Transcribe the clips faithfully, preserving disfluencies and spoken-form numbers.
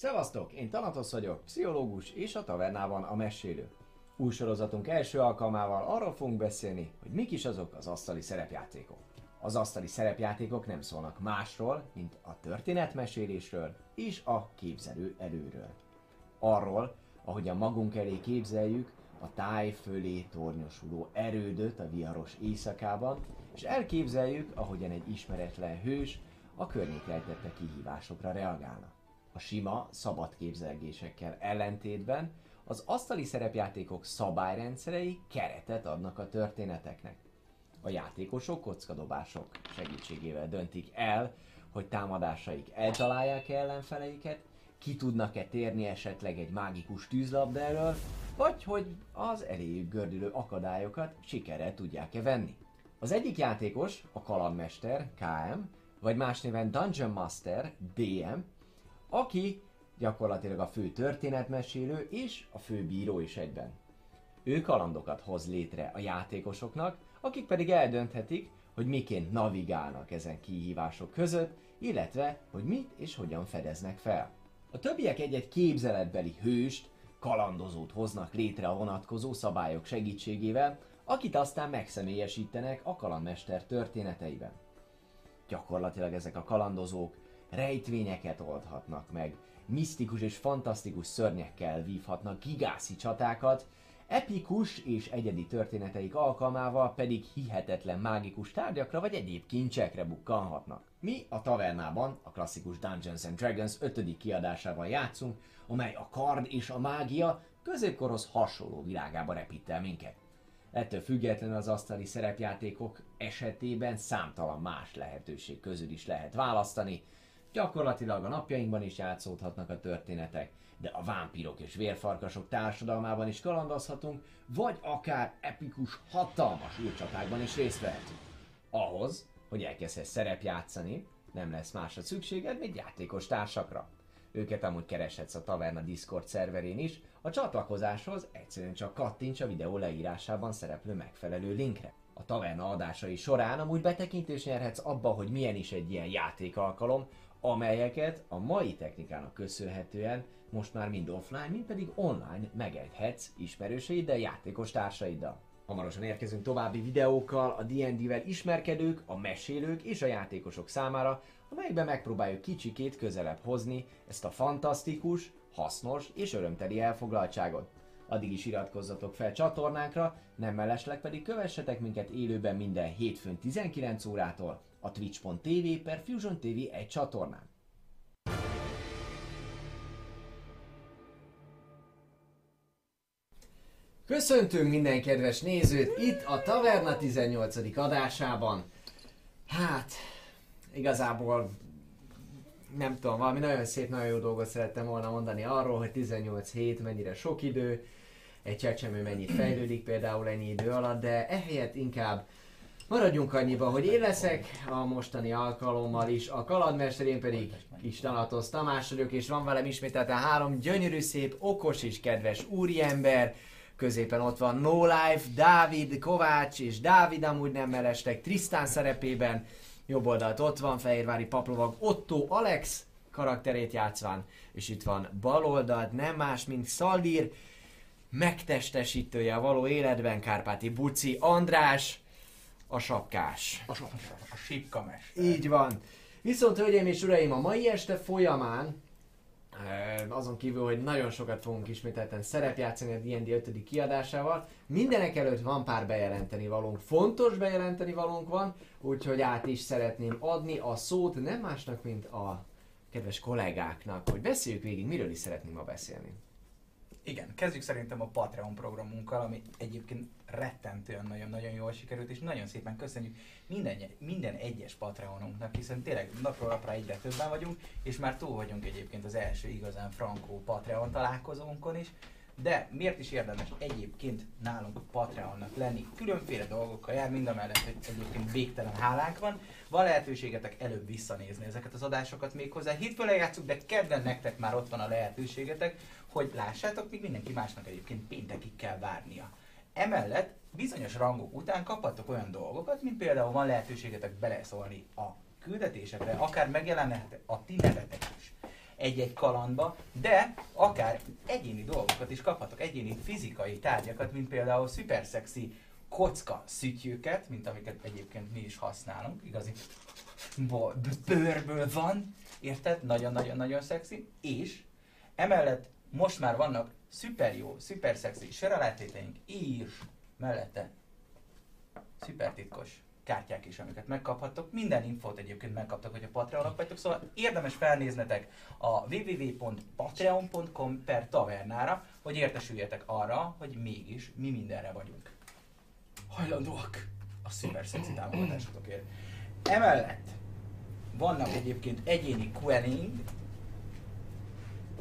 Szevasztok! Én Tanatosz vagyok, pszichológus és a Tavernában a mesélő. Új sorozatunk első alkalmával arról fogunk beszélni, hogy mik is azok az asztali szerepjátékok. Az asztali szerepjátékok nem szólnak másról, mint a történetmesélésről és a képzelő erőről. Arról, ahogyan magunk elé képzeljük a táj fölé tornyosuló erődöt a viharos éjszakában, és elképzeljük, ahogyan egy ismeretlen hős a környékeltette kihívásokra reagálna. A sima, szabad képzelgésekkel ellentétben az asztali szerepjátékok szabályrendszerei keretet adnak a történeteknek. A játékosok kockadobások segítségével döntik el, hogy támadásaik eltalálják-e ellenfeleiket, ki tudnak-e térni esetleg egy mágikus tűzlabda elől, vagy hogy az eléjük gördülő akadályokat sikerrel tudják-e venni. Az egyik játékos, a Kalamester, ká em, vagy más néven Dungeon Master, dé em, aki gyakorlatilag a fő történetmesélő és a fő bíró is egyben. Ő kalandokat hoz létre a játékosoknak, akik pedig eldönthetik, hogy miként navigálnak ezen kihívások között, illetve hogy mit és hogyan fedeznek fel. A többiek egy-egy képzeletbeli hőst, kalandozót hoznak létre a vonatkozó szabályok segítségével, akit aztán megszemélyesítenek a kalandmester történeteiben. Gyakorlatilag ezek a kalandozók rejtvényeket oldhatnak meg, misztikus és fantasztikus szörnyekkel vívhatnak gigászi csatákat, epikus és egyedi történeteik alkalmával pedig hihetetlen mágikus tárgyakra vagy egyéb kincsekre bukkanhatnak. Mi a Tavernában a klasszikus Dungeons and Dragons ötödik kiadásával játszunk, amely a kard és a mágia középkorhoz hasonló világába repít el minket. Ettől függetlenül az asztali szerepjátékok esetében számtalan más lehetőség közül is lehet választani. Gyakorlatilag a napjainkban is játszódhatnak a történetek, de a vámpírok és vérfarkasok társadalmában is kalandozhatunk, vagy akár epikus, hatalmas űrcsatákban is részt vehetünk. Ahhoz, hogy elkezdhess szerepjátszani, nem lesz másra szükséged, mint játékos társakra. Őket amúgy kereshetsz a Taverna Discord szerverén is, a csatlakozáshoz egyszerűen csak kattints a videó leírásában szereplő megfelelő linkre. A Taverna adásai során amúgy betekintést nyerhetsz abba, hogy milyen is egy ilyen játékalkalom, amelyeket a mai technikának köszönhetően most már mind offline, mind pedig online megejthetsz ismerőseiddel, játékos társaiddal. Hamarosan érkezünk további videókkal a dé és dé-vel ismerkedők, a mesélők és a játékosok számára, amelyben megpróbáljuk kicsikét közelebb hozni ezt a fantasztikus, hasznos és örömteli elfoglaltságot. Addig is iratkozzatok fel csatornánkra, nem mellesleg pedig kövessetek minket élőben minden hétfőn tizenkilenc órától a twitch pont tv per fusion tv egy csatornán. Köszöntünk minden kedves nézőt itt a Taverna tizennyolcadik adásában. Hát, igazából nem tudom, valami nagyon szép, nagyon jó dolgot szerettem volna mondani arról, hogy tizennyolc hét mennyire sok idő, egy csecsemő mennyit fejlődik például ennyi idő alatt, de ehelyett inkább maradjunk annyiba, hogy én leszek a mostani alkalommal is a kalandmester, én pedig kis Tanatosz Tamás vagyok, és van velem ismételten három gyönyörű, szép, okos és kedves úriember. Középen ott van No Life, Dávid Kovács, és Dávid amúgy nem mellestek Trisztán szerepében. Jobb oldalt ott van Fehérvári Paplovag Otto Alex karakterét játszván, és itt van bal oldalt nem más, mint Salir, megtestesítője a való életben Kárpáti Buci András, a sapkás. A sapkás, a sípkamester. Így van. Viszont hölgyeim és uraim, a mai este folyamán azon kívül, hogy nagyon sokat fogunk ismételten szerepjátszani a dé és dé ötödik kiadásával, mindenek előtt van pár bejelenteni valónk, fontos bejelenteni valónk van, úgyhogy át is szeretném adni a szót nem másnak, mint a kedves kollégáknak, hogy beszéljük végig, miről is szeretném ma beszélni. Igen, kezdjük szerintem a Patreon programunkkal, ami egyébként rettentően nagyon-nagyon jól sikerült, és nagyon szépen köszönjük minden, minden egyes Patreonunknak, hiszen tényleg napról napra egyre többen vagyunk, és már túl vagyunk egyébként az első igazán frankó Patreon találkozónkon is, de miért is érdemes egyébként nálunk Patreonnak lenni? Különféle dolgokkal jár, mind a mellett, hogy egyébként végtelen hálánk van. Van lehetőségetek előbb visszanézni ezeket az adásokat még hozzá. Hétfőn lejátszuk, de kedden nektek már ott van a lehetőségetek, hogy lássátok, míg mindenki másnak egyébként péntekig kell várnia. Emellett bizonyos rangok után kaphattok olyan dolgokat, mint például van lehetőségetek beleszólni a küldetésekre, akár megjelenhet a ti nevetek is. egy-egy kalandba, de akár egyéni dolgokat is kaphatok, egyéni fizikai tárgyakat, mint például szuper szexi kocka szütyőket, mint amiket egyébként mi is használunk, igazi bőrből van, érted? Nagyon-nagyon-nagyon szexi, és emellett most már vannak szuper jó, szuper szexi sörrelátéteink, és mellette szuper titkos kártyák is, amiket megkaphattok. Minden infót egyébként megkaptok, hogy a Patreonok vagytok, szóval érdemes felnéznetek a www.patreon.com per tavernára, hogy értesüljetek arra, hogy mégis mi mindenre vagyunk hajlandóak a szuper szexi támogatásokért. Emellett vannak egyébként egyéni querying,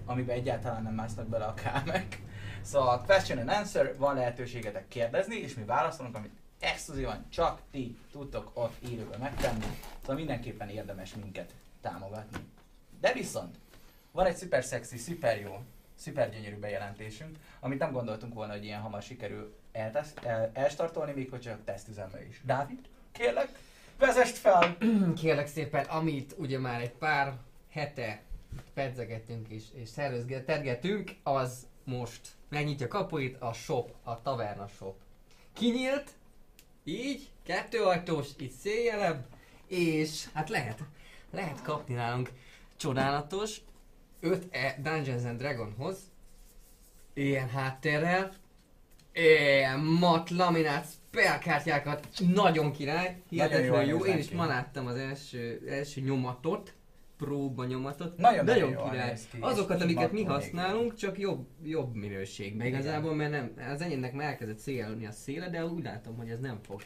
amiben egyáltalán nem másznak bele a kámek. Szóval a question and answer, van lehetőségetek kérdezni, és mi válaszolunk, amit exkluzívan csak ti tudtok ott élőben megtenni. Szóval mindenképpen érdemes minket támogatni. De viszont van egy szuper szexi, szuper jó, szuper gyönyörű bejelentésünk, amit nem gondoltunk volna, hogy ilyen hamar sikerül elstartolni, még hogy csak tesztüzembe is. Dávid, kérlek, vezest fel! Kérlek szépen, amit ugye már egy pár hete pedzegettünk és, és tergetünk, az most megnyitja a kapuit, a shop, a taverna shop. Kinyílt, így, kettőajtós, így széljelebb, és hát lehet, lehet kapni nálunk csodálatos öt e Dungeons and Dragonhoz, ilyen háttérrel, ilyen mat, laminált, spell kártyákat, nagyon király, hihetetlen jó, jó. Én is manáttam az első, első nyomatot, próba nyomatot, nagyon, nagyon, nagyon király. Ki, azokat, amiket mi használunk, csak jobb, jobb minőségben igazából, mert nem, az enyémnek már elkezdett szélni a széle, de úgy látom, hogy ez nem fog.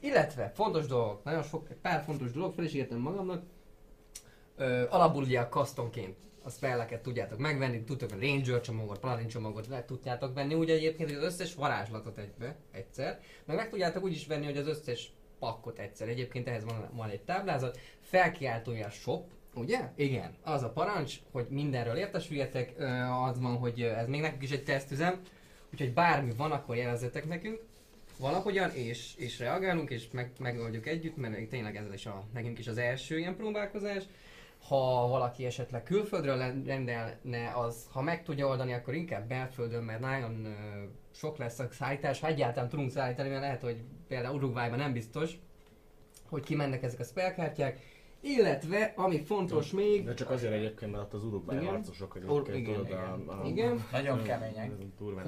Illetve fontos dolgok, nagyon sok, pár fontos dolog, fel is írtam magamnak, Ö, alapul ugye a customként a spelleket tudjátok megvenni, tudtok a ranger csomagot, paladin csomagot le tudjátok venni, úgy egyébként az összes varázslatot egybe, egyszer, meg meg tudjátok úgy is venni, hogy az összes pakkot egyszer, egyébként ehhez van, van egy táblázat, felkiáltója shop, ugye? Igen. Az a parancs, hogy mindenről értesüljetek, az van, hogy ez még nekünk is egy tesztüzem, úgyhogy bármi van, akkor jelezzetek nekünk valahogyan, és, és reagálunk, és meg, megoldjuk együtt, mert tényleg ez is a, nekünk is az első ilyen próbálkozás. Ha valaki esetleg külföldről rendelne, az ha meg tudja oldani, akkor inkább belföldön, mert nagyon sok lesz a szállítás, ha egyáltalán tudunk szállítani, mert lehet, hogy például Uruguayban nem biztos, hogy kimennek ezek a spellkártyák. Illetve, ami fontos de, még... De csak azért egyébként, mert az Uruguay harcosok egyébként tudod a... Igen, nagyon kemények.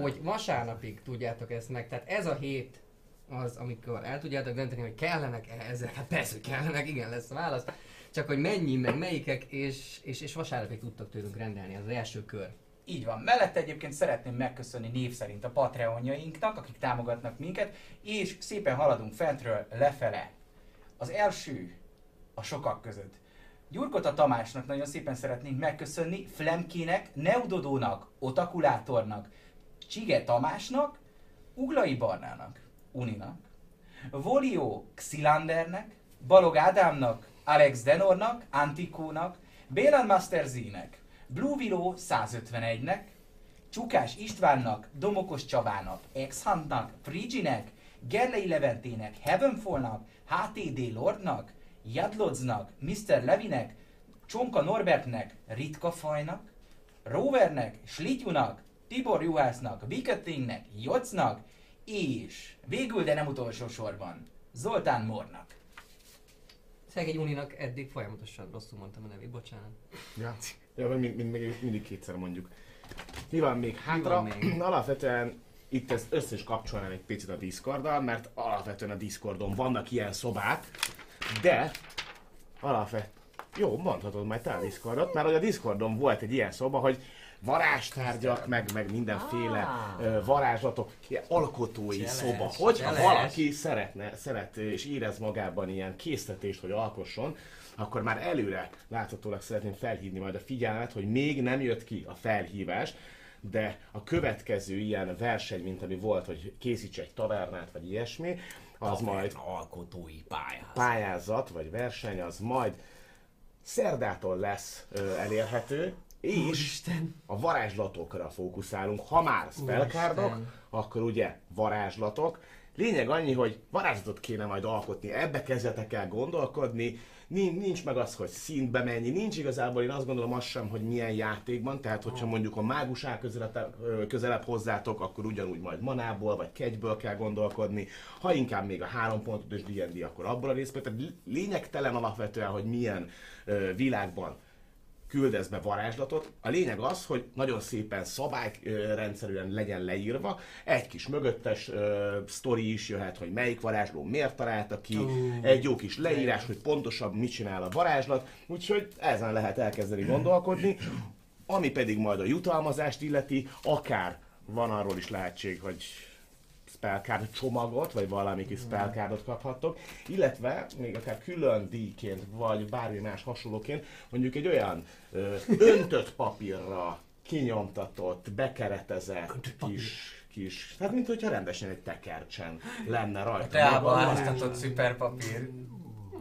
Hogy vasárnapig tudjátok ezt meg, tehát ez a hét az, amikor el tudjátok dönteni, hogy kellenek-e ezek, persze, hogy kellenek, igen lesz a válasz. Csak hogy mennyi, meg melyikek, és, és, és vasárnapig tudtak tőlünk rendelni, az, az első kör. Így van. Mellette egyébként szeretném megköszönni név szerint a Patreonjainknak, akik támogatnak minket, és szépen haladunk fentről lefele. Az első a sokak között. Gyurkota Tamásnak nagyon szépen szeretnénk megköszönni, Flemkének, Neudodónak, Otakulátornak, Csige Tamásnak, Uglai Barnának, Uninak, Volio Xilandernek, Balog Ádámnak, Alex Denornak, Antikónak, Bélan Master Z-nek, Blue Willow száz ötvenegynek, Csukás Istvánnak, Domokos Csabának, Exhuntnak, Friginek, Gerlei Leventének, Heavenfallnak, há té dé Lordnak, Jadlodznak, miszter Levinek, Csonka Norbertnek, Ritka Fajnak, Rovernek, Slityunak, Tibor Juhásznak, Wicketingnek, Jocnak, és végül, de nem utolsó sorban, Zoltán Mornak. Szegény Uninak eddig folyamatosan rosszul mondtam a nevét, bocsánat. Ja, ja mind, mind, mind, mindig kétszer mondjuk. Mi van még hátra? Van még? Alapvetően itt ezt össze is kapcsolnám egy picit a Discorddal, mert alapvetően a Discordon vannak ilyen szobák, de alapvetően, jó, mondhatod majd te a Discordot, mert hogy a Discordon volt egy ilyen szoba, hogy varázstárgyak, meg, meg mindenféle ah. varázslatok, alkotói Cseles. Szoba. Hogyha Cseles. Valaki szeretne, szeret és érez magában ilyen késztetést, hogy alkosson, akkor már előre láthatólag szeretném felhívni majd a figyelmet, hogy még nem jött ki a felhívás, de a következő ilyen verseny, mint ami volt, hogy készíts egy tavernát, vagy ilyesmi, az Taverna majd alkotói pályázat. pályázat, vagy verseny, az majd szerdától lesz ö, elérhető, és Úristen. A varázslatokra fókuszálunk. Ha már spellcardok, akkor ugye varázslatok, Lényeg annyi, hogy varázslatot kéne majd alkotni, ebbe kezdjetek el gondolkodni, nincs meg az, hogy szintbe menni, nincs igazából, én azt gondolom az sem, hogy milyen játékban, tehát hogyha mondjuk a mágus áll közelebb, közelebb hozzátok, akkor ugyanúgy majd manából vagy kegyből kell gondolkodni, ha inkább még a három pontot és dé és dé, akkor abból a részben, tehát lényegtelen alapvetően, hogy milyen világban küldesz be varázslatot. A lényeg az, hogy nagyon szépen szabályrendszerűen legyen leírva, egy kis mögöttes ö, sztori is jöhet, hogy melyik varázsló miért találta ki, uh, egy jó kis leírás, hogy pontosabb mit csinál a varázslat, úgyhogy ezen lehet elkezdeni gondolkodni. Ami pedig majd a jutalmazást illeti, akár van arról is lehetség, hogy Spell Card csomagot, vagy valami kis Spell Cardot kaphattok, illetve még akár külön díjként, vagy bármi más hasonlóként, mondjuk egy olyan ö, öntött papírra kinyomtatott, bekeretezett kis, kis, hát mint hogyha rendesen egy tekercsen lenne rajta. Teába árasztatott szuperpapír.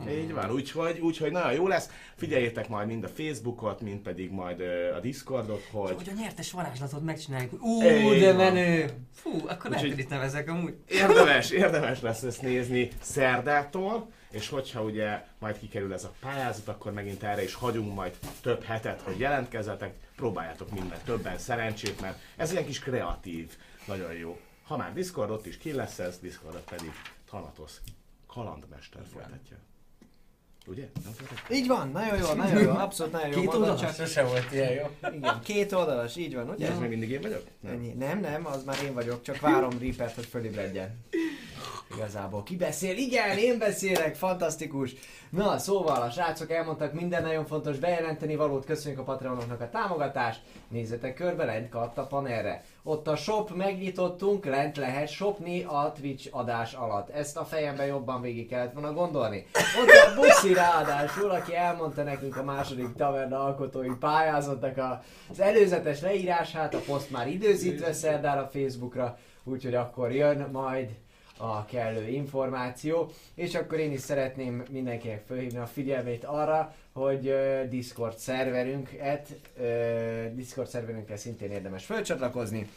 Így van, úgyhogy, úgyhogy nagyon jó lesz. Figyeljétek majd mind a Facebookot, mind pedig majd a Discordot, hogy... hogy a nyertes varázslatot megcsináljuk. Ú, de menő! Fú, akkor lehet, hogy itt nevezek amúgy. Érdemes, érdemes lesz ezt nézni szerdától, és hogyha ugye majd kikerül ez a pályázat, akkor megint erre is hagyunk majd több hetet, hogy jelentkezzetek, próbáljátok minden többen szerencsét, mert ez ilyen kis kreatív, nagyon jó. Ha már Discord, ott is ki lesz ez, Discordot pedig Tanatosz kalandmester folytatja. Ugye? Így van, nagyon jó, nagyon jó, abszolút nagyon jó. Két oldalas? Sose volt ilyen jó. Igen, két oldalas, így van, ugye? Ez még mindig én vagyok? Nem. nem, nem, az már én vagyok, csak várom Reapert, hogy fölébredjen. Igazából ki beszél? Igen, én beszélek, fantasztikus. Na, szóval a srácok elmondtak minden nagyon fontos bejelenteni valót, köszönjük a Patreonoknak a támogatást. Nézzetek körbe, lent katta panelre. Ott a shop, megnyitottunk, lent lehet shopni a Twitch adás alatt. Ezt a fejemben jobban végig kellett volna gondolni. Ott a Buci ráadásul, aki elmondta nekünk a második Taverna alkotói pályázatnak az előzetes leírását, a poszt már időzítve szerdára Facebookra, úgyhogy akkor jön majd a kellő információ, és akkor én is szeretném mindenkinek felhívni a figyelmét arra, hogy uh, Discord szerverünket, uh, Discord szerverünkkel szintén érdemes fölcsatlakozni.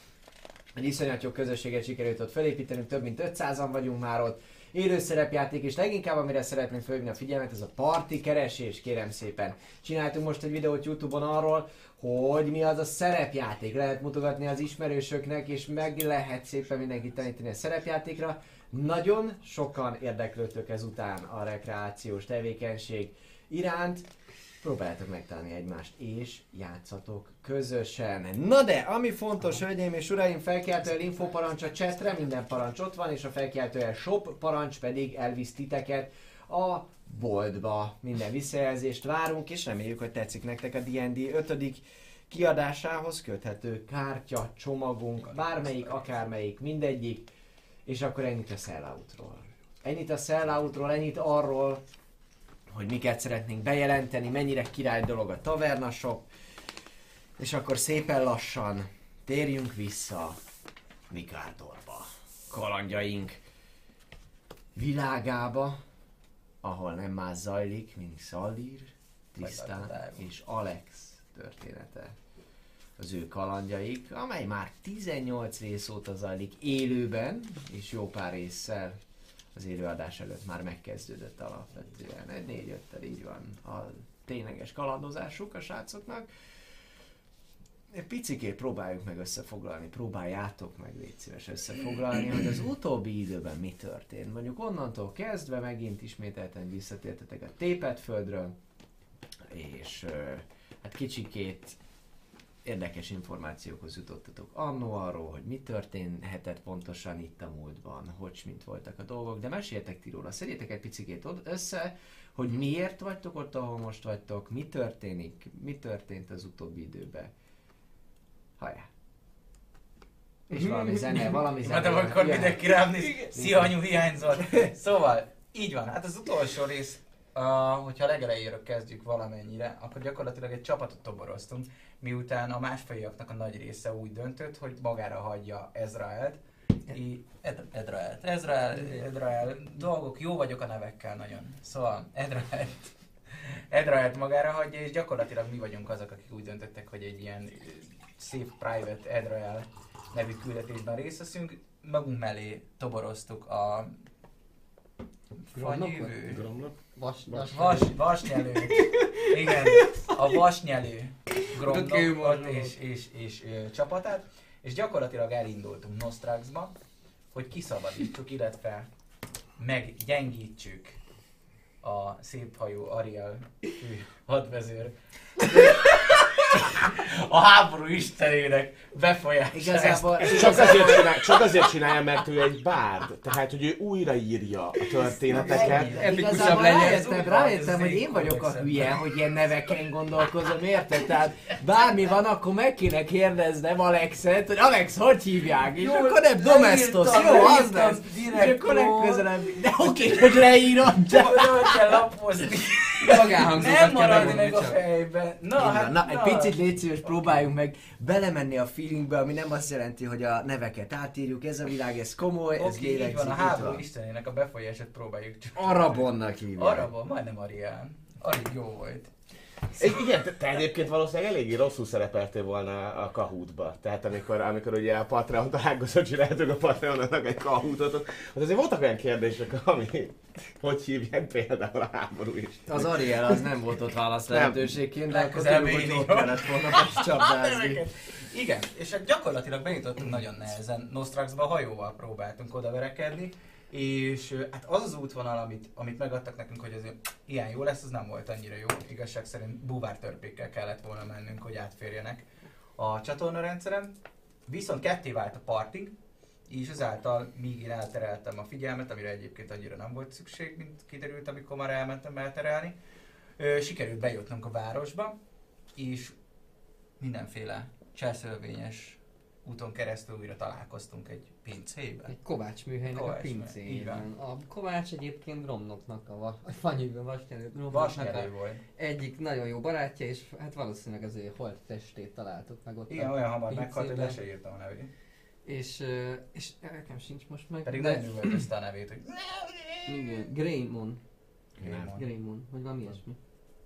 Egy iszonyat jó közösséget sikerült ott felépítenünk, több mint ötszázan vagyunk már ott. Élő szerepjáték, és leginkább amire szeretném felhívni a figyelmet, ez a parti keresés, kérem szépen. Csináltunk most egy videót YouTube-on arról, hogy mi az a szerepjáték. Lehet mutogatni az ismerősöknek, és meg lehet szépen mindenkit tanítani a szerepjátékra. Nagyon sokan érdeklődtök ezután a rekreációs tevékenység iránt. Próbáljátok megtalálni egymást, és játszatok közösen. Na de, ami fontos, hölgyeim és uraim, felkiáltójel info parancs a chatre, minden parancs ott van, és a felkiáltójel shop parancs pedig elvisz titeket a boltba. Minden visszajelzést várunk, és reméljük, hogy tetszik nektek a dé és dé ötödik kiadásához köthető kártya csomagunk, bármelyik, akármelyik, mindegyik, és akkor ennyit a selloutról. Ennyit a selloutról, ennyit arról, hogy miket szeretnénk bejelenteni, mennyire király dolog a Taverna shop, és akkor szépen lassan térjünk vissza Mikárdorba, kalandjaink világába, ahol nem más zajlik, mint Salir, Trisztán és Alex története. Az ő kalandjaik, amely már tizennyolc rész óta zajlik élőben, és jó pár résszel az élőadás előtt már megkezdődött alapvetően, egy négy-öttel így van a tényleges kalandozásuk a srácoknak. Egy picikét próbáljuk meg összefoglalni, próbáljátok meg légy szíves összefoglalni, hogy az utóbbi időben mi történt. Mondjuk onnantól kezdve megint ismételten visszatértetek a Tépedföldről, és hát kicsikét érdekes információkhoz jutottatok annó arról, hogy mi történhetett pontosan itt a múltban, hogy mint voltak a dolgok, de meséljetek ti róla, szedjétek egy picikét össze, hogy miért vagytok ott, ahol most vagytok, mi történik, mi történt az utóbbi időben. Hajrá! És valami zene, valami zene. Mondom, akkor mindenki rám néz, szia anyu, hiányzott! Szóval, így van, hát az utolsó rész, uh, hogyha legelejéről kezdjük valamennyire, akkor gyakorlatilag egy csapatot toboroztunk, miután a másfajúaknak a nagy része úgy döntött, hogy magára hagyja Ezraelt. Ed- Edreált. Ezrael, Edreál, dolgok, jó vagyok a nevekkel nagyon. Szóval Edreált, Edreált magára hagyja, és gyakorlatilag mi vagyunk azok, akik úgy döntöttek, hogy egy ilyen Safe Private Edreál nevű küldetésben részt veszünk. magunk mellé toboroztuk a fanyűvő. Gromlok? Vas, vas, vas, vasnyelő. Igen, a vasnyelő Gromlokot és, és, és, és csapatát. És gyakorlatilag elindultunk Nostraxba, hogy kiszabadítsuk, illetve meggyengítsük a széphajú Ariel hadvezér. A háború istenének befolyása. Igazából, csak, azért csinál, csak azért csinálja, mert ő egy bárd. Tehát, hogy ő újraírja a történeteket. Igazából rájöttem, rájöttem, hogy én vagyok a hülye, hogy ilyen neveken gondolkozom, érted? Tehát bármi van, akkor meg kéne kérdeznem Alexet, hogy Alex, hogy hívják? És akkor nem Domestos, jó, az lesz. És akkor legközelebb, de oké, hogy leírod, de hogy kell lapozni. Nem maradni meg a fejben. Na, egy picit légy szíves, próbáljunk meg belemenni a feelingbe, ami nem azt jelenti, hogy a neveket átírjuk, ez a világ, ez komoly, okay, ez lélegzik. Oké, van, a háború istenének a befolyását próbáljuk csak. Arabonnak hívják. Arabon, majdnem Arián. Arig jó volt. Szóval... Igen, te egyébként valószínűleg eléggé rosszul szerepeltél volna a Kahoot-ba. Tehát amikor, amikor ugye a Patreon találkozott, csináltuk a Patreonnak egy Kahootot, az azért voltak olyan kérdések, ami hogy hívják például a háború is. Az Ariel az nem volt ott válasz lehetőségként, de akkor tudjuk, hogy ott kellett volna most csapdázni. Igen, és gyakorlatilag bejutottunk nagyon nehezen. Nostraxba hajóval próbáltunk odaverekedni, és hát az az útvonal, amit, amit megadtak nekünk, hogy az ilyen jó lesz, az nem volt annyira jó. Igazság szerint búvártörpékkel kellett volna mennünk, hogy átférjenek a csatornarendszeren. Viszont ketté vált a partig, és ezáltal míg én eltereltem a figyelmet, amire egyébként annyira nem volt szükség, mint kiderült, amikor már elmentem elterelni, sikerült bejutnunk a városba, és mindenféle cselszölvényes úton keresztül újra találkoztunk egy pincében. Egy kovács műhelynek kovács a pincében. A kovács egyébként Gromloknak a, va- a fanyűben vasnyelő volt. Egyik nagyon jó barátja, és hát valószínűleg az ő holt testét találtuk meg ott. Igen, olyan hamar meghalt, hogy le se írtam a nevét. És, és nekem sincs most meg. Pedig de... nem nyugodtozta a nevét, hogy... Igen, Gregmon. Gregmon, vagy valami ilyesmi.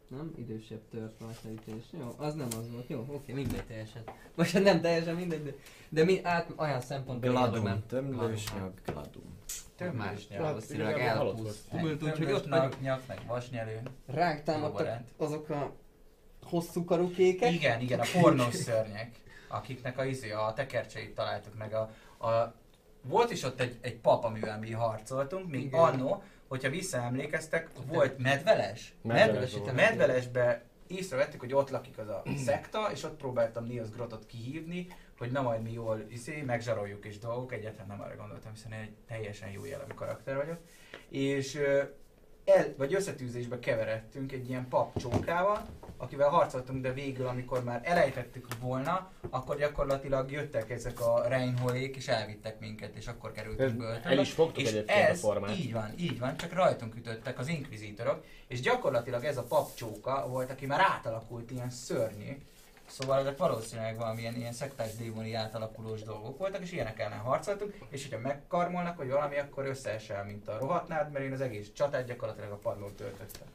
Nem? Idősebb tört vasleütés. Jó, az nem az volt. Jó, oké, okay, mindegy teljesen. Most nem teljesen mindegy, de, de mi át olyan szempontból... Gladum, tömlősnyak, Gladum. Tömlősnyak, valószínűleg elpúszt. Tömlősnyak, nyak, meg vasnyelő. Ránk támadtak azok a hosszú karú kékek? Igen, igen, a pornós szörnyek, akiknek a, izé, a tekercseit találtuk meg. A, a... Volt is ott egy, egy pap, amivel mi harcoltunk, még anno. Hogyha visszaemlékeztek, volt medveles. Medveles, medvelesbe észrevettük, hogy ott lakik az a szekta, és ott próbáltam Niels Grotot kihívni, hogy na majd mi jól iszé, megzsaroljuk és dolgok, egyáltalán nem arra gondoltam, hiszen egy teljesen jó jellemű karakter vagyok. És el, vagy összetűzésbe keveredtünk egy ilyen pap csókával, akivel harcoltunk, de végül, amikor már elejtettük volna, akkor gyakorlatilag jöttek ezek a Reinholdék és elvittek minket, és akkor kerültünk börtönbe. El is fogtuk egyébként a formát. Így van, így van, csak rajtunk ütöttek az inkvizítorok, és gyakorlatilag ez a pap csóka volt, aki már átalakult ilyen szörnyű. Szóval ezek valószínűleg valamilyen ilyen szektás démoni átalakulós dolgok voltak, és ilyenek ellen harcoltunk, és hogyha megkarmolnak, vagy valami, akkor összeesel, mint a rohatnád, mert én az egész csatát gyakorlatilag a padlón töltöttem.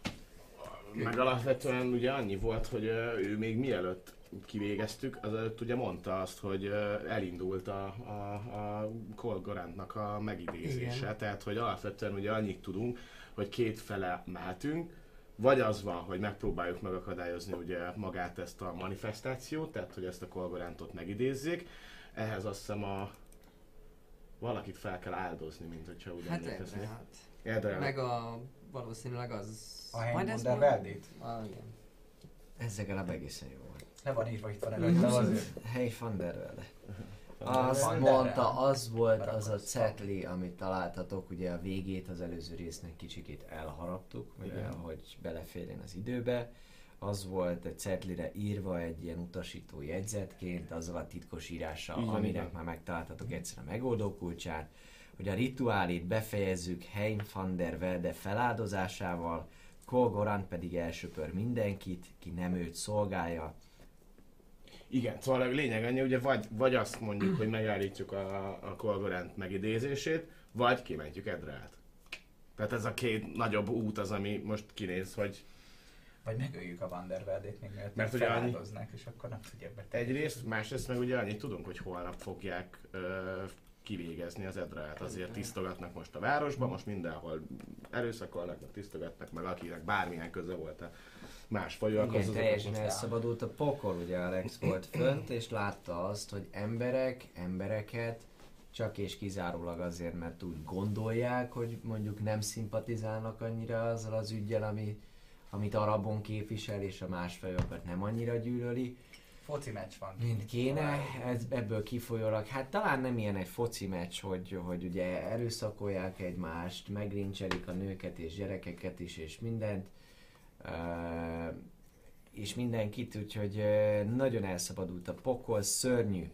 Meg alapvetően ugye annyi volt, hogy ő még mielőtt kivégeztük, azelőtt ugye mondta azt, hogy elindult a, a, a Kolgorantnak a megidézése. Igen. Tehát, hogy alapvetően ugye annyit tudunk, hogy két fele mehetünk, vagy az van, hogy megpróbáljuk megakadályozni ugye magát ezt a manifestációt, tehát hogy ezt a Kolgorantot megidézzék. Ehhez azt hiszem a... valakit fel kell áldozni, mint hogyha úgy emlékezni. Hát Edreál. Meg a... valószínűleg az... A Hein van der Veldét? Ah, igen. Ez legalább egészen jó volt. Le van írva itt van előtt. Hein van der Velde. Azt mondta, az volt az a cetli, amit találtatok, ugye a végét az előző résznek kicsikét elharaptuk, ugye, hogy beleférjen az időbe. Az volt egy cetlire írva egy ilyen utasító jegyzetként, azzal a titkos írással, aminek már megtaláltatok egyszer a megoldó kulcsát, hogy a rituálét befejezzük Hein van der Velde feláldozásával, Kolgorant pedig elsöpör mindenkit, ki nem őt szolgálja. Igen, szóval a lényeg annyi, ugye vagy, vagy azt mondjuk, hogy megállítjuk a, a Kolgorant megidézését, vagy kimentjük Edreált. Tehát ez a két nagyobb út az, ami most kinéz, hogy... Vagy megöljük a van der Veldét, még mert ugye feláldoznak, annyi... és akkor nem tudják betenni. Egyrészt, másrészt meg ugye annyit tudunk, hogy holnap fogják ö, kivégezni az Edreált. Azért tisztogatnak most a városban, most mindenhol erőszakolnak, meg tisztogatnak, meg akinek bármilyen köze volt a más fajokkal. Igen, az teljesen elszabadult a pokol, ugye Alex volt fönt, és látta azt, hogy emberek, embereket csak és kizárólag azért, mert úgy gondolják, hogy mondjuk nem szimpatizálnak annyira azzal az üggyel, ami, amit Arabon képvisel, és a más fajokat nem annyira gyűlöli. Foci meccs van. Mint kéne, ez, ebből kifolyólag. Hát talán nem ilyen egy foci meccs, hogy, hogy ugye erőszakolják egymást, megrincselik a nőket és gyerekeket is, és mindent. Uh, és mindenkit, úgyhogy uh, nagyon elszabadult a pokol, szörnyű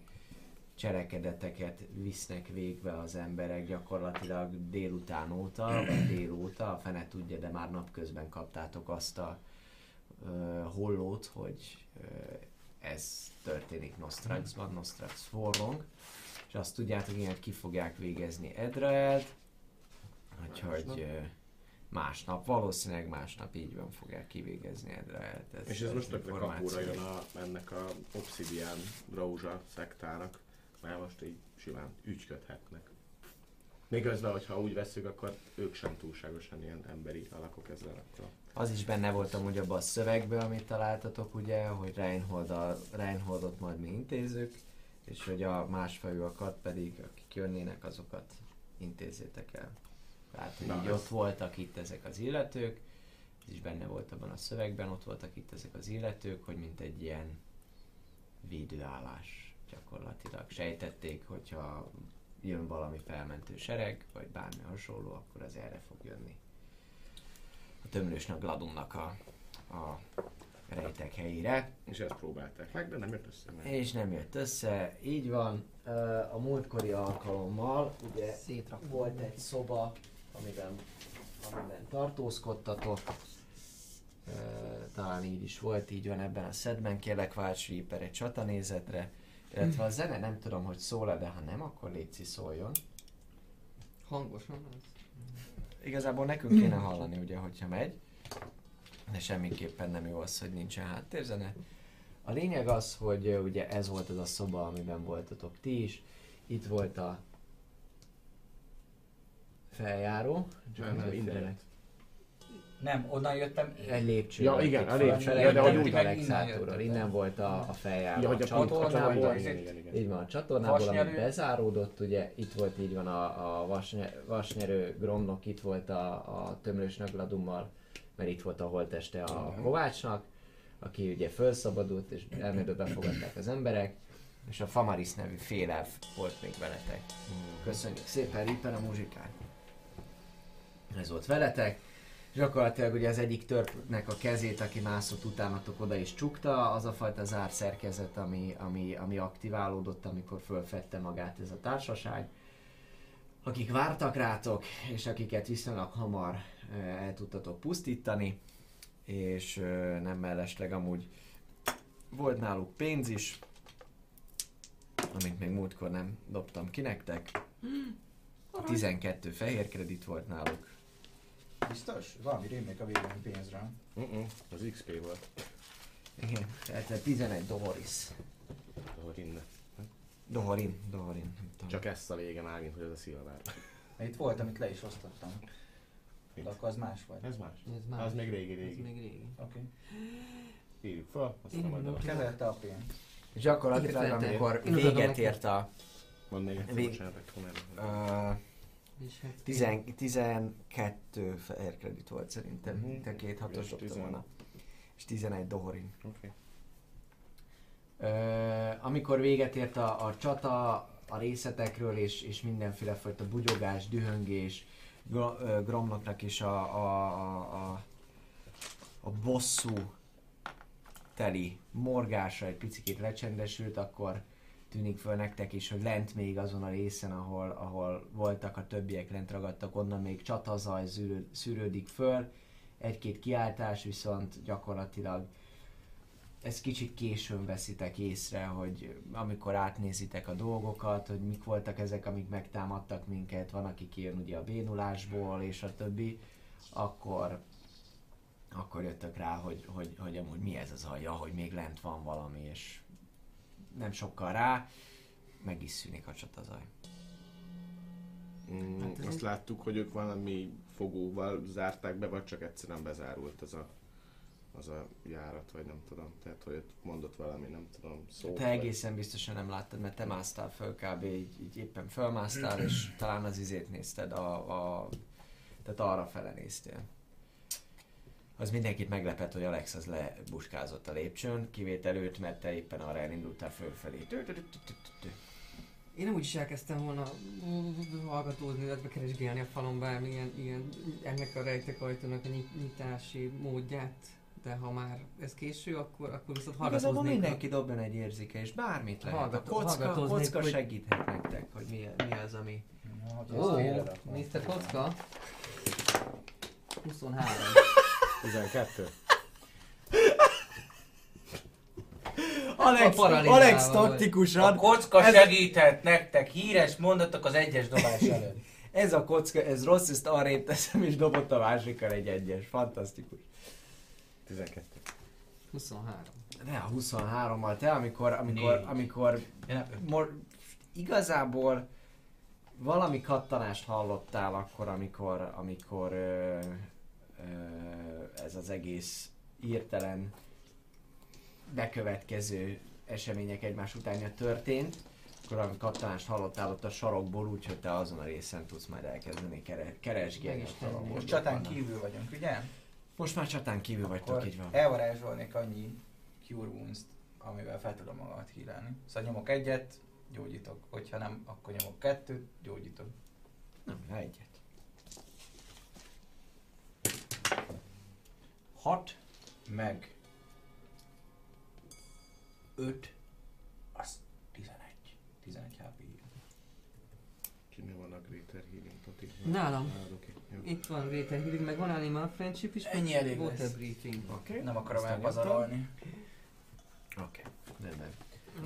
cselekedeteket visznek végbe az emberek gyakorlatilag délután óta, vagy délóta, a fene tudja, de már napközben kaptátok azt a uh, hollót, hogy uh, ez történik Nostraxban, Nostrax forrong, és azt tudjátok, hogy ki fogják végezni Edreált, úgyhogy uh, másnap, valószínűleg másnap így van fogják kivégezni Edreált. Ez és ez most tökre kapóra jön a, ennek a Obsidian Rózsa szektának, mert most így simán ügyködhetnek. Miközben, hogyha úgy veszük, akkor ők sem túlságosan ilyen emberi alakok ezzel akkor. Az is benne voltam ugye abban a szövegben, amit találtatok ugye, hogy Reinhold a, Reinholdot majd mi intézzük, és hogy a másfajúakat pedig, akik jönnének, azokat intézzétek el. Tehát, hogy na, így ez... ott voltak itt ezek az illetők, ez is benne volt abban a szövegben, ott voltak itt ezek az illetők, hogy mint egy ilyen védőállás gyakorlatilag. Sejtették, hogyha jön valami felmentő sereg, vagy bármi hasonló, akkor az erre fog jönni. A tömlősnek, Gladumnak a, a rejtek helyére. És ezt próbálták meg, de nem jött össze. Nem. És nem jött össze, így van. A múltkori alkalommal ugye szétraktam. Volt egy szoba, amiben, amiben tartózkodtatok. Talán így is volt, így van ebben a szedben. Kérlek, válts Reaper egy csatanézetre. Illetve a zene, nem tudom, hogy szól-e, de ha nem, akkor léci szóljon. Hangosan az. Igazából nekünk kéne hallani, ugye, hogyha megy, de semmiképpen nem jó az, hogy nincsen háttérzene. A lényeg az, hogy ugye ez volt az a szoba, amiben voltatok ti is. Itt volt a feljáró. Csak nem, nem, nem, onnan jöttem. Egy lépcsőről. Ja, igen, a lépcsőről, ja, de hogy úgy Alexátúrral. Innen volt a, a feljáró. Ja, a, a csatornából. Így van, a csatornából, ami bezáródott, ugye itt volt, így van a, a vasnyerő Gromlok, itt volt a, a tömrös Gladummal, mert itt volt a holteste a Kovácsnak, aki ugye felszabadult, és elmébe befogadták az emberek, és a Famaris nevű félelf volt még veletek. Köszönjük szépen, Rippen a muzsikát. Ez volt veletek. Gyakorlatilag ugye az egyik törpnek a kezét, aki mászott utánatok, oda is csukta, az a fajta zárszerkezet, ami, ami, ami aktiválódott, amikor fölfedte magát ez a társaság, akik vártak rátok, és akiket viszonylag hamar el tudtatok pusztítani, és nem mellesleg amúgy volt náluk pénz is, amit még múltkor nem dobtam ki nektek. tizenkét fehér kredit volt náluk. Biztos? Valami rémlik a végén pénzre. Uh-uh, az iksz pé volt. Igen, tehát tizenegy dohoris. Dohorin. Dohorin, dohorin. Csak ezt a vége már, mint hogy ez a szilvár. Itt volt, amit le is osztottam. De akkor az más volt. Ez más. Ez más. Az még régi-régi. Ez még régi. Oké. Okay. Írjuk fel, aztán majd a... Keverte a pénzt. Gyakorlatilag, amikor véget ért a... Van még egyszer, bocsánat, komolyan. tizenkettő fehér kredit volt szerintem, mm-hmm. Te két hatos dobta volna. És tizenegy dohorin. Okay. Ö, amikor véget ért a, a csata a részletekről, és, és mindenféle fajta bugyogás, dühöngés, Gromloknak is a, a, a, a, a bosszú teli morgása egy picikét lecsendesült, akkor tűnik föl nektek is, hogy lent még azon a részen, ahol, ahol voltak a többiek, lent ragadtak, onnan még csatazaj zűrő, szűrődik föl. Egy-két kiáltás, viszont gyakorlatilag ez kicsit későn veszitek észre, hogy amikor átnézitek a dolgokat, hogy mik voltak ezek, amik megtámadtak minket, van, aki kijön ugye a bénulásból és a többi, akkor, akkor jöttök rá, hogy, hogy, hogy amúgy mi ez az alja, hogy még lent van valami, és nem sokkal rá, meg is szűnik a csatazaj. Mm, hát azt egy... láttuk, hogy ők valami fogóval zárták be, vagy csak egyszerűen bezárult az a, az a járat, vagy nem tudom. Tehát, hogy mondott valami, nem tudom, szó. Te vagy... egészen biztosan nem láttad, mert te másztál föl kb. Így, így éppen fölmásztál, és talán az izét nézted, a, a... tehát arra fele néztél. Az mindenkit meglepett, hogy Alex az lebuskázott a lépcsőn, kivétel őt, mert te éppen arra elindultál fölfelé. Én nem úgy is elkezdtem volna hallgatózni, illetve keresgélni a falon bármilyen ilyen, ennek a rejtek ajtónak a nyitási módját, de ha már ez késő, akkor, akkor viszont hallgatóznék. Igazából mindenki dobjon egy érzékelést, bármit lehet. Hallgató, a kocka, kocka hogy... segíthet nektek, hogy mi, mi az, ami... Ó, oh, miszter Kocka? huszonhárom. tizenkettő. Alex, Alex taktikusan... A kocka segített nektek, híres mondatok az egyes dobás előtt. Ez a kocka, ez rossz, ezt arrébb teszem, és dobott a másikkal egy egyes. Fantasztikus. tizenkettő. huszonhárom. De a huszonhárommal te, amikor... amikor, amikor mor, igazából valami kattanást hallottál akkor, amikor... amikor ö, ö, ez az egész hirtelen... bekövetkező események egymás utánja történt, akkor valami kattanást hallottál ott a sarokból, úgyhogy te azon a részen tudsz majd elkezdeni kere- keresgélni. Most csatán kívül vagyunk, ugye? Most már csatán kívül vagytok, így van. Elvarázsolnék annyi Cure Wounds-t, amivel fel tudom magamat hílálni. Szóval nyomok egyet, gyógyítok. Hogyha nem, akkor nyomok kettőt, gyógyítok. Nem, ne egyet. Hat, meg öt, az tizenegy. tizenegy há pé. Kinél van a Greater Healing Potential? Nálam. Itt van Greater Healing, meg van Animal Friendship is. Ennyi elég lesz. Okay. Nem akarom elpazarolni. Oké. Okay. Nem, nem.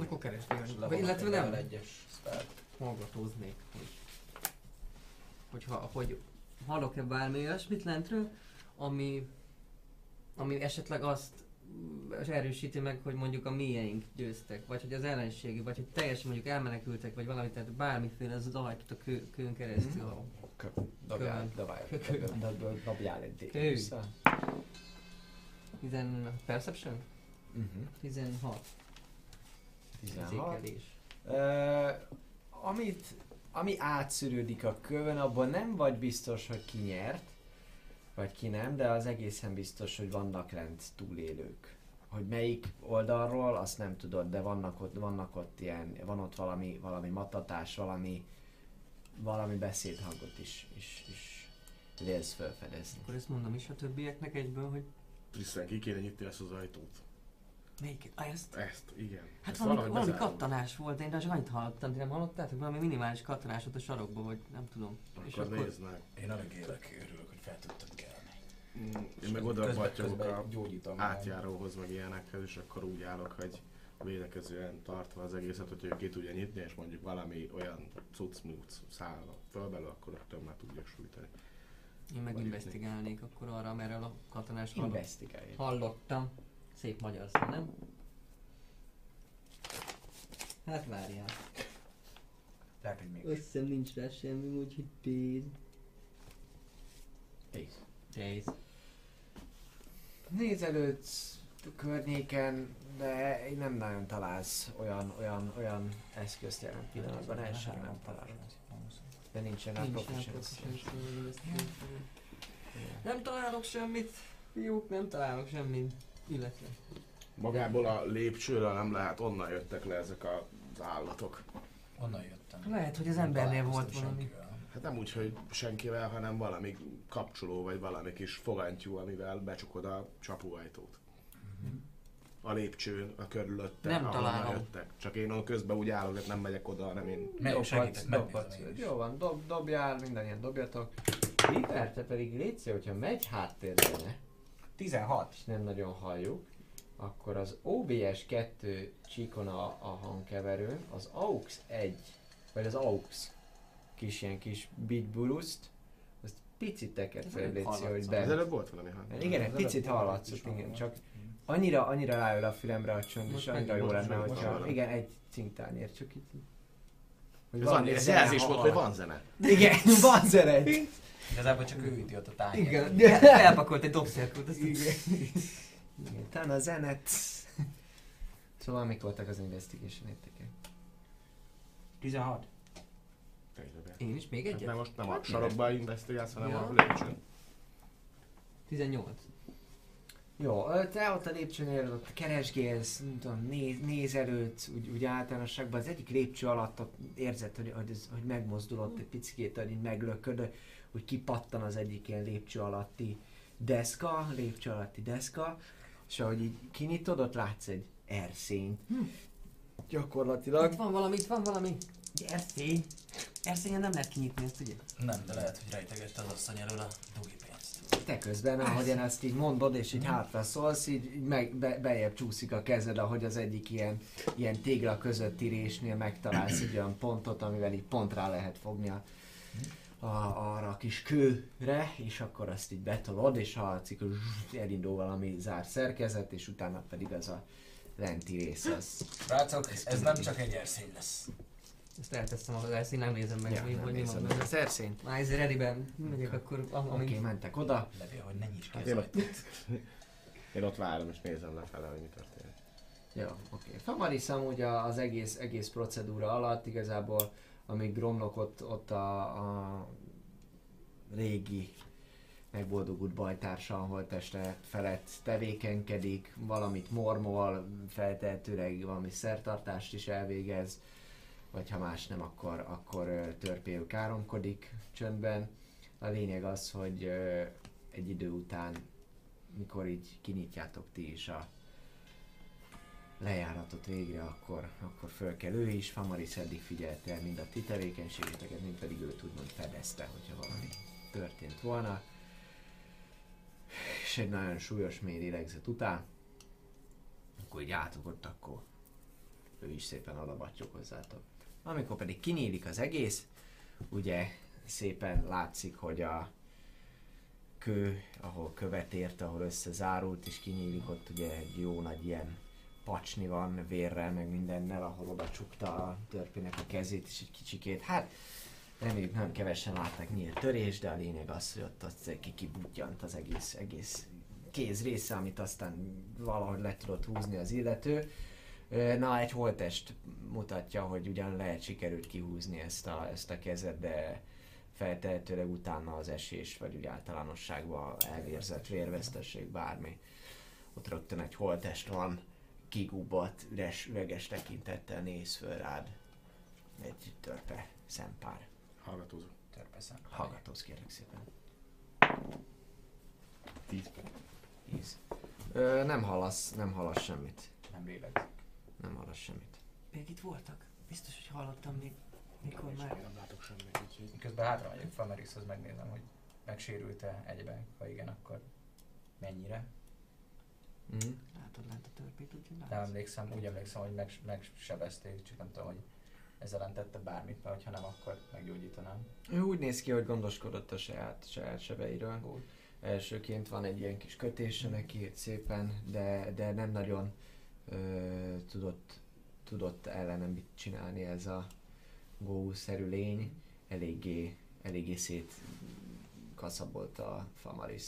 Akkor keresd. Illetve nem egyes szpárt. Hallgatóznék, hogy... Hogyha, hogy hallok-e bármi olyasmit lentről, ami... ami esetleg azt... és erősíti meg, hogy mondjuk a mieink győztek, vagy hogy az ellenségi, vagy hogy teljesen mondjuk elmenekültek, vagy valamit, tehát bármiféle az dajtott a kő, kőn keresztül. Dobjál, dobjál, dobjál egy dét. Kő. tizenhat. Perception? tizenhat. tizenhat. Amit, ami átszűrődik a kövön, abban nem vagy biztos, hogy ki nyert, vagy ki nem, de az egészen biztos, hogy vannak lent túlélők. Hogy melyik oldalról, azt nem tudod, de vannak ott, vannak ott ilyen, van ott valami, valami mattatás, valami, valami beszédhangot is, is, is lélsz felfedezni. Akkor ezt mondom is a többieknek egyből, hogy... Trisztán, ki kéne nyitni ezt az ajtót. Melyiket? Ah, ezt? Ezt, igen. Hát ezt valami, valami kattanás volt, én csak annyit hallottam, nem hallottátok? Valami minimális kattanás ott a sarokban, vagy nem tudom. Akkor, és akkor... nézd meg. Én alig élek, örülök, hogy fel tudtad kelni. Mm, én meg oda vagyok a átjáróhoz, meg ilyenekhez, és akkor úgy állok, hogy védekezően tartva az egészet, hogyha ki tudja nyitni, és mondjuk valami olyan cucc-mucc száll fölbelő, akkor ettől már tudja sújtani. Én meg investigálnék akkor arra, amerről a kattanás hallottam. Szép magyar szó, nem? Hát várjál. Azt hiszem nincs rá semmi, úgyhogy tíz. Tíz. Tíz. Nézelődsz környéken, de nem nagyon találsz olyan, olyan, olyan eszközt jelen pillanatban, első nem találod. De nincsen rá professionals. Nem találok semmit, fiúk, nem találok semmit. Illetve. Magából a lépcsőről nem lehet, onnan jöttek le ezek az állatok. Onnan jöttem. Lehet, hogy az nem embernél volt valami. Senkivel. Hát nem úgy, hogy senkivel, hanem valami kapcsoló, vagy valami kis fogantyú, amivel becsukod a csapóajtót. Mm-hmm. A lépcsőn, a körülötte, nem találom. Jöttek. Csak én közben úgy állok, hogy nem megyek oda, hanem én... Meg segítek, megnézni. Jó van, dob, dobjál, mindannyian dobjatok. Péter, te pedig létszél, hogyha megy háttérben. tizenhat. És nem nagyon halljuk. Akkor az o bé es kettő csíkon a, a hangkeverőn, az aux egy, vagy az aux kis ilyen kis bitbuluszt, azt picit tekert feléblétsző, hogy be... Az előbb volt valami hang. Igen, egy picit hallatszott, igen, csak annyira, annyira ráül a fülemre a csönd, és annyira jó lenne, hogyha... Igen, egy cintányért, csak itt... Ez jelzés volt, hogy van zene. Igen, van zene. Igazából csak ő üti ott a tányért. Igen. Elpakolt egy dobszerkót. Igen. Tán a zenet. Szóval mik voltak az investigation értékek? tizenhat. Én is még egyet? Hát nem, most nem a sarokba investigálsz, hanem ja. A lépcsőn. tizennyolc. Jó, te ott a lépcsőnél ott keresgélsz, nem tudom, néz, nézelőtt, úgy, úgy általánosságban az egyik lépcső alatt érzed, hogy, hogy megmozdulott egy picikét, hogy így meglököd, hogy kipattan az egyik ilyen lépcső alatti deszka, lépcső alatti deszka, és ahogy így kinyitod, ott látsz egy erszényt. Hm. Gyakorlatilag... Itt van valami, itt van valami. Erszény. Erszényen nem lehet kinyitni ezt, ugye? Nem, de lehet, hogy rejtegette az asszony elől a dugipénzt. Te közben, ahogyan ezt így mondod és így hátra szólsz, így meg, be, beljebb csúszik a kezed, ahogy az egyik ilyen, ilyen tégla közötti résnél megtalálsz egy olyan pontot, amivel így pont rá lehet fogni a, a, arra a kis kőre, és akkor azt így betolod, és ha elindul valami zárt szerkezet, és utána pedig ez a lenti rész az. Rácok, ez nem csak egy erszény lesz. Ezt elteszem az erszény, nem nézem meg, ja, mi, nem hogy nézem mi van. Ez az erszény? Már ez readyben megyek akkor, amint... Oké, okay, mentek oda. Levél, hogy ne nyisd ki az Én ott várom és nézem lefele, hogy mi történik. Jó, oké. Okay. Famaris amúgy az egész, egész procedúra alatt igazából, amíg Gromlok ott, ott a, a régi megboldogult bajtársa, ahol teste felett tevékenykedik, valamit mormol, feltehetőleg valami szertartást is elvégez, vagy ha más nem, akkor, akkor törpéül káromkodik csöndben. A lényeg az, hogy egy idő után, mikor így kinyitjátok ti is a lejáratot végre, akkor, akkor föl kell ő is. Famaris eddig figyelte el mind a ti tevékenységeteket, mind pedig őt úgymond fedezte, hogyha valami történt volna. És egy nagyon súlyos mély lélegzet után, akkor így átugott, akkor ő is szépen odabattyog hozzátok. Amikor pedig kinyílik az egész, ugye szépen látszik, hogy a kő, ahol követ ért, ahol összezárult, és kinyílik, ott ugye egy jó nagy ilyen pacsni van vérrel, meg mindennel, ahol oda csukta a törpének a kezét, és egy kicsikét, hát reméljük nem kevesen látnak nyílt törés, de a lényeg az, hogy ott, ott kikibudjant az egész, egész kéz része, amit aztán valahogy le tudott húzni az illető. Na, egy holttest mutatja, hogy ugyan lehet sikerült kihúzni ezt a, ezt a kezet, de feltehetőleg utána az esés, vagy úgy általánosságban elvérzett vérvesztesség, bármi. Ott rögtön egy holttest van, kigubbat, üres, üreges tekintettel néz föl rád. Egy törpe szempár. Hallgatózó. Törpe szempár. Hallgatóz, kérlek szépen. Tíz. Tíz. Ö, nem hallasz, nem hallasz semmit. Nem lélegzik. Nem hallasz semmit. Még itt voltak? Biztos, hogy hallottam még mikor már. Nem látok semmit, úgyhogy... Közben hátra megyek Famarishoz, megnézem, hogy megsérült-e egyben, ha igen, akkor mennyire. Mm. Látod lent a törpét, úgyhogy látsz? Nem emlékszem, úgy emlékszem, hogy meg, megsebezték, csak nem tudom, hogy ezzel nem tette bármit, mert ha nem, akkor meggyógyítanám. Ő úgy néz ki, hogy gondoskodott a saját, saját sebeiről. Úgy. Elsőként van egy ilyen kis kötése neki szépen, de, de nem nagyon Ö, tudott, tudott ellenem mit csinálni ez a gószerű lény, eléggé, eléggé szét kaszabolt a Famaris.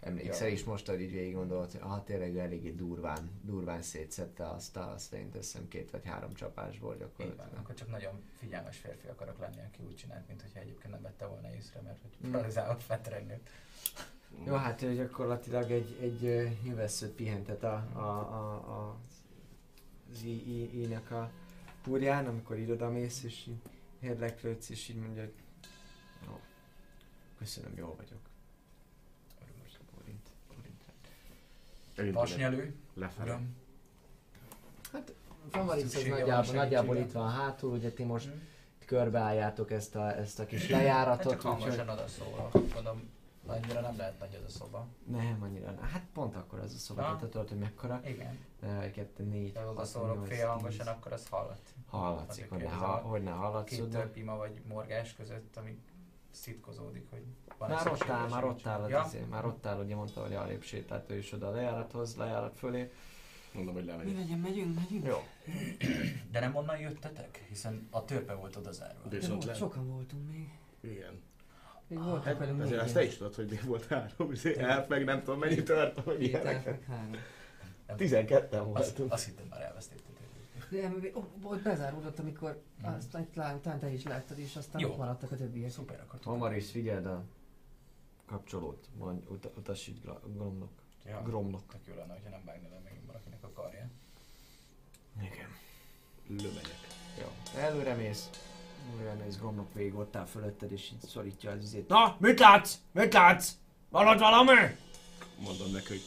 Emlékszel is most, hogy így végig gondolt, hogy ah, tényleg eléggé durván, durván szétszette azt a lényt, összem két vagy három csapásból gyakorlatilag. Így van, akkor csak nagyon figyelmes férfi akarok lenni, aki úgy csinált, mint hogyha egyébként nem vette volna észre, mert hogy paralizálott fetrenget. Jó, hát ő gyakorlatilag egy, egy nyilvesszőt pihentet a, a, a, a, az I-nek a púrján, amikor így odamész és így érdeklődsz, és így mondja, hogy jó, köszönöm, jól vagyok. Örülök a pórint, pórint. Vasnyelő, lefelé. Hát Famaris az nagyjából, nagyjából itt van hátul, ugye ti most hmm. körbeálljátok ezt a, ezt a kis lejáratot. Hát csak hangosan odaszólva, mondom. Annyira nem lehet nagy az a szoba. Nem, annyira nem. Hát pont akkor az a szoba, tehát tudod, hogy mekkora. Igen. kettő, négy, az a szólok fél hangosan, akkor az hallat. Hallatszik, hogy, hogy ne hallatszod. Két törpima vagy morgás között, ami szitkozódik, hogy van már ott áll, már ott áll, ja? azért, már ott áll, ugye mondta, hogy arrébb sétált ő is oda a lejárathoz, lejárat fölé. Mondom, hogy lemegy. Mi legyen, megyünk, megyünk. Jó. De nem onnan jöttetek? Hiszen a törpe volt odazárva. Viszont volt, sokan voltunk még. Igen. Még ah, voltak hát, velünk azért négy. Azt te is tudod, hogy még volt három. Elf meg nem tudom mennyi tört, meg ilyeneket. tizenketten voltunk. Azt hittem már elvesztettétek. Ott bezáródott, amikor mm. azt talán te is láttad, és aztán ott maradtak a többiek. Szuper akartam. Famaris, figyeld a kapcsolót, mondj, ut- utasít Gromlok. Ja, Gromlok. Tök jó lenne, hogyha nem vágni le megint valakinek a karját. Igen. Lövenyek. Jó, előre mész. Előre mész, Gromlok végig ott áll fölötted, és így szorítja az izét. Na, mit látsz? Mit látsz? Van ott valami? Mondom neki, hogy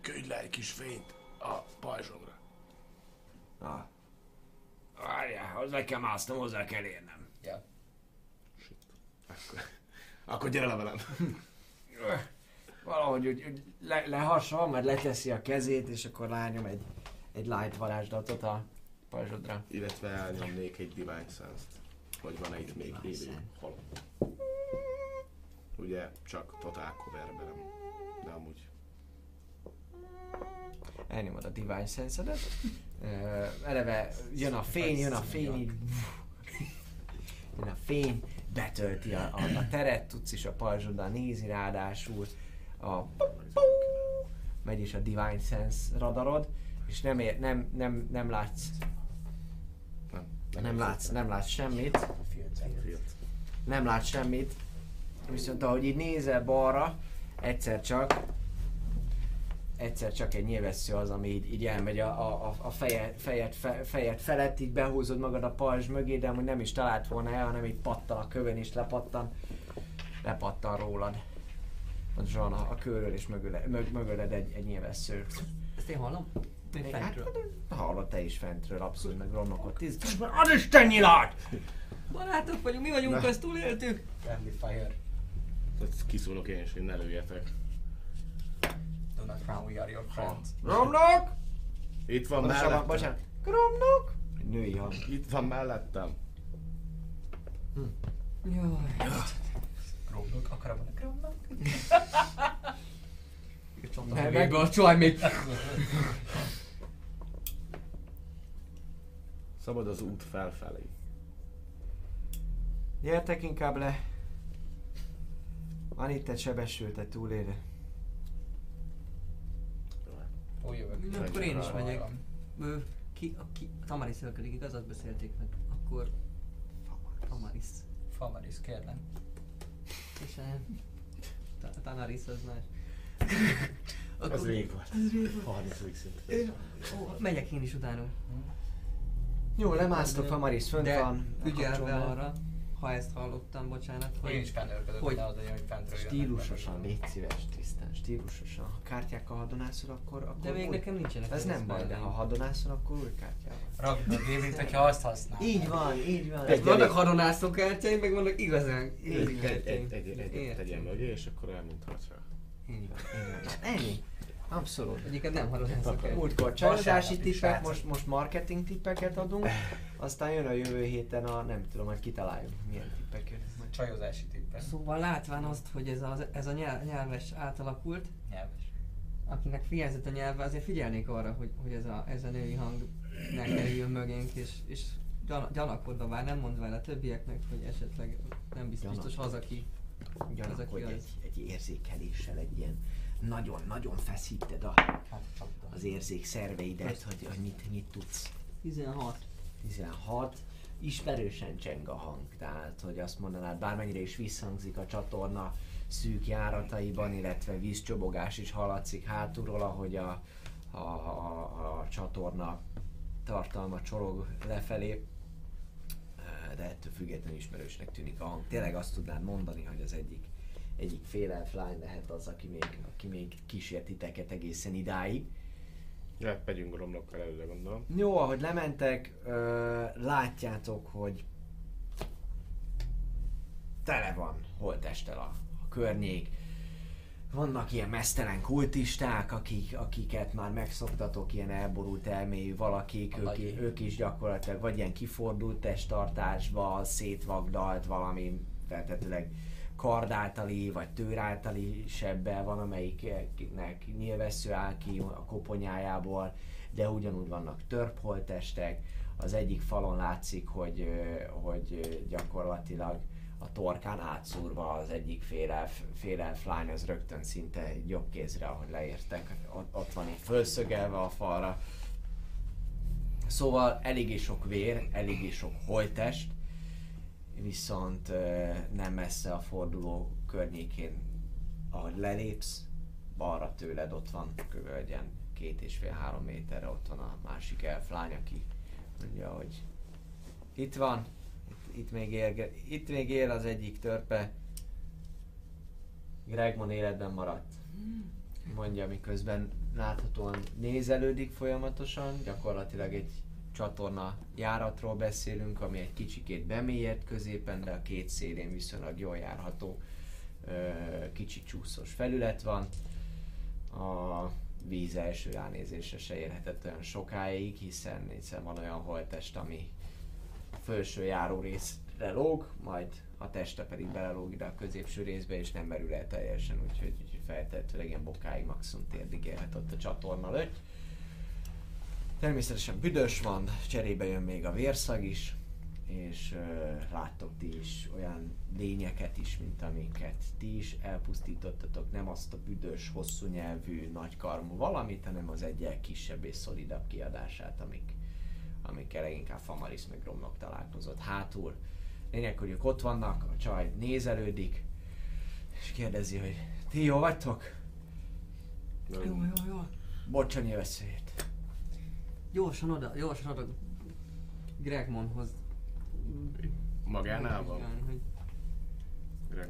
küldj le egy kis fényt a pajzsomra. Na. Várjál, hozzá kell másznom, hozzá kell érnem. Ja. Akkor, akkor gyere le velem. Valahogy úgy, úgy le, lehasol, majd leteszi a kezét, és akkor lányom egy, egy light varázslatot a pajzsodra. Illetve elnyomnék egy Divine Sense-t. Vagy van-e itt még élő halott? Ugye csak totál coverben, de amúgy. Elnyomod a Divine Sense-edet. Uh, eleve jön a fény, jön a fény, jön a fény, betölti a, a, a teret, tudsz is a pajzsoddal nézi, ráadásul a megy is a Divine Sense radarod, és nem, ér, nem, nem, nem látsz, nem, nem, nem, látsz nem látsz semmit, nem látsz semmit, viszont ahogy így nézel balra, egyszer csak egyszer csak egy nyilvessző az, ami így, így elmegy a, a, a fejed, fejed, fe, fejed felett, így behúzod magad a pajzs mögé, de amúgy nem is talált volna el, hanem így pattan a kövön és lepattan, lepattan rólad. Pontosan a, a körről és mögöled, mög, mögöled egy, egy nyilvessző. Ezt én hallom? Én fentről? Hát, hallod te is fentről, abszolút, meg Gromlokot tíz. Az Isten nyilat! Barátok vagyunk, mi vagyunk, ezt túléltük! Friendly fire. Kiszólok én is, hogy ne lőjetek. Not we are your friends. Gromlok! Itt van bocsánat, mellettem. Bocsánat. Gromlok! Női hang. Itt van mellettem. Hm. Jó. Gromlok, akarok a Gromlok? Ne, megolcsaj még! Szabad az út felfelé. Gyertek inkább le. Van itt egy sebesült, egy túlélő. Na, akkor én is megyek. Ő, ki, ki, Famaris ölködik, igaz? Azt beszélték meg. Akkor... Famaris. Famaris, kérlek. És a... Tanaris az már... Ez rég volt. Ez rég volt. harmincadik szint. Megyek én is utána. Jó, lemásztok, Famaris fönt van. De ügyelve arra, ha ezt hallottam, bocsánat, hogy... Én is fennörködök, hogy ne az legyen, hogy fentről jönnek. Stílusosan, légy szíves, Trisztán, stílusosan. Ha kártyákkal hadonászol, akkor... akkor de még új... nekem nincsenek. Ez nem baj, de ha hadonászol, akkor új kártyával. Rakd a dévét, hogyha azt használ. Így van, így van. Vannak hadonászó kártyáim, meg vannak igazán érzik kártyáim. Tegyél mögé, és akkor elmint harcra. Így van, ennyi. Abszolút. Egyiket nem hadonászok el. Múltkor családási tippek, most, most marketing tippeket adunk, aztán jön a jövő héten a, nem tudom, hogy kitaláljuk milyen tippek jön. Majd csajozási tippek. Szóval látván azt, hogy ez a, ez a nyel, nyelves átalakult, nyelves. Akinek figyelzett a nyelve, azért figyelnék arra, hogy, hogy ez, a, ez a női hang ne kerüljön mögénk, és, és gyanakodva vár, nem mondva el a többieknek, hogy esetleg nem biztos, biztos az, aki az. Aki az. Egy, egy érzékeléssel, egy ilyen nagyon-nagyon feszíted a, az érzékszerveidet, hogy, hogy mit, mit tudsz. tizenhat. tizenhat. Ismerősen cseng a hang, tehát hogy azt mondanád, bármennyire is visszhangzik a csatorna szűk járataiban, illetve vízcsobogás is hallatszik hátulról, ahogy a, a, a, a csatorna tartalma csorog lefelé, de ettől függetlenül ismerősnek tűnik a hang. Tényleg azt tudnád mondani, hogy az egyik egyik félelf lány lehet az, aki még, aki még kísért titeket egészen idáig. Ja, megyünk Gromlokkal előre, gondolom. Jó, ahogy lementek, ö, látjátok, hogy tele van holttesttel a, a környék. Vannak ilyen mesztelen kultisták, akik, akiket már megszoktatok, ilyen elborult elmélyű valakik, ők, ők is gyakorlatilag vagy ilyen kifordult testtartásba, szétvagdalt valami, feltetőleg kardáltali vagy tőráltali sebbel van, amelyiknek nyilvessző áll ki a koponyájából, de ugyanúgy vannak törpholtestek, az egyik falon látszik, hogy, hogy gyakorlatilag a torkán átszúrva az egyik félelf, félelf lány, az rögtön szinte jobb kézre, ahogy leértek, ott, ott van így fölszögelve a falra. Szóval eléggé sok vér, eléggé sok holttest, viszont nem messze a forduló környékén, ahogy lelépsz, balra tőled ott van kövölgyen, két és fél-három méterre ott van a másik elflány, aki mondja, hogy itt van, itt, itt, még él, itt még él az egyik törpe, Gregmon életben maradt, mondja, miközben láthatóan nézelődik folyamatosan, gyakorlatilag egy csatorna járatról beszélünk, ami egy kicsikét bemélyed középen, de a két szélén viszonylag jól járható, kicsi csúszós felület van. A víz első ránézésre se érhetett olyan sokáig, hiszen, hiszen van olyan holttest, ami felső járó részre lóg, majd a teste pedig belelóg ide a középső részbe, és nem merül el teljesen, úgyhogy, úgyhogy feltehetőleg ilyen bokáig, maximum térdig élhet ott a csatorna löty. Természetesen büdös van, cserébe jön még a vérszag is, és uh, láttok ti is olyan lényeket is, mint amiket ti is elpusztítottatok, nem azt a büdös, hosszú nyelvű, nagykarmú valamit, hanem az egyel kisebb és szolidabb kiadását, amik, amikkel leginkább Famaris meg Gromlok találkozott hátul. Lényeg, hogy ők ott vannak, a csaj nézelődik, és kérdezi, hogy ti jó vagytok? Jó, jó, jó. Bocsányi veszélyt. Gyorsan oda, gyorsan oda Gregmonhoz. Magánál van?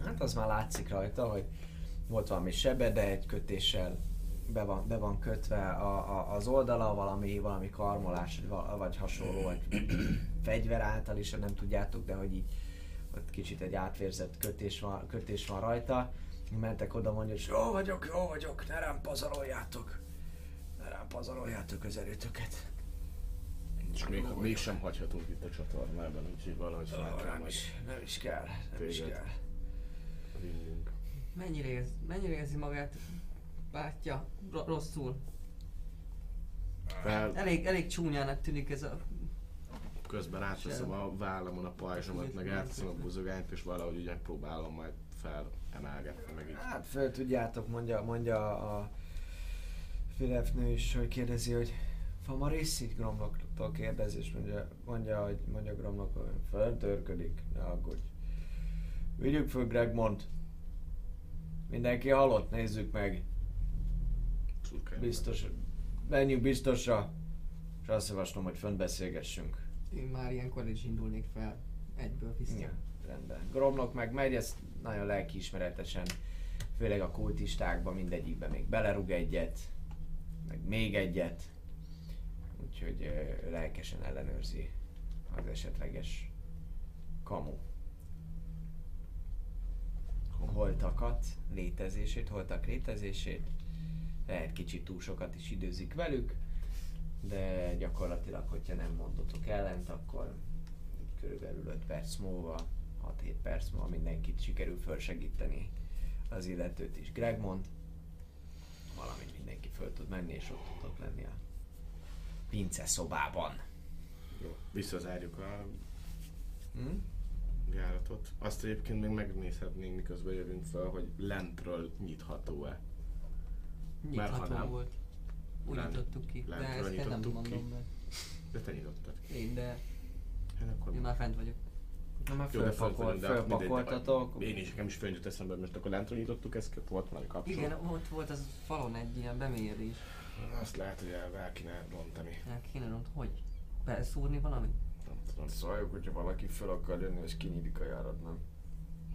Hát az már látszik rajta, hogy volt valami sebe, de egy kötéssel be van, be van kötve a, a, az oldala, valami, valami karmolás vagy hasonló, egy fegyver által is, nem tudjátok, de hogy így ott kicsit egy átvérzett kötés van, kötés van rajta. Mentek oda, mondja, hogy jó vagyok, jó vagyok, ne rám pazaroljátok, ne rám pazaroljátok az erőtöket. És még, mégsem hagyhatunk itt a csatornában, úgyhogy valahogy fel kell majd. Nem is kell, nem is kell. Mennyire érzi, mennyire érzi magát bátyja rosszul? Fel... Elég, elég csúnyának tűnik ez a... Közben átveszem a vállamon a pajzsomat, meg átveszem a buzogányt, és valahogy ugye próbálom majd felemelgetni meg így. Hát fel tudjátok, mondja, mondja a férfinő is, hogy kérdezi, hogy Famaris így Gromloktól kérdezi, és mondja, mondja, hogy mondja Gromlok, hogy feltörködik, ne aggódj. Vigyük föl Gregmont. Mindenki halott, nézzük meg. Biztos, menjünk biztosra, és azt javaslom, hogy fönt beszélgessünk. Én már ilyenkor is indulnék fel, egyből vissza. Ja, rendben. Gromlok meg megy, ezt nagyon lelkiismeretesen, főleg a kultistákban mindegyikben még belerúg egyet, meg még egyet. Úgyhogy ö, lelkesen ellenőrzi az esetleges kamu holtakat, létezését, holtak létezését, lehet kicsit túl sokat is időzik velük, de gyakorlatilag, hogyha nem mondotok ellent, akkor körülbelül öt perc múlva, hat-hét perc múlva mindenkit sikerül fölsegíteni, az illetőt is Gregmon, valamint mindenki föl tud menni, és ott tudott lenni a pince szobában. Jó, visszazárjuk a hmm? járatot. Azt egyébként még megnézhetnénk, miközben jövünk fel, hogy lentről nyitható-e. Nyitható nem, volt. Úgy lent, nyitottuk ki, de ezt te nem mondom be. De te nyitottad ki. Én, de hát akkor én már fent vagyok. Na már fölpakoltatok. Én is, nekem is fölnyit eszembe, most akkor lentről nyitottuk, ez volt már a kapcsolat. Igen, ott volt az falon egy ilyen bemélyedés. Azt lehet, hogy el kéne rontani. El kéne rontani? Hogy? Beszúrni valamit? Nem tudom. Szóljuk, hogyha valaki fel akar jönni, és kinyílik a járat, nem?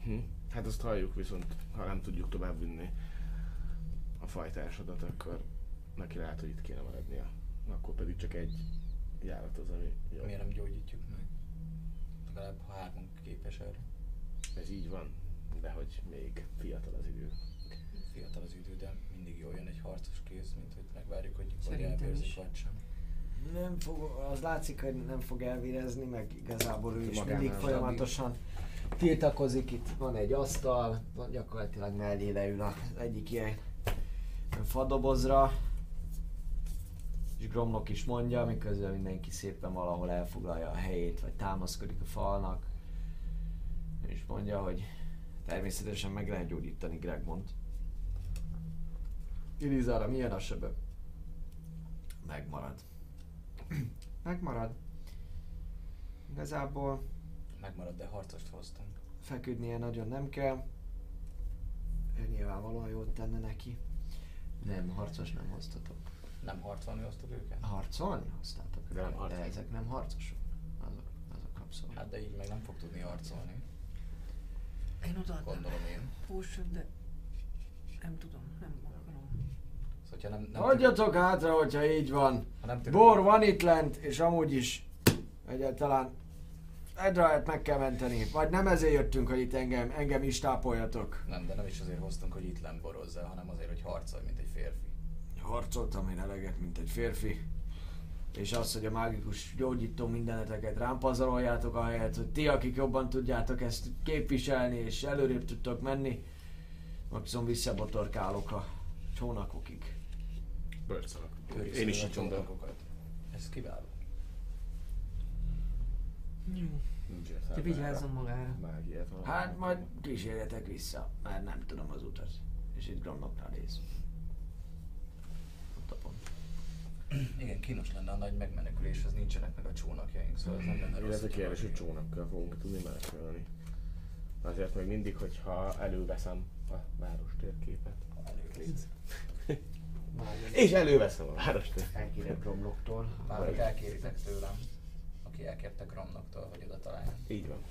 Hm. Hát azt halljuk, viszont ha nem tudjuk tovább vinni a fajtársadat, akkor neki lehet, hogy itt kéne maradnia. Akkor pedig csak egy járat az, ami jó. Miért nem gyógyítjuk meg? Legalább ha hármunk képes erre. Ez így van, de hogy még fiatal az idő. Fiatal az idő, de mindig jól jön egy harcos kéz, mint hogy megvárjuk, hogy vagy elvérzik, vagy sem. Nem fog, az látszik, hogy nem fog elvérezni, meg igazából ő is mindig folyamatosan tiltakozik. Itt van egy asztal, gyakorlatilag mellé leül az egyik ilyen fadobozra, és Gromlok is mondja, miközben mindenki szépen valahol elfoglalja a helyét, vagy támaszkodik a falnak. És mondja, hogy természetesen meg lehet gyógyítani Gregmont. Ilizára milyen a sebe? Megmarad. Megmarad. Igazából... Megmarad, de harcost hoztam. Feküdnie nagyon nem kell. Ő nyilvánvalóan jót tenne neki. Nem, harcos nem hoztatok. Nem harcolni hoztuk őket? Harcolni hoztátok őket, de, de ezek nem harcosok. Azok, azok abszolút. Hát de így meg nem fog tudni harcolni. Én odaadnám. Gondolom én. Pósod, de nem tudom, nem akarom. Szóval, nem, nem adjatok tűnik... hátra, hogyha így van. Nem tűnik... Bor van itt lent, és amúgy is egyáltalán Edreált meg kell menteni. Vagy nem ezért jöttünk, hogy itt engem, engem is tápoljatok. Nem, de nem is azért hoztunk, hogy itt lent borozzál, hanem azért, hogy harcolj, mint egy férfi. Harcoltam én eleget, mint egy férfi. És az, hogy a mágikus gyógyító mindeneteket rám pazaroljátok, ahelyett, hogy ti, akik jobban tudjátok ezt képviselni, és előrébb tudtok menni, maximum visszabotorkálok a csónakokig. Bőrszalak. Én is a csónakokat. Ez kiváló. Jó. Te vigyázzon magára. Hát majd kísérjetek vissza, mert nem tudom az utat. És itt Gromloknál néz. Igen, kínos lenne a nagy megmenekülés, az nincsenek meg a csónakjaink, szóval ez nem lenne rossz. Ez a kérdés, hogy csónakkal fogunk tudni menekülni. Azért még mindig, hogyha előveszem a város térképet. Elővész. És előveszem a város térképet. Elkérek Gromloktól. Már elkértek tőlem, aki elkérte Gromloktól, hogy oda találjon. Így van.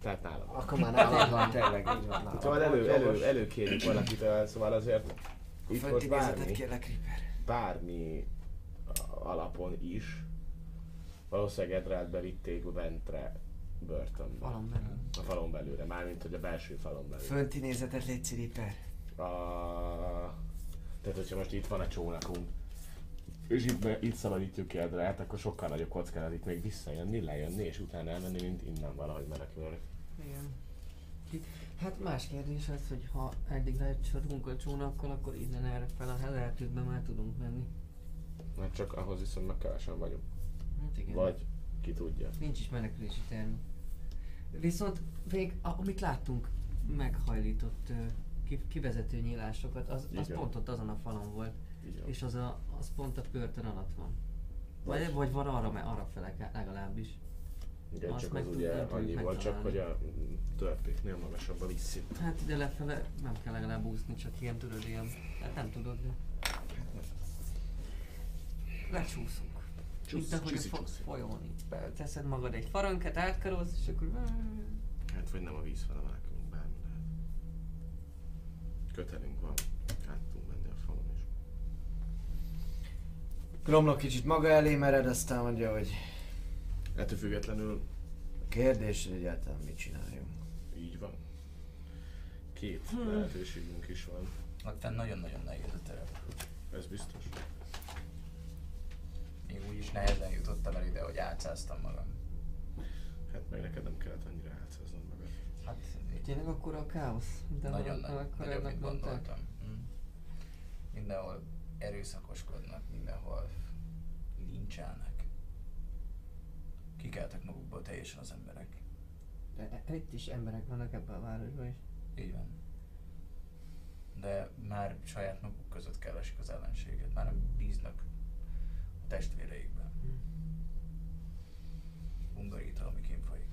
Tehát nálam. Akkor már nálam van, tényleg így van nálam. Szóval elő, elő, előkérjük valakit, szóval azért itt most bármi, bármi alapon is, valószínűleg Edreált bevitték bentre börtönbe. Falon belül. A falon belülre, mármint hogy a belső falon belül. Fönti nézetet létszi, Reaper. A... Tehát hogyha most itt van a csónakunk, és itt, itt szabadítjuk ki Edreált, akkor sokkal nagyobb kockázat itt még visszajönni, lejönni és utána elmenni, mint innen valahogy menekülni. Igen. Hát más kérdés az, hogy ha eddig lecsodunk a csónakkal, akkor innen erre fel a lehetőkben már tudunk menni. Mert csak ahhoz viszont meg kevesen vagyunk. Hát igen. Vagy ki tudja. Nincs is menekülési termünk. Viszont vég, amit láttunk, meghajlított kivezető nyílásokat, az, az pont ott azon a falon volt. És az, a, az pont a pörtön alatt van. Vagy, vagy van arra, mert arra felek legalábbis. Igen, azt csak az ugye annyi volt, csak hogy a törpéknél magasabb a vízszint. Hát ide lefele nem kell legalább úszni, csak ilyen tudod, ilyen... Hát nem tudod, de... Lecsúszunk. Csúsz, itt ahogy fogsz folyolni. Teszed magad egy faranket, átkarolsz, és akkor... Hát vagy nem a víz van a mákunk, bármi lehet. Kötelünk van, át tudunk menni a falon is. Gromlok kicsit maga elé mered, aztán mondja, hogy... Ettől függetlenül... A kérdés, hogy egyáltalán mit csináljunk. Így van. Két hmm. lehetőségünk is van. Aztán nagyon-nagyon nehéz a terep. Ez biztos. Én úgyis nehezen jutottam el ide, hogy álcáztam magam. Hát meg neked nem kellett annyira álcáznod magad. Hát... Tényleg akkor a káosz? De nagyon nagy, nagyobb, mint gondoltam. Hm. Mindenhol erőszakoskodnak, mindenhol lincselnek. Kikeltek magukból teljesen az emberek. De itt is emberek vannak ebben a városban is. Így van. De már saját maguk között keresik az ellenséget, már nem bíznak a testvéreikben. Undorít, ami kint folyik.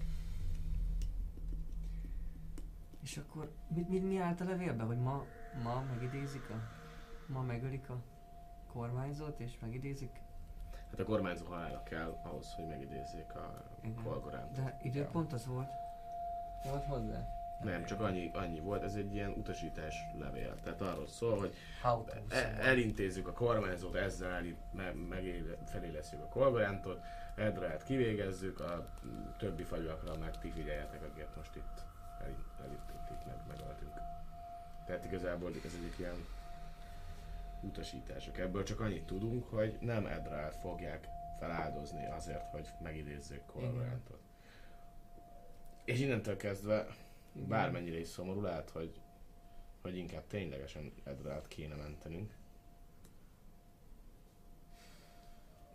És akkor mi, mi, mi állt a levélben, hogy ma, ma megidézik a... Ma megölik a kormányzót és megidézik? Hát a kormányzó halála kell ahhoz, hogy megidézzék a Kolgorantot. De időpont az volt? Volt hozzá? Nem, csak annyi, annyi volt, ez egy ilyen utasítás levél. Tehát arról szól, hogy elintézzük a kormányzót, ezzel feléleszünk a Kolgorantot, Edreált kivégezzük, a többi fagyakra meg ti figyeljetek, akiket most itt elítették, meg megöltünk. Tehát igazából ez egy ilyen utasítások. Ebből csak annyit tudunk, hogy nem Edreált fogják feláldozni azért, hogy megidézzék Kolgorantot. És innentől kezdve bármennyire is szomorú lehet, hogy, hogy inkább ténylegesen Edreált kéne mentenünk.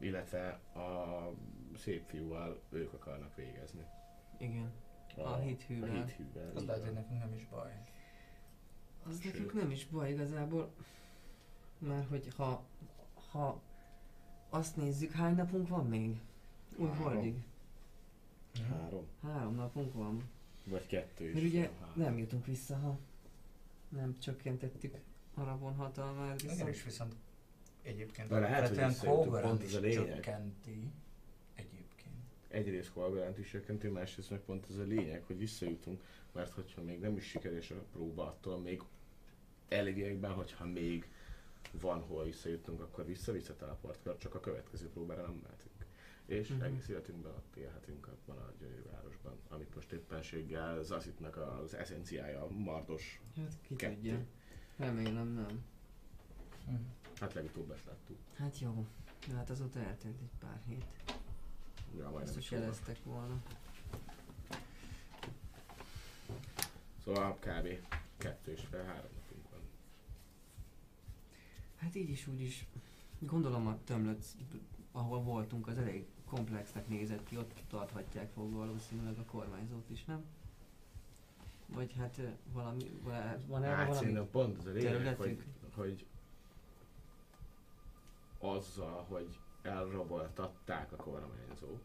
illetve a szép fiúval ők akarnak végezni. Igen. A, a hithűvel. A hithűvel. Az lehet, hogy nekünk nem is baj. Az Sőt. nekünk nem is baj igazából. Mert hogy ha, ha azt nézzük, hány napunk van még? Úgy holdig? Három. Három napunk van. Vagy kettő is. Mert ugye nem jutunk vissza, ha nem csökkentettük Arabon hatalmát. Igen, és viszont egyébként feltétlenül Kolgorant is csökkenti. Egyébként. Egyrészt Kolgorant is csökkenti, másrészt meg pont ez a lényeg, hogy visszajutunk, mert hogyha még nem is sikeres a próba, attól még elviekben, hogyha még van hol visszajutunk, akkor vissza-vissza teleportkal, csak a következő próbára nem mehetünk. És mm-hmm. egész életünkben ott élhetünk abban a gyönyörű városban, amit most éppenséggel az Azitnak az eszenciája, a mardos hát ki kettő. Tudja. Remélem nem. Mm. Hát legutóbb ezt láttuk. Hát jó. Hát azóta eltelt egy pár hét. Ja, majdnem is jeleztek volna. Szóval kb. kettő és fél három napunk van. Hát így is, úgy is. Gondolom a tömlöc, ahol voltunk, az elég komplexnek nézett ki, ott tarthatják fogva valószínűleg a kormányzót is, nem? Vagy hát valami, valami van erre valami területük? Pont az a lényeg, hogy, hogy azzal, hogy elraboltatták a kormányzót,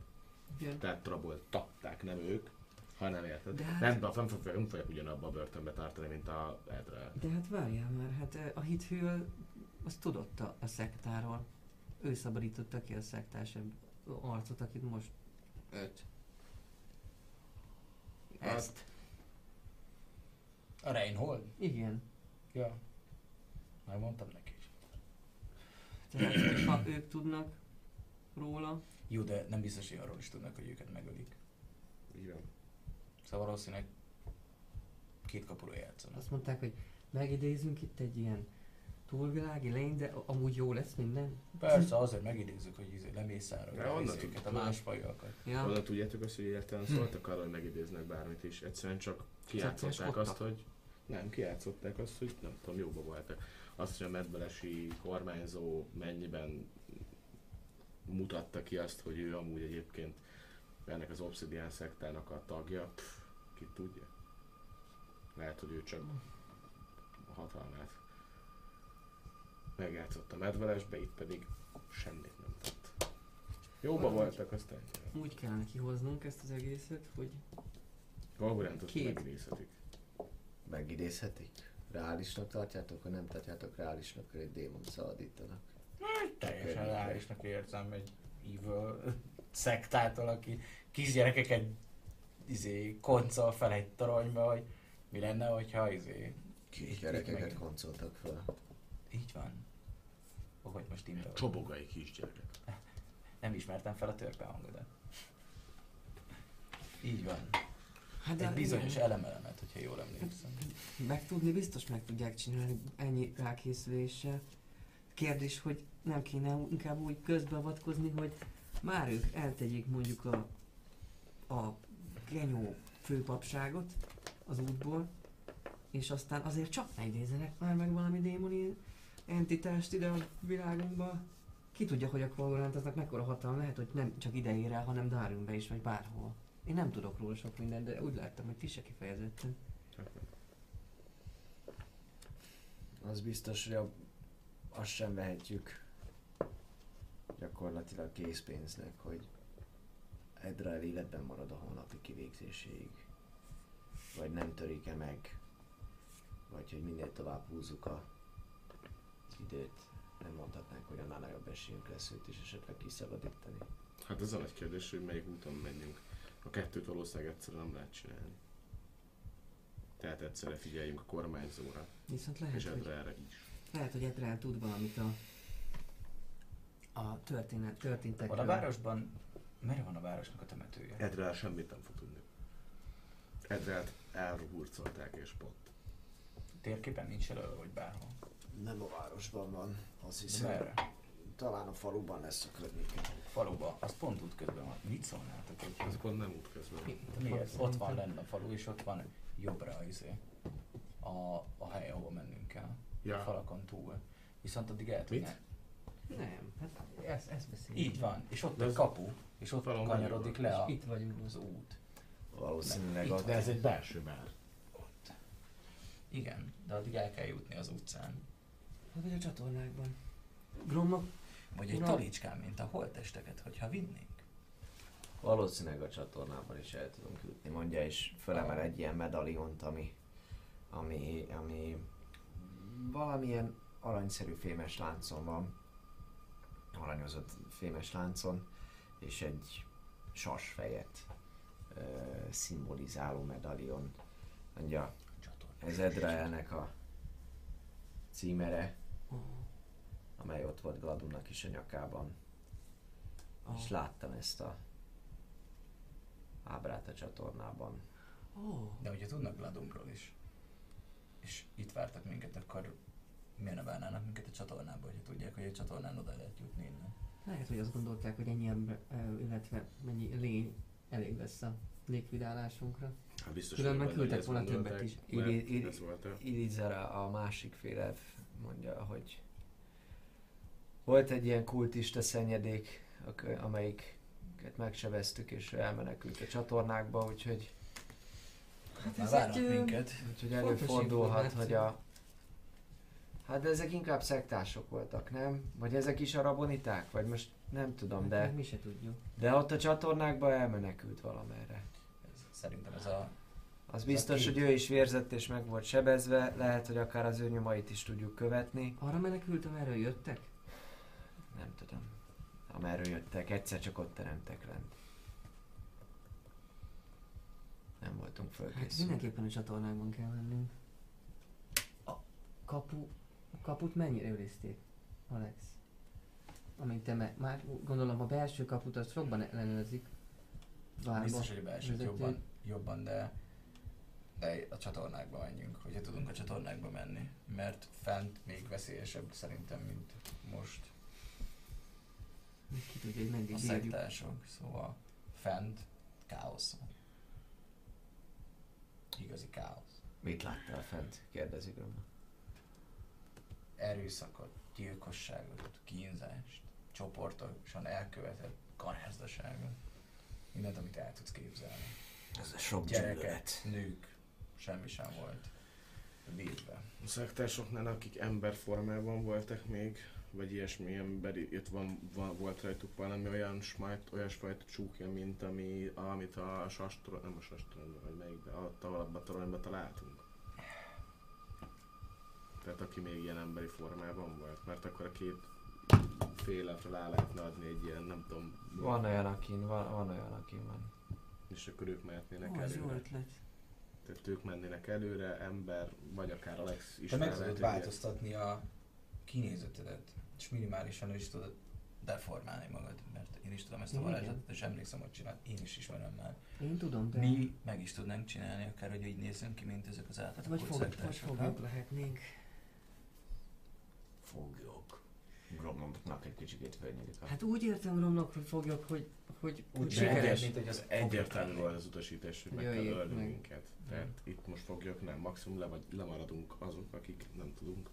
igen. Tehát raboltatták, nem ők, hanem érted. Hát, nem, nem, nem, nem fogják ugyanabba a börtönbe tartani, mint a Edreál. De hát várjál már, hát a hithűl az tudott a, a szektáról. Ő szabadította ki a szektás arcot, akit most öt. Ezt. A Reinhold? Igen. Ja. Már mondtam neki is. Tehát, ha ők tudnak róla... Jó, de nem biztos, hogy arról is tudnak, hogy őket megölik. Igen. Szóval valószínűleg két kapuról játszanak. Azt mondták, hogy megidézünk itt egy ilyen túlvilági lény, de amúgy jó lesz minden? Persze, azért megidézzük, hogy lemészárolják őket a másfajokat. Ja. Oda tudjátok azt, hogy egyáltalán szóltak arra, hogy megidéznek bármit is. Egyszerűen csak kijátszották azt, hogy... Nem, kijátszották azt, hogy nem tudom, jóba voltak. Azt, hogy a medvelesi kormányzó mennyiben mutatta ki azt, hogy ő amúgy egyébként ennek az Obsidian szektának a tagja. Pff, ki tudja? Lehet, hogy ő csak a hatalmát megjátszott a medvelesbe, itt pedig semmit nem tett. Jóba voltak, aztán... Úgy kellene kihoznunk ezt az egészet, hogy... Kolgorántot megidézhetik. Megidézhetik? Reálisnak tartjátok, ha nem tartjátok reálisnak, hogy egy démont szabadítanak. Teljesen reálisnak érzem egy evil szektától, aki kisgyerekeket izé, koncol fel egy toronyba, hogy mi lenne, hogyha izé... Kisgyerekeket koncoltak fel. Így van. Oh, hogy most imre vagyok. Csobogai kisgyerek. Nem ismertem fel a törpe hangodat. Így van. Hát egy bizonyos elemelemet, hogyha jól emlékszem. Megtudni biztos meg tudják csinálni ennyi rákészüléssel. Kérdés, hogy nem kéne inkább úgy közbeavatkozni, hogy már ők eltegyék mondjuk a, a genyó főpapságot az útból, és aztán azért csak ne idézenek már meg valami démoni entitást ide a világunkba. Ki tudja, hogy a Kolgorant aznak mekkora hatalma lehet, hogy nem csak ide ér el, hanem Darwinbe is, vagy bárhol. Én nem tudok róla sok mindent, de úgy láttam, hogy ti se kifejezetten. Az biztos, hogy a... azt sem vehetjük gyakorlatilag készpénznek, hogy Edreál életben marad a holnapi kivégzéséig. Vagy nem törik-e meg, vagy hogy minél tovább húzzuk a időt. Nem mondhatnánk, hogy annál nagyobb esélyünk lesz őt is esetleg kiszabadítani. Hát ez a nagy kérdés, hogy melyik úton menjünk. A kettőt valószínűleg egyszerűen nem lehet csinálni. Tehát egyszerre figyeljünk a kormányzóra. Viszont lehet, és Edreálra is. Lehet, hogy Edreál tud valamit a, a történet, történtekről. A városban... Merre van a városnak a temetője? Edreál semmit nem fog tudni. Edreált elhurcolták és pont. Térképen nincs elő, hogy bárhol. Nem a városban van, azt hiszem. Merre? Talán a faluban lesz a környéken. Faluban? Az pont útközben van. Mit szólnátok? Az pont nem útközben. Mi, mi ez? Ott van lenne a falu, és ott van jobbra izé, a, a hely, ahol mennünk kell. Ja. A falakon túl. Viszont addig el tudnánk. Nem, hát ezt, ezt beszéljük. Így van, és ott a kapu, és ott kanyarodik le a, itt vagyunk az út. Valószínűleg ott, de ez egy belső már. Ott. Igen, de addig el kell jutni az utcán. Vagy a csatornákban. Gromlok? Vagy egy talicskán, mint a holttesteket, hogyha vinnénk. Valószínűleg a csatornában is el tudunk jutni, mondja, és fölemel egy ilyen medaliont, ami, ami, ami valamilyen aranyszerű fémes láncon van, aranyozott fémes láncon, és egy sasfejet ö, szimbolizáló medalion. Mondja, ez Edreálnek a címere, amely ott volt Gladumnak is a nyakában, oh. És láttam ezt a ábrát a csatornában. Oh. De ugye tudnak Gladumról is, és itt vártak minket, akkor miért ne várnának minket a csatornába, hogyha tudják, hogy a csatornán oda lehet jutni innen? Lehet, hogy azt gondolták, hogy ennyi ember, illetve mennyi lény elég lesz a likvidálásunkra. Hát biztos, hogy megküldtek volna többet is. Ilizera a másik féle mondja, hogy volt egy ilyen kultista szennyedék, amelyiket megsebeztük, és elmenekült a csatornákba, úgyhogy hát ez várnak egy, minket. Úgyhogy előfordulhat, hogy a... Hát de ezek inkább szektások voltak, nem? Vagy ezek is araboniták? Vagy most nem tudom, hát, de... mi se tudjuk. De ott a csatornákban elmenekült valamerre. Ez, szerintem ez a... Az biztos, hogy ő is vérzett és meg volt sebezve, lehet, hogy akár az ő nyomait is tudjuk követni. Arra menekült, amerről jöttek? Nem tudom. Amerről jöttek, egyszer csak ott teremtek rend. Nem voltunk fölkészülve. Hát mindenképpen a csatornákban kell mennünk. A kapu... A kaput mennyire őrizték, Alex? Amint te me- már gondolom a belső kaput azt jobban ellenőrzik. Biztos, hogy a belsőt jobban, jobban, de, de a csatornákba menjünk, hogyha tudunk a csatornákba menni. Mert fent még veszélyesebb szerintem, mint most. Ki tudja, hogy meddig a szektások, szóval fent káosz. Igazi káosz. Mit láttál fent? Kérdezik róla. Erőszakot, gyilkosságot, kínzást, csoportosan elkövetett karházdaságot. Mindent, amit el tudsz képzelni. Ez a sok gyerekek, nők, semmi sem volt védve. A szektásoknál, akik emberformában voltak még, vagy ilyesmi emberi, itt van, van, volt rajtuk valami olyan smajt, olyasfajta csúkja, mint ami, amit a sastron, nem a sastron, vagy melyik, de a tavalabban toronyban találtunk. Tehát aki még ilyen emberi formában volt, mert akkor a két féleltről el lehetne adni egy ilyen, nem tudom... Van mi? Olyan, akin van, van olyan, akin van. És akkor ők mehetnének oh, előre. Ó, ez jó. Tehát ők mennének előre, ember, vagy akár Alex is... Te meg tudod változtatni a kinézetedet, és minimálisan is tudod deformálni magad, mert én is tudom ezt a varázslatot, és emlékszem, hogy csinál, én is ismerem már. Én tudom, de... Mi meg is tudnánk csinálni, akár hogy így nézzünk ki, mint ezek az általában kockázatások. Vagy fogjuk lehetnénk. Fogjuk. Gromloknak egy kicsikét felnyílik. Hát úgy értem Gromlokról fogjuk, hogy... hogy úgy sikerült, mint hogy az egyértelmű volt az utasítás, hogy meg kell ölni minket. Tehát itt most fogjuk, nem, maximum le, vagy lemaradunk azok, akik nem tudunk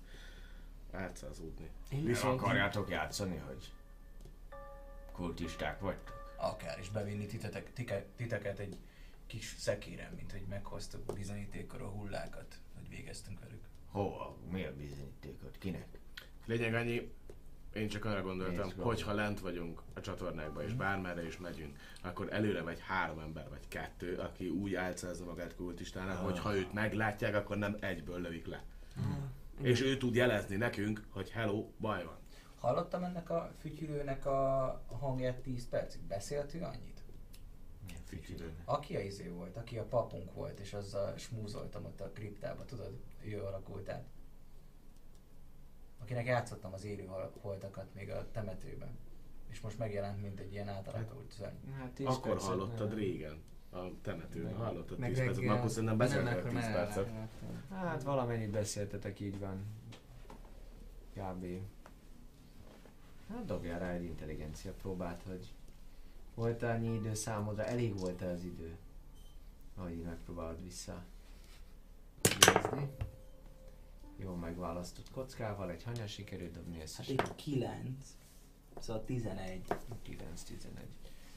átszázódni. Viszont akarjátok játszani, hogy kultisták vagytok? Akár is bevinni titetek, tike, titeket egy kis szekéren, mint hogy meghoztuk bizonyítékra a hullákat, hogy végeztünk velük. Hova? Mi a bizonyítékot? Kinek? Lényeg annyi, én csak arra gondoltam, hogy ha lent vagyunk a csatornákban és bármerre is megyünk, akkor előre megy három ember vagy kettő, aki úgy álcázza magát kultistának, ah. hogy ha őt meglátják, akkor nem egyből lövik le. Ah. És ő tud jelezni nekünk, hogy hello, baj van. Hallottam ennek a fütyülőnek a hangját tíz percig. Beszélt ő annyit? Milyen fütyülőnek? Aki a izé volt, aki a papunk volt, és azzal smúzoltam ott a kriptába, tudod, ő alakult át. Akinek játszottam az élő holtakat még a temetőben. És most megjelent, mint egy ilyen átalakult szörny. Hát, hát akkor hallottad nem. Régen a temetőben, hallottad tíz percet, akkor szerintem beszéltek tíz percet. Hát valamennyit beszéltetek, így van. Kb. Hát dobjál rá egy intelligencia próbát, hogy volt annyi idő számodra, elég volt-e az idő, ahogy így megpróbálod vissza nézni. Jól megválasztott kockával, egy hanyas sikerült dobni összesen. Hát egy kilenc. Szóval tizenegy. kilenc tizenegy.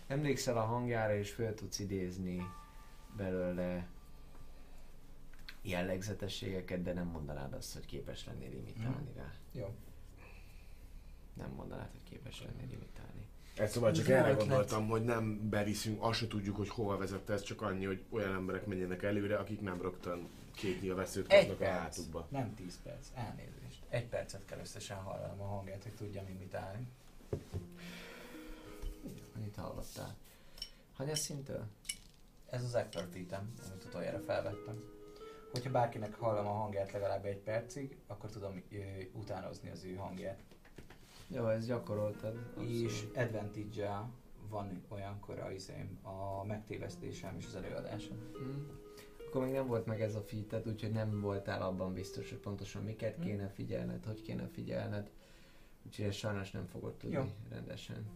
Emlékszel a hangjára és föl tudsz idézni belőle jellegzetességeket, de nem mondanád azt, hogy képes lennél imitálni rá. Jó. Nem mondanád, hogy képes lennél imitálni. Egy szóval csak erre gondoltam, hogy nem beriszünk, azt se tudjuk, hogy hova vezette ez, csak annyi, hogy olyan emberek menjenek előre, akik nem rögtön két nyilvesszőt kapnak a hátukba. Nem tíz perc, elnézést. Egy percet kell összesen hallanom a hangját, hogy tudjam imitálni. Annyit hallottál. Hanyas szintől? Ez az expertítem, amit utoljára felvettem. Hogyha bárkinek hallom a hangját legalább egy percig, akkor tudom ő, utánozni az ő hangját. Jó, ezt gyakoroltad. Abszolút. És advantage-el van olyankor a, izém, a megtévesztésem és az előadásom. Mm. Akkor még nem volt meg ez a feated, úgyhogy nem voltál abban biztos, hogy pontosan miket mm. kéne figyelned, hogy kéne figyelned. Úgyhogy ezt sajnos nem fogod tudni Jó. rendesen,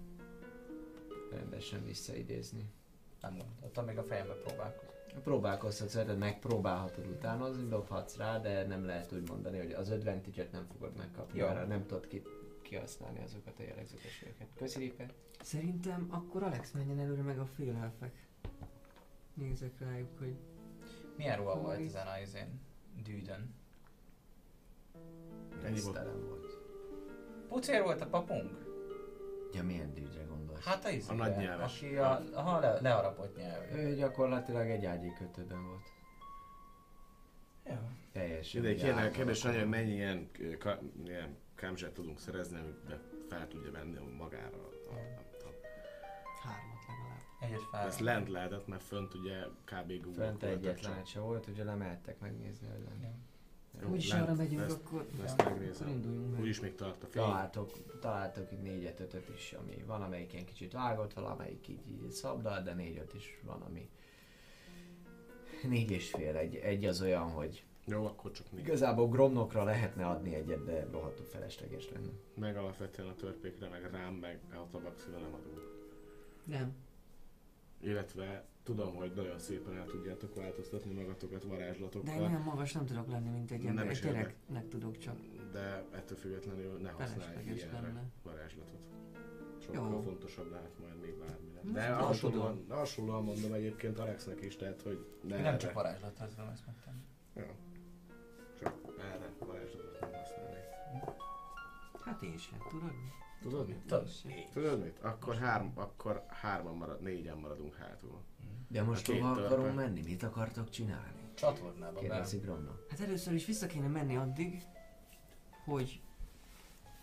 rendesen visszaidézni. Nem gondoltam, még a fejembe próbálkozom. Próbálkozhatsz, hogy megpróbálhatod utánozni, dobhatsz rá, de nem lehet úgy mondani, hogy az advantage-et nem fogod megkapni, arra nem tudod ki. kihasználni azokat a jellegzetességeket. Köszönjük. Szerintem akkor Alex menjen előre meg a félelfek. Nézzek rájuk, hogy... Milyen ruha Famaris. Volt ezen a izén? Dűdön. Resztelen volt. Pucér volt a papunk? Ja, milyen dűdre gondolsz? Hát a izébe, a nagy nyelves. Aki a, a le, leharapott nyelv. Ő gyakorlatilag egy ágyi kötőben volt. Jó. Teljesen. De kérlek, kérdés annyi, hogy mennyi ilyen... Ka, ilyen kámzsát tudunk szerezni, amiben fel tudja venni magára a, a, a... Hármat legalább. Egyet fel. Ez lent lehetett, mert fönt ugye kb. Google-t Fönt egyet lát se volt, ugye lemehettek megnézni, hogy lent. Úgyis arra megyünk, akkor induljunk meg. Úgyis még tart a fény. Találtok, találtok így négyet, ötöt is, ami valamelyik ilyen kicsit vágott, valamelyik így, így szabdal, de négy-öt is van, ami... Négy és fél, egy, egy az olyan, hogy... Jó, akkor csak még. Igazából Gromlokra lehetne adni egyet, de rohadtul felesleges lenne. Meg alapvetően a törpékre, meg rám, meg a tabakszira nem adunk. Nem. Illetve tudom, hogy nagyon szépen el tudjátok változtatni magatokat varázslatokkal. De én olyan magas nem tudok lenni, mint egy ember. Egy gyereknek tudok csak. De ettől függetlenül ne használj ilyenre varázslatot. Sokkal fontosabb lehet majd még bármire. De hasonlóan, hasonlóan mondom egyébként Alexnek is, tehát hogy... Ne nem csak varázslatot az van, ezt megtenni. Jó. Csak erre varázslatot nem használnék. Hát én sem, tudod mi? Tudod mit? Tudod, tudod mit? Akkor, hárm, akkor hárman marad, négyen maradunk hátul. De most hova akarunk menni? Mit akartok csinálni? Csatornába kérdezik Gromnak. Hát először is vissza kéne menni addig, hogy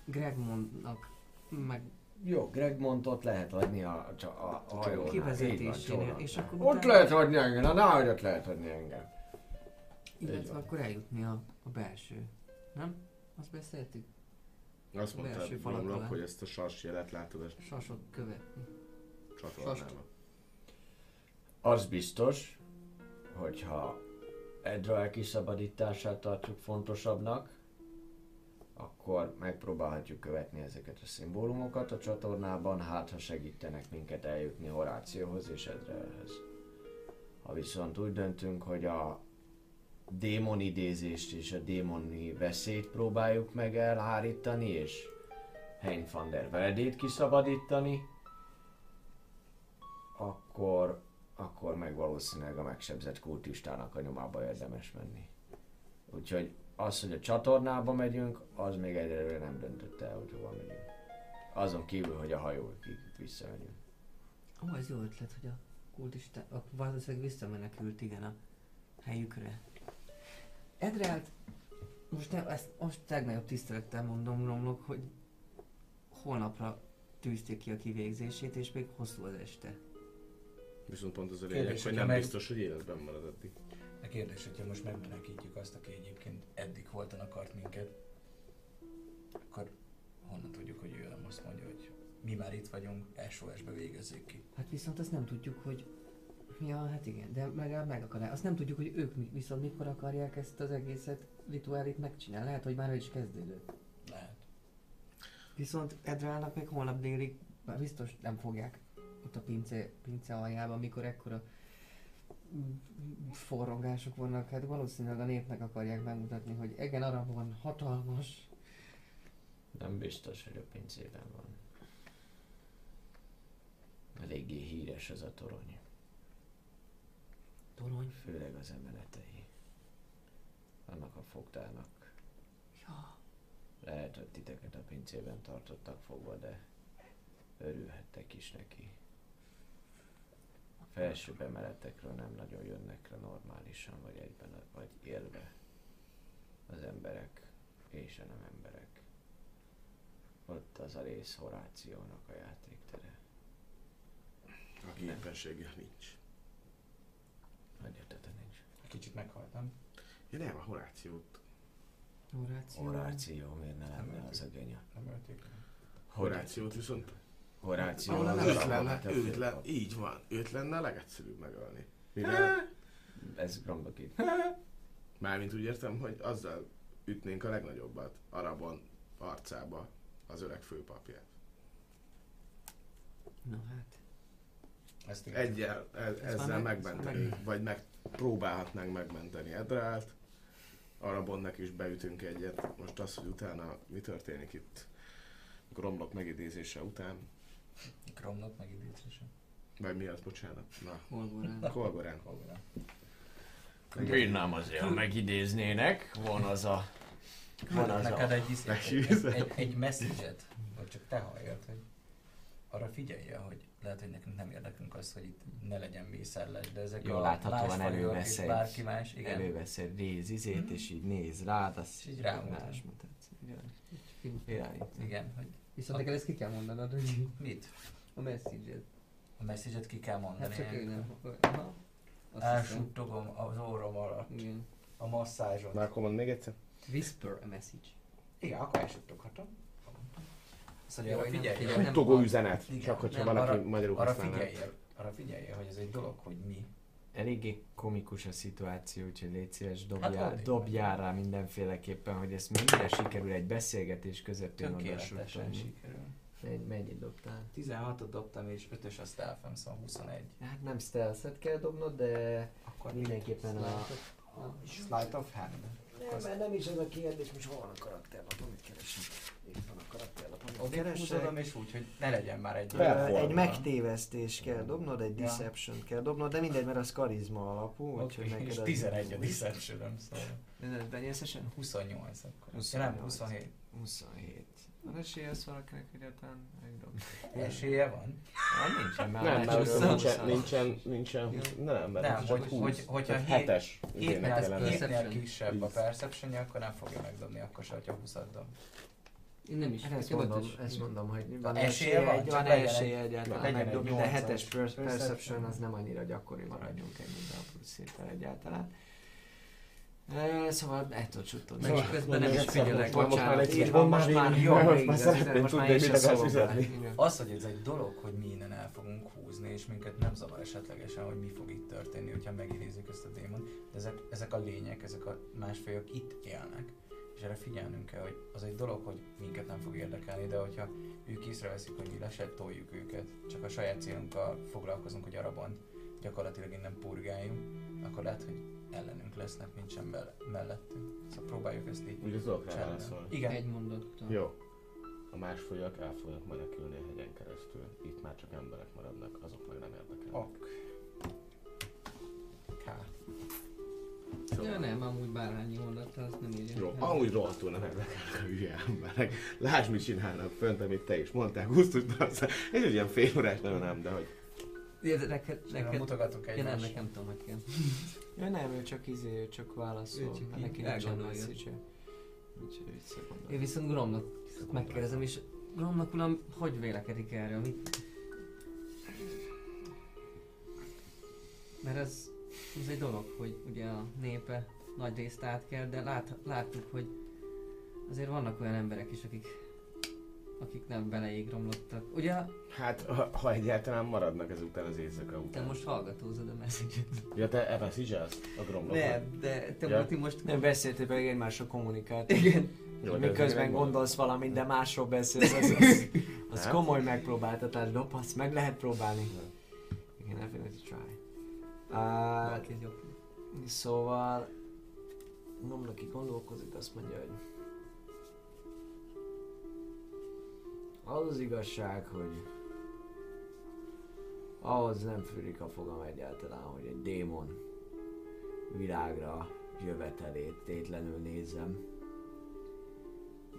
Gregmonnak meg... Jó, Gregmont ott lehet adni a, a, a, a hajónak. Kivezetésénél. Ott lehet adni engem, a náhagyat lehet adni engem. Illetve akkor eljutni a, a belső, nem? Azt beszéltük? Azt mondtad Gromlok, hogy ezt a sas jelet látod ezt? Sasot követni. Csatornában. Az biztos, hogyha Edreál kiszabadítását tartjuk fontosabbnak, akkor megpróbálhatjuk követni ezeket a szimbólumokat a csatornában, hát ha segítenek minket eljutni Horációhoz és Edreálhez. Ha viszont úgy döntünk, hogy a démon idézést és a démoni veszélyt próbáljuk meg elhárítani, és Hein van der Veldét kiszabadítani, akkor, akkor meg valószínűleg a megsebzett kultistának a nyomába érdemes menni. Úgyhogy az, hogy a csatornába megyünk, az még egyelőre nem döntött el, hogy hova megyünk. Azon kívül, hogy a hajókig visszamegyünk. Ó, ez jó ötlet, hogy a kultista, a valószínűleg visszamenekült, igen, a helyükre. Edreált, most ne, ezt most legnagyobb tisztelettel mondom Gromlok, hogy holnapra tűzték ki a kivégzését, és még hosszú az este. Viszont pont az a lényeg, hogy nem meg... biztos, hogy életben marad addig. A kérdés, hogyha most megmenekítjük azt, aki egyébként eddig holtan akart minket, akkor honnan tudjuk, hogy ő nem azt mondja, hogy mi már itt vagyunk, es o es-be végezzék ki. Hát viszont azt nem tudjuk, hogy... Ja, hát igen, de meg, meg akarják. Azt nem tudjuk, hogy ők viszont mikor akarják ezt az egészet, rituálit megcsinálni. Lehet, hogy már ő is kezdődött. Lehet. Viszont Edreálnak még holnap délig már biztos nem fogják ott a pince, pince aljában, mikor ekkora forrongások vannak. Hát valószínűleg a népnek akarják megmutatni, hogy igen, Arabon hatalmas. Nem biztos, hogy a pincében van. Eléggé híres ez a torony. Torony? Főleg az emeletei. Annak a fogtának. Ja. Lehet, hogy titeket a pincében tartottak fogva, de örülhettek is neki. A felsőbb emeletekről nem nagyon jönnek le normálisan, vagy egyben, vagy élve az emberek és a nem emberek. Ott az a rész Horációnak a játéktere. Aki éppenséggel nincs. Nagy értete nincs. Kicsit meghaltam. Ja nem, a Horációt. Horáció? Horáció, miért ne lenne az a gönya? Nem ölték. Horációt viszont... Horáció... Őt lenne, őt lenne, így van. Őt lenne a legegyszerűbb megölni. Mivel... Ez Gromlok itt. Mármint úgy értem, hogy azzal ütnénk a legnagyobbat Arabon arcába az öreg főpapját. Na hát... Egyel, ez, ezzel megmenteni, vagy megpróbálhatnánk megmenteni Edreált. Arabonnak is beütünk egyet. Most az, hogy utána mi történik itt Gromlok megidézése után. Gromlok megidézése? Vagy mi az, bocsánat? Na. Kolgorant. Kolgorant. Bírnám azért, ha megidéznének. Van az a... Van az neked a... egy iszét, egy, egy message-et, vagy csak te halljad, hogy arra figyelje, hogy lehet, hogy nekünk nem érdekünk az, hogy itt ne legyen mészárlás, de ezek jól láthatóan elővesz egy, elővesz egy rézizét, mm-hmm. és így néz rád, azt és így rámutat. Igen, igen, hogy... Viszont neked ezt ki kell mondanod, hogy... Mit? A message-et. A message-et ki kell mondani. Hát csak én nem. Elsuttogom az orrom alatt. Igen. A masszázsot. Na akkor mondd még egyszer. Whisper a message. Igen, akkor elsuttoghatom. Szóval, hogy figyelj, suttogó üzenet, igen, csak hogyha nem, valaki arra, magyarul használna. Arra figyelje, hogy ez egy dolog, hogy mi. Eléggé komikus a szituáció, úgyhogy légy szíves, dobjál, hát, dobjál rá mindenféleképpen, hogy ezt mennyire sikerül egy beszélgetés közepén oda suttogni. Tökéletesen sikerül. Mennyit dobtál? tizenhatot dobtam és ötös a stealth-em, szóval huszonegy. Hát nem stealth-et kell dobnod, de akkor mindenképpen a... a Sleight of hand. Nem, mert nem is ez a kérdés, most hol van a karakterlap, amit keresek. Itt van a karakterlap, amit keresek. És úgy, hogy ne legyen már egy... Uh, egy megtévesztés kell dobnod, egy deception ja. kell dobnod, de mindegy, mert az karizma alapú. Okay. Hogy és tizenegy a deception-öm, szóval. De, de nyilvesen huszonnyolc akkor. huszonnyolc. Nem, huszonhét. huszonhét. Van esélye az valakinek egyáltalán megdobni? Esélye van? Nem, nincsen már. Nem, már nincsen, nincsen, nincsen, nincsen, nem, mert nem, csak hogy, húsz, hogy, tehát hetes. hétnél kisebb a perception-je, akkor nem fogja megdobni, akkor se, hogyha huszat dob. Én nem is. Hát ezt, mondom, is. ezt mondom, hogy van esélye, van, egy, van esélye egyáltalán megdobni, de hetes perception az nem annyira gyakori, maradjunk ennyiben a plusz héttel egyáltalán. E, szóval el tudod suttodni. Meg közben nem is figyelek, bocsánat, így van, most már jól végzett, most már én sem szavazom. Az, hogy ez egy dolog, hogy mi innen el fogunk húzni, és minket nem zavar esetlegesen, hogy mi fog itt történni, hogyha megidézzük ezt a démon, de ezek, ezek a lények, ezek a másfajok itt élnek, és erre figyelnünk kell, hogy az egy dolog, hogy minket nem fog érdekelni, de hogyha ők észreveszik, hogy mi leset, toljuk őket, csak a saját célunkkal foglalkozunk, hogy Arabon gyakorlatilag innen purgáljunk, akkor lehet, hogy ellenünk lesznek, mint sem mellettünk. Szóval próbáljuk ezt így. Ugye tudok ráválaszolni? Igen. Egy mondattal. Jó. A másfolyók el fognak menekülni a hegyen keresztül. Itt már csak emberek maradnak, azok meg nem érdekelnek. Ok. Kár. Szóval. Ja nem, amúgy bárhányi mondattal azt nem így. Jó, amúgy rohadtul nem érdekelnek a hülye emberek. Lásd, mit csinálnak fönt, amit te is mondtál, húsztusd. Ez egy ilyen fél órás nagyon nem, de hogy... Neked, neked, neked, mutogatok egymást. Ja nem, nekem tudom, hogy kell. Ja nem, ő csak izé, ő csak válaszol. Hát neki nincsen message-e. Én viszont Gromnak megkérdezem, és Gromnak uram, hogy vélekedik erről? Mit? Mert ez, ez egy dolog, hogy ugye a népe nagy részt átkel, de lát, láttuk, hogy azért vannak olyan emberek is, akik akik nem beleég romlottak, ugye? Hát, ha, ha egyáltalán maradnak ezután az éjszaka után. Te most hallgatózod a message-et. Ja, te e message-elsz a Gromlokon? Nem, de te ja. most... Nem beszéltél pedig egymással kommunikált. Igen. Jó, miközben gondolsz valamit, de másról beszélsz, az, az, az hát? Komoly megpróbáltatás, dob, azt meg lehet próbálni. Igen, definitely try. Uh, szóval... Gromloki gondolkozik, azt mondja, hogy... Az az igazság, hogy Ahhoz nem fűrik a fogam egyáltalán, hogy egy démon világra jövetelét tétlenül nézem.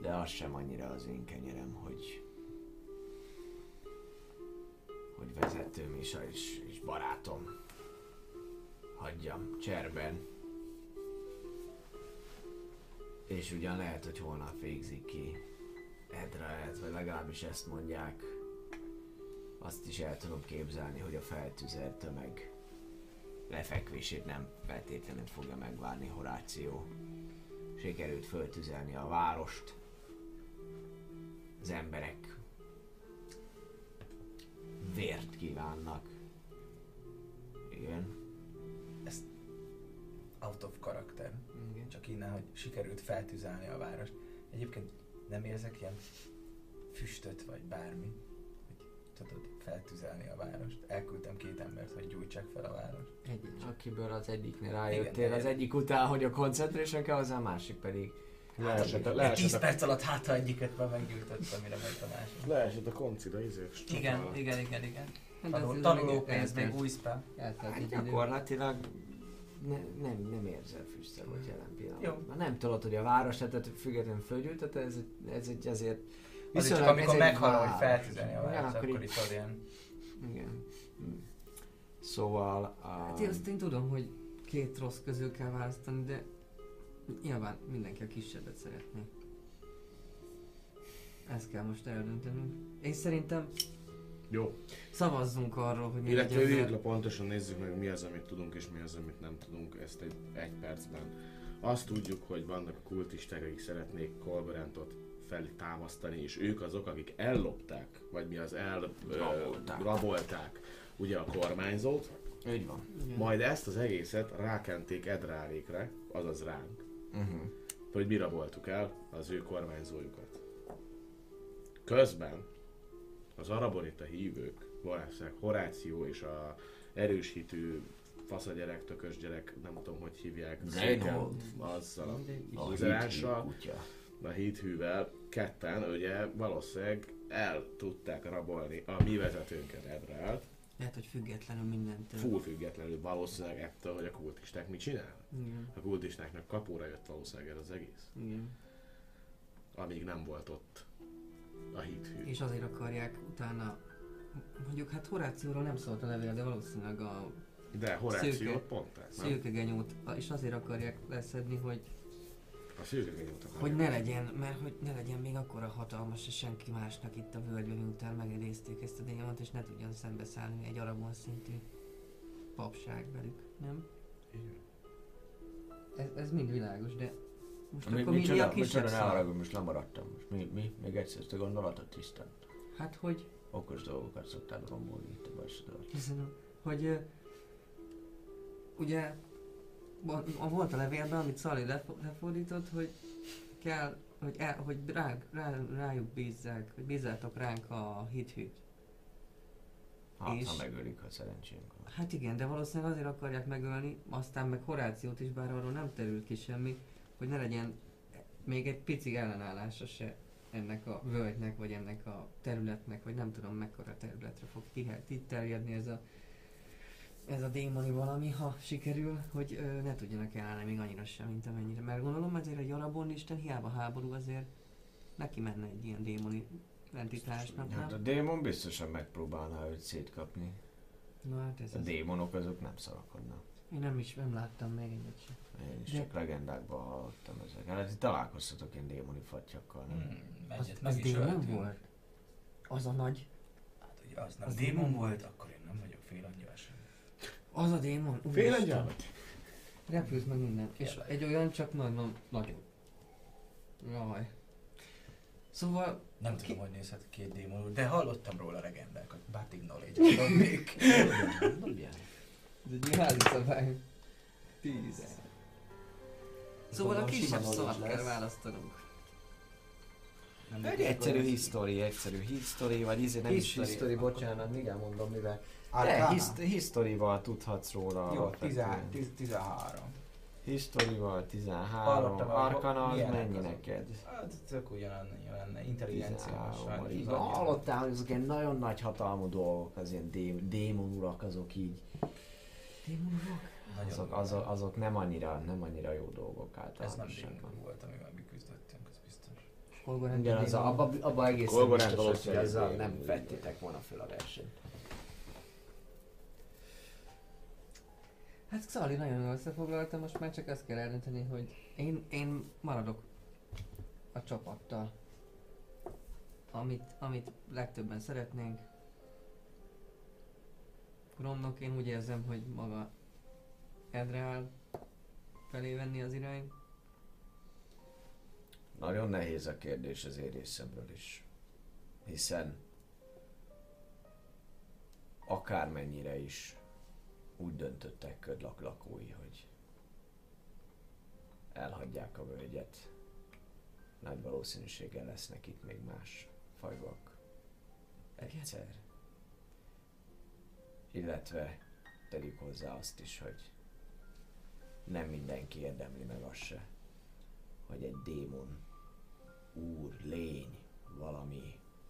De az sem annyira az én kenyerem, hogy, hogy vezetőm is, és, és barátom. Hagyjam cserben. És ugyan lehet, hogy holnap végzik ki Edreált, vagy legalábbis ezt mondják. Azt is el tudom képzelni, hogy a feltűzelt tömeg lefekvését nem feltétlenül fogja megvárni Horáció. Sikerült föltüzelni a várost. Az emberek vért kívánnak. Igen. Ezt out of character. Igen, csak innen, hogy sikerült feltüzelni a várost. Egyébként nem érzek ilyen füstöt vagy bármi, hogy tudod feltüzelni a várost. Elküldtem két embert, hogy gyújtsák fel a várost. Egy, akiből az egyiknél rájöttél, igen, az de... egyik után, hogy a koncentration kell, az a másik pedig... Leesett a, leesett tíz a... perc alatt hát, ha egyiket már meggyűjtöttem, mire megy a másik. Leesett a koncira, izős. Igen, igen, igen, igen, igen. Tanul, tanulópénz, még új spell. Hát gyakorlatilag... Ne, nem, nem érzel füstöt jelen pillanatban. Nem tudod, hogy a város, tehát függetlenül fölgyűjtött, ez, ez egy azért... Azért csak amikor meghalom, hogy feltüzelni a város, akkor, akkor itt ad ilyen... Igen. Hmm. Szóval... Um... Hát én azt én tudom, hogy két rossz közül kell választani, de nyilván mindenki a kisebbet szeretné. Ezt kell most eldöntenünk. Én szerintem... Jó. Szavazzunk arról, hogy mi legyen. Illetve pontosan nézzük meg, mi az, amit tudunk és mi az, amit nem tudunk, ezt egy, egy percben. Azt tudjuk, hogy vannak kultisták, akik szeretnék Kolgorantot feltámasztani, és ők azok, akik ellopták, vagy mi az el... Rabolták. Ö, rabolták ugye a kormányzót. Így van. Igen. Majd ezt az egészet rákenték Edreálékre, azaz ránk, uh-huh. hogy mi raboltuk el az ő kormányzójukat. Közben az arabonita hívők, valószínűleg Horáció és a erős hitű faszagyerek, tökös gyerek, nem tudom, hogy hívják. Reinhold. Azzal a húzással, a hithűvel ketten ugye valószínűleg el tudták rabolni a mi vezetőnket Edreált. Lehet, hogy függetlenül mindentől. Full függetlenül valószínűleg ettől, hogy a kultisták mit csinálnak. Igen. A kultistáknak kapóra jött valószínűleg ez az egész. Igen. Amíg nem volt ott a hithű. És azért akarják utána, mondjuk hát Horációról nem szólt a levél, de valószínűleg a de Horációt pont ez, nem? Szőkegenyót, és azért akarják leszedni, hogy a szőkegenyót akarják. Hogy ne legyen, mert hogy ne legyen még akkora hatalmas, és senki másnak itt a völgyön, után megelézték ezt a démont, és ne tudjon szembeszállni egy arabon szintű papság velük, nem? Igen. Ez, ez mind világos, de most mi, akkor mi, mi, csoda, mi a kisebb szal? Most lemaradtam. Most mi, mi? Még egyszer ezt a gondolatot, Tisztán. Hát hogy? Okos dolgokat szoktál rombolni itt a bajszodat. Köszönöm. Hogy uh, ugye volt a levélben, amit Salir lefordított, hogy kell, hogy, el, hogy rá, rá, rájuk bízzák, hogy bízzátok ránk a hithűt. Hát, és, ha megölik, ha szerencsénk van. Hát igen, de valószínűleg azért akarják megölni, aztán meg Horációt is, bár arról nem terült ki semmi, hogy ne legyen még egy pici ellenállása se ennek a völgynek, vagy ennek a területnek, vagy nem tudom mekkora területre fog kiterjedni ez a, ez a démoni valami, ha sikerül, hogy ö, ne tudjanak elállni még annyira sem, mint amennyire. Mert gondolom azért egy arabon isten hiába háború, azért neki menne egy ilyen démoni entitásnak. Hát a démon biztosan megpróbálná őt szétkapni. Na, hát ez a az démonok azok nem szarakodnak. Én nem is, nem láttam még egyet sem. Én is de... csak legendákban hallottam ezeket. Hát itt találkoztatok ilyen démoni fattyakkal, nem? Mm, az az démon volt? Az a nagy? Hát ugye az nem az démon, démon volt, akkor én nem vagyok félangyal sem. Az a démon? Félangyal vagy? Repült meg minden. És Fél egy olyan csak nagyon nagyobb. Jaj. Szóval... Nem ki... tudom, hogy nézhet két démonul, de hallottam róla legendákat. Batig knowledge-on még. Ez egy házi szabály. Tíz. Szóval a kisebb szavat kell választanunk. Egy egyszerű history, egyszerű history, vagy izé nem history. History, bocsánat, igen mondom mivel. De historyval tudhatsz róla. Jó, tizenhárom. Historyval tizenhárom, Arkana az mennyi neked? Hát tök ugyanannyi lenne, intelligenciával. Hallottál, hogy azok ilyen nagyon nagy hatalmú dolgok, az ilyen dé- démonurak, azok így... Démonurak? Azok, azok, azok nem, annyira, nem annyira jó dolgok általában. Ez nem démonul volt, amivel mi küzdöttünk, az biztos. Ugyanaz, abban abba egészen biztos, hogy azzal nem vettétek volna fel a versenyt. Hát Xali nagyon jól összefoglalta, most már csak azt kell eldönteni, hogy én, én maradok a csapattal, amit, amit legtöbben szeretnénk. Gromnak én úgy érzem, hogy maga Edreál felé venni az irány. Nagyon nehéz a kérdés az én részemről is, hiszen akármennyire is úgy döntöttek Ködlak lakói, hogy elhagyják a völgyet. Nagy valószínűséggel lesznek itt még más fajvak egyszer. Illetve tegyük hozzá azt is, hogy nem mindenki érdemli meg azt se, hogy egy démon, úr, lény valami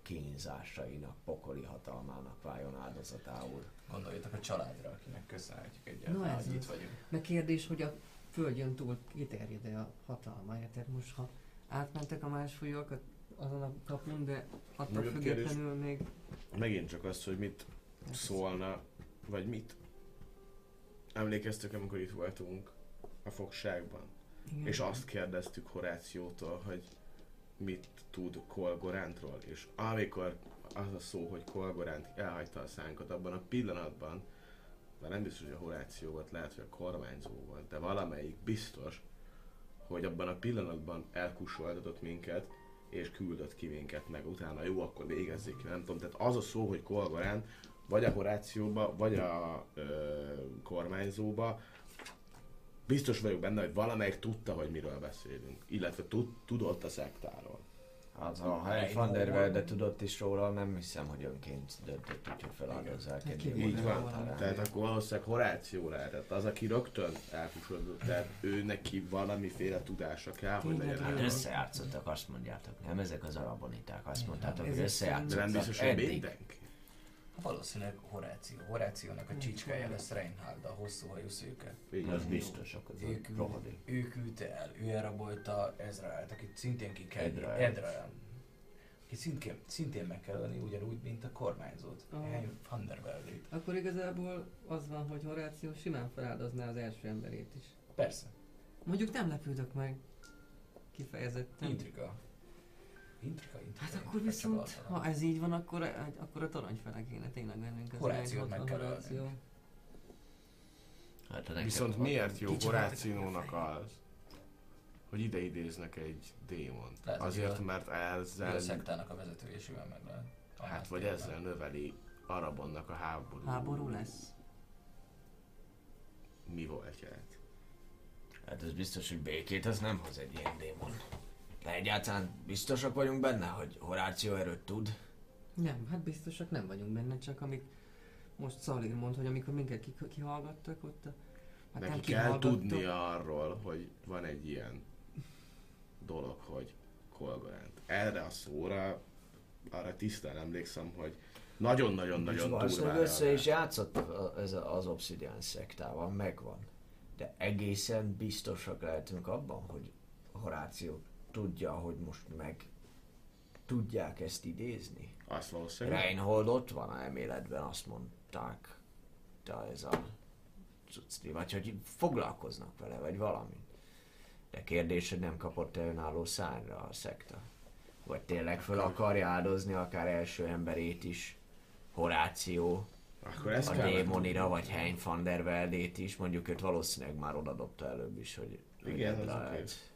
kínzásainak, pokoli hatalmának váljon áldozatául. Gondoljatok a családra, akinek köszönhetjük egyáltalán, no, hogy itt vagyunk. Meg kérdés, hogy a földjön túl kiterjed-e a hatalmája? Tehát most, ha átmentek a más folyókat azon a kapun, de attól függetlenül még... Megint csak az, hogy mit szólna, vagy mit emlékeztük, amikor itt voltunk a fogságban. Igen. És azt kérdeztük Horációtól, hogy mit tud Kolgorántról, és amikor az a szó, hogy Kolgoránt elhagyta a szánkat, abban a pillanatban, már nem biztos, hogy a Horáció volt, lehet, hogy a kormányzó volt, de valamelyik biztos, hogy abban a pillanatban elkussoltatott minket, és küldött ki minket, meg utána jó, akkor végezzék ki, nem tudom, tehát az a szó, hogy Kolgoránt, vagy a Horációba, vagy a ö, kormányzóba, biztos vagyok benne, hogy valamelyik tudta, hogy miről beszélünk, illetve tud, tudott a szektáról. Hát ha Hein van der Velde tudott is róla, nem hiszem, hogy önként döntött, hogyha feláldozzák egy így van, van. Tehát akkor valószínűleg Horáció lehetett az, aki rögtön elfusodott, tehát ő neki valamiféle tudása kell, hogy legyen. Hát összejátszottak, azt mondjátok, nem? Ezek az araboniták, azt mondtátok, hogy összejátszottak. Nem biztos, hogy mindenki. Valószínűleg Horáció. Horációnak a csicskája lesz Reinhold, a hosszú hajú szőke. Így az biztosak az a ő küldte el, ő elrabolta Ezraelt, akit szintén ki kell Edreál. Akit szintén, szintén meg kell ölni, ugyanúgy, mint a kormányzót, Hein van der Veldét. Akkor igazából az van, hogy Horáció simán feláldozná az első emberét is. Persze. Mondjuk nem lepődök meg. Kifejezetten. Intriga. Intrika, intrika, hát akkor viszont, ha ez így van, akkor, akkor a torony fele kéne tényleg mennünk az Horációt meg kell Horáció. Hát, viszont kell miért jó Horációnak az, hogy ide idéznek egy démont? Lehet, azért, a, mert ezzel... A szektának a vezetőjésével meg lehet. Hát vagy ezzel meg növeli Arabonnak a háború. Háború lesz. Mi volt jelent? Hát ez biztos, hogy békét az nem hoz egy ilyen démon. De egyáltalán biztosak vagyunk benne, hogy Horáció erőt tud? Nem, hát biztosak nem vagyunk benne, csak amik most Salir mond, hogy amikor minket ki- kihallgattak ott a... Hát neki kell tudni arról, hogy van egy ilyen dolog, hogy Kolgorant. Erre a szóra, arra tisztán emlékszem, hogy nagyon-nagyon-nagyon durvára. Szóval össze is játszott ez az obszidián szektával, megvan. De egészen biztosak lehetünk abban, hogy Horáció tudja, hogy most meg tudják ezt idézni. Azt valószínűleg. Reinhold ott van a elméletben, azt mondták, de ez a cucli, vagy hogy foglalkoznak vele, vagy valamit. De kérdés, hogy nem kapott-e önálló szárnyra a szekta? Vagy tényleg fel akarja áldozni akár első emberét is, Horáció, akkor a démonira, vagy Hein van der Veldét is, mondjuk őt valószínűleg már odadobta előbb is, hogy... Igen, hogy az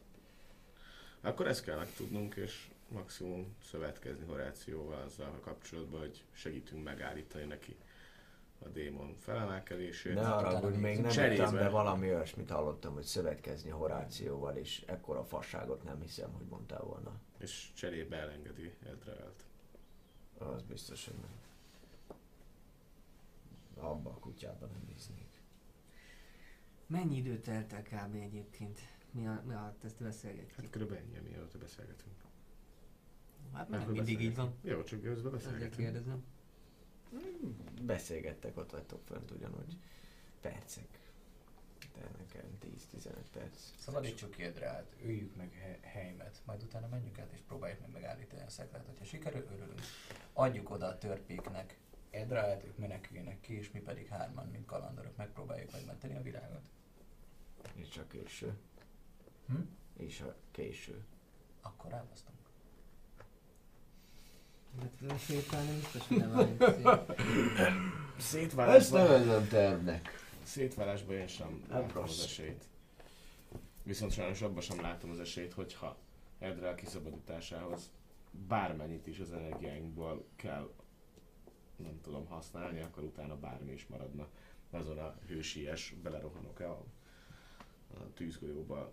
akkor ezt kell megtudnunk, és maximum szövetkezni Horációval azzal a kapcsolatban, hogy segítünk megállítani neki a démon felemelkedését. Ne haragudj, még nem tudtam, de valami olyasmit hallottam, hogy szövetkezni Horációval, és ekkora fasságot nem hiszem, hogy mondtál volna. És cserébe elengedi Edreált. Az biztos, hogy nem. Abba a kutyában nem néznék. Mennyi idő telt el kb. Egyébként, mi alatt ezt beszélgetjük? Hát kb. ennyi, mi alatt beszélgetünk. Hát nem mindig így van. Jó, csak őszbe beszélgetünk. Beszélgettek, ott vagytok fönt ugyanúgy. Percek. De nekem tíz-tizenöt perc. Szabadítsuk ki Edreált, üljük meg Heimet, majd utána menjük át és próbáljuk meg megállítani a szekrát. Hogyha sikerül, örülünk. Adjuk oda a törpéknek Edreált, ők meneküljenek ki, és mi pedig hárman, mint kalandorok, megpróbáljuk megmenteni a világot. És a késő. Hm? És a késő. Akkor elbasztunk. Hát sétálni biztos, hogy nem álljuk. Ezt nevezzem tervnek. Szétválásban én sem látom az esélyt. Viszont sajnos abban sem látom az esélyt, hogyha Edreál kiszabadításához bármennyit is az energiáinkból kell, nem tudom, használni, akkor utána bármi is maradna. Azon a hősies belerohanok-e a, a tűzgolyóba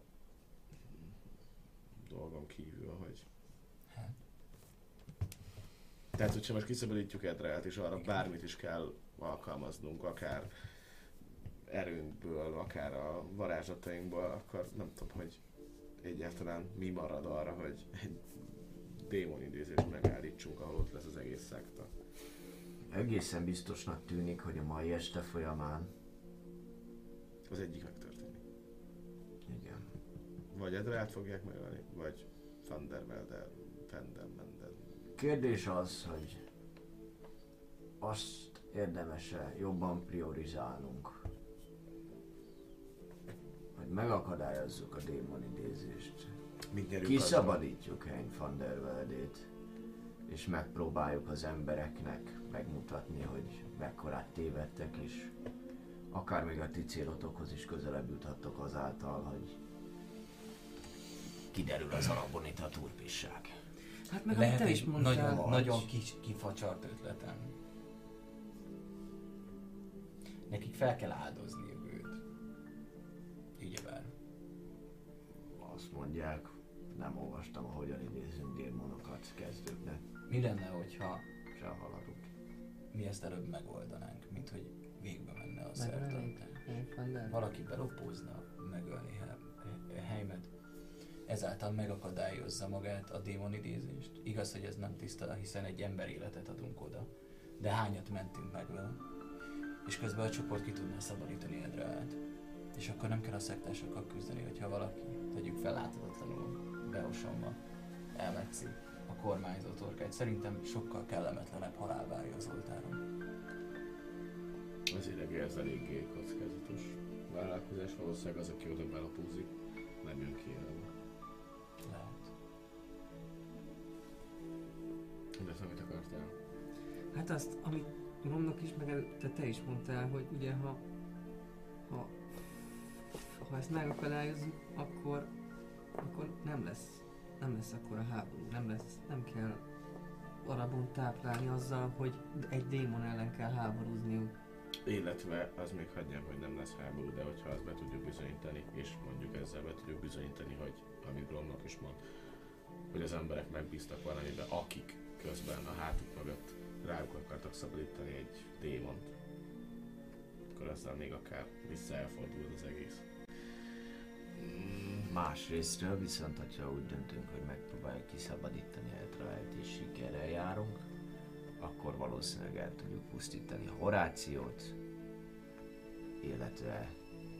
dolgon kívül, hogy... Hát. Tehát, hogyha most kiszabadítjuk Edreált, és arra bármit is kell alkalmaznunk, akár erőnkből, akár a varázslatainkból, akkor nem tudom, hogy egyáltalán mi marad arra, hogy egy démonidézést megállítsunk, ahol ott lesz az egész szekta. Egészen biztosnak tűnik, hogy a mai este folyamán... Az egyik megtörténik. Igen. Vagy Edreált fogják megölni, vagy van der Velde, van der Velde. Kérdés az, hogy azt érdemes-e jobban priorizálnunk, hogy megakadályozzuk a démonidézést, kiszabadítjuk Hein van der Veldét, és megpróbáljuk az embereknek megmutatni, hogy mekkorát tévedtek, és akár még a ti célotokhoz is közelebb juthattok azáltal, hogy kiderül az arabonita turpisság. Hát meg lehet egy nagyon, nagyon kis, kifacsart ötletem. Nekik fel kell áldozni. Ügyebár. Azt mondják, nem olvastam, ahogyan idézünk démonokat kezdőknek. Mi lenne, hogyha se haladunk? Mi ezt előbb megoldanánk, mint hogy végbe menne a szertartás. Valaki belopózna, megölni Heimet. Ezáltal megakadályozza magát a démonidézést. Igaz, hogy ez nem tiszta, hiszen egy ember életet adunk oda. De hányat mentünk meg vele? És közben a csoport ki tudná szabadítani Edreált. És akkor nem kell a szektásokkal küzdeni, hogyha valaki, tegyük fel láthatatlanul, beosomba elvetszi a kormányzó torkát. Szerintem sokkal kellemetlenebb halál várja az oltáron. Az idegi ez eléggé kockázatos vállalkozás, valószínűleg az, aki oda belapúzik, nem jön ki élve. Lehet. De ezt amit akartál? Hát azt, amit Gromnak is, meg te, te is mondtál, hogy ugye ha, ha ha ezt megakadályozzuk, akkor, akkor nem lesz, nem lesz akkor a háború, nem lesz, nem kell Arabon táplálni azzal, hogy egy démon ellen kell háborúzniuk. Illetve az még hagyjam, hogy nem lesz háború, de hogyha azt be tudjuk bizonyítani, és mondjuk ezzel be tudjuk bizonyítani, hogy ami Gromlok is mond, hogy az emberek megbíztak valamiben, akik közben a hátuk mögött rájuk akartak szabadítani egy démont, akkor aztán még akár vissza elfordul az egész. Másrésztről viszont, ha úgy döntünk, hogy megpróbáljuk kiszabadítani Edreált és sikerrel járunk, akkor valószínűleg el tudjuk pusztítani Horációt, illetve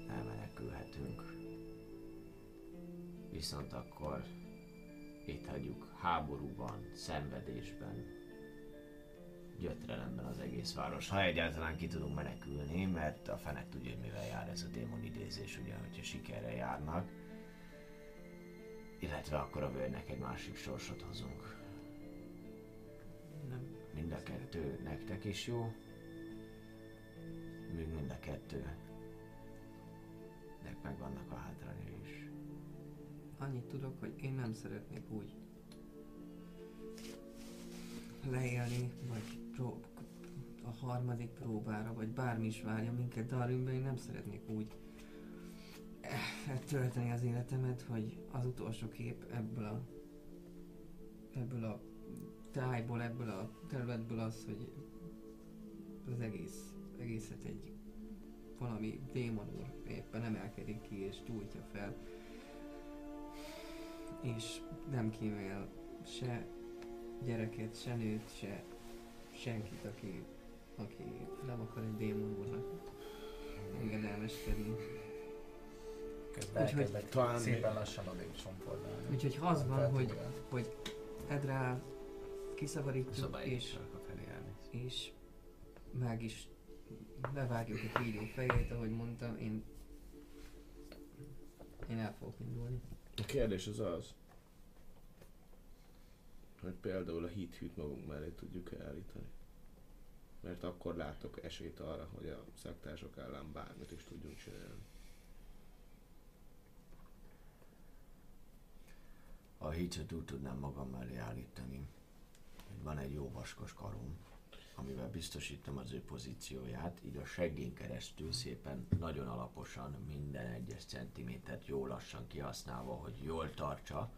elmenekülhetünk. Viszont akkor itt hagyjuk háborúban, szenvedésben, gyötrelemben az egész város, ha egyáltalán ki tudunk menekülni, mert a fenek tudja, hogy mivel jár ez a démonidézés, ugye, hogyha sikerrel járnak. Illetve akkor a völgynek egy másik sorsot hozunk. Nem. Mind a kettő nektek is jó. Még mind a kettő. De megvannak a hátrányai is. Annyit tudok, hogy én nem szeretnék úgy leélni, vagy prób- a harmadik próbára, vagy bármi is várja minket Darwinben, én nem szeretnék úgy tölteni az életemet, hogy az utolsó kép ebből a ebből a tájból, ebből a területből az, hogy az egész, egészet egy valami démon úr éppen emelkedik ki és gyújtja fel. És nem kímél se gyereket, se nőt, se senkit, aki, aki nem akar egy démon úrnak engedelmeskedni. Közben elkezdett szépen lassan adébb sompolnálni. Úgyhogy az van, hogy, hogy Edreál kiszabadítjuk és, és meg is bevágjuk a kígyó fejét, ahogy mondtam, én, én el fogok indulni. A kérdés az az, hogy például a hithűt magunk mellé tudjuk állítani. Mert akkor látok esélyt arra, hogy a szektások ellen bármit is tudjunk csinálni. A hitet úgy tudnám magam mellé állítani, hogy van egy jó vaskos karom, amivel biztosítom az ő pozícióját, így a seggén keresztül szépen, nagyon alaposan, minden egyes centimétert jól lassan kihasználva, hogy jól tartsa,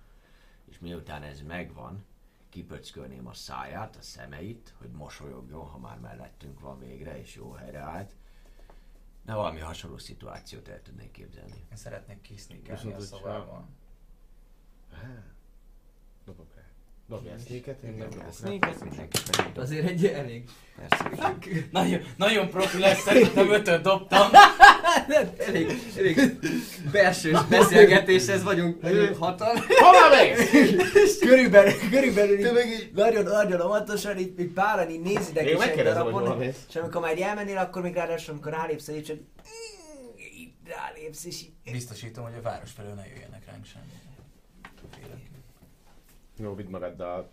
és miután ez megvan, kipöckölném a száját, a szemeit, hogy mosolyogjon, ha már mellettünk van végre, és jó helyre állt. De valami hasonló szituációt el tudnék képzelni. Én szeretnék kisznikálni a szobában. Dobok rá. Dobjál széket, én nem dobok rá. Azért egy elég. Persze. Nagyon, nagyon profi lesz, szerintem ötöt dobtam. Elég, elég belsős beszélgetéshez vagyunk hatan. Hova mész? Körülbelül, körülbelül nagyon-nagyon amatosan, itt még páran így nézitek is egy darabon. És amikor már elmennél, akkor még ráadásul, amikor rálépsz, így csak itt rálépsz, és így... Biztosítom, hogy a város felől ne jöjjenek ránk semmi. Jó, vidd magad a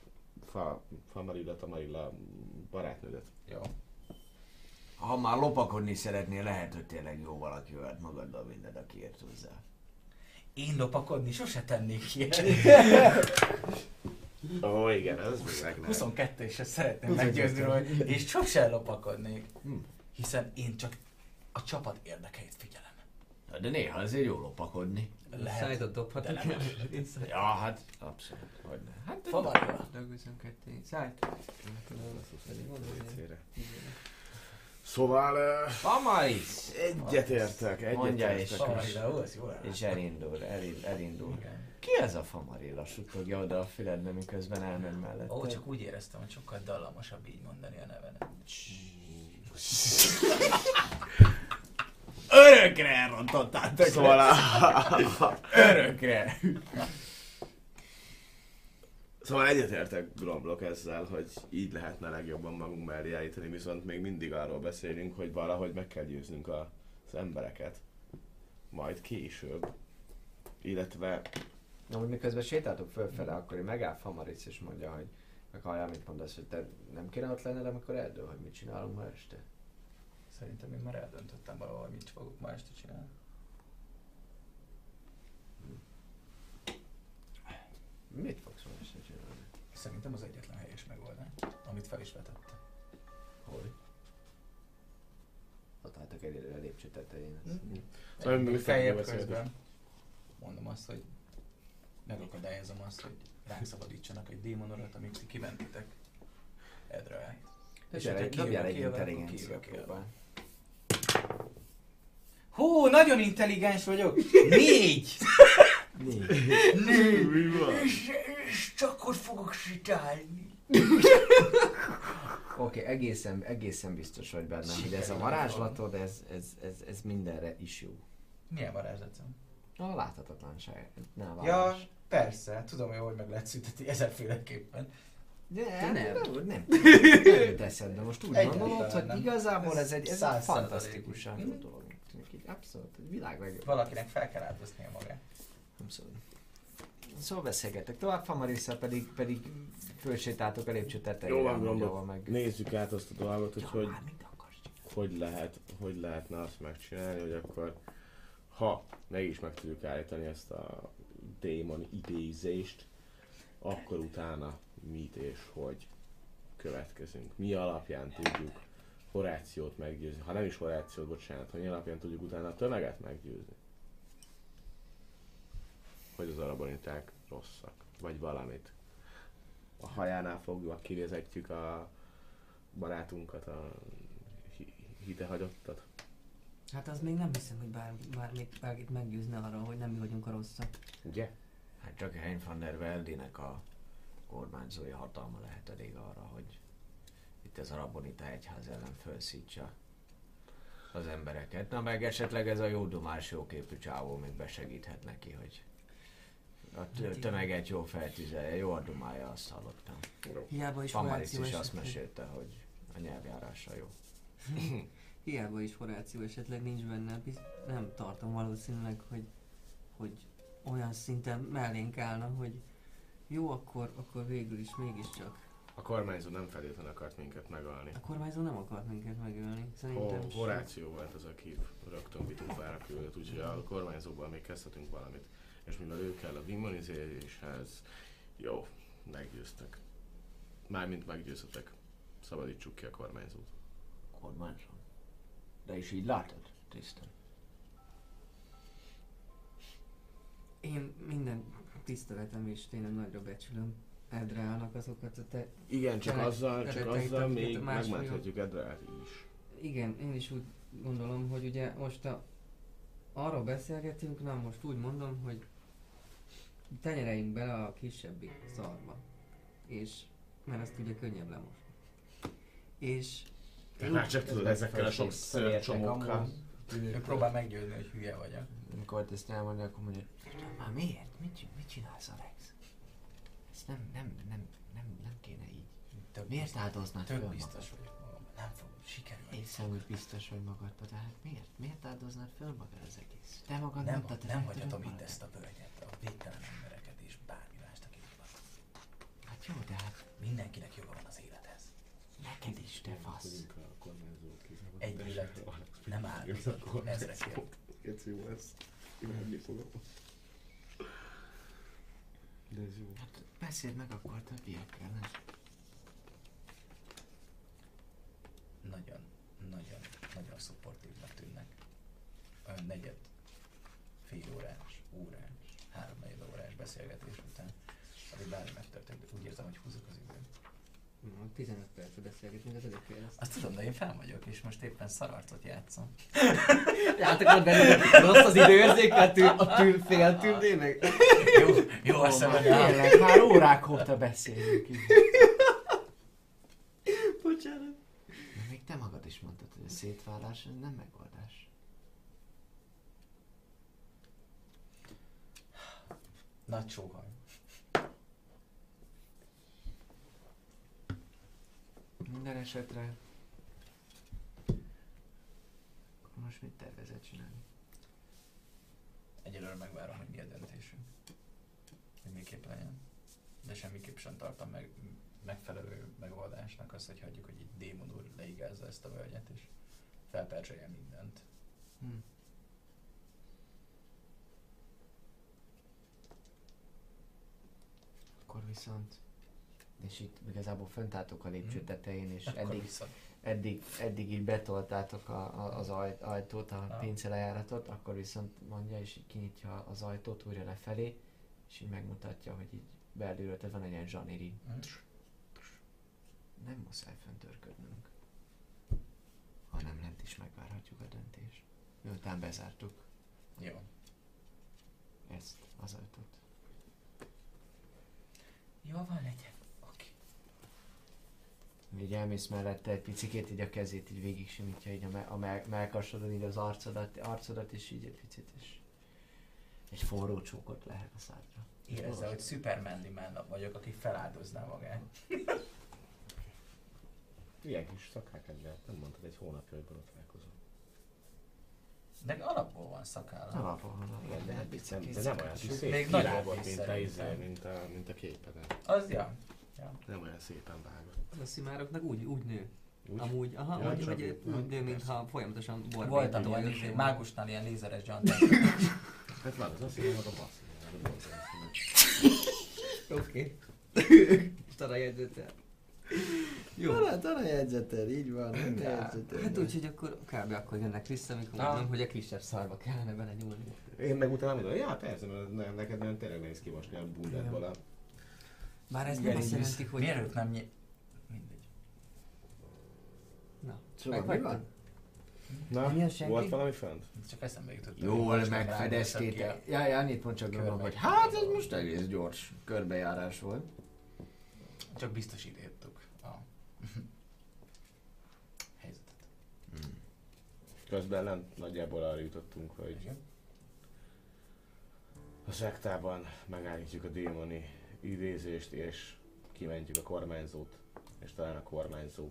fa, fa maridat, a Marilla barátnődet. Jó. Ha már lopakodni szeretnél, lehet, hogy tényleg jó valaki jöhet magaddal mindent, aki ért hozzá. Én lopakodni sose tennék ilyet. Ó, igen, ez bizony. huszonkettő és szeretném meggyőzni, hogy és sose lopakodnék. Hiszen én csak a csapat érdekeit figyelem. De néha azért jó lopakodni. Lehet. Szájtot dobhatok. Ja, hát abszolút. Hogyne. Hát Favarja. huszonkettő. Szájt. Szóval... Famaris! Egyetértek, egyetértek. És elindul, elindul. Ki ez a Famarilla? Suttogja oda a füledbe, miközben elmegy mellette. Ó, csak úgy éreztem, hogy sokkal dallamosabb így mondani a nevenet. Örökre elrontották tökre. Szóval a... Örökre. Szóval egyetértek Gromlok ezzel, hogy így lehetne legjobban magunk mellé állítani, viszont még mindig arról beszélünk, hogy valahogy meg kell győznünk az embereket. Majd később. Illetve... Na, hogy miközben sétáltok fölfele, akkor megáll Famaris és mondja, hogy meghallja, amit mondasz, hogy te nem kéne ott lenned, amikor eldől, hogy mit csinálunk ma este. Szerintem én már eldöntöttem valahol, hogy mit fogok ma este csinálni. Mit fogsz ma este csinálni? Szerintem az egyetlen helyes megoldás, amit fel is vetette. Hogy? Ott álltak egyre a lépcső tetején. Szóval feljebb közben mondom azt, hogy megakadályozom azt, hogy ránk szabadítsanak egy démonorat, amit ti kiventitek Edreált. És dobjál egy intelligencia próbál. Hú, nagyon intelligens vagyok! Négy! Négy. Négy. És, és csak ott fogok sétálni. Oké, okay, egészen, egészen biztos vagy benne, hogy ez a varázslatod, ez, ez, ez, ez mindenre is jó. Milyen varázslatom? A láthatatlanság. Nem, ja, persze. Tudom, hogy meg lehet szüntetni ezerféleképpen. De, nem, nem, nem, nem teszed, de most úgy gondolod, hogy igazából ez egy fantasztikus dolog. Abszolút, egy világ legjobb. Valakinek fel kell áldoznia magát. Abszolút. Szóval beszélgetek tovább, Famarisszel pedig, pedig fölsétáltok a lépcső tetején. Jó van, gondolom, meg... nézzük át azt a dolgot, hogy hogy, hogy, lehet, hogy lehetne azt megcsinálni, hogy akkor ha meg is meg tudjuk állítani ezt a démon idézést, akkor utána mit és hogy következünk. Mi alapján tudjuk Horációt meggyőzni, ha nem is Horációt, bocsánat, hogy mi alapján tudjuk utána a tömeget meggyőzni. Hogy az araboniták rosszak, vagy valamit. A hajánál fogva kivezetjük a barátunkat, a hittehagyottat. Hát az még nem hiszem, hogy bár, bár még bárkit meggyőzne arra, hogy nem mi vagyunk a rosszak. Ugye? Hát csak Hein van der Veldinek a kormányzói hatalma lehet elég arra, hogy itt az arabonita egyház ellen felszítsa az embereket. Na meg esetleg ez a jó domás, jó képű csávó még besegíthet neki, hogy a tömeget jól feltüzelje, jó a domája, azt hallottam. Hiába is Famaris is azt mesélte, hogy a nyelvjárása jó. Hiába is Horáció esetleg nincs benne, nem tartom valószínűleg, hogy, hogy olyan szinten mellénk állna, hogy jó, akkor, akkor végül is mégiscsak. A kormányzó nem feltétlenül akart minket megölni. A kormányzó nem akart minket megölni, szerintem. Ho, Horáció volt az, aki rögtön vitúfára küldött, úgyhogy a kormányzóban még kezdhetünk valamit. És mivel ő kell a demonizáláshoz, jó, meggyőztek. Mármint meggyőztetek. Szabadítsuk ki a kormányzót. Kormányzó? De is így látod, Tisztán? Én minden tiszteletem és tényleg nagyra becsülöm Edreálnak azokat a te... Igen, csak azzal, csak azzal még megmenthetjük Edreált is. Igen, én is úgy gondolom, hogy ugye most a... arról beszélgetünk, na most úgy mondom, hogy tenyereljünk bele a kisebbi szarba. És... mert ezt ugye könnyebb lemosni. És... Te már csak tudod ezekkel a sok szőrcsomókkal. Ő próbál meggyőzni, hogy hülye vagyok. Amikor ezt elmondja, akkor mondja, már miért? Mit, mit csinálsz, Alex? Ez nem, nem, nem, nem, nem kéne így. Több miért áldoznád fel magad? Biztos vagyok magam. Nem fog sikerülni. Én hiszem, hogy biztos vagy magadba, de hát miért? Miért áldoznád fel magad az egész? Te magad nem tudod. Nem hagyhatom itt ezt a bölgyet, a végtelen embereket és bármi mást, akik van. Hát jó, de hát mindenkinek joga van az élethez. Neked is, te fasz. Egy élet nem áll ezrekért. Geci, jó lesz. Imádni fogom. De ez jó. Hát beszéld meg akkor többiekkel, nem? Nagyon, nagyon, nagyon szupportívnak tűnnek. Olyan negyed, fél órás, órás, háromnegyed órás beszélgetés után, azért bármi megtörtént, úgy érzem, hogy húzok az időt. Na, tizenöt percet beszélgetünk, az elég fél. Azt tudom, de én fel vagyok, és most éppen szararcot játszom. Látod, benne rossz az időérzék, mert a tűn fél tűndének. Jó, jó, azt hiszem, hogy tényleg már órák óta beszélünk. Bocsánat. Még te magad is mondtad, hogy a szétválás nem megoldás. Nagy sóhaj. Minden esetre... Akkor most mit tervezed csinálni? Egyelőre megvárom, hogy mi a döntésünk. Hogy miképp legyen. De semmiképp sem tartom meg megfelelő megoldásnak azt, hogy hagyjuk, hogy itt démon úr leigázza ezt a völgyet, és felperzselje mindent. Hmm. Akkor viszont... És itt igazából föntálltok a lépcső tetején, és eddig, eddig, eddig így betoltátok a, a, az aj, ajtót, a pincelejáratot, akkor viszont mondja, és így kinyitja az ajtót újra lefelé, és így megmutatja, hogy így belülről, tehát van egy ilyen zsanéri. Mm. Nem muszáj föntörködnünk, hanem lent is megvárhatjuk a döntést. Miután bezártuk. Jó. Ezt, az ajtót. Jó van, legyen. Így elmész mellette egy picikét, így a kezét így végig simítja, így a, me- a mel- melkasodon, így az arcodat, arcodat is így egy picit is. Egy forró csókot lehet a szádra. Érezze, hogy Supermanly Man vagyok, aki feláldozná magát. Ilyen kis szakák egyet, nem mondtad egy hónapja, hogy borotválkozom. De alapból van szakáll. Alapból van. Igen, de hát picit kis szakás. Mint a képeden. Az, ja. Ja. Nem olyan szépen vágott. A szimároknak úgy, úgy nő. Úgy? Amúgy, aha, ja, úgy, hogy úgy, úgy nő, mintha folyamatosan borbétól. Voltam ilyen lézer, mágusnál ilyen lézeres dzsantát. Hát van, az azt hiszem, hogy a basszínál. Oké. És tanajegyzetel. Jó. Tanajegyzetel, így van. Hát úgyhogy akkor kb. Akkor jönnek vissza, amikor mondom, hogy a kisebb szarba kellene bele nyúlni. Én meg utána mondom, ja persze, mert neked tényleg nehéz kimosni a bundádból a... Bár ez nem azt jelenti, hogy... Miért nem nyilv... Mindegy. Na, szóval megvagyott? Na, volt valami fönt? Csak eszembe jutott. Jól megfedeztétek. Jaj, annyit mond csak Gromlok, hogy hát ez most egész gyors körbejárás volt. Csak biztosítottuk a helyzetet. Hmm. Közben lent nagyjából arra jutottunk, hogy igen, a szektában megállítjuk a démoni idézést és kimentjük a kormányzót, és talán a kormányzó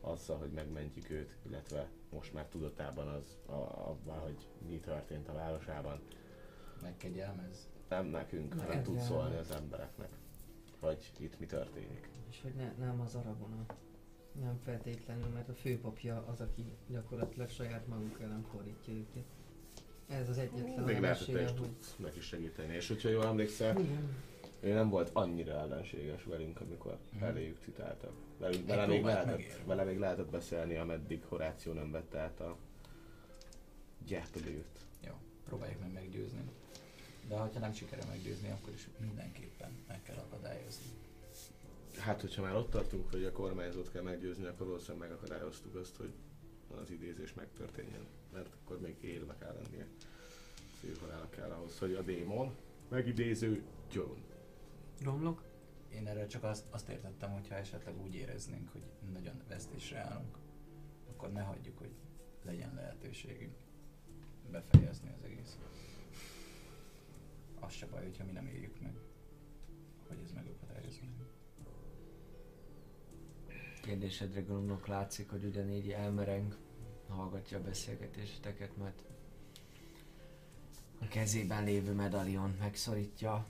azzal, hogy megmentjük őt, illetve most már tudatában az, a, abban, hogy mi történt a városában. Megkegyelmez? Nem nekünk, meg hanem tud szólni az embereknek, hogy itt mi történik. És hogy ne, nem az Arabon, nem feltétlenül, mert a főpapja az, aki gyakorlatilag saját maguk ellen fordítja őket. Ez az egyetlen még lehetett, és tudsz neki segíteni. És hogyha jól emlékszel, igen, ő nem volt annyira ellenséges velünk, amikor eléjük citáltak. Velünk, vele, még lehetett, vele még lehetett beszélni, ameddig Horáció nem vette át a gyertadőt. Jó, próbáljuk meg meggyőzni. De ha nem sikerül meggyőzni, akkor is mindenképpen meg kell akadályozni. Hát, hogyha már ott tartunk, hogy a kormányzót kell meggyőzni, akkor valószínűleg megakadályoztuk azt, hogy az idézés megtörténjen. Mert akkor még élve kell lennie. Szívhalának kell ahhoz, hogy a démon megidéző John. Gromlok? Én erre csak azt, azt értettem, hogyha esetleg úgy éreznénk, hogy nagyon vesztésre állunk, akkor ne hagyjuk, hogy legyen lehetőségünk befejezni az egész. Az se baj, hogyha mi nem éljük meg, hogy ez megakadályozunk. Kérdésedre, Gromlok, látszik, hogy ugyanígy elmereng, hallgatja a beszélgetéseteket, mert a kezében lévő medalion megszorítja,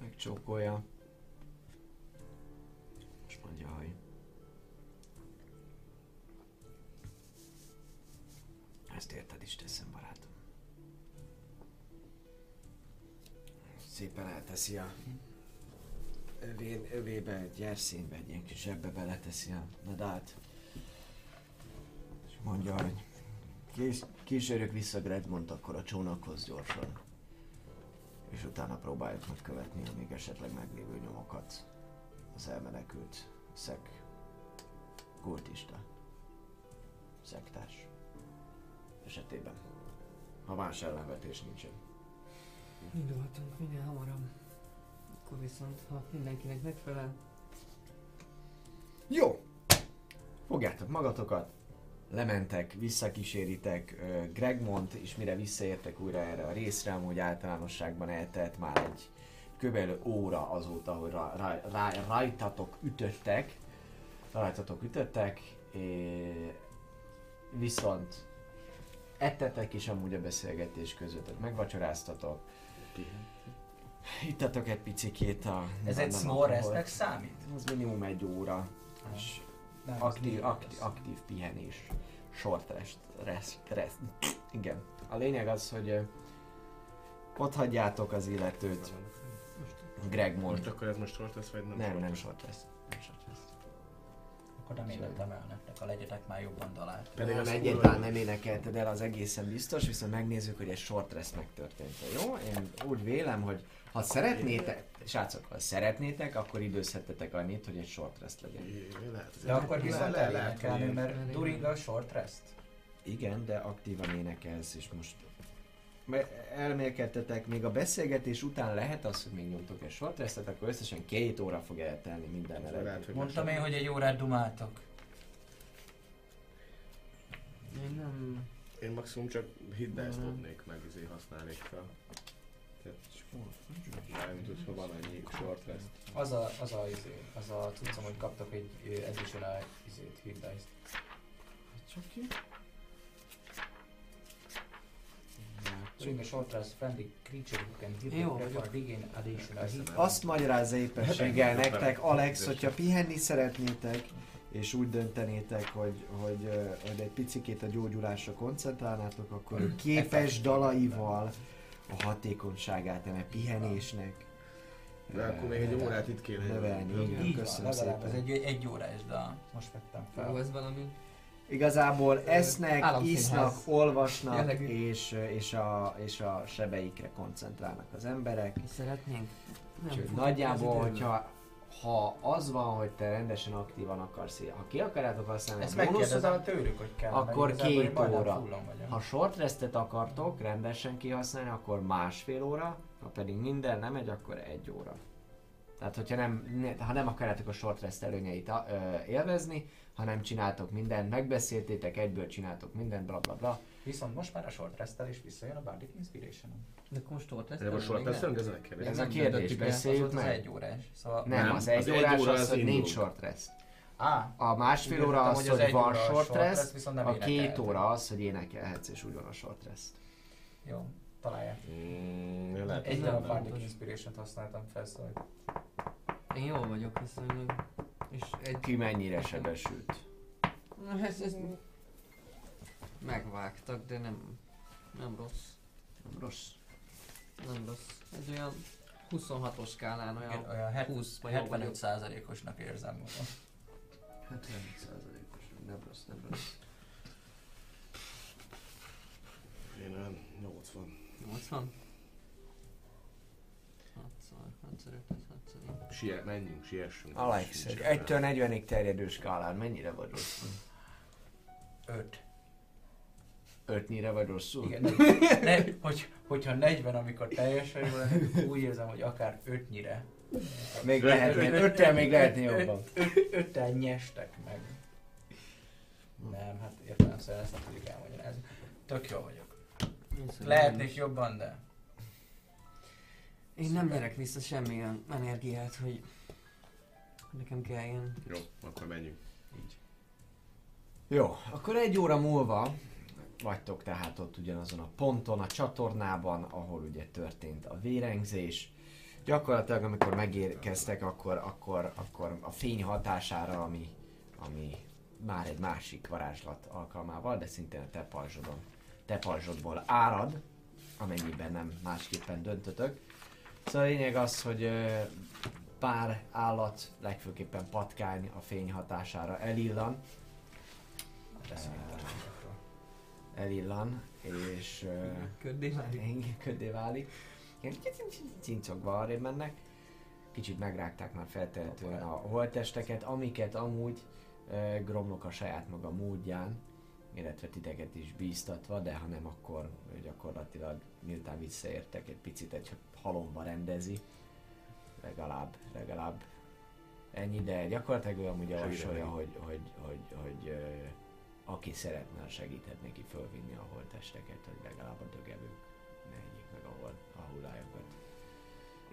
megcsókolja, és mondja, hogy ezt érted is teszem, barátom. Szépen elteszi a övé, övébe egy gyerszínbe, egy ilyen kis zsebbe beleteszi a medált, és mondja, hogy kés, kísérjük vissza Gregmont akkor a csónakhoz gyorsan, és utána próbáljuk megkövetni a még esetleg meglévő nyomokat az elmenekült szek kultista szektárs esetében, ha más ellenvetés nincsen. Indulhatunk minél hamarabb, akkor viszont ha mindenkinek megfelel. Jó! Fogjátok magatokat, lementek, visszakíséritek uh, Gregmont, és mire visszaértek újra erre a részre, amúgy általánosságban eltelt már egy köbelő óra azóta, hogy ra, ra, ra, rajtatok ütöttek, rajtatok ütöttek, és viszont ettetek is amúgy a beszélgetés között, megvacsoráztatok. Ittatok egy picikét a... Ez egy small restnek számít? Az minimum egy óra. És nem, aktív, aktív, aktív pihenés, short rest, rest, rest, igen. A lényeg az, hogy ott hagyjátok az illetőt, Gregmon. Most akkor ez most short rest, vagy nem? Nem, nem short rest. Akkor nem életem el nektek, a legyetek már jobban talált. Pedig az egyetlen nem énekelted el, az egészen biztos, viszont megnézzük, hogy egy short rest megtörtént. Jó? Én úgy vélem, hogy ha szeretnétek, srácok, ha szeretnétek, akkor időzhettetek annyit, hogy egy short rest legyen. De akkor viszont elénekelni, mert during a short rest. Igen, de aktívan énekelsz, és most elmélkedtetek, még a beszélgetés után lehet az, hogy még nyomtok egy short restet, akkor összesen két óra fog eltelni minden eredmény. Mondtam én, hogy egy órát dumáltak. Én nem... Én maximum csak hiddást tudnék meg, izé használnék fel. Nem tudsz, hogy van annyi short rest. Az a, az a, izé, az a cuccom, hogy kaptak egy ezüstönál izét, hiddást. Csak ki? During a short rest, friendly creature who can heal the creature regain additional health. Azt magyarázza éppenséggel nektek, Alex, hogyha pihenni szeretnétek, és úgy döntenétek, hogy, hogy, hogy egy picikét a gyógyulásra koncentrálnátok, akkor hmm. képes dalaival a hatékonyságát, nem a pihenésnek. De akkor még egy órát itt kéne növelni. Köszönöm szépen. Ez egy, egy órás dal. Most vettem fel. Jó, ez valami. Igazából esznek, isznak, olvasnak, és, és, a, és a sebeikre koncentrálnak az emberek. Mi szeretnénk? Úgyhogy nagyjából, hogyha ha az van, hogy te rendesen aktívan akarsz, ha ki akarjátok használni ezt a bónuszodat, tőlük, hogy kell, akkor két óra. Ha short restet akartok rendesen kihasználni, akkor másfél óra, ha pedig minden nem megy, akkor egy óra. Tehát, hogyha nem, ne, ha nem akarjátok a short rest előnyeit a, ö, élvezni, ha nem csináltok mindent, megbeszéltétek, egyből csináltok mindent, bla bla bla. Viszont most már a short restel is visszajön a Bardic Inspiration-on. De akkor most short restel? De most short restel, ez a kérdés. Ez a kérdés, beszéljük meg. Az egy órás. Szóval nem, nem, az egy órás az, az hogy nincs short rest. Á, a másfél igen, óra az, hogy van short rest, a két óra az, hogy énekelhetsz és úgy van a short rest. Jó, találják. Egy a Bardic Inspiration-t használtam fel, szóval. Én jól vagyok, viszonylag. Ki mennyire sebesült? Megvágtak, de nem, nem rossz. Nem rossz. Nem rossz. Ez olyan huszonhatos skálán, olyan, igen, olyan húsz vagy hetvenöt százalékosnak érzem magam. hetvenöt százalékos, nem rossz, nem rossz. Én olyan nyolcvan. nyolcvan? hatszor, hatszor, hatszor, hatszor. Siet, menjünk, siessünk. Alex, egytől negyvenig terjedő skálán mennyire vagy rosszul? öt. Ötnyire vagy rosszul? Igen, ne, hogy, hogyha negyven, amikor teljesen van, úgy érzem, hogy akár ötnyire. Még lehetne, öttel még lehetne jobban. Öttel nyestek meg. Nem, hát értelem szerint ezt nem tudjuk elmagyarázni. Tök jó vagyok. Lehetnék jobban, de... Én nem nyerek vissza semmilyen energiát, hogy nekem kell ilyen. Jó, akkor menjünk. Így. Jó, akkor egy óra múlva vagytok tehát ott ugyanazon a ponton, a csatornában, ahol ugye történt a vérengzés. Gyakorlatilag amikor megérkeztek, akkor, akkor, akkor a fény hatására, ami, ami már egy másik varázslat alkalmával, de szintén a te pajzsodon, te pajzsodból árad, amennyiben nem másképpen döntötök. Szóval a lényeg az, hogy pár állat, legfőképpen patkány a fény hatására elillan. Elillan, és köddé válik. Ilyen cincogva arrébb mennek. Kicsit megrágták már feltehetően a holttesteket, amiket amúgy uh, Gromlok a saját maga módján, illetve titeket is bíztatva, de ha nem, akkor gyakorlatilag miután visszaértek, egy picit egy halomba rendezi. Legalább, legalább ennyi, de gyakorlatilag ő amúgy javasolja, hogy, hogy, hogy, hogy uh, aki szeretne, segíthet neki fölvinni a holttesteket, hogy legalább a dögelők ne egyik meg ahol, a hullájokat.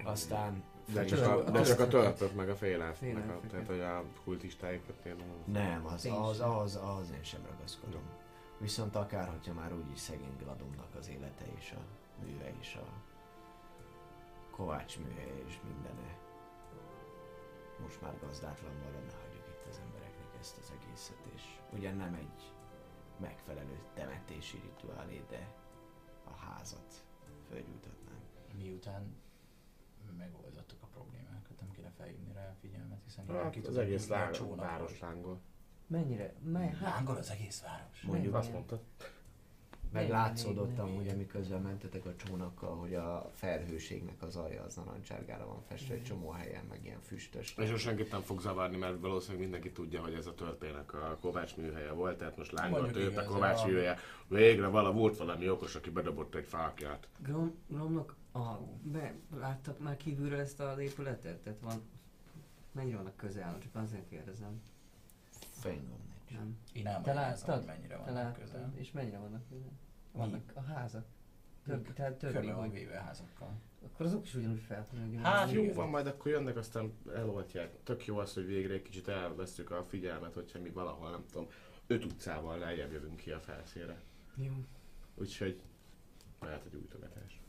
Aztán... De csak a, de csak a törpök meg a félelfnek, a, tehát hogy a kultistáikat például... Nem, az, az, az, az én sem ragaszkodom. No. Viszont akár, hogyha már úgyis szegény Gladumnak az élete és a műve és a Kovács műve és mindene. Most már gazdátlan valami, hagyjuk itt az embereknek ezt az egészet, és ugyan nem egy megfelelő temetési rituálé, de a házat fölgyújtatnánk. Miután megoldottuk a problémákat, nem kéne felhívni rá a figyelmet, hiszen hát, az, az egész város, város lángol. Mennyire? Mely? Lángol az egész város. Mondjuk azt mondtad. Meg látszódott amúgy, amiközben mentetek a csónakkal, hogy a felhőségnek az alja az narancsárgára van festve egy csomó helyen, meg ilyen füstös. És most senkit nem fog zavarni, mert valószínűleg mindenki tudja, hogy ez a történek a Kovács műhelye volt, tehát most lángolt őt a Kovács műhelye. Végre vala volt valami okos, aki bedobott egy fákját. Gromlok, láttak már kívülről ezt az épületet? Tehát van, mennyire vannak közel, csak azért kérdezem. Fényom nincs. Én elmagyarázom, hogy mennyire vannak közel. És mennyire vannak közel? Vannak a házak. Több, tehát több körbe van véve házakkal. Akkor azok is ugyanúgy felpörögnek. Hát jó van, majd akkor jönnek, aztán eloltják. Tök jó az, hogy végre egy kicsit elvesztük a figyelmet, hogyha mi valahol, nem tudom, öt utcával lejjebb jövünk ki a felszínre. Jó. Úgyhogy lehet egy újtogatás.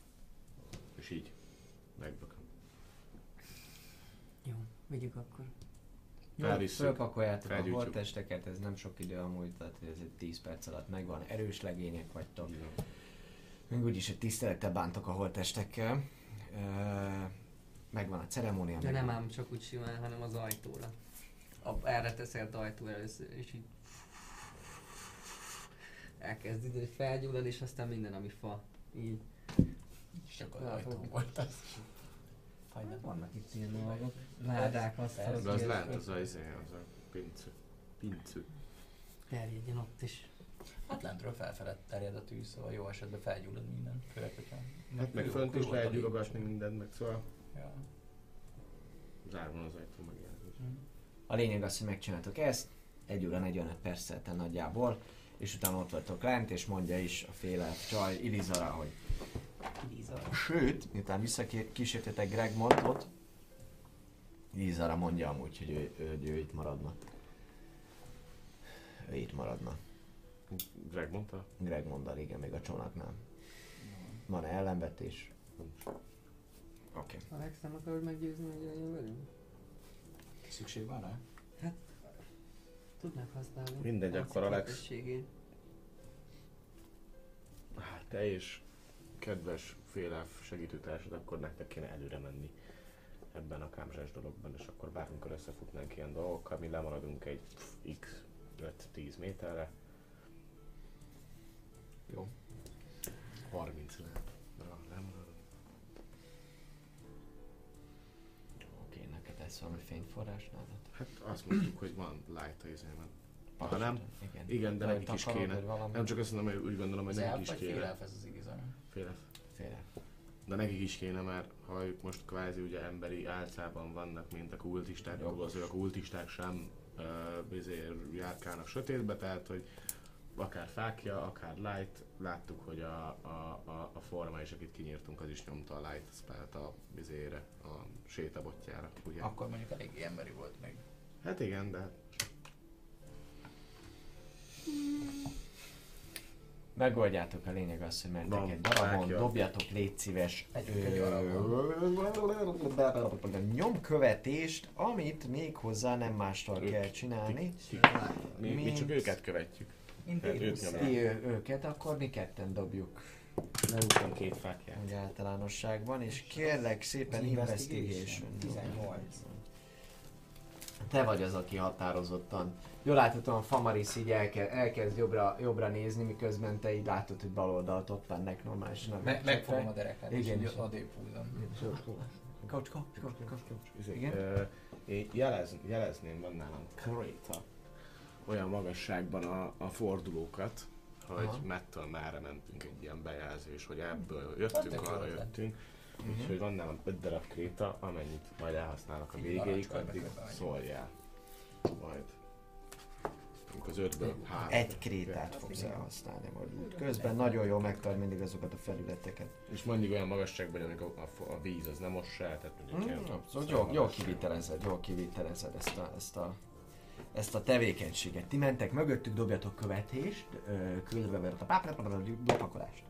És így megbököm. Jó, vigyük akkor. Fölpakoljátok a holttesteket, ez nem sok idő amúgy, tehát ez egy tíz perc alatt megvan, erős legények vagytok. Még úgyis egy tisztelettel bántok a holttestekkel. Megvan a ceremónia. De nem ám csak úgy simán, hanem az ajtóra. A, erre teszed ajtó először, és így elkezd idő felgyullani, és aztán minden, ami fa. Így. Csak az ajtó volt az. Vannak itt ilyen dolgok. Ládák, asztalok. De az lehet az a izé, az a pincő. Pincő. Terjedjen ott is. Hát lentről felfelett terjed a tűz, szóval jó esetben felgyullad minden. Főleg, hogyha... Hát meg fönt is lehet gyulogatni mindent, meg szóval... Ja. Zárban az ajtó meg ilyen. A lényeg az, hogy megcsináltok ezt. Egy óra negyvenöt perccel nagyjából. És utána ott voltok lent, és mondja is a féle csaj Ilizara, hogy... Ilizara. Sőt, miután visszakísértetek Gregmontot, Ilizara mondja amúgy, hogy ő, ő, ő itt maradna. Ő itt maradna. Gregmonttal? Gregmonttal, igen, még a csónaknál. Van-e ellenvetés? Oké. Okay. Alex, nem akarod meggyőzni, hogy jön velünk? Szükség van rá? Hát... Tudnak használni. Mindegy, akkor Alex. Hát te és kedves félelf segítőtársad, akkor nektek kéne előre menni ebben a kámzsás dologban, és akkor bármikor összefutnánk ilyen dolgokkal, mi lemaradunk egy x öt-tíz méterre. Jó. harminc lehet. Oké, neked ez valami fényforrás nálad? Hát azt mondjuk, hogy van light a izében. Ha nem? Igen, igen, de nekik is kéne. Nem csak azt mondom, hogy úgy gondolom, hogy nekik is kéne. Félelf ez az igazán. Félelf. Félelf. De nekik is kéne, mert ha ők most kvázi ugye emberi álcában vannak, mint a kultisták, az, hogy a kultisták sem uh, járkálnak sötétbe, tehát hogy akár fákja, akár light, láttuk, hogy a, a, a, a forma is, akit kinyírtunk, az is nyomta a light spellt a bizére, a sétabotjára, ugye? Akkor mondjuk eléggé emberi volt még. Hát igen, de... Megoldjátok, a lényeg az, hogy mentek egy darabon, dobjatok, légy szíves, nyomkövetést, amit még hozzá nem mástól kell csinálni. Mi csak őket követjük. Ti őket, akkor mi ketten dobjuk. Leúton két fákját. Ugye általánosságban, és kérlek szépen investigation. tizennyolc. Te vagy az, aki határozottan. Jól láthatóan Famaris így elke, elkezd jobbra, jobbra nézni, miközben te így látod, hogy baloldalt ott vannak normálisan. Me, megfogom a dereket, és így odébb húzom. Kocs, kocs, kocs, kocs, kocs. Igen? Jelezném, van nálam Krita. Olyan magasságban a, a fordulókat, hogy mettől merre mentünk egy ilyen bejelzés, hogy ebből jöttünk, arra jöttünk. Úgyhogy van nálam öt darab kréta, amennyit majd elhasználnak a végéig, addig szóljál. Majd. Az ötből három. Egy krétát fogsz elhasználni majd. Közben nagyon jól megtart mindig azokat a felületeket. És mondjuk olyan magasságban, amikor a, a víz az nem mossa el, tehát mondjuk mm, el... Jól, jól kivitelezed, jól kivitelezed ezt a... Ezt a ezt a tevékenységet. Ti mentek mögöttük, dobjatok követést, küldve vert a pápát, lopakolást.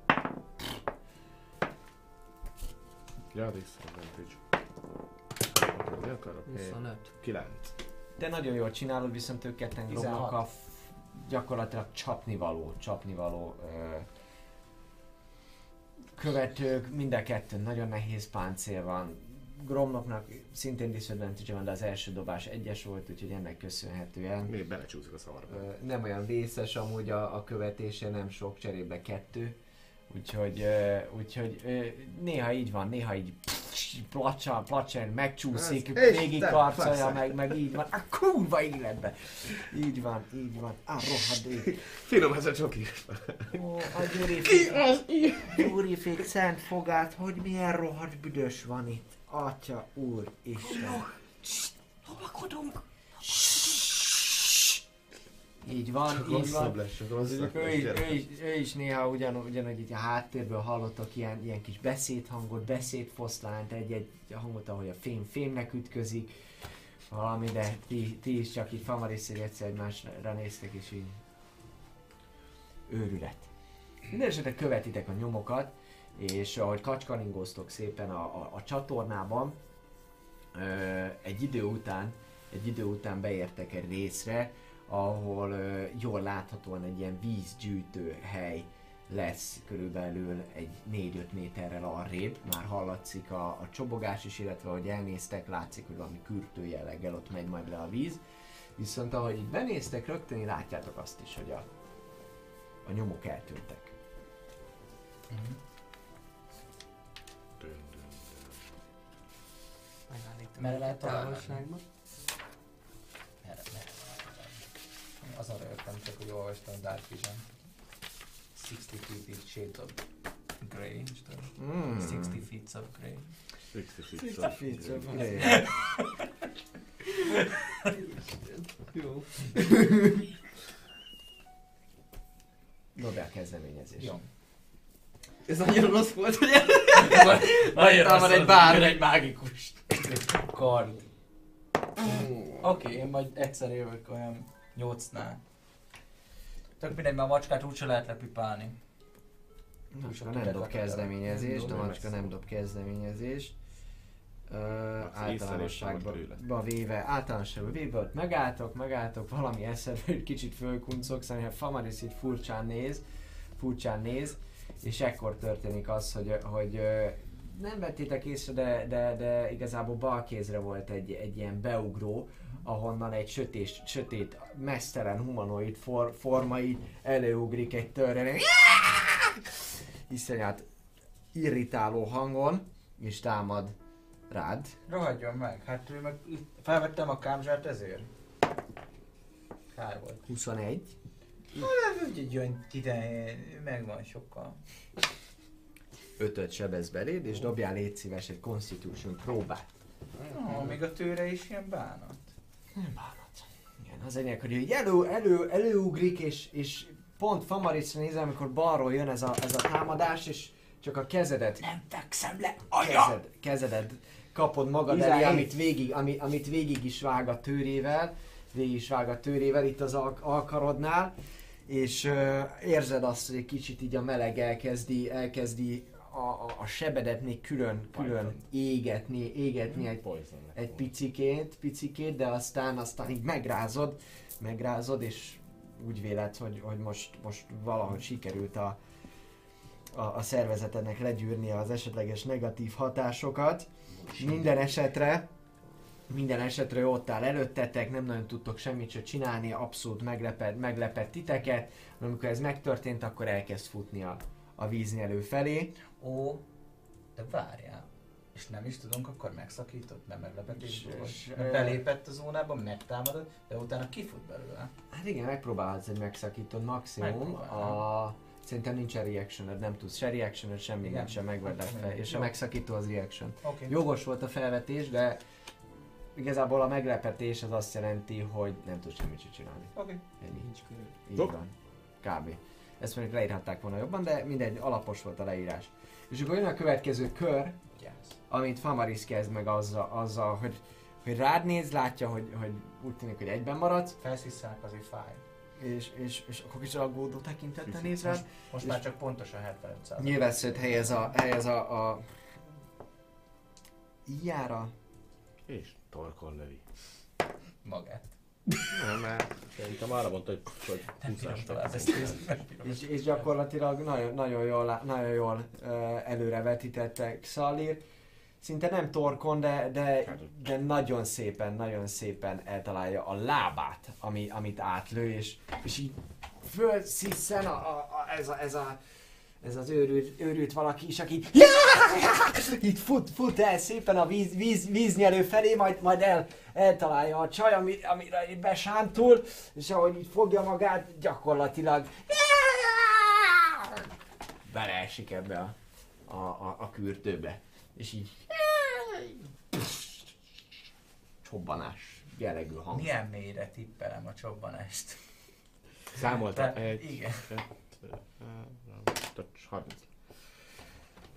Ja, disadvantage. Mi akarok? kilenc. Te nagyon jól csinálod, viszont ők ketten Gromlok a gyakorlatilag csapnivaló, csapnivaló ö, követők, mind a kettőn nagyon nehéz páncél van. Gromloknak szintén disadvantage van, de az első dobás egyes volt, úgyhogy ennek köszönhetően... Még belecsúszik a szavarba. Nem olyan vészes amúgy a, a követése, nem sok, cserébe kettő. Úgyhogy, úgyhogy néha így van, néha így placsán, placsán megcsúszik, végig karcolja, meg, meg így van. A kurva életbe! Így van, így van. Á, rohadék! Finom ez a csoki! Ó, a gyurifék szent fogát, hogy milyen rohadt büdös van itt. Atya, Úr, Isten! Lopakodunk! Így van, csak így van. Lesz, ő, ő, ő, ő is néha ugyan, ugyanúgy itt a háttérből hallottak ilyen, ilyen kis beszédhangot, beszédfoszlánt, egy-egy hangot, ahogy a fém fémnek ütközik. Valami, de ti, ti is csak így Famarisszék egyszer egymásra néztek, és így... Őrület. Mindenesetre követitek a nyomokat, és ahogy kacskaringoztok szépen a, a, a csatornában, ö, egy idő után, egy idő után beértek egy részre, ahol ö, jól láthatóan egy ilyen vízgyűjtő hely lesz körülbelül egy négy-öt méterrel arrébb. Már hallatszik a, a csobogás is, illetve ahogy elnéztek, látszik, hogy valami kürtő jelleggel ott megy majd le a víz. Viszont ahogy itt benéztek, rögtön látjátok azt is, hogy a, a nyomok eltűntek. Mm-hmm. Merre lehet távolságban? Merre, merre. Azon rögtem csak, hogy olvastam a Dark Vision. hatvan feet Shades of Grey. Mm. hatvan feet of Grey. hatvan feet of Grey. Jó. Dobjál kezdeményezés. Jó. Ez annyira rossz volt, hogy elvettem már egy bár, egy mágikus kard. Oké, én majd egyszer jövök olyan nyolcnál. Tök mindegy, mert a macskát úgyse lehet lepipálni. Macska nem dob kezdeményezést, de macska nem dob kezdeményezést. Általánosságban véve, általánosságban véve, megálltok, megálltok, valami eszembe jut, kicsit fölkuncogsz, amivel Famaris így furcsán néz, furcsán néz. És ekkor történik az, hogy, hogy nem vettétek észre, de, de, de igazából bal kézre volt egy, egy ilyen beugró, ahonnan egy sötét, sötét mesztelen humanoid for, forma így előugrik egy törre, iszonyat irritáló hangon, és támad rád. Rohadjon meg, hát ő meg felvettem a kámzsát ezért. Kár volt. huszonegy. Na, hogy jön ide, megvan sokkal. Ötöt sebez beléd, és dobjál légy szíves egy Constitution próbát. No, még a tőre is ilyen bánat. Nem bánat. Igen, az enyek, hogy így elő, elő, előugrik, és, és pont Famarisra nézem, amikor balról jön ez a, ez a támadás, és csak a kezedet... Nem fekszem le, anya! Kezed, kezedet kapod magad elé, amit végig, ami, amit végig is vág a tőrével. Végig is vág a tőrével itt az al- alkarodnál. És euh, érzed azt, hogy egy kicsit így a meleg elkezdi, elkezdi a, a, a sebedet még külön, külön égetni, égetni egy, egy picikét, picikét, de aztán, aztán így megrázod, megrázod, és úgy véled, hogy, hogy most, most valahogy sikerült a, a, a szervezetednek legyűrnie az esetleges negatív hatásokat. Minden esetre Minden esetre ott áll előttetek, nem nagyon tudtok semmit se csinálni, abszolút meglepett, meglepett titeket, de amikor ez megtörtént, akkor elkezd futni a, a víznyelő felé. Ó, de várjál, és nem is tudunk, akkor megszakított, nem meglepetés volt. Belépett a zónába, megtámadott, de utána kifut belőle. Hát igen, megpróbálhatsz egy megszakított maximum. A... Szerintem nincsen reaction-öd, nem tudsz se reaction-öd, semmi igen. Sem megvedett fel, és jó. A megszakító az reaction. Okay. Jogos volt a felvetés, de... Igazából a meglepetés az azt jelenti, hogy nem tudsz semmit csinálni. Oké. Okay. Nincs körül. Így van. Kb. Ezt mondjuk leírhatták volna jobban, de mindegy, alapos volt a leírás. És akkor jön a következő kör, yes. Amit Famaris kezd meg azzal, azzal hogy, hogy rád néz, látja, hogy, hogy úgy tűnik, hogy egyben maradsz. Felszisszák, azért fáj. És, és, és akkor kicsit aggódó tekintettel néz rád. Most, most már csak pontosan hetven százalék. Nyilván szőt helyez a... helyez a... a... íjára. És? Torkon lövi. Magát. Nem, mert szerintem arra mondta, hogy, hogy húszás talán. És, és gyakorlatilag nagyon, nagyon jól, nagyon jól uh, előrevetítettek Salir. Szinte nem torkon, de, de, de nagyon szépen, nagyon szépen eltalálja a lábát, ami, amit átlő, és, és így fölszisszen a, a, a, ez a... Ez a Ez az őrült, őrült valaki is, aki itt fut, fut el szépen a víz, víz, víznyelő felé, majd, majd el, eltalálja a csaj, ami, amire itt besántul, és ahogy így fogja magát, gyakorlatilag beleesik ebbe a, a, a, a kürtőbe, és így csobbanás jellegű hang. Milyen mélyre tippelem a csobbanást? Számoltam. Igen.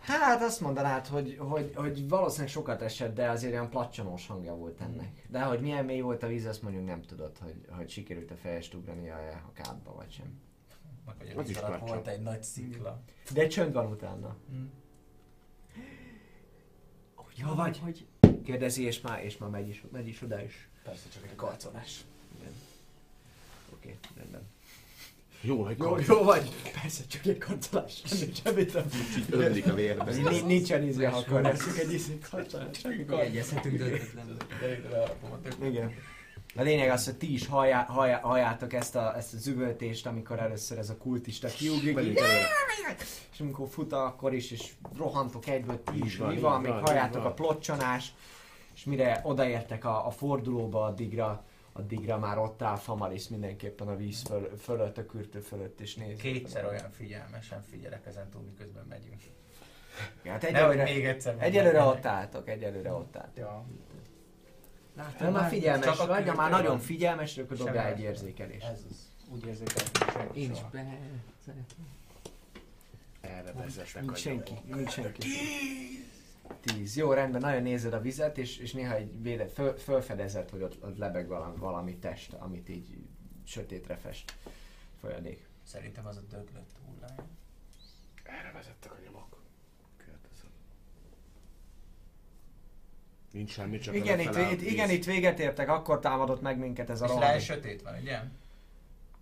Hát azt mondanád, hogy, hogy, hogy valószínűleg sokat esett, de azért olyan placsanos hangja volt ennek. De hogy milyen mély volt a víz, azt mondjuk nem tudod, hogy, hogy sikerült a fejest ugrani a, a kádba vagy sem. Meg hogy a víz alatt volt egy nagy szikla. De csönd van utána. Hmm. Hogy jó vagy? Hogy... Kérdezi és már, és már megy is, megy is oda is. Persze csak egy karcolás. Oké, rendben. Jó, hogy jó, jó vagy! Persze, csak egy karcolás, semmit semmit nem tudjuk. Ömlik a vérben. Nincsen ízre, ha akarnászunk egy ízét karcolás, semmi karcolás. Egyezhetünk döntetlenül. Igen. A lényeg az, hogy ti is halljá, halljá, halljátok ezt, a, ezt az üvöltést, amikor először ez a kultista kiugrik. Így, és amikor fut, akkor is, és rohantok egyből, ti is, mi van, még halljátok a plotcsanás. és mire odaértek a, a fordulóba, addigra, addigra már ott áll Famaris mindenképpen a víz föl, fölött, a kürtő fölött is néz. Kétszer olyan figyelmesen figyelek ezen túl, miközben megyünk. Ja, hát egyelőre, nem, még egyszer egyelőre ott álltok, egyelőre ott álltok. Ja. Látom, már figyelmes vagy, de már nagyon figyelmes, akkor dobjál egy érzékelést. Ez az. Úgy érzékeltem. Én is be... Erre vezetek a senki, nincs senki. tíz. Jó, rendben, nagyon nézed a vizet, és, és néha egy vélet, föl, fölfedezed, hogy ott, ott lebeg valami, valami test, amit így sötétre fest folyadék. Szerintem az a döglött hullám. Erre vezettek a nyomok. Nincs semmi, csak igen, itt, itt, igen, itt véget értek, akkor támadott meg minket ez a rohadék. És rá is sötét van, ugye?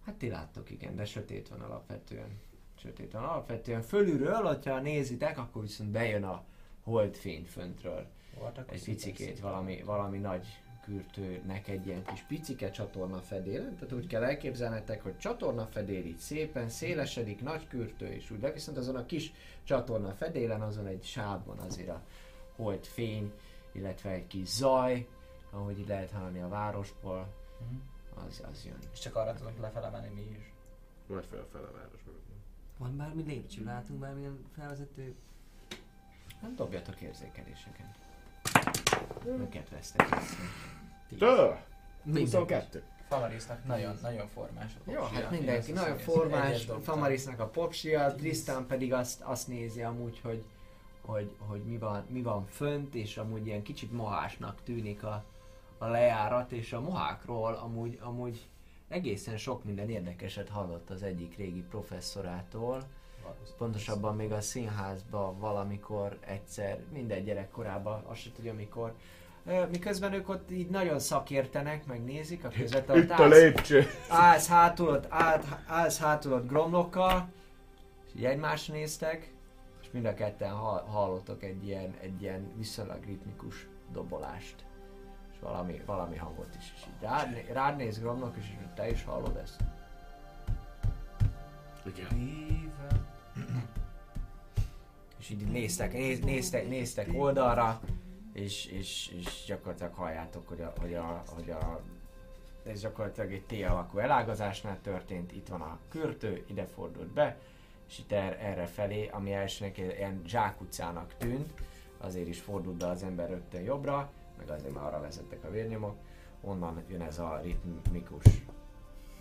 Hát ti láttok, igen, de sötét van alapvetően. Sötét van alapvetően. Fölülről, hogyha nézitek, akkor viszont bejön a holdfény föntről. Voltak egy picikét, valami, valami nagy kürtőnek egy ilyen kis picike csatornafedél. Tehát úgy kell elképzelnetek, hogy csatornafedél így szépen szélesedik, nagy kürtő és úgy, de viszont azon a kis csatornafedélen, azon egy sávban azért a holdfény, illetve egy kis zaj, ahogy így lehet hallani a városból, uh-huh. az, az jön. És csak arra tudunk lefele menni mi is? Majd felfele a városból. Van bármi lépcső, látunk bármilyen felvezető? Nem dobjatok érzékeléseket. Őket vesztek észre. Tő! huszonkettő. Famarisnak nagyon-nagyon formás a popsia. Jó, hát mindenki nagyon formás, Famarisnak a popsia, Trisztán pedig azt, azt nézi amúgy, hogy Hogy, hogy mi, van, mi van fönt, és amúgy ilyen kicsit mohásnak tűnik a, a lejárat, és a mohákról amúgy, amúgy egészen sok minden érdekeset hallott az egyik régi professzorától. Valószínű. Pontosabban még a színházban valamikor egyszer, mindegy gyerekkorában, azt sem tudja mikor. Miközben ők ott így nagyon szakértenek, megnézik a közvet. Itt a lépcső! Állsz hátulott, állsz hátulott Gromlokkal, és így egymást néztek. Mind a ketten hallottak egy ilyen, egy ilyen viszonylag ritmikus dobolást, és valami, valami hangot is. És így rád, rád néz Gromnak, és te is hallod ezt. Igen. És így néztek, néz, néztek, néztek oldalra, és, és, és gyakorlatilag halljátok, hogy a, hogy a, hogy a ez gyakorlatilag egy T-alakú elágazásnál történt, itt van a kürtő, ide fordult be, és itt er, erre felé, ami elsőnek ilyen zsákutcának tűnt, azért is fordult be az ember rögtön jobbra, meg azért már arra vezettek a vérnyomok, onnan jön ez a ritmikus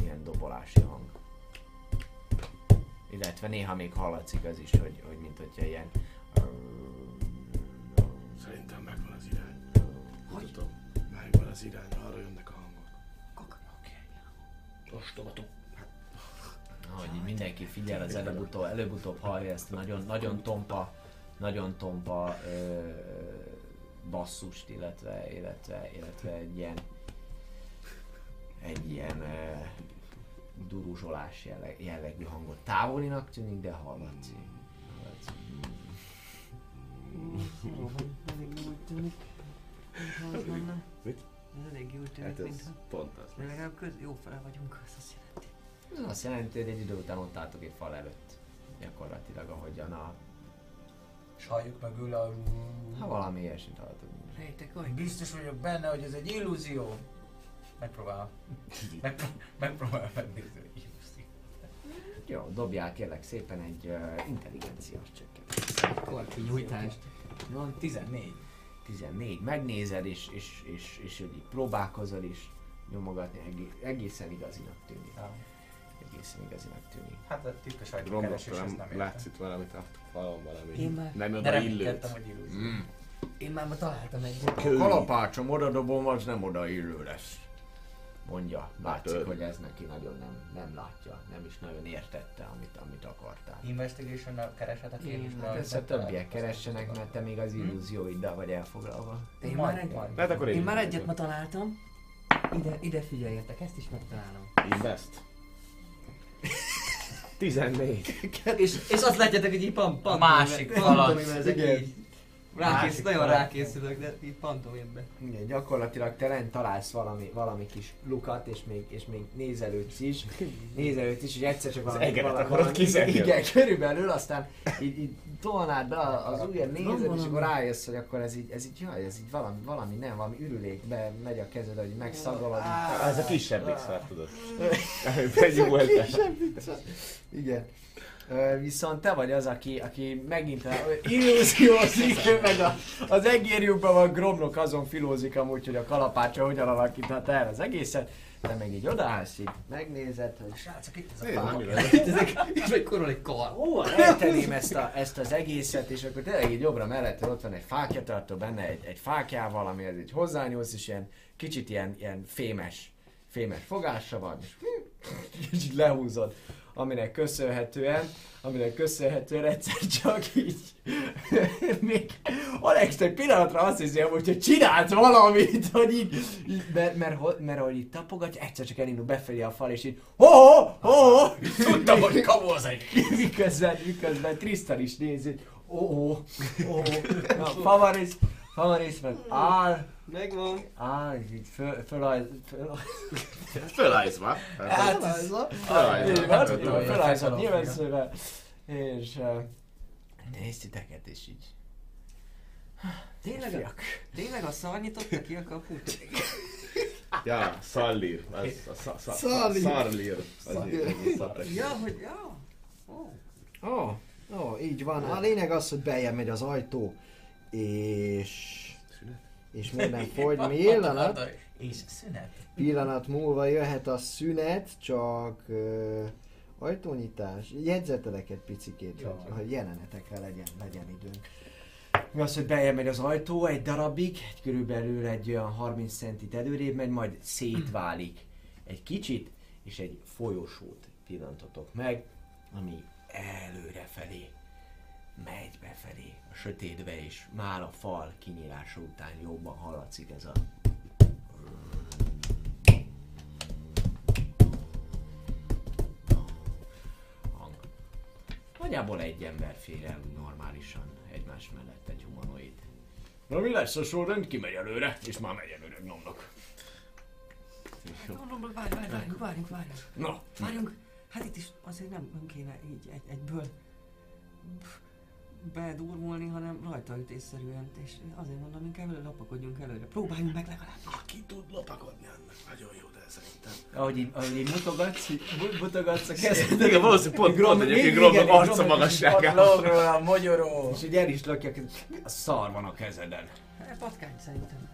ilyen dobolási hang. Illetve néha még hallatszik az is, hogy, hogy mint hogyha ilyen... Szerintem megvan az irány. Hogy? Tudom, megvan az irány, arra jönnek a hangok. Oké. Okay. Ostobatok. Hogy mindenki figyel, az előbb-utóbb, előbb-utóbb hallja ezt a nagyon, nagyon tompa, nagyon tompa ö, basszust, illetve, illetve, illetve egy ilyen, egy ilyen ö, duruzsolás jelleg, jellegű hangot. Távolinak tűnik, de hallatszik. Ez elég jól tűnik, mintha. Pont az. De legalább jó fel vagyunk, az azt jelenti. Ez azt jelenti, hogy egy idő után ott álltok egy fal előtt, gyakorlatilag ahogyan a... És halljuk mögül a... Ha valami ilyesmit hallatok. Rejtek, hogy biztos vagyok benne, hogy ez egy illúzió. Megpróbál. Megpróbál megnézni, hogy illúzió. Jó, dobjál kérlek szépen egy uh, intelligenciás csökkentés. Korki nyújtást. Van tizennégy. tizennégy. Megnézed és, és, és, és, és próbálkozol is nyomogatni, egészen igazinak tűnik. Ah. Egészen igazinak tűnik. Hát a titkos ajtókeresés, ezt nem értem. Látszik valamit a falon, valami már... nem oda illőd. Mm. Én már találtam egy... A kalapácsom odadobom, az nem oda illő lesz. Mondja, látszik, hát, hogy ez neki nagyon nem, nem látja, nem is nagyon értette, amit, amit akartál. Investigation-nál keresetek én is? Persze többiek keressenek, mert te még az illúzióiddal vagy elfoglalva. Én már egyet ma találtam. Ide, ide figyeljetek, ezt is megtalálom. Invest. tizennégy. és, és azt látjátok, hogy így pam, pam, a másik falat. Rákész, nagyon rákészülök, de itt pantomimbe. Igen, gyakorlatilag te lent találsz valami, valami kis lukat, és még, és még nézelődsz is. Nézelődsz is, hogy egyszer csak valami... Az valami, valami igen, körülbelül, aztán így, így tolnád be az ujjad, nézed, és akkor rájössz, hogy akkor ez így, ez így, jaj, ez így valami, valami nem, valami ürülékbe megy a kezed, hogy megszagolod. Ah, ez a kisebbik szar, tudod. Ez a kisebbik szar. Igen. Viszont te vagy az, aki, aki megint illúziózik, meg a, az egérjukban van, Gromlok azon filózik amúgy, hogy a kalapácsa hogyan alakíthatná el az egészet. Te meg így odaállsz, így megnézed, hogy... Srácok, itt ez a pár. Itt egy korol egy kar. Hol elteném ezt, a, ezt az egészet, és akkor tényleg így jobbra mellett, ott van egy fákjatartó benne, egy, egy fákjával, amihez így hozzányúlsz, és ilyen kicsit ilyen, ilyen fémes, fémes fogása van, és így lehúzod. Aminek köszönhetően, aminek köszönhetően egyszer csak így még Alex egy pillanatra azt hiszi, hogy csinált valamit, hogy így, így mert, mert, mert ahogy így tapogatja, egyszer csak elindul befelé a fal, és így ho ho tudtam, hogy kabolz egy! Miközben, miközben Trisztán is nézi, oh-oh, oh-oh, na Famaris, Famaris meg áll, megvan. Á, és így fölajzva. Fölajzva. Fölajzva. Fölajzva nyilvánszővel. És néztiteket, és így... Tényleg a szar nyitotta ki a kaput? Ja, Salir. Salir. Ja, hogy ja. Ó, ó, így van. A lényeg az, hogy beljebb megy az ajtó. És... és minden fogy, mi pillanat, és szünet. Pillanat múlva jöhet a szünet, csak uh, ajtónyitás, jegyzetelek egy picikét, hogy, hogy jelenetekre legyen, legyen időnk. Mi az, hogy beljebb megy az ajtó egy darabig, egy körülbelül egy olyan harminc centit előrébb megy, majd szétválik egy kicsit, és egy folyosót pillantotok meg, ami előrefelé megy befelé a sötétbe, és már a fal kinyílása után jobban hallatszik ez a... hang. Nagyjából egy ember fér el normálisan egymás mellett, egy humanoid. Na mi lesz a sorrend? Kimegy előre, és már megy előre Gnomnak. Gnomnak, várj, várj, várjunk, várjunk, várjunk. Na. Várjunk, hát itt is azért nem, nem kéne így egy, egyből bedurmulni, hanem rajtaütésszerűen, és azért mondom, inkább lopakodjunk előre. Próbáljunk meg legalább. Aki tud lopakodni, annak nagyon jó, de szerintem. Ahogy így, ahogy így mutogatsz, mutogatsz a kezed. Igen, valószínűleg pont pont egyébként Gromlok arca magasságában. A magyaró. És így el is lakja, a szar van a kezeden. Patkány szerintem.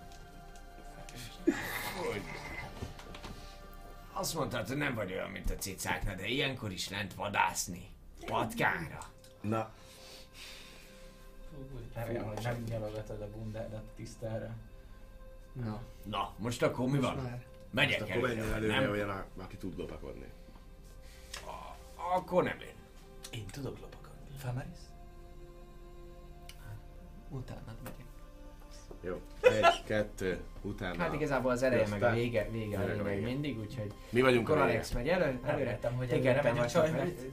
Azt mondtad, hogy nem vagy olyan, mint a cicáknál, de ilyenkor is lent vadászni. Patkányra. Na. Remélem, hogy nem nyalogatod a bundádat Tisztára. Na. Na, most akkor mi most van? Már. Megyek most előre, akkor előre, nem? Olyan, aki tud lopakodni. Akkor nem én. Én tudok lopakodni. Famaris? Utána megyek. Jó. Egy, kettő, utána. Hát igazából az eleje meg a vége, vége, vége, vége mindig, úgyhogy... Mi vagyunk akkor a Alex megy elő, előre. Igen, te vagy, csak,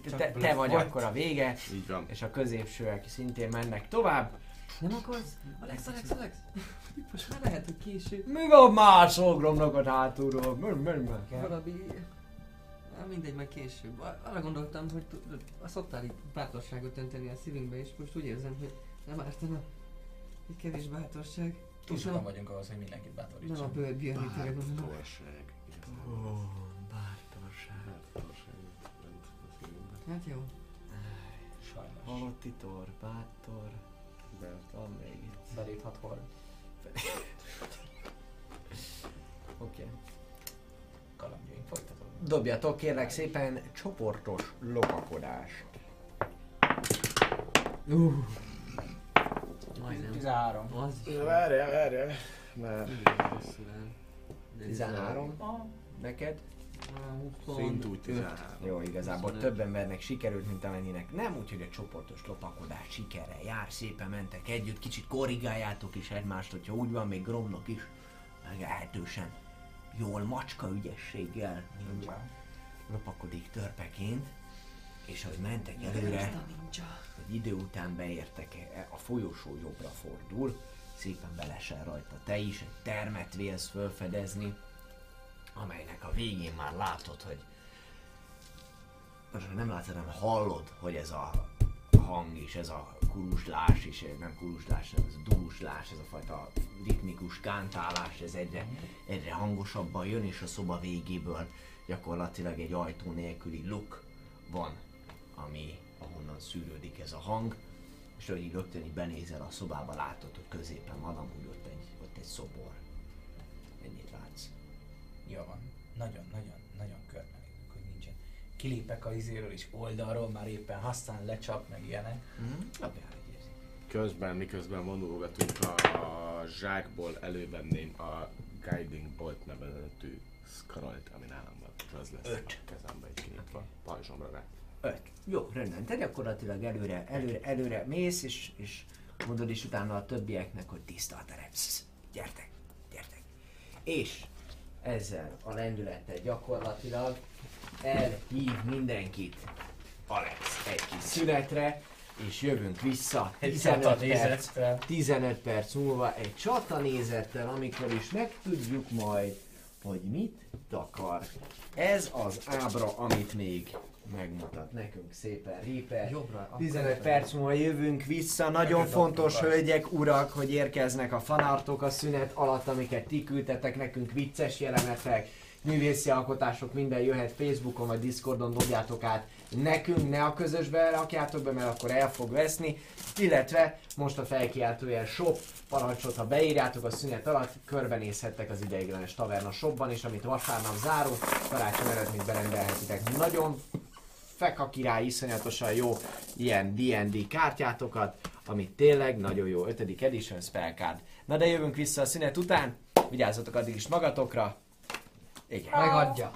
csak te, te vagy akkor a vége. Így van. És a középsőek szintén mennek tovább. Nem akarsz? Alex, Alex, Alex! Most már lehet, hogy késő. Mi van már Gromlokot hátulról? Menj, menj, menj! Valami... mindegy, majd később. Arra gondoltam, hogy szoktál itt bátorságot önteni a szívünkbe, és most úgy érzem, hogy nem ártana. Egy kevés bátorság. Túl sokan vagyunk ahhoz, hogy mindenkit bátorítson. Nem a bőrbjörnítére gondolom. Bátorság. Oh, bátorság. Bátorság. Hát jó. Sajnos. Halotitor, bátor. Bátor még itt. Beléphat hol. Oké. Kalandjaink folytatódnak. Dobjatok kérlek szépen csoportos lopakodást. Uh. tizenhárom. Várjál, várjál. Már. tizenhárom. Neked? Szintúgy tizenhárom. Jó, igazából több embernek sikerült, mint amennyinek nem, úgyhogy a csoportos lopakodás sikerrel jár. Szépen mentek együtt, kicsit korrigáljátok is egymást, hogyha úgy van, még Gromlok is. Meglehetősen jól macska ügyességgel lopakodik törpeként. És ahogy mentek előre, egy idő után beértek, a folyosó jobbra fordul, szépen belesel rajta te is, egy termet vélsz felfedezni, amelynek a végén már látod, hogy most nem látod, hanem hallod, hogy ez a hang és ez a kuruslás, és nem kuruslás, hanem ez a dúluslás, ez a fajta ritmikus kántálás, ez egyre, egyre hangosabban jön, és a szoba végéből gyakorlatilag egy ajtó nélküli luk van, ami ahonnan szűrődik ez a hang, és ahogy így rögtön így benézel a szobába, látod, hogy középen van, amúgy ott egy, ott egy szobor. Ennyit látsz. Jó van. Nagyon, nagyon, nagyon körbenézünk, hogy nincsen. Kilépek a izéről és oldalról, már éppen hasztán lecsap, meg ilyenek. Mm-hmm. Abján egy érzik. Közben, miközben vonulgatunk, a zsákból elővenném a Guiding Bolt nevezetű scrollt, ami nálam van, és az lesz öt. A kezembe egy kinyitva. Okay. Pajzsomra rá. öt. Jó, rendben. Te gyakorlatilag előre, előre, előre mész, és, és mondod is utána a többieknek, hogy tiszta a terep. Gyertek, gyertek. És ezzel a lendülettel gyakorlatilag elhív mindenkit Alex egy kis szünetre, és jövünk vissza tizenöt perc, tizenöt perc múlva egy csatanézettel, amikor is megtudjuk majd, hogy mit takar. Ez az ábra, amit még megmutat nekünk szépen Reaper. tizenöt perc múlva jövünk vissza. Nagyon fontos, hölgyek, urak, hogy érkeznek a fanartok a szünet alatt, amiket ti küldtetek nekünk, vicces jelenetek, művészi alkotások, minden jöhet Facebookon vagy Discordon, dobjátok át nekünk, ne a közösbe rakjátok be, mert akkor el fog veszni, illetve most a felkiáltójel shop parancsot, ha beírjátok a szünet alatt, körbenézhettek az ideiglenes taverna shopban, és amit vasárnap záró, karácsony előtt még berendelhetitek. Nagyon feka király, iszonyatosan jó ilyen dé és dé kártyátokat, amit tényleg nagyon jó, ötödik edition Spell Card. Na de jövünk vissza a szünet után, vigyázzatok addig is magatokra. Igen. Megadja.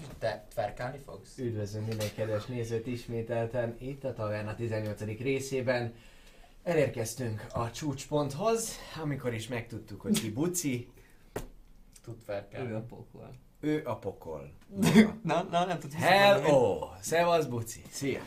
És te tverkálni fogsz? Üdvözlöm minden kedves nézőt ismételten itt a Taverna tizennyolcadik részében. Elérkeztünk a csúcsponthoz, amikor is megtudtuk, hogy ki Buci. Tud tverkálni. Ő a pokol. Ő a pokol. na, na, nem tudsz hello! Szevasz Buci! Szia!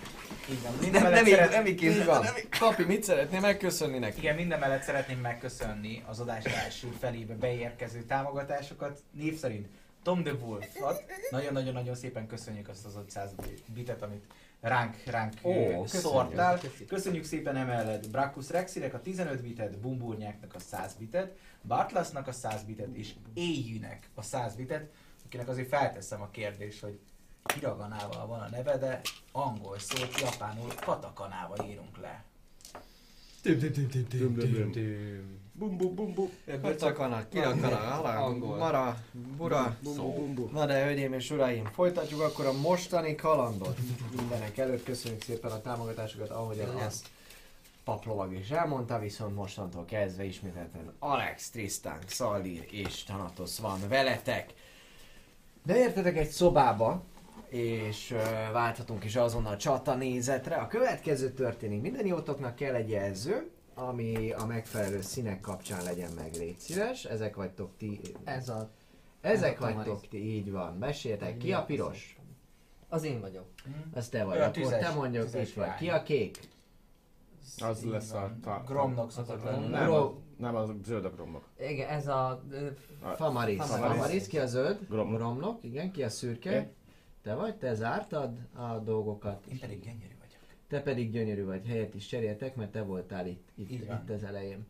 Így van. Minden nem, nem, szeret... nem így készítem. Papi, mit szeretném megköszönni neked? Igen, minden mellett szeretném megköszönni az adás első felébe beérkező támogatásokat. Név szerint Tom the Wolf-at. Nagyon-nagyon-nagyon szépen köszönjük azt az ötszáz bitet, amit ránk, ránk oh, szortál. Köszönjük. köszönjük szépen emellett Brakus Rexinek a tizenöt bitet, Bumburnyáknak a száz bitet, Bartlasznak a száz bitet és Éjjűnek a száz bitet, akinek azért felteszem a kérdést, hogy hiraganával van a neve, de angol szót japánul katakanával írunk le. Bum bum bum bum. Katakana, kirakana, angol, mara, bura, szó. Na de hölgyeim és uraim, folytatjuk akkor a mostani kalandot. Mindenek előtt köszönjük szépen a támogatásokat, ahogyan ezt paplovag is elmondta, viszont mostantól kezdve ismételten Alex, Trisztán, Salir és Tanatosz van veletek. Beértetek egy szobába, és uh, válthatunk is azonnal a csata nézetre. A következő történik. Minden jótoknak kell egy jelző, ami a megfelelő színek kapcsán legyen meg, légy szíves. Ezek vagytok ti. Ez a... Ezek vagytok ti, így van. Meséltek, ki a piros? Az én vagyok. Hm? Az te vagy. Akkor tízes, te mondjuk, és vagy. Ki a kék? Az így lesz van. A... Gromlok szokott lenni. Nem, Grom... nem, az zöld a Gromlok. Igen, ez a... Uh, Famaris. Famaris, ki a zöld? Gromlok. Gromlok, igen, ki a szürke? É. Te vagy, te zártad a dolgokat. Én pedig gyönyörű vagyok. Te pedig gyönyörű vagy, helyet is cseréltek, mert te voltál itt, itt, itt az elején.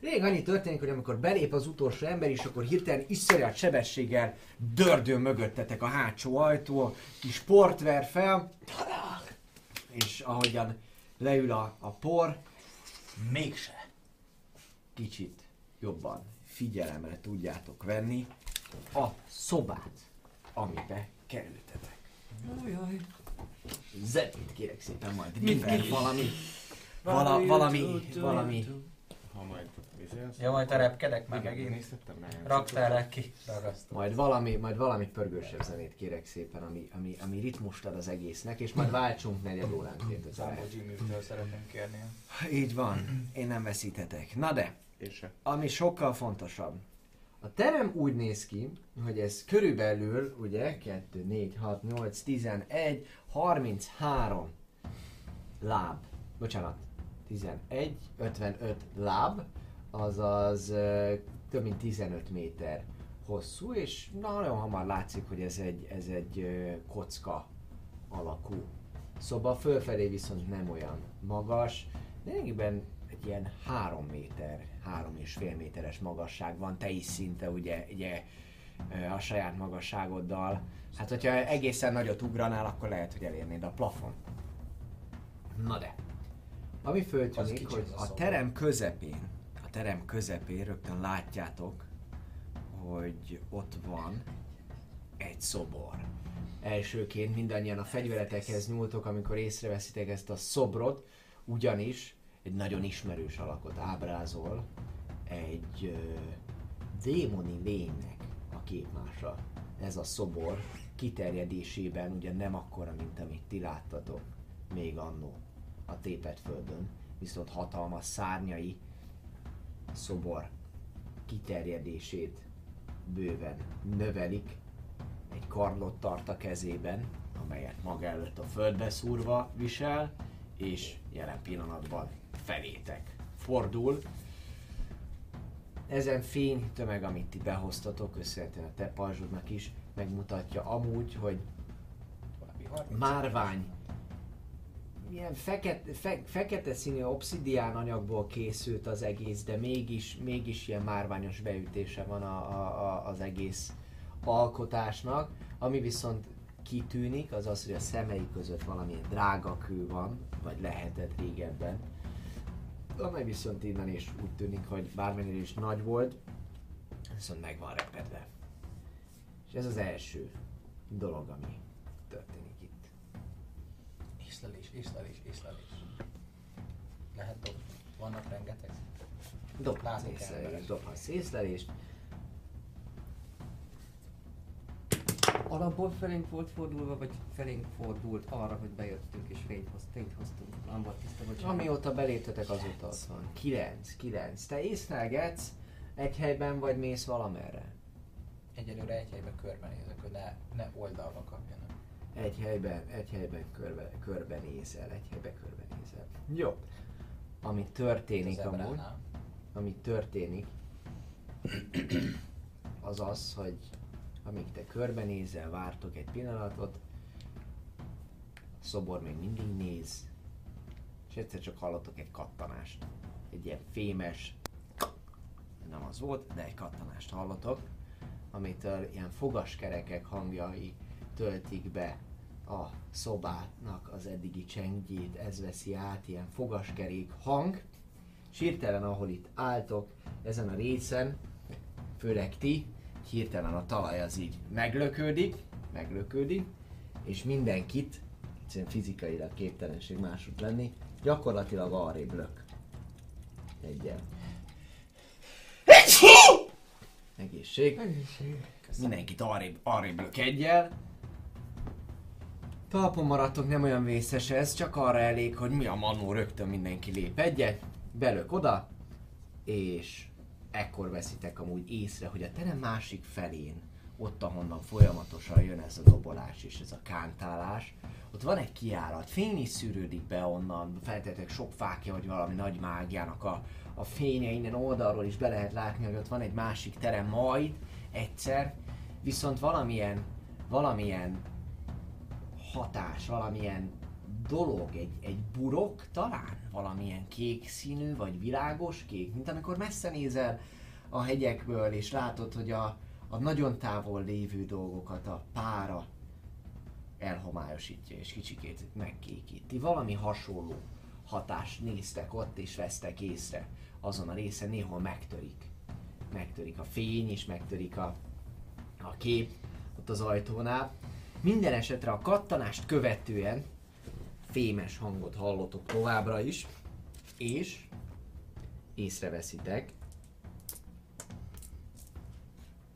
Rég annyi történik, hogy amikor belép az utolsó ember is, akkor hirtelen iszonyat sebességgel dördön mögöttetek a hátsó ajtó, kis port ver fel, és ahogyan leül a, a por, mégse kicsit jobban figyelemre tudjátok venni a szobát, amibe kerültetek. Ujjaj. Zetét kérek szépen majd. Mindent valami. Vala, valami. Valami. Ha majd vizelsz. Ja, majd terepkedek meg megint. Raktál ki. Ragasztom. Majd valami, majd valami pörgősebb zenét kérek szépen, ami, ami, ami ritmust ad az egésznek, és majd váltsunk negyed óránkért. Számba Jimmy-től szeretném kérni. Így van. Én nem veszíthetek. Na de, ami sokkal fontosabb. A terem úgy néz ki, hogy ez körülbelül, ugye, kettő, négy, hat, nyolc, tizenegy, harminchárom láb. Bocsánat, tizenegy, ötvenöt láb, azaz euh, több mint tizenöt méter hosszú, és nagyon hamar látszik, hogy ez egy, ez egy euh, kocka alakú szoba. Fölfelé viszont nem olyan magas, lényegében egy ilyen három méter. Három és fél méteres magasság van, te is szinte ugye, ugye a saját magasságoddal. Hát, hogyha egészen nagyot ugranál, akkor lehet, hogy elérnéd a plafon. Na de, ami föltűnik, hogy a, a terem közepén, a terem közepén rögtön látjátok, hogy ott van egy szobor. Elsőként mindannyian a fegyveretekhez nyúltok, amikor észreveszitek ezt a szobrot, ugyanis egy nagyon ismerős alakot ábrázol, egy ö, démoni lénynek a képmása. Ez a szobor kiterjedésében ugye nem akkora, mint amit ti láttatok még annó a tépet földön, viszont hatalmas szárnyai a szobor kiterjedését bőven növelik. Egy kardot tart a kezében, amelyet maga előtt a földbe szúrva visel, és jelen pillanatban felétek fordul. Ezen fény tömeg, amit ti behoztatok, köszönhetően a te pajzsodnak is, megmutatja amúgy, hogy márvány, ilyen fekete, fe, fekete színű obszidián anyagból készült az egész, de mégis, mégis ilyen márványos beütése van a, a, a, az egész alkotásnak, ami viszont kitűnik, az az, hogy a szemei között valamilyen drága kő van, vagy lehetett régebben. Amely viszont innen is úgy tűnik, hogy bármennyire is nagy volt, viszont meg van repedve. És ez az első dolog, ami történik itt. Észlelés, észlelés, észlelés. Lehet dobni. Vannak rengeteg? Dobhatsz észlelést, dobhatsz észlelést. alapból felénk volt fordulva, vagy felénk fordult arra, hogy bejöttünk és fényt hoztunk? Nem volt tiszta, vagy amióta beléptetek azóta ott van. Kilenc, kilenc. Te észlelgetsz, egy helyben vagy mész valamerre? Egyelőre egy helyben körbenézek, hogy ne, ne oldalba kapjanak. Egy helyben, egy helyben körbe, körbenézel, egy helyben körbenézel. Jó. Ami történik amúgy, ami történik, az az, hogy amíg te körbenézel, vártok egy pillanatot, a szobor még mindig néz, és egyszer csak hallottok egy kattanást. Egy ilyen fémes, nem az volt, de egy kattanást hallotok, amitől ilyen fogaskerekek hangjai töltik be a szobának az eddigi csendjét, ez veszi át, ilyen fogaskerék hang. Hirtelen, ahol itt álltok, ezen a részen, főleg ti, hirtelen a talaj az így meglöködik, meglöködik, és mindenkit, egyszerűen fizikailag képtelenség másút lenni, gyakorlatilag arrébb lök. Egyen. Egészség. Egészség. Mindenkit arrébb, arrébb lök egyel. Talpon maradtok, nem olyan vészes ez, csak arra elég, hogy mi a manó, rögtön mindenki lép egyet, belök oda, és ekkor veszitek amúgy észre, hogy a terem másik felén, ott ahonnan folyamatosan jön ez a dobolás és ez a kántálás, ott van egy kiárat, fény is szűrődik be onnan, feltétlenül sok fákja, hogy valami nagy mágiának a, a fénye, innen oldalról is be lehet látni, hogy ott van egy másik terem majd, egyszer, viszont valamilyen, valamilyen hatás, valamilyen dolog, egy, egy burok talán, valamilyen kék színű, vagy világos kék, mint amikor messze nézel a hegyekből, és látod, hogy a, a nagyon távol lévő dolgokat a pára elhomályosítja, és kicsikét megkékíti. Valami hasonló hatást néztek ott, és vesztek észre. Azon a részen néhol megtörik. Megtörik a fény, és megtörik a, a kép ott az ajtónál. Minden esetre a kattanást követően fémes hangot hallotok továbbra is, és észreveszitek,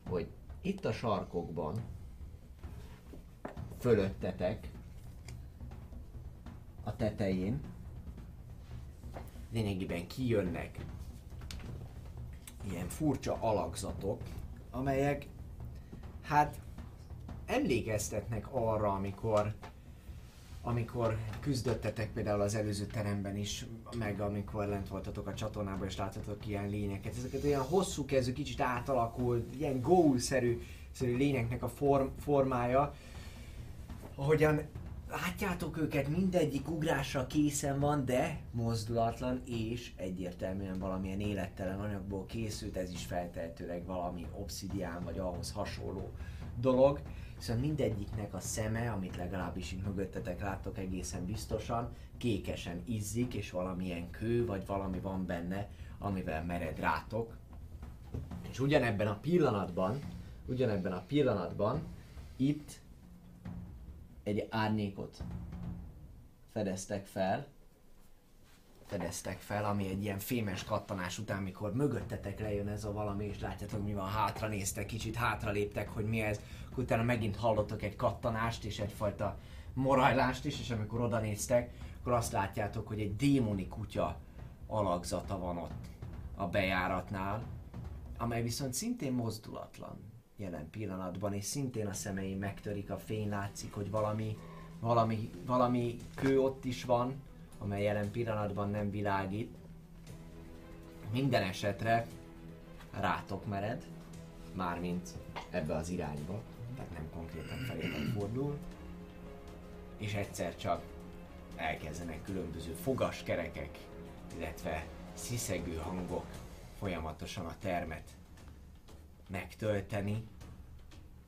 hogy itt a sarkokban fölöttetek a tetején lényegében kijönnek ilyen furcsa alakzatok, amelyek hát emlékeztetnek arra, amikor amikor küzdöttetek például az előző teremben is, meg amikor lent voltatok a csatornában és láttatok ilyen lényeket. Ezeket olyan hosszú kezű, kicsit átalakult, ilyen ghoul-szerű lényeknek a form, formája. Ahogyan látjátok őket, mindegyik ugrásra készen van, de mozdulatlan és egyértelműen valamilyen élettelen anyagból készült, ez is feltehetőleg valami obszidián vagy ahhoz hasonló dolog. Viszont mindegyiknek a szeme, amit legalábbis itt mögöttetek láttok egészen biztosan, kékesen izzik, és valamilyen kő, vagy valami van benne, amivel mered rátok. És ugyanebben a pillanatban, ugyanebben a pillanatban itt egy árnyékot fedeztek fel, fedeztek fel, ami egy ilyen fémes kattanás után, mikor mögöttetek lejön ez a valami, és látjátok, mi van, hátra néztek, kicsit hátra léptek, hogy mi ez, akkor utána megint hallottok egy kattanást és egyfajta morajlást is, és amikor oda néztek, akkor azt látjátok, hogy egy démoni kutya alakzata van ott a bejáratnál, amely viszont szintén mozdulatlan jelen pillanatban, és szintén a szemein megtörik a fény, látszik, hogy valami, valami, valami kő ott is van, amely jelen pillanatban nem világít. Minden esetre rátok mered, mármint ebbe az irányba, tehát nem konkrétan felétek fordul, és egyszer csak elkezdenek különböző fogaskerekek, illetve sziszegő hangok folyamatosan a termet megtölteni,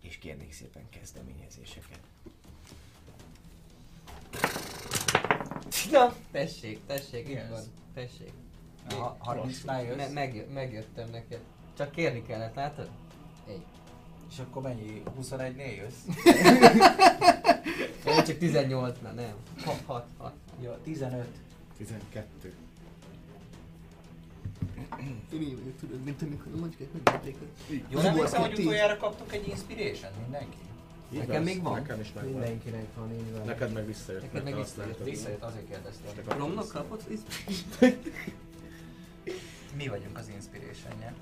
és kérnék szépen kezdeményezéseket. Na, tessék, tessék, itt van, tessék. Ha, harminc me- meg, megjöttem neked. Csak kérni kellett, látod? Egy. És akkor mennyi? huszonegynél jössz? Én csak tizennyolcnál, nem. hat, hat, hat. Ja, tizenöt. tizenkettő. Én tudod, mint amikor a macskát megvették. Jól emlékszem, hogy utoljára kaptunk egy Inspiration mindenki? Nekem még van? Nekem is megvan. Mindenkinek van, így van. Neked meg visszajött. Neked meg visszajött. Visszajött, azért kérdeztem. Gromlok kapott inspiration? Mi vagyunk az inspiration-je.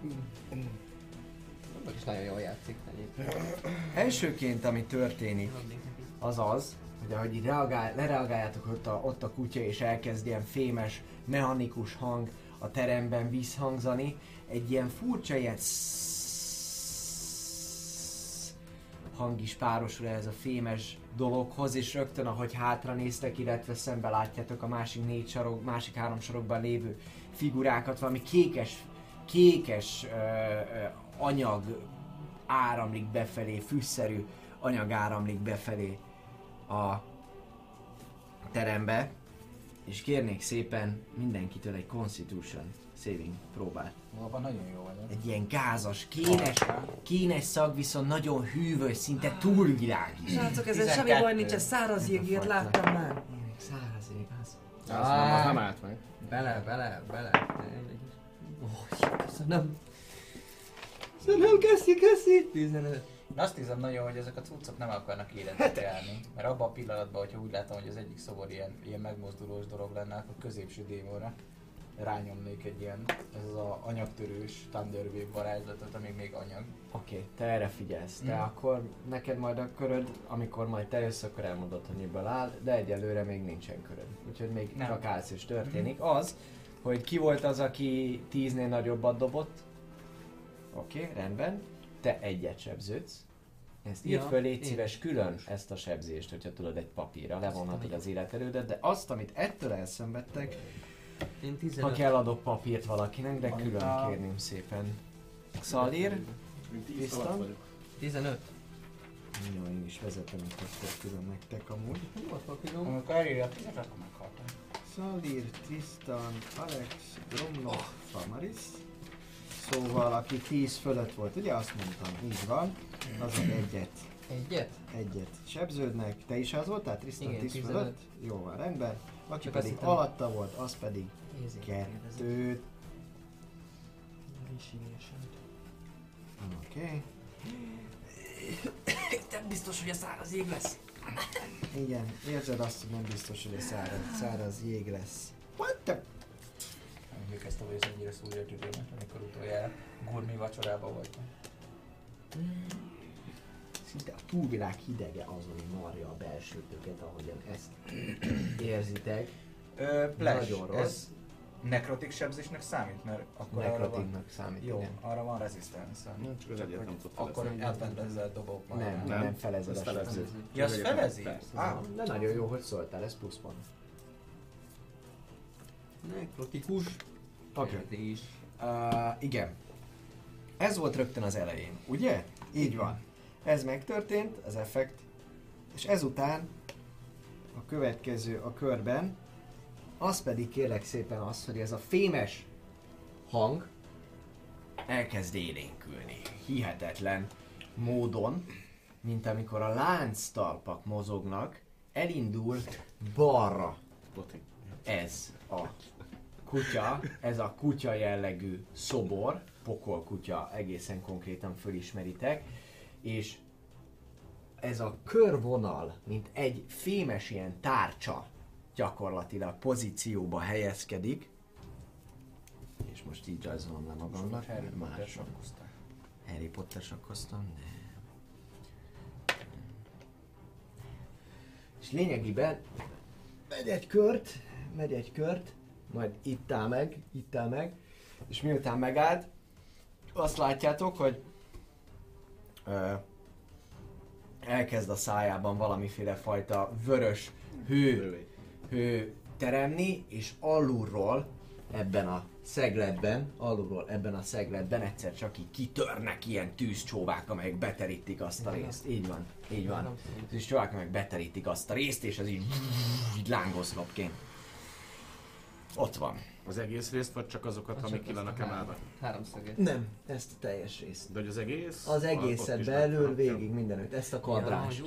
Gromlok is nagyon jól játszik egyébként. Elsőként, ami történik, az az, hogy ahogy így reagál, lereagáljátok ott a, ott a kutya és elkezd ilyen fémes, mechanikus hang a teremben visszhangzani, egy ilyen furcsa ilyen hang is párosul ehhez a fémes dologhoz, és rögtön ahogy hátra néztek, illetve szembe látjátok a másik négy sarok, másik három sarokban lévő figurákat, valami kékes, kékes ö, ö, anyag áramlik befelé, fűszerű anyag áramlik befelé a terembe, és kérnék szépen mindenkitől egy Constitution saving próbát. Valóban nagyon jó vagyok. Egy ilyen gázas, kénes, kénes szag, viszont nagyon hűvös, szinte túlvilágos. Srácok, ezzel semmi baj nincs, ez száraz jégért láttam már. Én még száraz jég, az. Az nem állt meg. Bele, bele, bele. Ó, köszönöm. Köszönöm, köszi, köszi. tizenöt. De azt hiszem nagyon, hogy ezek a cuccok nem akarnak életet járni, mert abban a pillanatban, hogyha úgy látom, hogy az egyik szobor ilyen, ilyen megmozdulós dolog lenne, akkor középső démonra rányomnék egy ilyen, ez az a anyagtörős Thunderwave varázslatot, ami még anyag. Oké, okay, te erre figyelsz, te mm. akkor neked majd a köröd, amikor majd te jössz, akkor elmondod, hogy miből áll, de egyelőre még nincsen köröd. Úgyhogy még nem. Csak állsz és történik. Mm. Az, hogy ki volt az, aki tíznél nagyobbat dobott. Oké, okay, rendben. Te egyet sebződsz. Ezt írd ja, föl, légy szíves külön ezt a sebzést, hogyha tudod egy papírra, levonhatod az életerődet, de azt, amit ettől elszenvedtek, én ha kell adok papírt valakinek, de külön a... kérném szépen. Salir, Tisztán. tizenöt. Jó, én is vezetem itt ezt külön nektek amúgy. Jó, a papírom. Amikor elírja, akkor meghaltam. Salir, Tisztán, Alex, Gromlok, oh. Famaris. Szóval, aki tíz fölött volt, ugye azt mondtam, így van, azok egyet. Egyet? Egyet. Sebződnek, te is az voltál, Trisztán tíz tizenöt. Fölött? Jó van, rendben. Aki csak pedig alatta volt, az pedig nézzük, kettőt. Oké. Okay. Nem biztos, hogy a száraz jég lesz. Igen, érzed azt, hogy nem biztos, hogy a száraz, száraz jég lesz. What the... Mondjuk ezt a vagyok ennyire szúrja a tüdőnek, amikor utoljára gurmi vacsorában voltam. Szinte a túlvilág hidege az, ami marja a belsőtöket, ahogyan ezt érzitek. Ö, Plash, nagyon rossz. Ez nekrotik sebzésnek számít, mert akkor arra van... számít, jó, igen. Arra van rezisztensza. Nem, csak az egyet nem tudod felezni. Akkor elfedezzel dobok majd. Nem, nem, nem felezed a sebzőt. Ja, az felezi? Á, de nagyon jó, hogy szóltál, ez plusz pont. Nekrotikus. Okay. Uh, igen. Ez volt rögtön az elején, ugye? Így van. Ez megtörtént, az effekt. És ezután a következő a körben, az pedig kérlek szépen az, hogy ez a fémes hang elkezd élénkülni. Hihetetlen módon, mint amikor a lánctalpak mozognak, elindul balra. Ez a kutya, ez a kutya jellegű szobor, pokolkutya, egészen konkrétan fölismeritek, és ez a körvonal, mint egy fémes ilyen tárcsa gyakorlatilag pozícióba helyezkedik, és most így rajzolom le magamnak, mert más Harry Potter sakkoztam, de... És lényegében megy egy kört, megy egy kört, majd itt áll meg, itt áll meg, és miután megállt, azt látjátok, hogy ö, elkezd a szájában valamiféle fajta vörös hő, hő teremni, és alulról ebben a szegletben, alulról ebben a szegletben egyszer csak így kitörnek ilyen tűzcsóvák, amelyek beterítik azt a részt. Így van, így van. Tűzcsóvák, amelyek beterítik azt a részt, és az így, így lángoszlopként. Ott van. Az egész részt, vagy csak azokat, amik ki vannak emelve? Háromszöget. Nem, ezt a teljes részt. De hogy az egész? Az egészet belül, végig mindenütt. Ezt a kvadrást.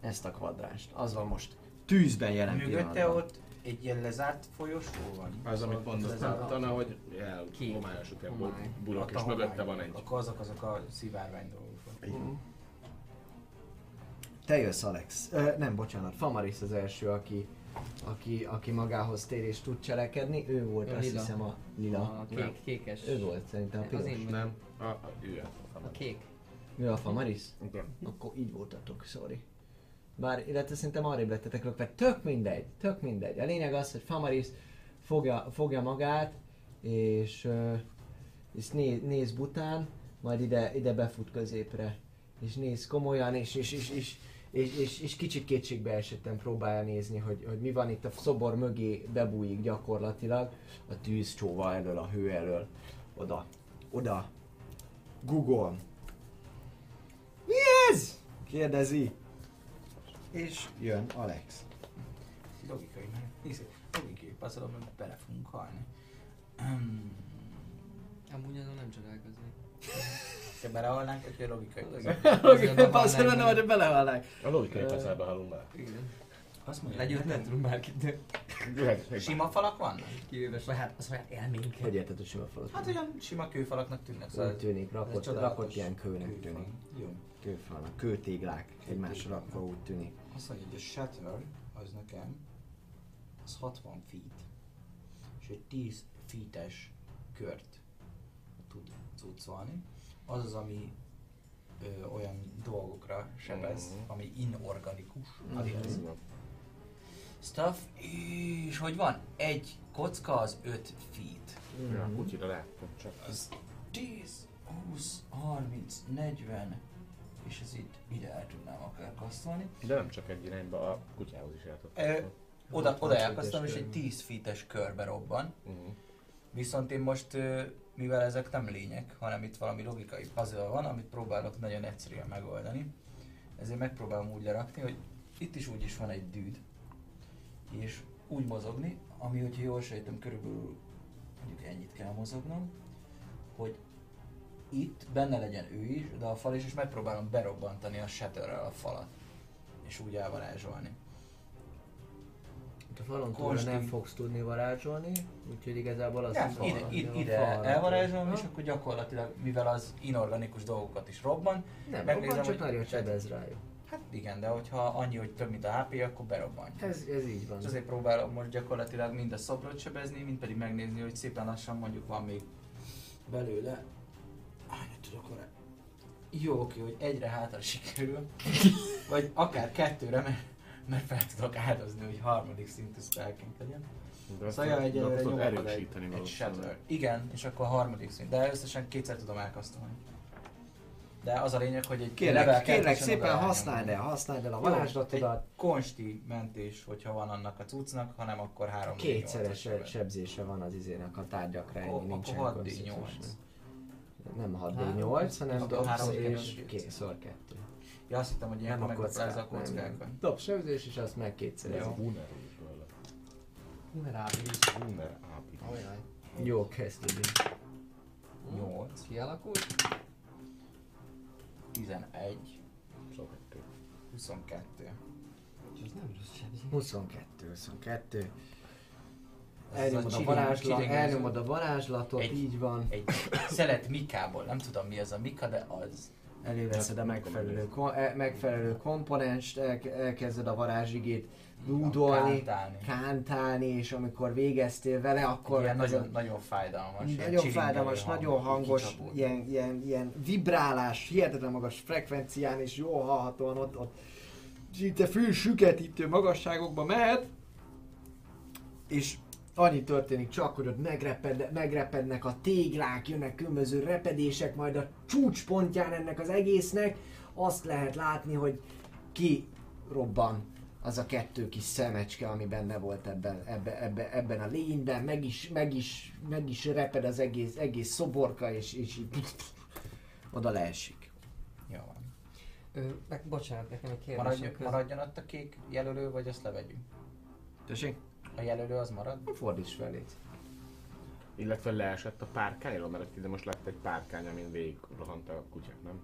Ezt a kvadrást. Az van most tűzben jelen pillanatban. Mögötte ott egy ilyen lezárt folyosó van? Az, amit pont azt mondtana, hogy homályosok ebből bulak, és mögötte van egy. Akkor azok azok a szivárvány dolgok. Te jössz, Alex. Ö, nem, bocsánat, Famaris az első, aki, aki, aki magához tér és tud cselekedni. Ő volt, a azt lila. hiszem, a lila. A kék, kékes. Ő volt, szerintem a piros. Az én nem. A, a, ő a, a kék. Ő a Famaris? Igen. Akkor így voltatok, sorry. Bár, illetve szerintem arrébb lettetek rögtön. Tök mindegy, tök mindegy. A lényeg az, hogy Famaris fogja, fogja magát, és, és néz, néz bután, majd ide, ide befut középre. És néz komolyan, és, és, és, és, és, és, és kicsit kétségbe esetten próbálja nézni, hogy, hogy mi van itt. A szobor mögé bebújik gyakorlatilag a tűzcsóva elől, a hő elől. Oda, oda, Google. Mi ez? Kérdezi. És jön Alex. Logikai, mert logikai passzolom, mert bele fogunk halni. Amúgy azon nem csodálkozni. Ha belehalnánk, akkor logikai passzolom. Logikai passzolom, nem, hogy belehalnánk. A logikai passzolban halunk már. Igen. Azt mondja, legyőtt nem tudunk bárkit. Sima falak vannak? Kivéves. Vagy hát az olyan élményként. Hogy érted, hogy sima falak? Hát olyan sima kőfalaknak tűnnek. Úgy tűnik, rakott ilyen kőnek tűnik. Kőfalnak, kőtéglák egymásra rakva úgy tűnik. Azt mondja, hogy a Shatter az nekem, az hatvan feet, és egy tíz feet-es kört tud cuccolni. Az az, ami ö, olyan dolgokra sebez, mm. ami inorganikus, alias mm. stuff, és hogy van? Egy kocka az öt feet. Mm. Ja, úgy ide láttam csak. Az tíz, húsz, harminc, negyven. És ez itt ide el tudnám akár kasztolni. De nem csak egy irányba, a kutyához is el tudtam. Oda, oda elkasztolom, és egy tíz feet-es körbe robban. Uh-huh. Viszont én most, mivel ezek nem lények, hanem itt valami logikai puzzle van, amit próbálok nagyon egyszerűen megoldani. Ezért megpróbálom úgy lerakni, hogy itt is úgyis van egy dűd. És úgy mozogni, ami, hogyha jól sejtem, körülbelül mondjuk ennyit kell mozognom, hogy itt benne legyen ő is, de a fal is, és megpróbálom berobbantani a Shatterrel a falat. És úgy elvarázsolni. A falon túlra nem fogsz tudni varázsolni, úgyhogy igazából az nem, ide, ide, ide elvarázsolom, és akkor gyakorlatilag, mivel az inorganikus dolgokat is robban, nem robban, csak nagyon sebez rájuk. Hát igen, de hogyha annyi, hogy több mint a há pé, akkor berobbantja. Ez, ez így van. És azért próbálom most gyakorlatilag mind a szobrot sebezni, mind pedig megnézni, hogy szépen lassan mondjuk van még belőle. Akkor jó, oké, hogy egyre hátra sikerül, vagy akár kettőre, mert, mert fel tudok áldozni, hogy harmadik szintű spellként legyen. Szóval egyelőre nyomok egy, egy Shatter. Igen, és akkor a harmadik szint, de összesen kétszer tudom elkasztolni. De az a lényeg, hogy egy kérlek, level kérlek szépen használd el, használd el a varázslatodat. Egy konsti mentés, hogyha van annak a cuccnak, hanem akkor három. Kétszeres sebzése van az izének a tárgyakra, ennyi nincsen konszultása. Nem hat d nyolc, hanem dobsz és kétszor kettő. Ja, azt hittem, hogy ilyenkor megkockáz a kockákat. Dobsz sebzés és azt meg kétszer. Ez vulnerális vele. Vulnerális. Vulnerális. Jó, kezdődik. nyolc. Kialakult. tizenegy. huszonkettő. Ez nem rossz sebzés. huszonkettő, huszonkettő. Elnyomod a, varázsla, elnyomod a varázslatot, egy, így van. Egy szelet mikából, nem tudom mi az a mika, de az. Előveszed a megfelelő, megfelelő komponenst, elkezded a varázsigét dúdolni, kántálni. kántálni, és amikor végeztél vele, akkor... Ilyen nagyon, a, nagyon fájdalmas. Nagyon fájdalmas, hang, nagyon hangos, ilyen, ilyen, ilyen vibrálás, hihetetlen magas frekvencián, és jól hallhatóan ott, ott itt a fülsüketítő magasságokba mehet, és... Annyi történik csak, hogy ott megreped, megrepednek a téglák, jönnek különböző repedések, majd a csúcspontján ennek az egésznek azt lehet látni, hogy ki robban az a kettő kis szemecske, ami benne volt ebben, ebbe, ebbe, ebben a lényben, meg is, meg, is, meg is reped az egész, egész szoborka, és, és így pff, pff, oda leesik. Jó van. Ö, meg, bocsánat, nekem egy kérdés. Maradjon, maradjon ott a kék jelölő, vagy azt levegyünk? Tessék? A jelölő az marad? Fordíts felé. Illetve leesett a párkányról, mert ide most lett egy párkány, amin végig rohant a kutyák, nem?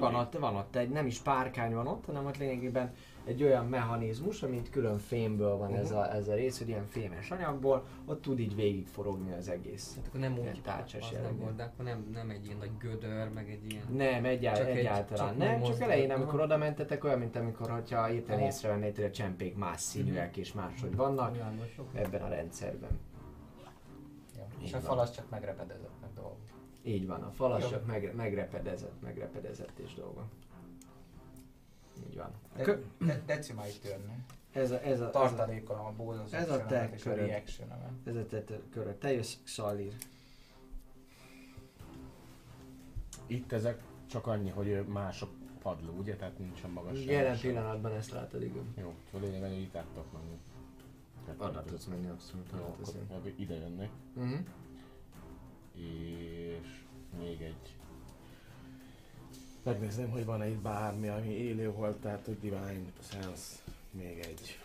van ott, van ott egy, nem is párkány van ott, hanem ott lényegében egy olyan mechanizmus, amint külön fémből van uh-huh. ez, a, ez a rész, hogy ilyen fémes anyagból, ott tud így végigforogni az egész. Hát akkor nem úgy tárcsás jellegű. De akkor nem, nem egy ilyen nagy gödör, meg egy ilyen... Nem, egyá- csak egyáltalán egy, csak nem, csak elején amikor uh-huh. oda mentetek, olyan, mint amikor, hogyha éppen uh-huh. észrevennéd, hogy a csempék más színűek uh-huh. és máshogy vannak uh-huh. ebben a rendszerben. Ja. És a falas csak megrepedezett meg dolgok. Így van, a falas csak megre- megrepedezett, megrepedezett és dolgok. Így van. De, Kö- de, decimáit törni. Ez a, ez a, tartalékolom a bózos ez a te köröd. Ez a te köröd. Te jössz, Salir. Itt ezek csak annyi, hogy mások padló, ugye? Tehát nincsen magasság. Jelen pillanatban ezt látod, igen. Jó, szóval lényegben így áttok menni. Adra tudsz menni abszolút. Jó, akkor ide jönnek. Uh-huh. És még egy. Megnézném, hogy van-e itt bármi, ami élőhold, tehát hogy Divine Sense, még egy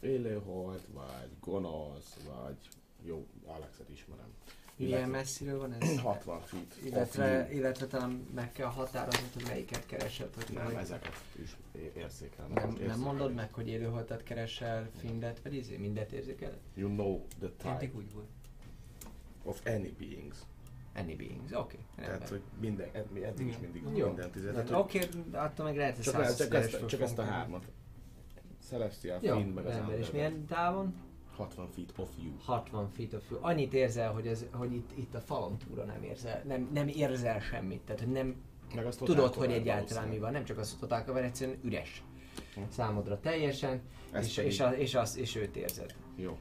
élőhold, vagy gonosz, vagy jó, Alexet ismerem. Illetve... Milyen messziről van ez? hatvan feet. Illetve, illetve talán meg kell határozni, hogy melyiket keresed. Hogy nem, meg... ezeket is érzékelem. Nem, nem, nem mondod meg, hogy élőholtat keresel, findet, vagy izé, mindet érzékeled? You know the type of any beings. Any beings, oké. Okay, tehát, hogy minden, eddig ed, ed, is mindig jó. Minden tizet. Oké, attól meg lehet, hogy száz csak, ezt, csak ezt a hármat. Celestial Fiend meg az ember. És milyen távon? hatvan feet of you. hatvan feet of you. Annyit érzel, hogy, ez, hogy itt, itt a falon túra nem érzel, nem, nem érzel semmit. Tehát, hogy nem tudod, hogy egyáltalán mi van. Nem csak azt totálka van, egyszerűen üres. Hm. Számodra teljesen, és, és, a, és, az, és őt érzed. Jó.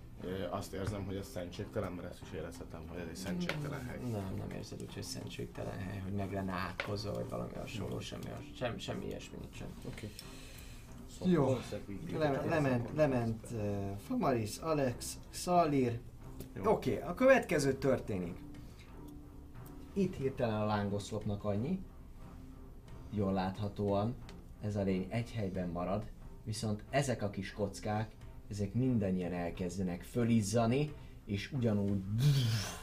Azt érzem, hogy ez szentségtelen, mert ezt is érezhetem, hogy ez egy szentségtelen hely. Nem, nem érzed úgy, hogy szentségtelen hely, hogy meg lenne átkozva, vagy valami hasonló, semmi, semmi, semmi ilyesmi nincsen. Oké. Okay. Jó, lement, lement, lement uh, Famaris, Alex, Salir. Oké, okay, a következő történik. Itt hirtelen a lángoszlopnak annyi, jól láthatóan, ez a lény egy helyben marad, viszont ezek a kis kockák, ezek mindannyian elkezdenek fölizzani, és ugyanúgy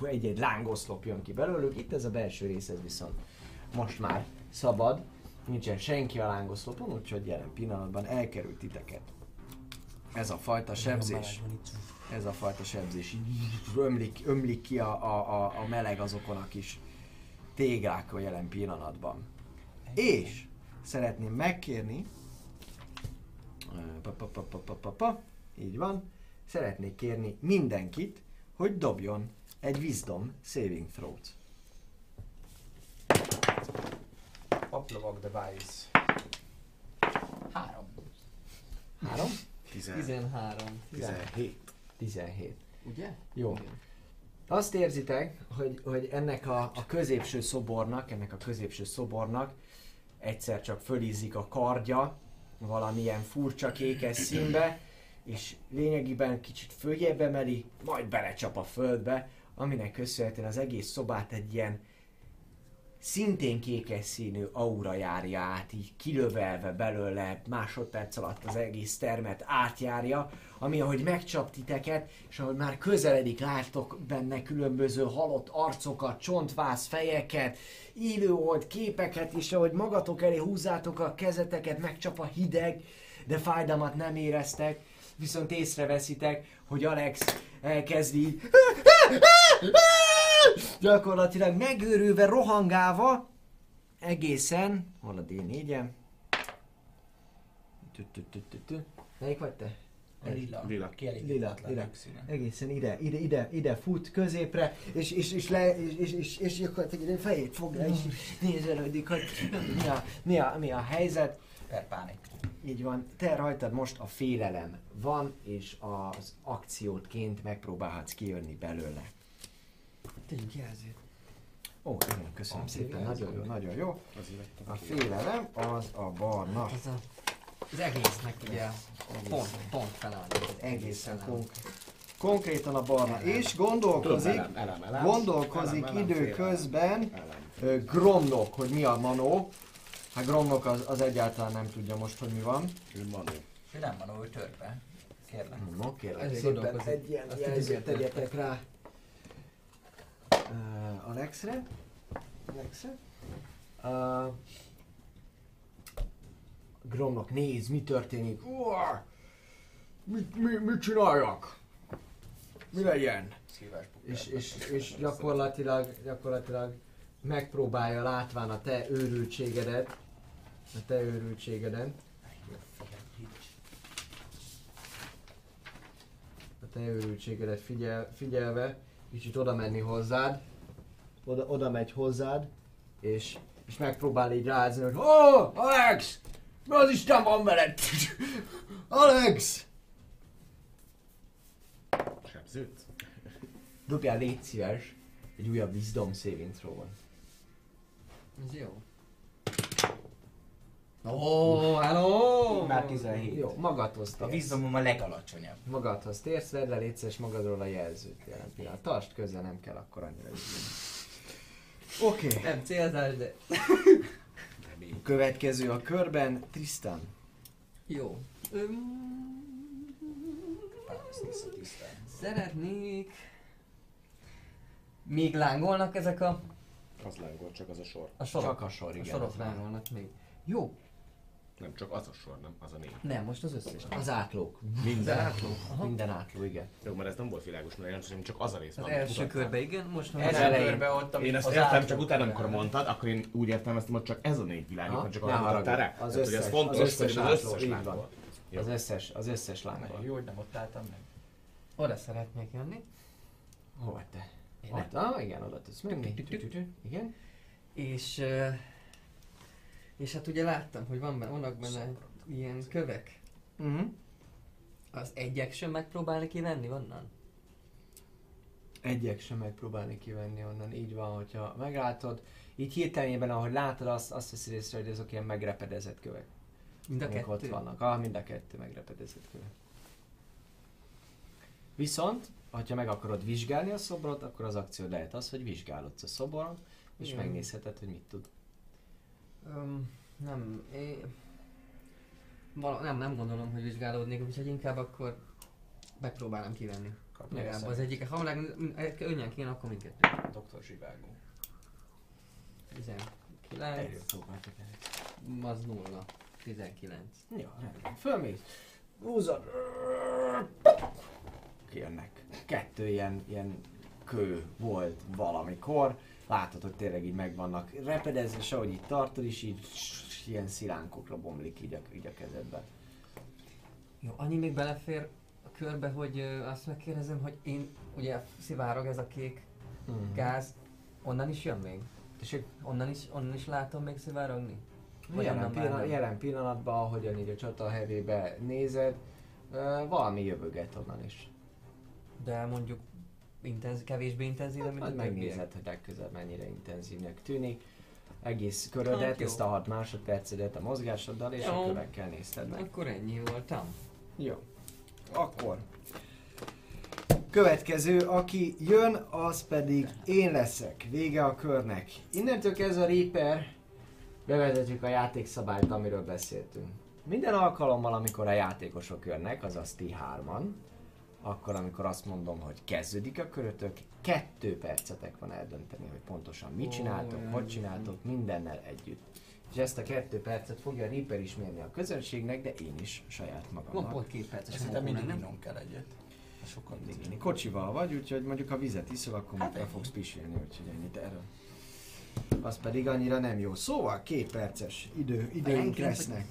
egy-egy lángoszlop jön ki belőlük. Itt ez a belső rész, ez viszont most már szabad. Nincsen senki a lángoszlopon, úgyhogy jelen pillanatban elkerült titeket. Ez a fajta sebzés, ez a fajta sebzés ömlik, ömlik ki a, a, a meleg azokon a kis téglákon jelen pillanatban. És szeretném megkérni, pa, pa, pa, pa, pa, pa, így van. Szeretnék kérni mindenkit, hogy dobjon egy Wisdom Saving Throw-t. Paplovag device. Három. Három? Tizenhárom. Tizenhét. Tizenhét. Ugye? Jó. Igen. Azt érzitek, hogy, hogy ennek a, a középső szobornak, ennek a középső szobornak egyszer csak fölízik a kardja valamilyen furcsa kékes színbe, és lényegében kicsit följebb emeli, majd belecsap a földbe, aminek köszönhetően az egész szobát egy ilyen szintén kékes színű aura járja át, így kilövelve belőle, másodperc alatt az egész termet átjárja, ami ahogy megcsap titeket, és ahogy már közeledik, láttok benne különböző halott arcokat, csontváz fejeket, élőhold képeket, és ahogy magatok elé húzzátok a kezeteket, megcsap a hideg, de fájdalmat nem éreztek, viszont észreveszitek, hogy Alex elkezdi gyakorlatilag megőrülve, rohangálva egészen, hol a dé négyem? Melyik vagy te? Lila. Lila. Lila. Lila. Egészen ide, ide, ide, ide fut középre, és, és, és le, és, és, és, és, és fejét fogja, és nézelődik, hogy mi a, mi a, mi a helyzet. Perpánik. Így van, te rajtad most a félelem van, és az akciótként megpróbálhatsz kijönni belőle. Tényleg jelzőt. Ó, igen, köszönöm szépen, nagyon jó, nagyon jó. A félelem az a barna. Az egésznek ugye pont, pont felállni. Egészen konkrétan a barna. És gondolkozik, gondolkozik időközben Gromlok, hogy mi a manó. Hát Gromlok az, az egyáltalán nem tudja most, hogy mi van. Ő manó. Ő nem manó, ő törpe. Kérlek. No, kérlek szépen egy ilyen jelzőt tegyetek rá. Uh, Alexre. Alexre. Uh, Gromlok, nézd, mi történik? Uah! Mit, mi, mit csináljak? Mi legyen? És, és, és gyakorlatilag, gyakorlatilag megpróbálja látván a te őrültségedet, a te őrültségedet, a te őrültségedet figyel, figyelve, kicsit oda menni hozzád, oda, oda megy hozzád, és, és megpróbál így rázni, hogy oh, Alex! Mi az Isten van veled? Alex! Sebzőt. Dobjál, légy szíves, egy újabb Wisdom Saving Throw-on. Ez jó. Ó, hello! Már tizenhét. Jó, magadhoz térsz. A Wisdomom a legalacsonyabb. Magadhoz térsz, vedd le, légy szíves magadról a jelzőt jelen pillanat. Tartsd közel, nem kell akkor annyira ügyelni. Oké. Okay. Nem célzás, de... Következő a körben, Trisztán. Jó. Öm... Szeretnék... Még lángolnak ezek a... Az lángol, csak az a sor. A sorok. Csak a sor, igen. A sorok lángolnak még. Jó. Nem csak az a sor, nem az a négy. Nem, most az összes. Az átlók. Minden átló. Minden átló, igen. Jó, mert ez nem volt világos, mert nem csak az a rész. Az első körben, igen, most már az elején. Én ezt értem, csak utána, amikor mondtad, akkor én úgy értelmeztem, hogy csak ez a négy világít, csak arra mondtál rá. Az összes, az összes lángol. Az összes, az összes lángol. Jó, hogy nem ott álltam meg. Oda szeretnék jönni. Hol vagy te? Oda, igen, oda tudsz menni. Igen. És... És hát ugye láttam, hogy van benne, vannak benne ilyen kövek. Uh-huh. Az egy action megpróbálni kivenni onnan? Egy action megpróbálni kivenni onnan, így van, hogyha meglátod. Így hirtelenében, ahogy látod, azt, azt veszi észre, hogy azok ilyen megrepedezett kövek. Mind a kettő? Ott vannak. Ah, mind a kettő megrepedezett kövek. Viszont, ha meg akarod vizsgálni a szobrot, akkor az akció lehet az, hogy vizsgálodsz a szobron, és igen, megnézheted, hogy mit tud. Um, nem, én... Val- nem, nem gondolom, hogy vizsgálódnék, úgyhogy inkább akkor megpróbálom kivenni. Legalább az egyiket. Ha önnyen kéne, akkor mindkettőt. doktor Zsivágó. tizenkilenc. Az nulla. tizenkilenc. Jó, rendben. Fölmész. Húzod. Kijönnek. Kettő ilyen, ilyen kő volt valamikor. Látod, hogy tényleg így megvannak repedezve, és ahogy itt tartod is, így ilyen szilánkokra bomlik így a, így a kezedben. Jó, annyi még belefér a körbe, hogy ö, azt megkérdezem, hogy én, ugye szivárog ez a kék mm. gáz, onnan is jön még? És onnan is, onnan is látom még szivárogni? Jelen, pillanat, jelen pillanatban, ahogyan így a csata hevébe nézed, ö, valami jövöget onnan is. De mondjuk... Intenz, kevésbé intenzív, hát, mint a megnézed, hogy legközelebb mennyire intenzívnek tűnik. Egész körödet, hát ezt a hat másodpercedet a mozgásoddal és jó, a kövekkel nézted meg. Akkor ennyi voltam. Jó. Akkor. Következő, aki jön, az pedig én leszek. Vége a körnek. Innentől kezdve a Reaper, bevezetjük a játékszabályt, amiről beszéltünk. Minden alkalommal, amikor a játékosok jönnek, azaz ti hárman, akkor amikor azt mondom, hogy kezdődik a körötök, kettő percetek van eldönteni, hogy pontosan mit csináltok, oh, hogy csináltok, mindennel együtt. És ezt a kettő percet fogja Reaper is mérni a közönségnek, de én is saját magamnak. Van pont két perces. Szerintem mindig innom kell egyet. Sokan mindig. Kocsival vagy, úgyhogy mondjuk a vizet iszol, akkor hát el fogsz pisilni, úgyhogy ennyit erről. Az pedig annyira nem jó. Szóval két perces idő, időink lesznek.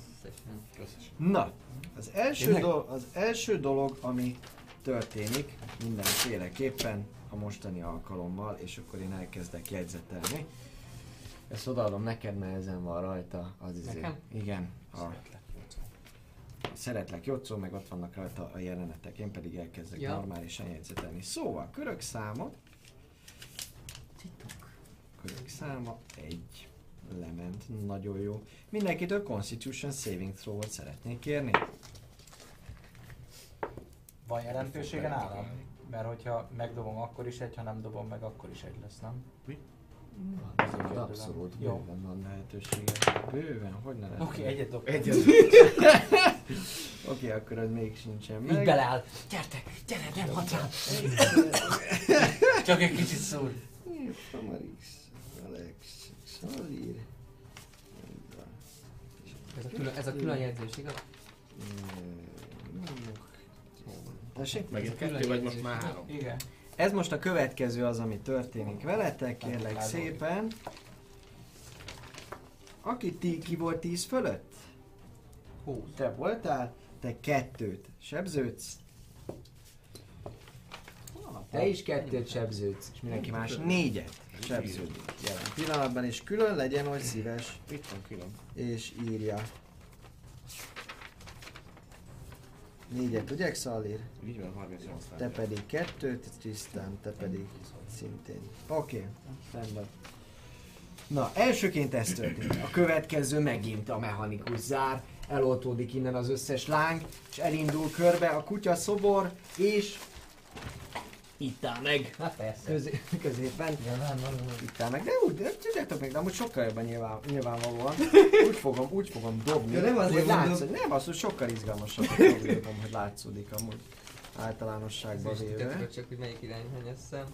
Na, az első, dolog, az első dolog, ami történik mindenféleképpen a mostani alkalommal, és akkor én elkezdek jegyzetelni. Ezt odaadom neked, mert ezen van rajta az izé. Igen. A Szeretlek Jocó, meg ott vannak rajta a jelenetek. Én pedig elkezdek ja. normálisan jegyzetelni. Szóval körök száma. Körök száma egy. Lement. Nagyon jó. Mindenkitől Constitution Saving Throw-ot szeretnék kérni. Van jelentősége nálam? Mert hogyha megdobom, akkor is egy, ha nem dobom meg, akkor is egy lesz, nem? Mi? Van, ez az abszolút bőven van lehetősége. Bőven? Hogy ne lehet? Oké, okay, egyet dobtam. Egyet Oké, okay, akkor az még sincsen meg. Így beleáll. Gyertek! Gyere, nem hat rám! Csak egy kicsit szúr. Famaris, Alex, Salir. Ez a külön, ez a külön jegyzés, igaz? Tessék? Megint kettő vagy most már három. Igen. Ez most a következő az, ami történik veletek, kérlek szépen. Aki ti, ki volt tíz fölött? Hú, te voltál, te kettőt sebződsz. Te is kettőt sebződsz, és mindenki más négyet sebződik jelen pillanatban, és külön legyen, hogy szíves. Itt van külön. És írja. Négyet, ugye, Salir? Így van, harmincnyolc. Te pedig kettőt, Tisztán, te pedig szintén. Oké, rendben. Na, elsőként ez történik. A következő megint a mechanikus zár. Eloltódik innen az összes láng, és elindul körbe a kutya szobor, és... Itt áll meg! Na persze! Közé középen! Nyilván, itt áll meg, de úgy, de tudjátok meg, de amúgy sokkal jobban nyilván, nyilvánvalóan. Úgy fogom, úgy fogom dobni, ja, nem az hogy látszódik. Nem, az, hogy sokkal izgalmasabb dobom, hogy látszódik amúgy általánosságban véve. Ez csak, hogy melyik irányban eszem.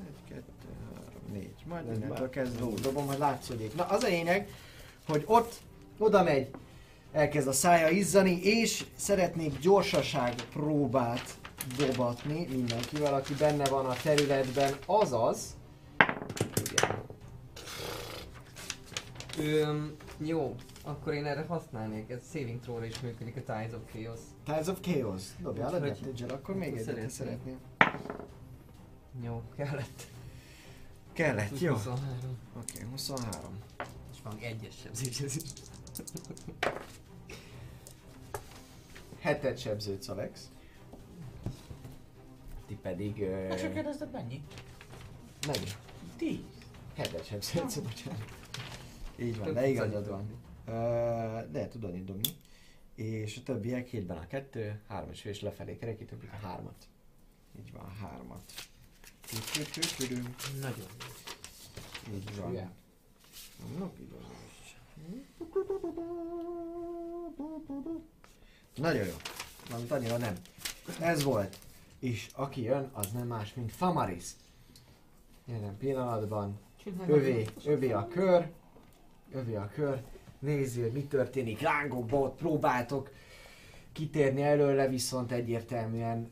Egy, kettő, három, négy. Majd innentől kezdve dobom, hogy látszódik. Na az a lényeg, hogy ott, oda megy, elkezd a szája izzani, és szeretnék gyorsaság próbát dobatni mindenkivel, aki benne van a területben, azaz... Öm, jó, akkor én erre használnék, ez Saving Throw-ra is működik, a Tides of Chaos. Tides of Chaos? Dobjál a Death akkor még egyet szeretném. Jó, kellett. Kellett, jó. huszonhárom. Oké, okay, huszonhárom. És van egyes sebzés. Hetet sebződsz, Alex. Ti pedig... Ö... Hát csak kérdezted mennyi? Mennyi? tíz. Hetet sebződsz, bocsánat. Így van, de igazad van. Uh, de tudod így dobni. És a többiek hétben a kettő, három és fél, és lefelé kereki többik a hármat. Így van, hármat. Nagyon jó. Így van. Yeah. No, nagyon jó, mert annyira nem. Ez volt. És aki jön, az nem más, mint Famaris. Jelen pillanatban övé, övé a kör, övé a kör, nézi, hogy mi történik, lángokba ott próbáltok kitérni előle, viszont egyértelműen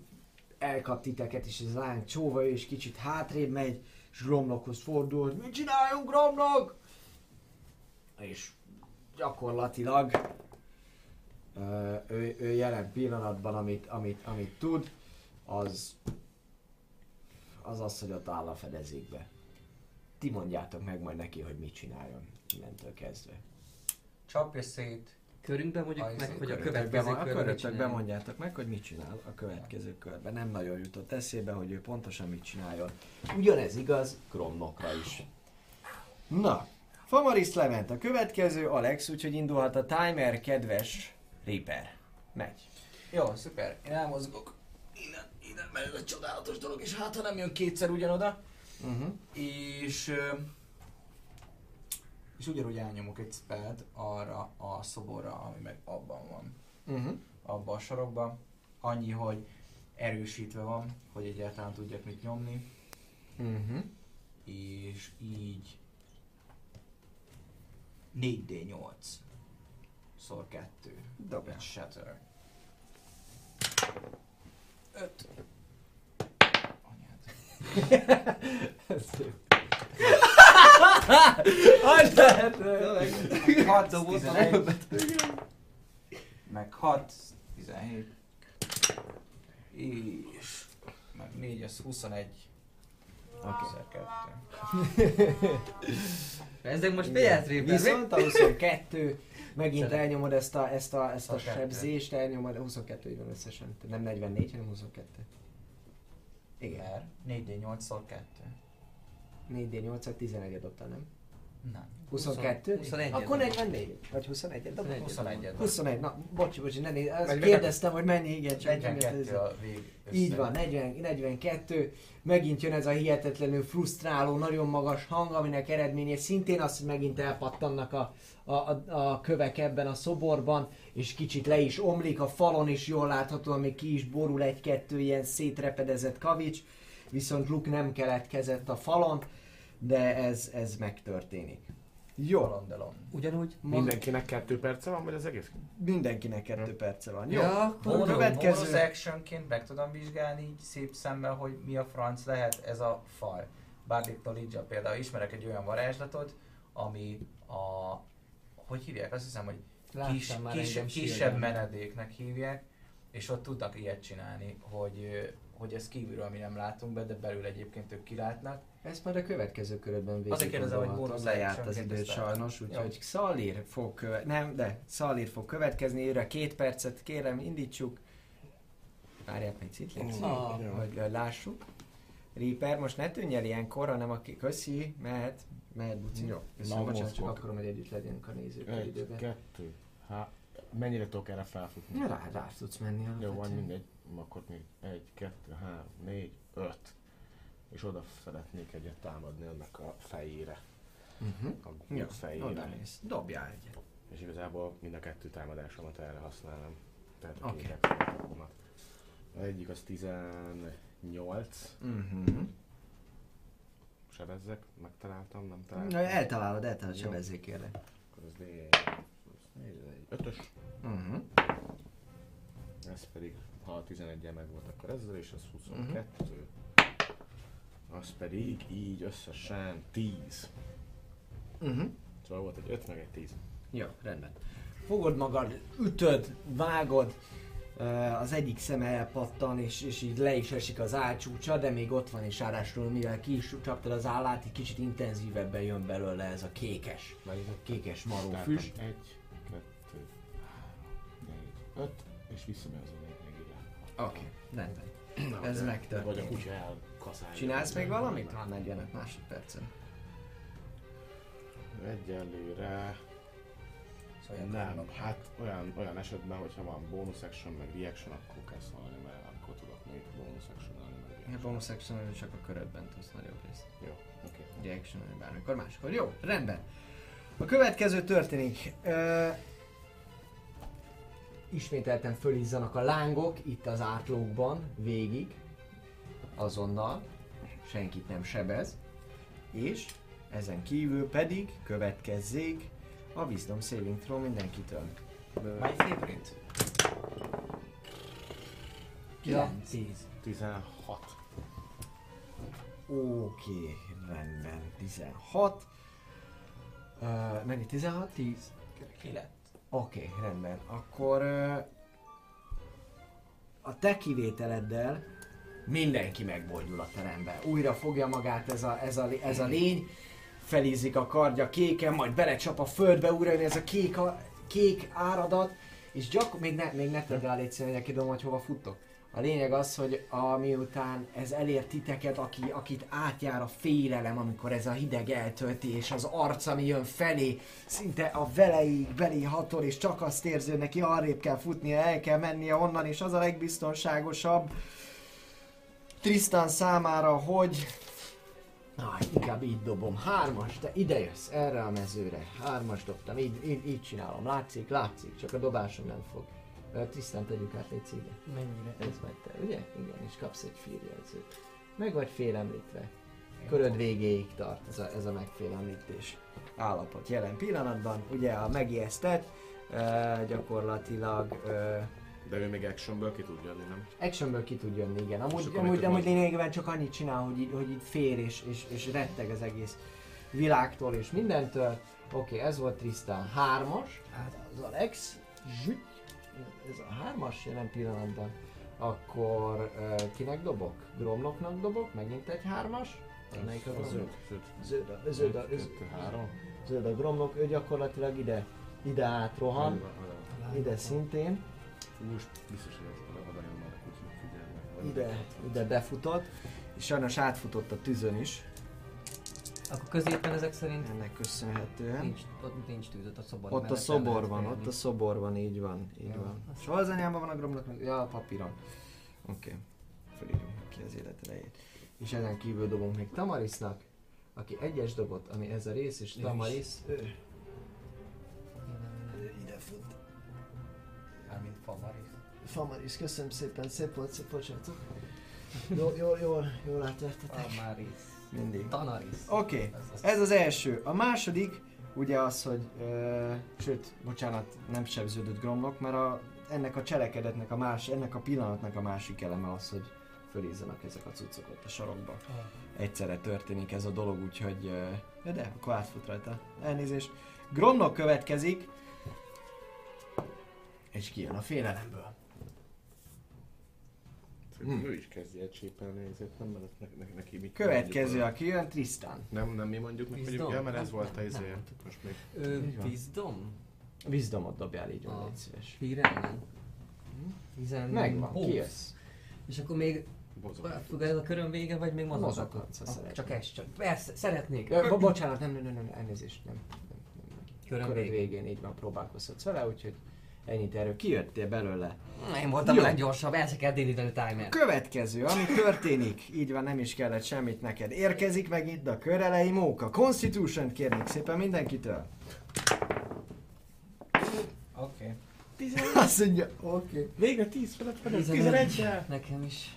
elkap titeket, és ez láng csóva, ő is kicsit hátrébb megy, és Gromlokhoz fordul, mit csináljunk, Gromlok? És gyakorlatilag ö, ő, ő jelen pillanatban, amit, amit, amit tud, az, az az, hogy ott áll a fedezékbe. Ti mondjátok meg majd neki, hogy mit csináljon innentől kezdve. Csapja szét. Körünkben mondjuk a meg, hogy a következő körben mondjátok meg, hogy mit csinál a következő körben. Nem nagyon jutott eszébe, hogy ő pontosan mit csináljon. Ugyanez igaz Gromlokra is. Na, Famaris lement a következő, Alex, úgyhogy indulhat a timer, kedves Reaper. Megy. Jó, szuper. Én elmozgok. Innen, innen, mert ez egy csodálatos dolog, és hát ha nem jön kétszer ugyanoda, uh-huh. és, és ugyanúgy elnyomok egy spellt arra a szoborra, ami meg abban van, uh-huh. abban a sarokban. Annyi, hogy erősítve van, hogy egyáltalán tudjak mit nyomni, uh-huh. és így négy d nyolc szor kettő, dobja. Shatter. öt. Anyád. Ez szép. Anyád! hat, tizenegy, meg hat, tizenhét, és meg négy, az huszonegy. Oké. Ezek most pénzrében. Viszont a huszonkettő. Megint szerint. Elnyomod ezt a, ezt a, ezt a sebzést, elnyomod, huszonkettő van összesen, nem negyvennégy, hanem huszonkettő. Igen. négy d nyolc szor kettő. négy d nyolc szor tizenegyet dobtál, nem? Nem. huszonkettő? huszonegy. Akkor negyvennégy. Vagy huszonegyet dobtál? huszonegyet. huszonegy. Na, bocsi, bocsi, ne nézd, azt kérdeztem, hogy mennyi, igen, csak negyvenkettő a vég. Így van, negyven, negyvenkettő. Megint jön ez a hihetetlenül frusztráló, nagyon magas hang, aminek eredménye szintén az, hogy megint elpattannak a A, a, a kövek ebben a szoborban, és kicsit le is omlik a falon, és jól látható, még ki is borul egy-kettő ilyen szétrepedezett kavics, viszont luk nem keletkezett a falon, de ez, ez megtörténik. Jó. Kalandelon. Ugyanúgy... Ma... Mindenkinek kettő perce van, vagy az egész? Mindenkinek kettő hmm. perce van. Jó. Ja, akkor következő... Bonus actionként meg tudom vizsgálni így szép szemmel, hogy mi a franc lehet ez a fal. Bardic Knowledge-a például ismerek egy olyan varázslatot, ami a... Hogy hívják? Azt hiszem, hogy kis, kis, kisebb menedéknek hívják, és ott tudnak ilyet csinálni, hogy, hogy ez kívülről mi nem látunk be, de belül egyébként ők kilátnak. Ezt már a következő körödben végig. Azért kérdezem, hogy bónusz lejárt az időt sajnos, úgyhogy Salir fog követ... Nem, de Salir fog következni, őre két percet kérem, indítsuk. Várjál meg citlét, hogy lássuk. Reaper, most ne tűnj el ilyenkor, hanem aki köszi, mehet, mehet Buci. Jó, köszönöm, bocsánat, csak akarom, hogy együtt legyenek a nézők egy időben. Kettő. Hát, mennyire tudok erre felfutni? Ja, rá, rá tudsz menni. Jó, van mindegy, akkor még egy, kettő, három, négy, öt. És oda szeretnék egyet támadni annak a fejére. Uh-huh. A gúr ja, fejére. Oda mész. Dobjál egyet. És igazából mind a kettő támadásomat erre használom. Tehát a okay. két támadásomat. Az egyik az tizennyolc. Uh-huh. Sebezzek, megtaláltam, nem találtam. Na, eltalálod, eltalálod, sebezzék kérlek. Akkor az ötös. Uh-huh. Ez pedig, ha a tizeneggyel meg volt, akkor ezzel, és az huszonkettő. Uh-huh. Az pedig így összesen tíz. Uh-huh. Szóval volt egy öt meg egy tíz. Jó, rendben. Fogod magad, ütöd, vágod, az egyik szeme elpattan, és, és így le is esik az állcsúcsa, de még ott van, és állásról, mivel ki is csaptad az állát, így kicsit intenzívebben jön belőle ez a kékes, vagy ez a kékes maró füst. egy, kettő, három, négy, öt, és visszamegy az a még ide. Oké, rendben. Na, ez megtörtént. Vagy a kutya elkaszálja. Csinálsz még valamit? Van negyvenöt másodpercen. Egyelőre... Szóval nem. Hát olyan, olyan esetben, hogyha van bonus action meg reaction, akkor kell szólni, mert akkor tudok még bonus action-olni meg reaction. A bonus action-olni csak a körödben tudsz nagyobb részt. Jó, oké. Okay. Reaction-olni bármikor máskor. Jó, rendben. A következő történik. Uh, Ismételten fölizzanak a lángok itt az átlókban, végig, azonnal, senkit nem sebez, és ezen kívül pedig következzék a Wisdom Saving Throw mindenkitől. My favorite. kilenc, tíz, tizenhat. Oké, okay, rendben, tizenhat. Uh, mennyi tizenhat? tíz? kilenc. Oké, okay, rendben. Akkor uh, a te kivételeddel mindenki megboldul a teremben. Újra fogja magát ez a, ez a, ez a lény, felízik a kardja kéken, majd belecsap a földbe, újra jön ez a kék, a, kék áradat, és gyak, még ne, még ne tedd rá létszínűen, hogy tudom, hogy hova futtok. A lényeg az, hogy miután ez elér titeket, aki, akit átjár a félelem, amikor ez a hideg eltölti, és az arc, ami jön felé, szinte a veleig belé hatol, és csak azt érző, neki arrébb kell futnia, el kell mennie onnan, és az a legbiztonságosabb Trisztán számára, hogy... Ah, inkább így dobom. Hármas, te ide jössz, erre a mezőre. Hármas dobtam, így, így, így csinálom. Látszik, látszik, csak a dobásom nem fog. Tisztán tegyük át légy színe. Mennyire? Ez vagy te, ugye? Igen, és kapsz egy fírjelzőt. Meg vagy félemlítve. Köröd végéig tart ez a, ez a megfélemlítés állapot. Jelen pillanatban ugye a megijesztett uh, gyakorlatilag... Uh, De ő még actionből ki tud jönni, nem? Actionből ki tud jönni, igen. Amúgy, amúgy, amúgy lényegében csak annyit csinál, hogy így, hogy így fér és, és, és retteg az egész világtól és mindentől. Oké, okay, ez volt Trisztán hármas. Hát az Alex. Zsüt. Ez a hármas jelen pillanatban, akkor uh, kinek dobok? Gromloknak dobok, megint egy hármas. Melyik a Gromlok? Zöld a Zöld a Gromlok, ő gyakorlatilag ide, ide átrohan, ide szintén. Most biztos, hogy ez a hatalom már kicsit figyelnek. Ide befutott, és sajnos átfutott a tűzön is. Akkor középen ezek szerint? Ennek köszönhetően. Nincs, ott nincs tűz, ott a szobor. Ott a szobor van, ott a szobor van, így van, így ja, van. És hol az anyámban van a Gromlok? Ja, a papíron. Oké. Okay. Felírjuk ki az életerejét. És ezen kívül dobunk még Tamarisnak, aki egyes dobott, ami ez a rész, és Tamaris, ő... ő... ide fut. Mármint Famaris. Famaris, köszönöm szépen, szép volt, szép bocsánatok. Jól, jól, jól, jól átvertetek. Famaris. Mindig. Oké, okay. Ez az első. A második ugye az, hogy, ö, sőt, bocsánat, nem sebződött Gromlok, mert a, ennek a cselekedetnek, a más, ennek a pillanatnak a másik eleme az, hogy fölízzanak ezek a cuccok ott a sarokba. Egyszerre történik ez a dolog, úgyhogy... Ö, de, akkor átfut rajta. Elnézést. Gromlok következik, és kijön a félelemből. Hmm. Ő is kezdje el csépelni, ezért nem mellett ne, ne, neki mit. Következő, aki jön, Trisztán. Nem, nem mi mondjuk meg, hogy ja, mert ez volt a izé. Most még. Vizdom? Vizdomot dobjál, így van, légy szíves. Hírelmen. Hírelmen. Megvan, ki jössz. És akkor még fogad a körön vége, vagy még mozoghatsz? Csak ez, csak persze, szeretnék. Bocsánat, nem, nem, nem, elnézést, nem. Körön végén így van, próbálkozhatsz vele, úgyhogy ennyit erről. Kijöttél belőle? Én voltam a leggyorsabb, el se kell délíteni timer. Következő, ami történik, így van, nem is kellett semmit neked. Érkezik meg itt a kör elejé móka. Constitution-t kérnék szépen mindenkitől. Oké. tizenegy. Azt mondja, oké. Végre tíz felett vagyok, tizenegy. Nekem is.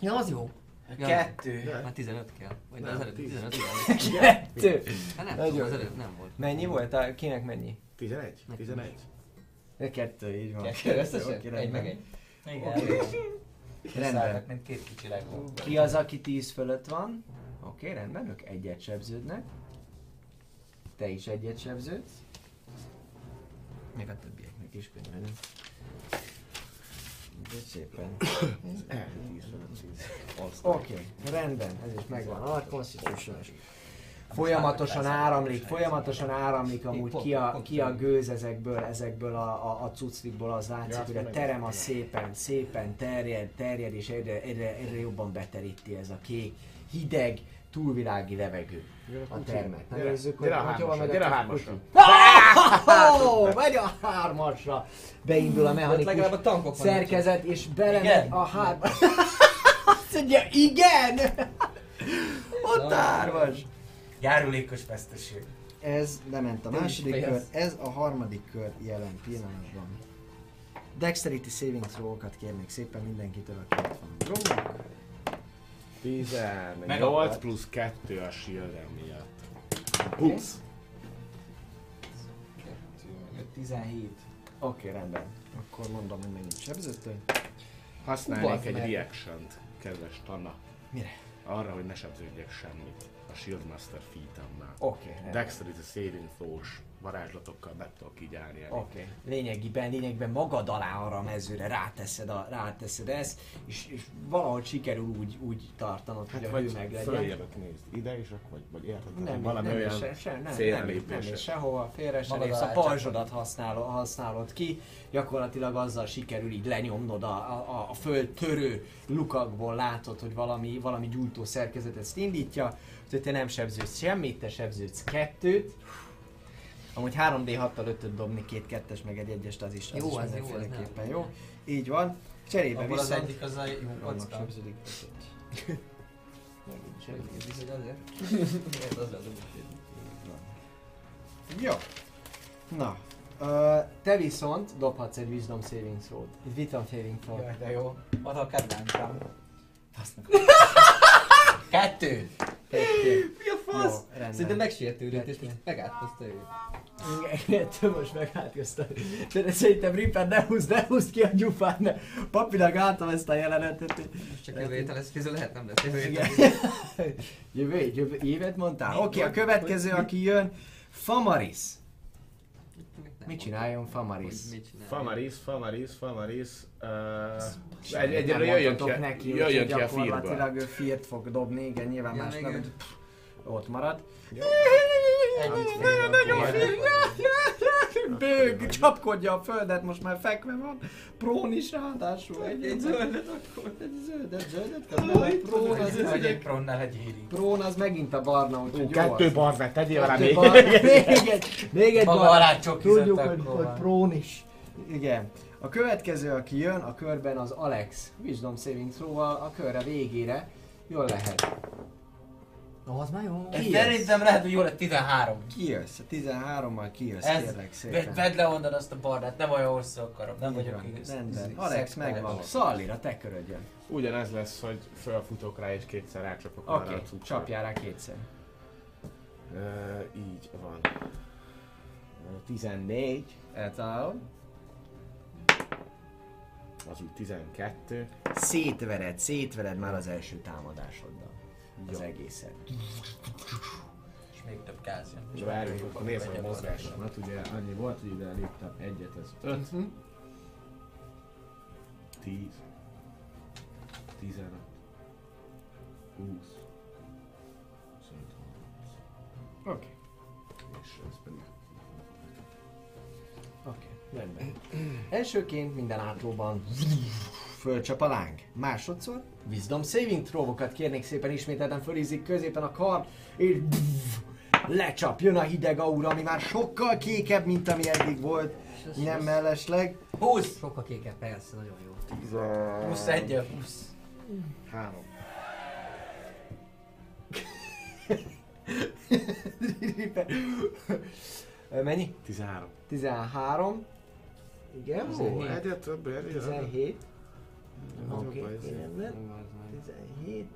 Ja, az jó. Kettő. Ja, hát tizenöt kell. Vagy nem, az előtt tizenöt kell. Kettő. Hát nem tudom, az előtt nem volt. Mennyi volt? Kinek mennyi? tizenegy. tizenegy. Kettő, így van. Kettő összesen? Oké, egy meg egy. Igen. Okay. Rendben. Mint két kicsi legó. Ki az, aki tíz fölött van? Oké, okay, rendben, ők egyet sebződnek. Te is egyet sebződsz. Még a többieknek is könyvelünk. Szépen. Oké, okay, rendben, ez is megvan. A konszitucionális. Folyamatosan áramlik, folyamatosan áramlik amúgy ki a, ki a gőz ezekből, ezekből a, a, a cuclikból, az látszik, hogy a terem az szépen, szépen terjed, terjed és egyre, egyre, egyre jobban beteríti ez a kék, hideg, túlvilági levegő a termet. Nézzük, hogy hova megy a hármasra. Megy a hármasra! Beindul a mechanikus szerkezet és belemegy a hármasra. Azt mondja, igen! Ott hármas! Járulékos veszteség. Ez lement a második kör, ez a harmadik kör jelen pillanatban. Dexterity saving throw-kat kérnék szépen mindenkitől, aki ott van. tizennyolc plusz kettő a shield-en miatt. Pusz! tizenhét. Oké, okay, rendben. Akkor mondom, hogy megint sebződtől. Használnék egy reaction-t, kedves Tana. Mire? Arra, hogy ne sebződjek semmit. Shield Master feat-emmel. Oké. Okay, Dexterity saving throw-s varázslatokkal be tudok így állni. Oké. Okay. Lényegében, lényegében magad alá arra a mezőre ráteszed, a, ráteszed ezt, és, és valahogy sikerül úgy, úgy tartanod, hát hogy a hű meglegyen. Följövök nézd ide, és akkor vagy érted? Nem, valami nem, olyan se, se, nem, nem, nem és sehova, félre se lépsz, a pajzsodat használod, használod ki, gyakorlatilag azzal sikerül így lenyomnod a, a, a földtörő lukakból, látod, hogy valami, valami gyújtó szerkezetet ezt indítja. Tehát te nem sebződsz semmit, te sebződsz kettőt. Amúgy három dé hattal ötöt dobni, két kettes, meg egy egyest, az is, az jó, is az mindenféleképpen jó. Így van. Cserébe abba viszont... az egyik az a jó kocka. Sebződik ötöt. Sebződik viszont azért. Azért jó. Na. Uh, te viszont dobhatsz egy Wisdom Saving Throw-t. Egy Wisdom Saving Throw. Jaj, de jó. Ad a kedvencem. Kettő! Mi a fasz? Szerintem megsértődött és megátkozta őt. Igen, te most megátkozta őt. De szerintem Ripper ne húzd, ne húzd ki a gyufát, ne. Papinak álltam ezt a jelenetet. Csak jövő héten lesz kézzel, lehet nem lesz jövő héten. Jövő, jövő évet mondtál? Oké, a következő, aki jön, Famaris. Mit csináljon Famaris? Famaris, Famaris, Famaris... Uh, egy, egyre jöjjön ki, neki, jöjjön ki a firtba. Gyakorlatilag ő firt fog dobni, igen, nyilván ja, másnak, hogy ott marad. Nagyon-nagyon firt! Bőg, csapkodja a földet, most már fekve van. Prón is ráadásul. Egy zöldet akkor, egy zöldet, zöldet. Prónnál egy éri. Prón az megint a barna, úgyhogy jó az. Kettő barna, tegyél rá még egy. Még egy barna. Tudjuk, hogy prón is. Igen. A következő, aki jön a körben, az Alex. Wisdom saving throw-val a körre végére jól lehet. No, az már jó. Szerintem lehet, hogy jó lett tizenhárom. Kijössz, tizenhárommal kijössz, kérlek szépen. Vedd le onnan azt a barnát, nem olyan hosszú akarom, nem vagyok igaz. Rendben, Alex megvan. Salir, a te köröd jön. Ugyanez lesz, hogy felfutok rá és kétszer rácsapok arra a cuccra. Oké, csapjál rá kétszer. Uh, így van. tizennégy. Eltalálom. Az úgy tizenkettő. Szétvered, szétvered már az első támadásoddal. Jó. Az egészen. És még több káz jön. Várj, nézd a mozgásomat, ugye annyi volt, hogy ide léptem egyet, ez öt. tíz, tizenöt, húsz. Oké. Okay. És ez pedig... Oké, okay, rendben. Elsőként minden átlóban fölcsap a láng. Másodszor Wisdom Saving Throw-okat kérnék szépen, ismételten fölízik középen a kard, és lecsap, jön a hideg aura, ami már sokkal kékebb, mint ami eddig volt. Nem mellesleg. húsz! Sokkal kékebb, persze, nagyon jó. huszonegy, húsz, három. Mennyi? tizenhárom. tizenhárom. Igen, volt. Egyet több elég. tizenhét. Oké, okay, tizenhét.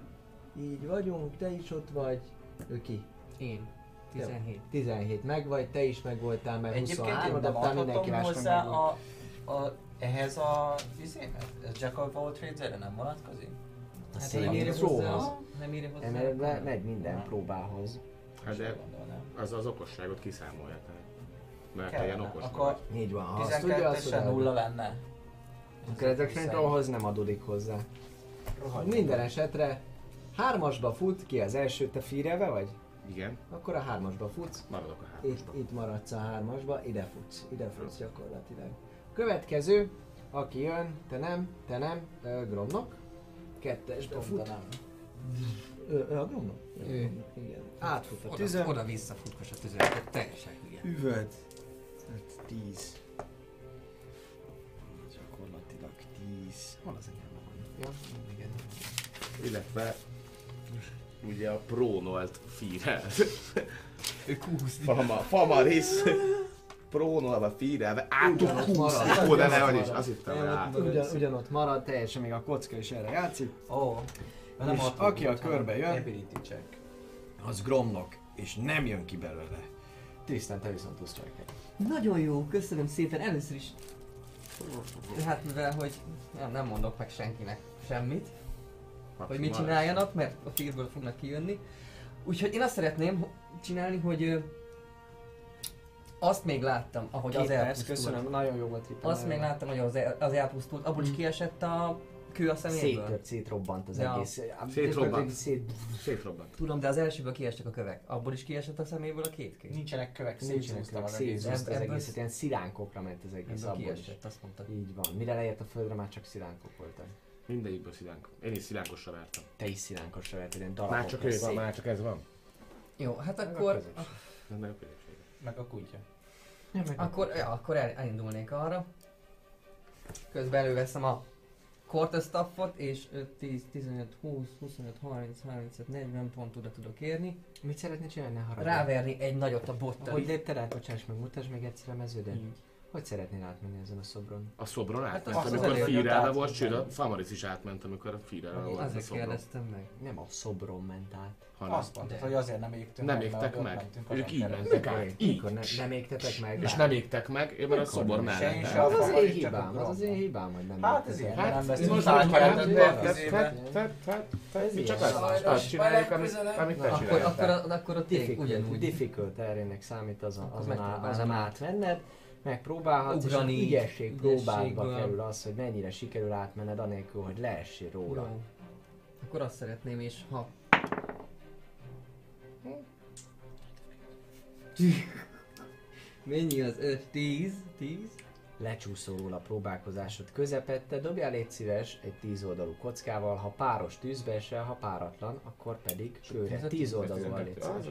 Így vagyunk, te is ott vagy. Ő ki? Én. tizenhét. tizenhét meg vagy, te is meg voltál, meg huszonhárom, de te mindenki más hozzá meg volt. A, a, ehhez a vizémet? Ez Jack of all trades-re nem vonatkozik? Hát Saving Throw-hoz. Nem írja hozzá. Mert megy minden próbához. Hát de az az okosságot kiszámolja, tehát. Mert kellene. Ilyen okos. Akkor így van, ha azt tudja, azt tudja. nulla lenne. Akkor ezek szerint ahhoz nem adódik hozzá. Rohagyom. Minden esetre hármasba fut ki az első, te fíreve vagy? Igen. Akkor a hármasba futsz. Maradok a hármasba. Itt, itt maradsz a hármasba, ide futsz. Ide futsz gyakorlatilag. Következő, aki jön, te nem, te nem, Gromlok. Kettesbe fut. Nem. Ő, a Gromlok? Igen. Átfut a tüzön. Oda-vissza futkos a tüzön, teljesen igen. Üvöd. Hát tíz. Gyakorlatilag tíz. Hol az enyém van? Ja, igen. Illetve... Ugye a Pronolt fírelt. Ő kúszik. Fama, Famaris. Prónolva fírelve, átudt húsz. Ó, de nehogy is, azt hittem, hogy átudt. Ugyanott marad, teljesen még a kocka is erre játszik. Ó. És aki a körbe jön, az Gromlok, és nem jön ki belőle. Tisztán, te viszont tudsz csajkát. Nagyon jó, köszönöm szépen, először is. Hát mivel, hogy nem, nem mondok meg senkinek semmit, hogy mit csináljanak, mert a fírből fognak kijönni. Úgyhogy én azt szeretném csinálni, hogy azt még láttam, ahogy az elpusztult. Köszönöm, nagyon jó volt itt. Azt még láttam, hogy az, el, az elpusztult, abból is kiesett a kő a szeméből. Széttört, szétrobbant az ja. egész. Szétrobbant. Szét... Szétrobbant. Tudom, de az elsőből kiestek a kövek. Abból is kiesett a szeméből a két kő. Nincsenek kövek, szétzúztam az egészet. Az egészet ilyen szilánkokra ment az egész. Abból kiesett, azt mondta. Így van. Mire leért a földre, már csak szilánkok voltak. Mindegyikből szilánk. Én is szilánkosra vertem. Te is szilánkosra verted, ilyen darabokra. Már csak ő van, már csak ez van. Jó, hát akkor... Meg a kutya. Ja, meg akkor, a kutya. Ja, akkor el, elindulnék arra. Közben előveszem a quarter staffot és öt, tíz, tizenöt, húsz, huszonöt, harminc, harmincöt, negyven pontot tudok érni. Mit szeretnél csinálni? Ne haragudj. Ráverni egy nagyot a bottal. Hogy lépted át, bocsáss meg, mutasd meg egyszer a meződet. Mm. Hogy szeretnél átmenni ezen a szobron? A szobron átment, hát az amikor fírelve volt, sőt a Famaris is átment, amikor fírelve volt a szobron. Azért kérdeztem meg. Nem a szobron ment át. Hanem. Azt mondtad, hogy azért nem égtünk nem meg. Nem égtek meg. Ők így mentek át. Így. Ne, nem égtetek meg. És nem égtek meg, én mert a szobor mellett. Az az én hibám, az az én hibám, hogy nem. Hát ezért nem veszünk át. Ez így. Csak azt csináljuk, amit te csináltál. Akkor a tiék ugyanúgy. Difficult errének számít azon átmenned. Megpróbálhatsz, ugrani, és ügyesség próbálba kerül az, hogy mennyire sikerül átmenned anélkül, hogy leessél róla. Jó. Akkor azt szeretném is, ha... Mennyi az öt, tíz, tíz? Lecsúszol róla a próbálkozásod közepette, dobjál légy szíves egy tíz oldalú kockával, ha páros tűzbe esel, ha páratlan, akkor pedig kőre. tíz oldalúval légy szíves.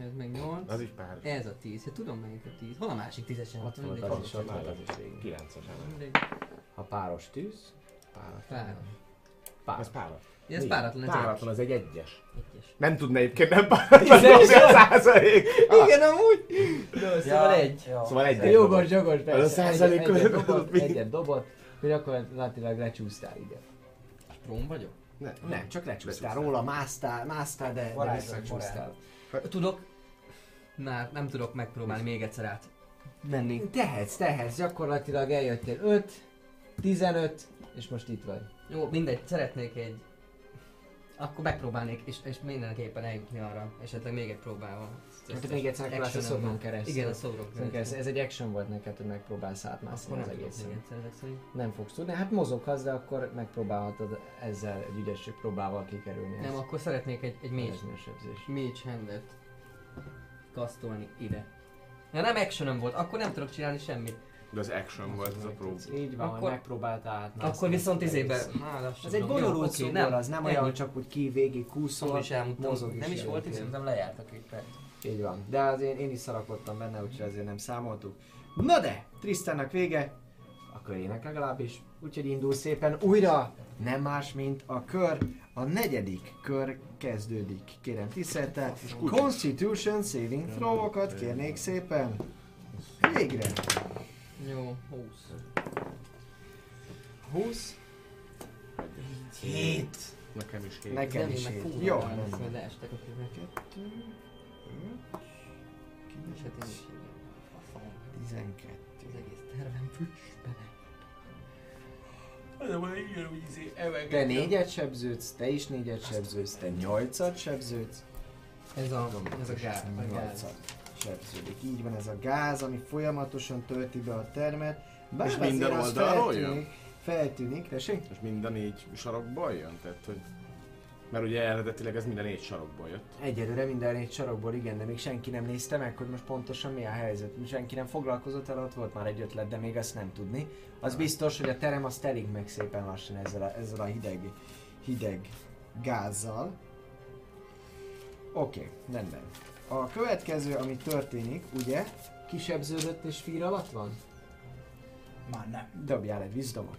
Ez meg nyolc, az is páros. Ez a tíz, hát tudom melyik a tíz. Hol a másik tízesen? Ott volt az is, ott volt az is végig. kilences. Ha páros tűz, páratlan. Páros. Ez páros. Ez páratlan. Páratlan az egy egyes. Egyes. Nem tudna egyébként nem páratlan dobni a százalék. Igen, amúgy. Szóval egy. Szóval egyet dobott. Jogos, jogos, persze. Az a százalék között dobott még. Egyet dobott, hogy akkor látjátok lecsúsztál ide. Prón vagyok? Nem, csak lecsúsztál róla, másztál, de visszacsúsztál. Tudok Már nem tudok megpróbálni még egyszer át menni. Tehetsz, tehetsz, gyakorlatilag eljöttél öt, tizenöt, és most itt vagy. Jó, mindegy, szeretnék egy... Akkor megpróbálnék, és, és mindenképpen eljutni arra, esetleg még egy próbával. Hát még egyszer megpróbálsz a szobron keresztül. Igen, a szobron keresztül. Ez egy action volt neked, hogy megpróbálsz átmászni az egészen. Nem fogsz tudni, hát mozoghatsz, de akkor megpróbálhatod ezzel egy ügyesség próbával kikerülni. Nem, ezt. Akkor szeretnék egy, egy mage handet kasztolni ide. Na nem actionem volt, akkor nem tudok csinálni semmit. De az action az volt az a prób. Így van, akkor megpróbáltál átmászni. Akkor viszont izébe... Ez egy bonyolult szó, nem, az nem olyan, csak úgy ki végig kúszol, mozog is. Nem is volt, szerintem lejártak egy perc. Így van, de az én, én is szarakodtam benne, úgyhogy ezért nem számoltuk. Na de, Trisztánnak vége, a körének legalábbis, úgyhogy indul szépen újra, nem más, mint a kör. A negyedik kör kezdődik, kérem tisztelettel. Constitution saving throw-okat kérnék szépen. Végre! Jó, húsz. húsz. hét. Nekem is hét. Nekem is hét. Jó. Leestek a köveket. tizenkettő. Az egész tervem füss bele. Te négyet sebződsz, te is négyet sebződsz, te nyolcat sebződsz. Ez a, ez a gáz. nyolcat. Sebződik. Így van, ez a gáz, ami folyamatosan tölti be a termet. Bár és minden oldalról feltűnik, jön? Feltűnik, tessék? És minden négy sarokból jön? Tehát, hogy... Mert ugye eredetileg ez minden négy sarokból jött. Egyelőre minden négy sarokból, igen, de még senki nem nézte meg, hogy most pontosan mi a helyzet. Senki nem foglalkozott el, ott volt már egy ötlet, de még ezt nem tudni. Az biztos, hogy a terem az telik meg szépen lassan ezzel a, ezzel a hideg, hideg gázzal. Oké, okay, rendben. A következő, ami történik, ugye, kisebződött és fír alatt van? Már nem. Dobjál egy wisdomot.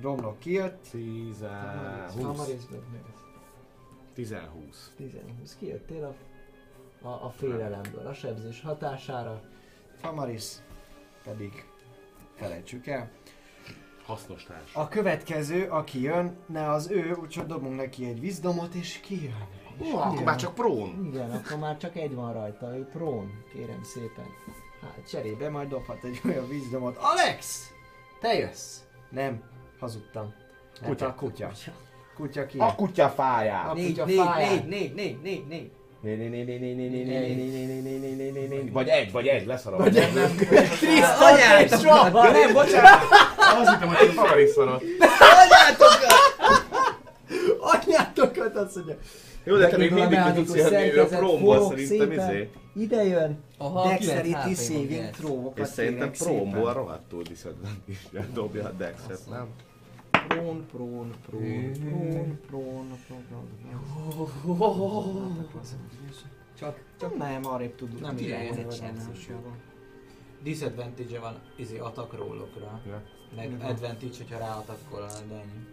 Gromlok kijött. tíz, húsz. tíz, húsz. tíz, húsz. Kijöttél a, a, a félelemből, a sebzés hatására. Famaris pedig felejtsük el. Hasznos társ. A következő, aki jön, ne az ő, úgyhogy dobunk neki egy wisdomot és kijön. Ó, oh, akkor már csak prón. Igen, akkor már csak egy van rajta, ő prón, kérem szépen. Hát cserébe majd dobhat egy olyan vízdomot. Alex! Te jössz! Nem, hazudtam. Nem, kutya, kutya. Kutya ki? A kutya fájá! A kutya fájá! Négy, négy, négy, négy, négy. Né, né, né, né, né, né, né, né, né, né, né, né, vagy egy, vagy egy, leszarom. Vagy egy, nem. Trisztán, és rá! Ja nem, bocsánat! Azt hittem, hogy egy Famaris van ott. Anyátokat! Anyátokat azt mondja. Jó, de te még mindig ki tudsz jönni, ő a promból szerintem izé. Ide jön, Dexterity saving throw-okat. És szerintem promból rohadtul disadvantage-re dobja a Dexet, nem? Prón, prón, prón, prón, prón, prón. Csak, csak nem, arrébb tudunk. Nem irányozat semmisősorban. Disadvantage-e van izé attack rollokra. Meg advantage, hogyha ráattackol, de ennyi.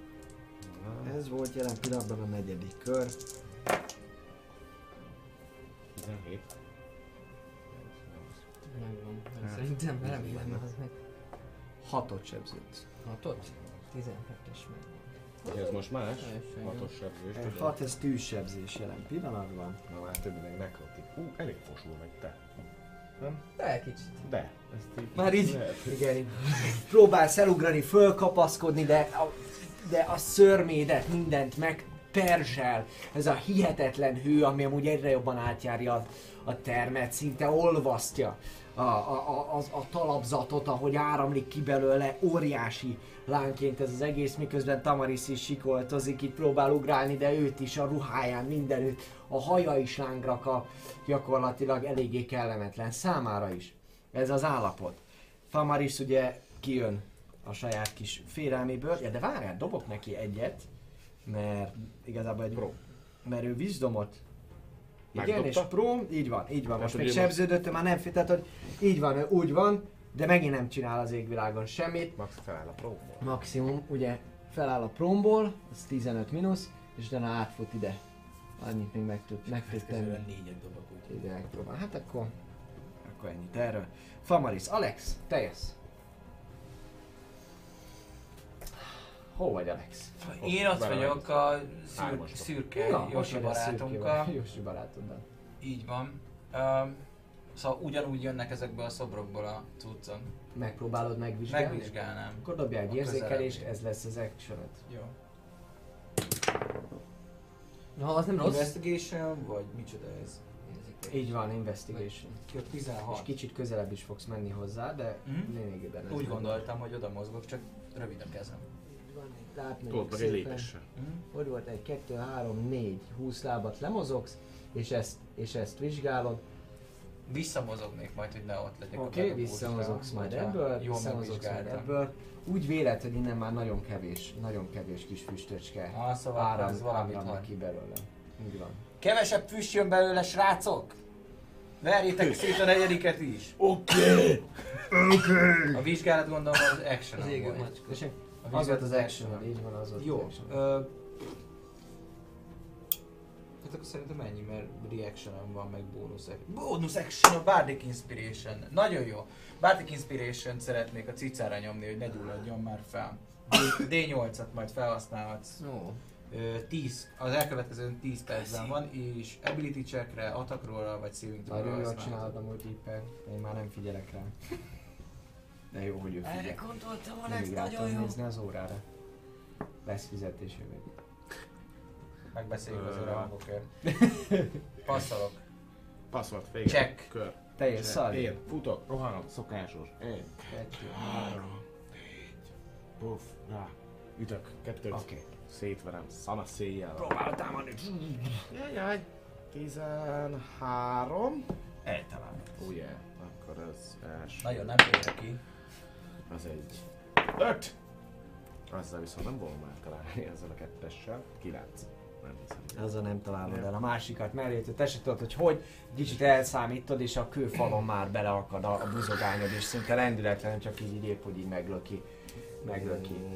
Ez volt jelen pillanatban a negyedik kör. tizenhét. Megvan. Szerintem remélem az meg. hatot sebződsz. hatot? tizenkettes megvan. Ez most más? hatos sebzés. hat ez tűzsebzés jelen pillanatban. Na már többileg nekrotik. Hú, elég fosul meg te. Nem? De kicsit. De. Már így. Igen. Próbálsz elugrani, fölkapaszkodni, de a, de a szörmédet mindent meg perzsel, ez a hihetetlen hő, ami amúgy egyre jobban átjárja a, a termet, szinte olvasztja a, a, a, a talapzatot, ahogy áramlik ki belőle, óriási lánként ez az egész, miközben Tamaris is sikoltozik, így próbál ugrálni, de őt is a ruháján mindenütt, a haja is lángra kap, gyakorlatilag eléggé kellemetlen számára is. Ez az állapot. Tamaris ugye kijön a saját kis félelméből, ja, de várjál, dobok neki egyet. Mert igazából egy pró. Mert ő vízdomot. Igen, és pró, így van, így van. Most még sebződött, már nem fitett, hogy így van, ő úgy van, de megint nem csinál az égvilágon semmit. Max feláll a prómból. Maximum, ugye feláll a prómból, az tizenöt mínusz, és utána átfut ide. Annyit még meg tud tenni. négyet dobok úgy. Ide megpróbál. Hát akkor, akkor ennyit erről. Famaris, Alex, te jössz. Hol vagy, Alex? Én ott vagyok a szürke Jósi barátunkkal. Jósi barátoddal. Így van. Um, szóval ugyanúgy jönnek ezekbe a szobrokból a cuccon. Megpróbálod megvizsgálni? Megvizsgálnám. Akkor dobjál egy érzékelést, ez lesz az action-ed. Jó. Na, az nem rossz. Investigation, vagy micsoda ez? Így van, investigation. tizenhat. És kicsit közelebb is fogsz menni hozzá, de mm-hmm. lényegében ez. Úgy gondoltam, hogy oda mozgok, csak rövid a kezem. Tudod meg egy lépessel. Mm-hmm. Hogy volt egy kettő, három, négy, húsz lábat lemozogsz, és ezt, és ezt vizsgálod. Visszamozognék majd, hogy ne ott legyek. Oké, okay, visszamozogsz majd ebből, jól visszamozogsz majd ebből. Úgy véled, hogy innen már nagyon kevés, nagyon kevés kis füstöcske ah, szóval áram ki belőle. Úgy van. Kevesebb füst jön belőle, srácok! Verjétek szét a negyediket is! Oké! Okay. Okay. A vizsgálat gondolom az action az volt. Macska. A az volt az action, így van, az volt. Jó. Hát akkor szerintem ennyi, mert reaction van, meg bónusz action. Bónusz action a Bardic Inspiration. Nagyon jó. Bardic Inspiration szeretnék a cicára nyomni, hogy ne gyulladjon már fel. dé nyolcat majd felhasználhatsz. No. tíz, az elkövetkezőn tíz percben van, és ability checkre, attackról vagy saving throw-ra használhatod. Nagyon jól csináltam, hogy éppen én már nem figyelek rá. De jó, hogy ő figyel. Erre gondoltam, Alex, nagyon jó. Nézni az órára. Lesz fizetés jövő. Megbeszéljük az órámokért. Passzolok. Passzolt, végül. Check. Kör. Teljes szalli. Én futok, rohanok, szokásos. Én. Kettő, három, négy. Puff, rá. Ütök. Kettőt. Oké. Szétverem, szana széjjel. Próbálok támadni. Jajjaj. tizenhárom. Eltalálom. Ugye, oh, yeah. Akkor az első. Nagyon nem térre ki. Az egy. öt. Azzal viszont nem volna már találni ezzel a kettessel. kilenc. Nem hiszem. Azzal nem találod el a másikat mellétől. Te se tudod, hogy hogy kicsit elszámítod, és a kőfalon már beleakad a, a buzogányod, és szinte rendületlen, csak így épp, hogy így meglöki. Meglöki. Mm.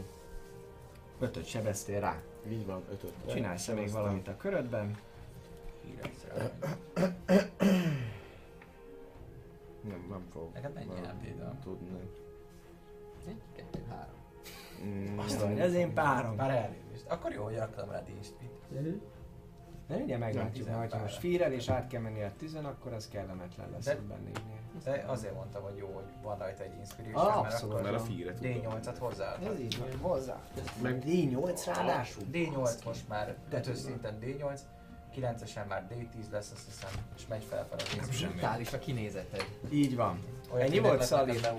Ötöt sebeztél rá. Így van, ötöt. Csinálsz még aztán valamit a körödben. Hírezzel. Nem, nem fogok. Neked mennyi há pé-del? Tudni. Egy, kettő, három. Mm, azt mondja, ez én párom. Pár elnézést. Akkor jó, hogy raktam rád is. De ugye meglátjuk, mert ha most fírel és át kell menni a tűzön, akkor ez kellemetlen lesz ebben lépni. De azért mondtam, hogy jó, hogy van rajta egy inspiration, mert akkor a dé nyolcat hozzáadhat. Ez így van, hozzá. Meg dé nyolc ráadásul? dé nyolc most már, ötös szinten dé nyolc, kilencesen már dé tíz lesz, azt hiszem, és megy felfelé. Nem semmi. A kinézeted. Így van. Ennyi volt, Salir?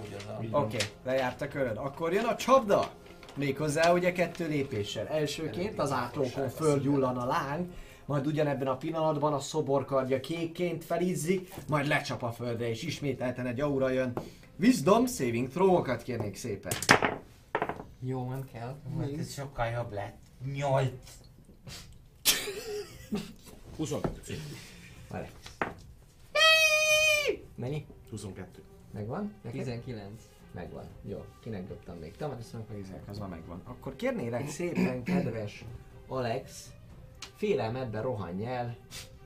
Oké, lejárt a köröd. Akkor jön a csapda! Méghozzá ugye kettő lépéssel. Elsőként az átlókon fölgyullan a láng, majd ugyanebben a pillanatban a szoborkardja kékként felizzik, majd lecsap a földre, és ismételten egy aura jön. Wisdom saving throw-okat kérnék szépen. Jó, nem kell. Mert ez sokkal jobb lett. nyolc. huszonkettő. Várj. Mennyi? huszonkettő. Megvan? Neked? tizenkilenc. Megvan. Jó. Kinek dobtam még? Te már viszont megizek, az már megvan. Akkor kérnélek szépen, kedves Alex, félelmedbe rohanj el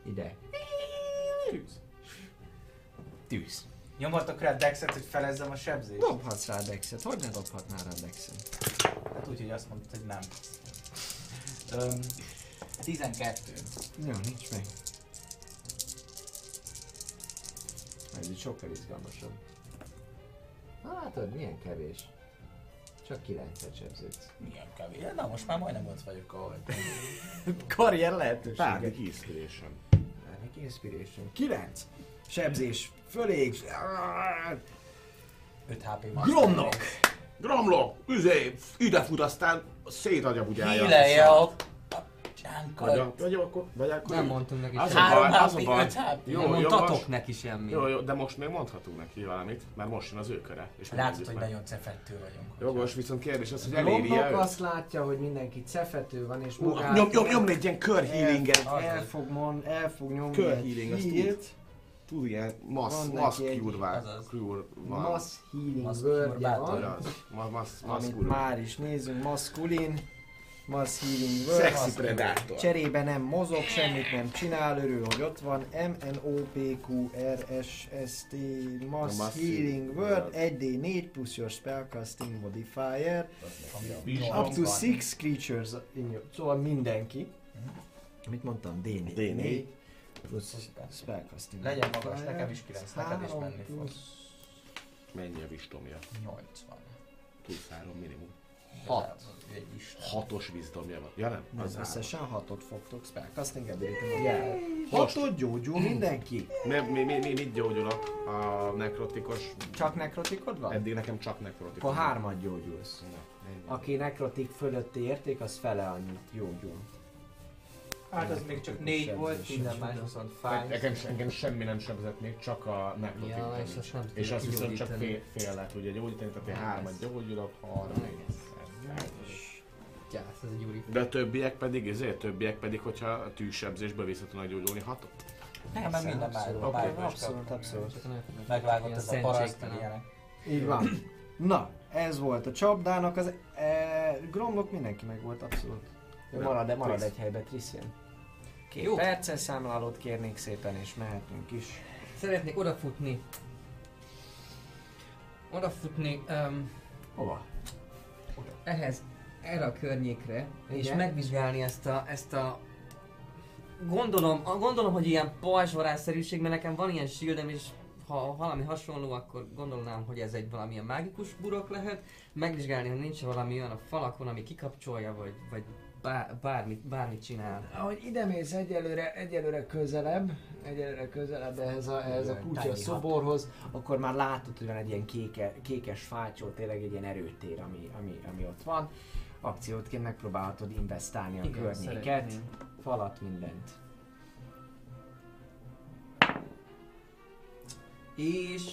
ide. Tűz. Tűz. Nyomhatok rá a dexet, hogy felezzem a sebzést? Dobhatsz rá a dexet. Hogy ne dobhatnál rá a dexet? Hát úgy, hogy azt mondtad, hogy nem. Öm, tizenkettő. Jó, nincs meg. Ez így sokkal izgalmasabb. Látod, milyen kevés. Csak kilencet sebződsz. Milyen kevés. Na most már majdnem ott vagyok, ahogy. Karrier lehetősége. Bardic Inspiration. Bardic Inspiration. kilenc. Sebzés. Fölég. öt há pé van. Gromlok. Gromlok. Üzé. Idefut, aztán szétadja bugyája. Hílelje a... Csánkat. Vagy akkor... Nem mondtunk neki semmit. három há pé, öt há pé. Nem mondtatok neki semmit. Jó, jó, de most még mondhatunk neki valamit, mert most jön az ő köre. Látod, hogy nagyon cefettő vagyunk. Jogos, viszont kérdés az, hogy eléri el. Azt látja, hogy mindenki cefettő van, és magát... Nyomj egy ilyen körhealinget. El fog nyomni egy hírt. Tud ilyen mass cure van. Mass healing vörgye van. Amit már is nézünk, maskulin. Mass Healing World, Sexy Predator. Cserébe nem mozog, semmit nem csinál, örül, hogy ott van. M N O P Q R S S T Mass Healing World, egy dé négy plusz your spellcasting modifier. Up to six creatures in your... Szóval mindenki. Mit mondtam? D négy. plusz spellcasting. Legyen magas, nekem is kilenc, neked is menni fog. Mennyi a vistomja? nyolcvan. Plusz három minimum. hat. hatos vízdomja van. Ja nem, az összesen hatot fogtok spellcasting, eddig jel. hatot gyógyul mindenki? Mi, mi, mi, mi, mit gyógyulok? A nekrotikos... Csak nekrotikod van? Eddig nekem csak nekrotikod van. Akkor hármat gyógyulsz. Aki nekrotik fölötti érték, az fele annyit gyógyul. Hát az még csak négy volt, minden már huszonöt. Engem, engem semmi nem sebzett még, csak a nekrotik. Ja, és azt, és azt viszont csak fél, fél lett ugye gyógyítani, tehát én hármat gyógyulok, harmig. Gyász, ez egy úri. De a többiek pedig, ezért többiek pedig, hogyha a tűzsebzésből vissza tudnak gyógyulni hatot? Nem, mert minden már abszolút, abszolút. Megvágott ez a paraszt, ilyenek. Így van. Na, ez volt a csapdának, az Gromlok mindenki meg volt, abszolút. Marad, de marad egy helyben, Trisztán. Két perccel számlálót kérnék szépen, és mehetünk is. Szeretnék odafutni. Odafutni... Um, Hova? Oda. Ehhez, erre a környékre, igen? És megvizsgálni ezt a... Ezt a gondolom, gondolom, hogy ilyen pajzsvarázsszerűség, mert nekem van ilyen shieldem, és ha valami hasonló, akkor gondolnám, hogy ez egy valamilyen mágikus burok lehet. Megvizsgálni, hogy nincs valami olyan a falakon, ami kikapcsolja, vagy... vagy Bár, bármit, bármit csinál. Ahogy ide mész egyelőre, egyelőre közelebb, egyelőre közelebb ehhez a, ehhez a kutya szoborhoz, akkor már látod, hogy van egy ilyen kéke, kékes fátyol, tényleg egy ilyen erőtér, ami, ami, ami ott van. Akciótként megpróbálhatod investálni a igen, környéket, szeretném. Falat, mindent. És...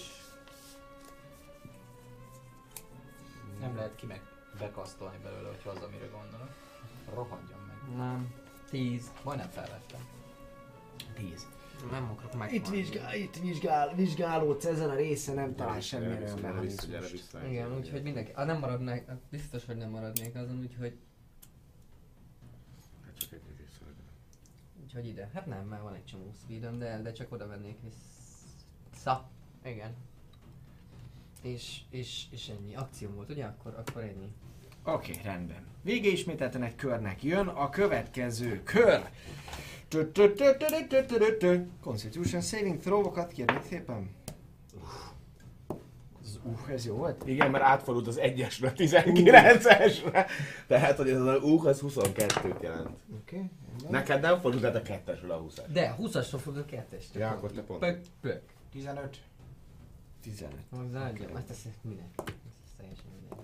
Nem lehet ki meg bekasztolni belőle, hogyha az, amire gondolok. Rohadjon meg. Nem. tíz. Majdnem felvettem. tíz. Nem akarok megvan. Itt, vizsgál, itt vizsgál, vizsgálódsz ezen a része, nem talál semmiről mechanizmust. Igen, úgyhogy mindenki. Ah, nem maradnék, biztos, hogy nem maradnék azon, úgyhogy... Hát csak egy része. Úgyhogy ide. Hát nem, már van egy csomó speedem, de, de csak oda vennék vissza. Igen. És, és, és ennyi. Akció volt, ugye? Akkor, akkor ennyi. Oké, okay, rendben. Vége ismételten egy körnek jön a következő kör. Constitution saving throw-okat kérnék szépen. Uh, ez jó volt? Igen, mert átfordult az egyesre, tizenkilencesre. Tehát, hogy ez az uh, az huszonkettőt jelent. Oké. Okay, neked nem fordult át a kettesről a huszas. De, huszasról fordult a kettesről. Ja, akkor te pont. Pök, pök. tizenöt. tizenöt. Az áldjam, azt teszek minden. Ez teljesen minden.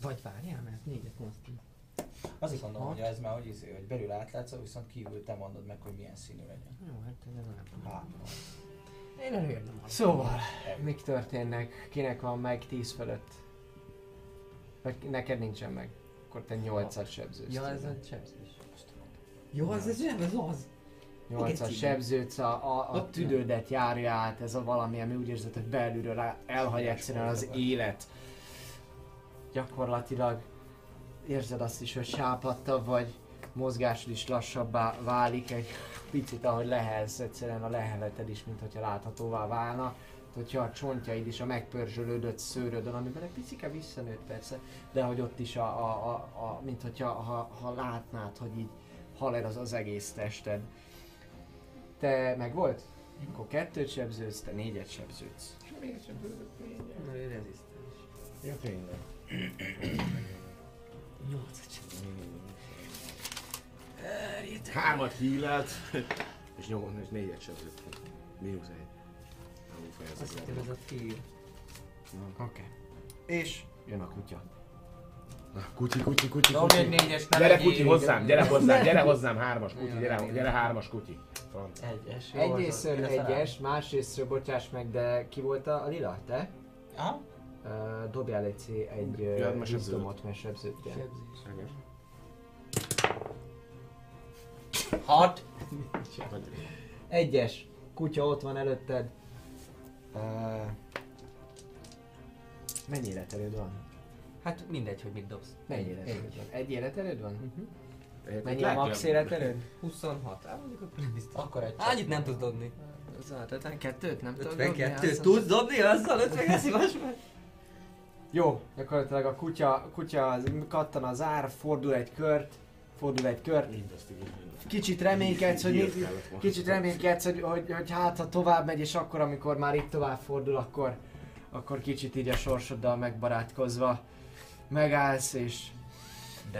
Vagy várjál, mert négyet moztunk. Azért gondolom, hogy ez már hogy izé, hogy belül átlátszol, viszont kívül te mondod meg, hogy milyen színű legyen. Jó, hát én nem látom. Én előjöttem. Szóval, mik történnek? Kinek van meg tíz fölött? Neked nincsen meg. Akkor te nyolcas sebződsz. Ja, ez a sebződés. Jó, az ez nem, ez az. nyolcas sebződsz, a, a, a tüdődet járja át, ez a valami, ami úgy érzed, hogy belülről elhagy egyszerűen az élet. Gyakorlatilag érzed azt is, hogy sápadtabb vagy, mozgásod is lassabbá válik, egy picit ahogy lehelsz, egyszerűen a leheleted is, mintha láthatóvá válna. Hogyha a csontjaid is a megpörzsölődött szőrödön, amiben egy picike visszanőtt persze, de hogy ott is, a, a, a, a, mint hogyha, ha, ha látnád, hogy így halad az az egész tested. Te meg volt? Akkor kettőt sebződsz, te négyet sebződsz. Miért sebződök négyet? Rezisztens. Ja, tényleg. nyolcat sebződött. Hámat hílelt, és négyet sebződött. Mínusz egy. Azt hittem ez a fél. Oké. És jön a kutya. Kutyi, kutyi, kutyi, kutyi. Gyere kutyi hozzám, gyere hozzám, gyere hozzám, hármas kutyi, gyere hármas kutyi. Egyes. Egyrésztről egyes, másrésztről bocsáss meg, de ki volt a lila, te? Aha. Uh, dobjál egy egy vízdomot, mert sebződtél. Sebződtél. Hat! Egyes. Kutya ott van előtted. Uh, mennyi életerőd van? Hát mindegy, hogy mit dobsz. Mennyi életerőd van? Egy életerőd van? Uh-huh. Mennyi a max életerőd? huszonhat. Á, mondjuk akkor nem biztos. Akkor egy. Annyit nem tudsz dobni. ötvenkettőt nem tudod dobni? ötvenkettőt tudsz dobni? Azzal ötven szívas meg? Jó, gyakorlatilag a kutya, kutya kattan az ár, fordul egy kört, fordul egy kör. Kicsit reménykedsz, hogy, kicsit reménykedsz, hogy, hogy, hogy hát ha tovább megy, és akkor amikor már itt tovább fordul, akkor, akkor kicsit így a sorsoddal megbarátkozva megállsz, és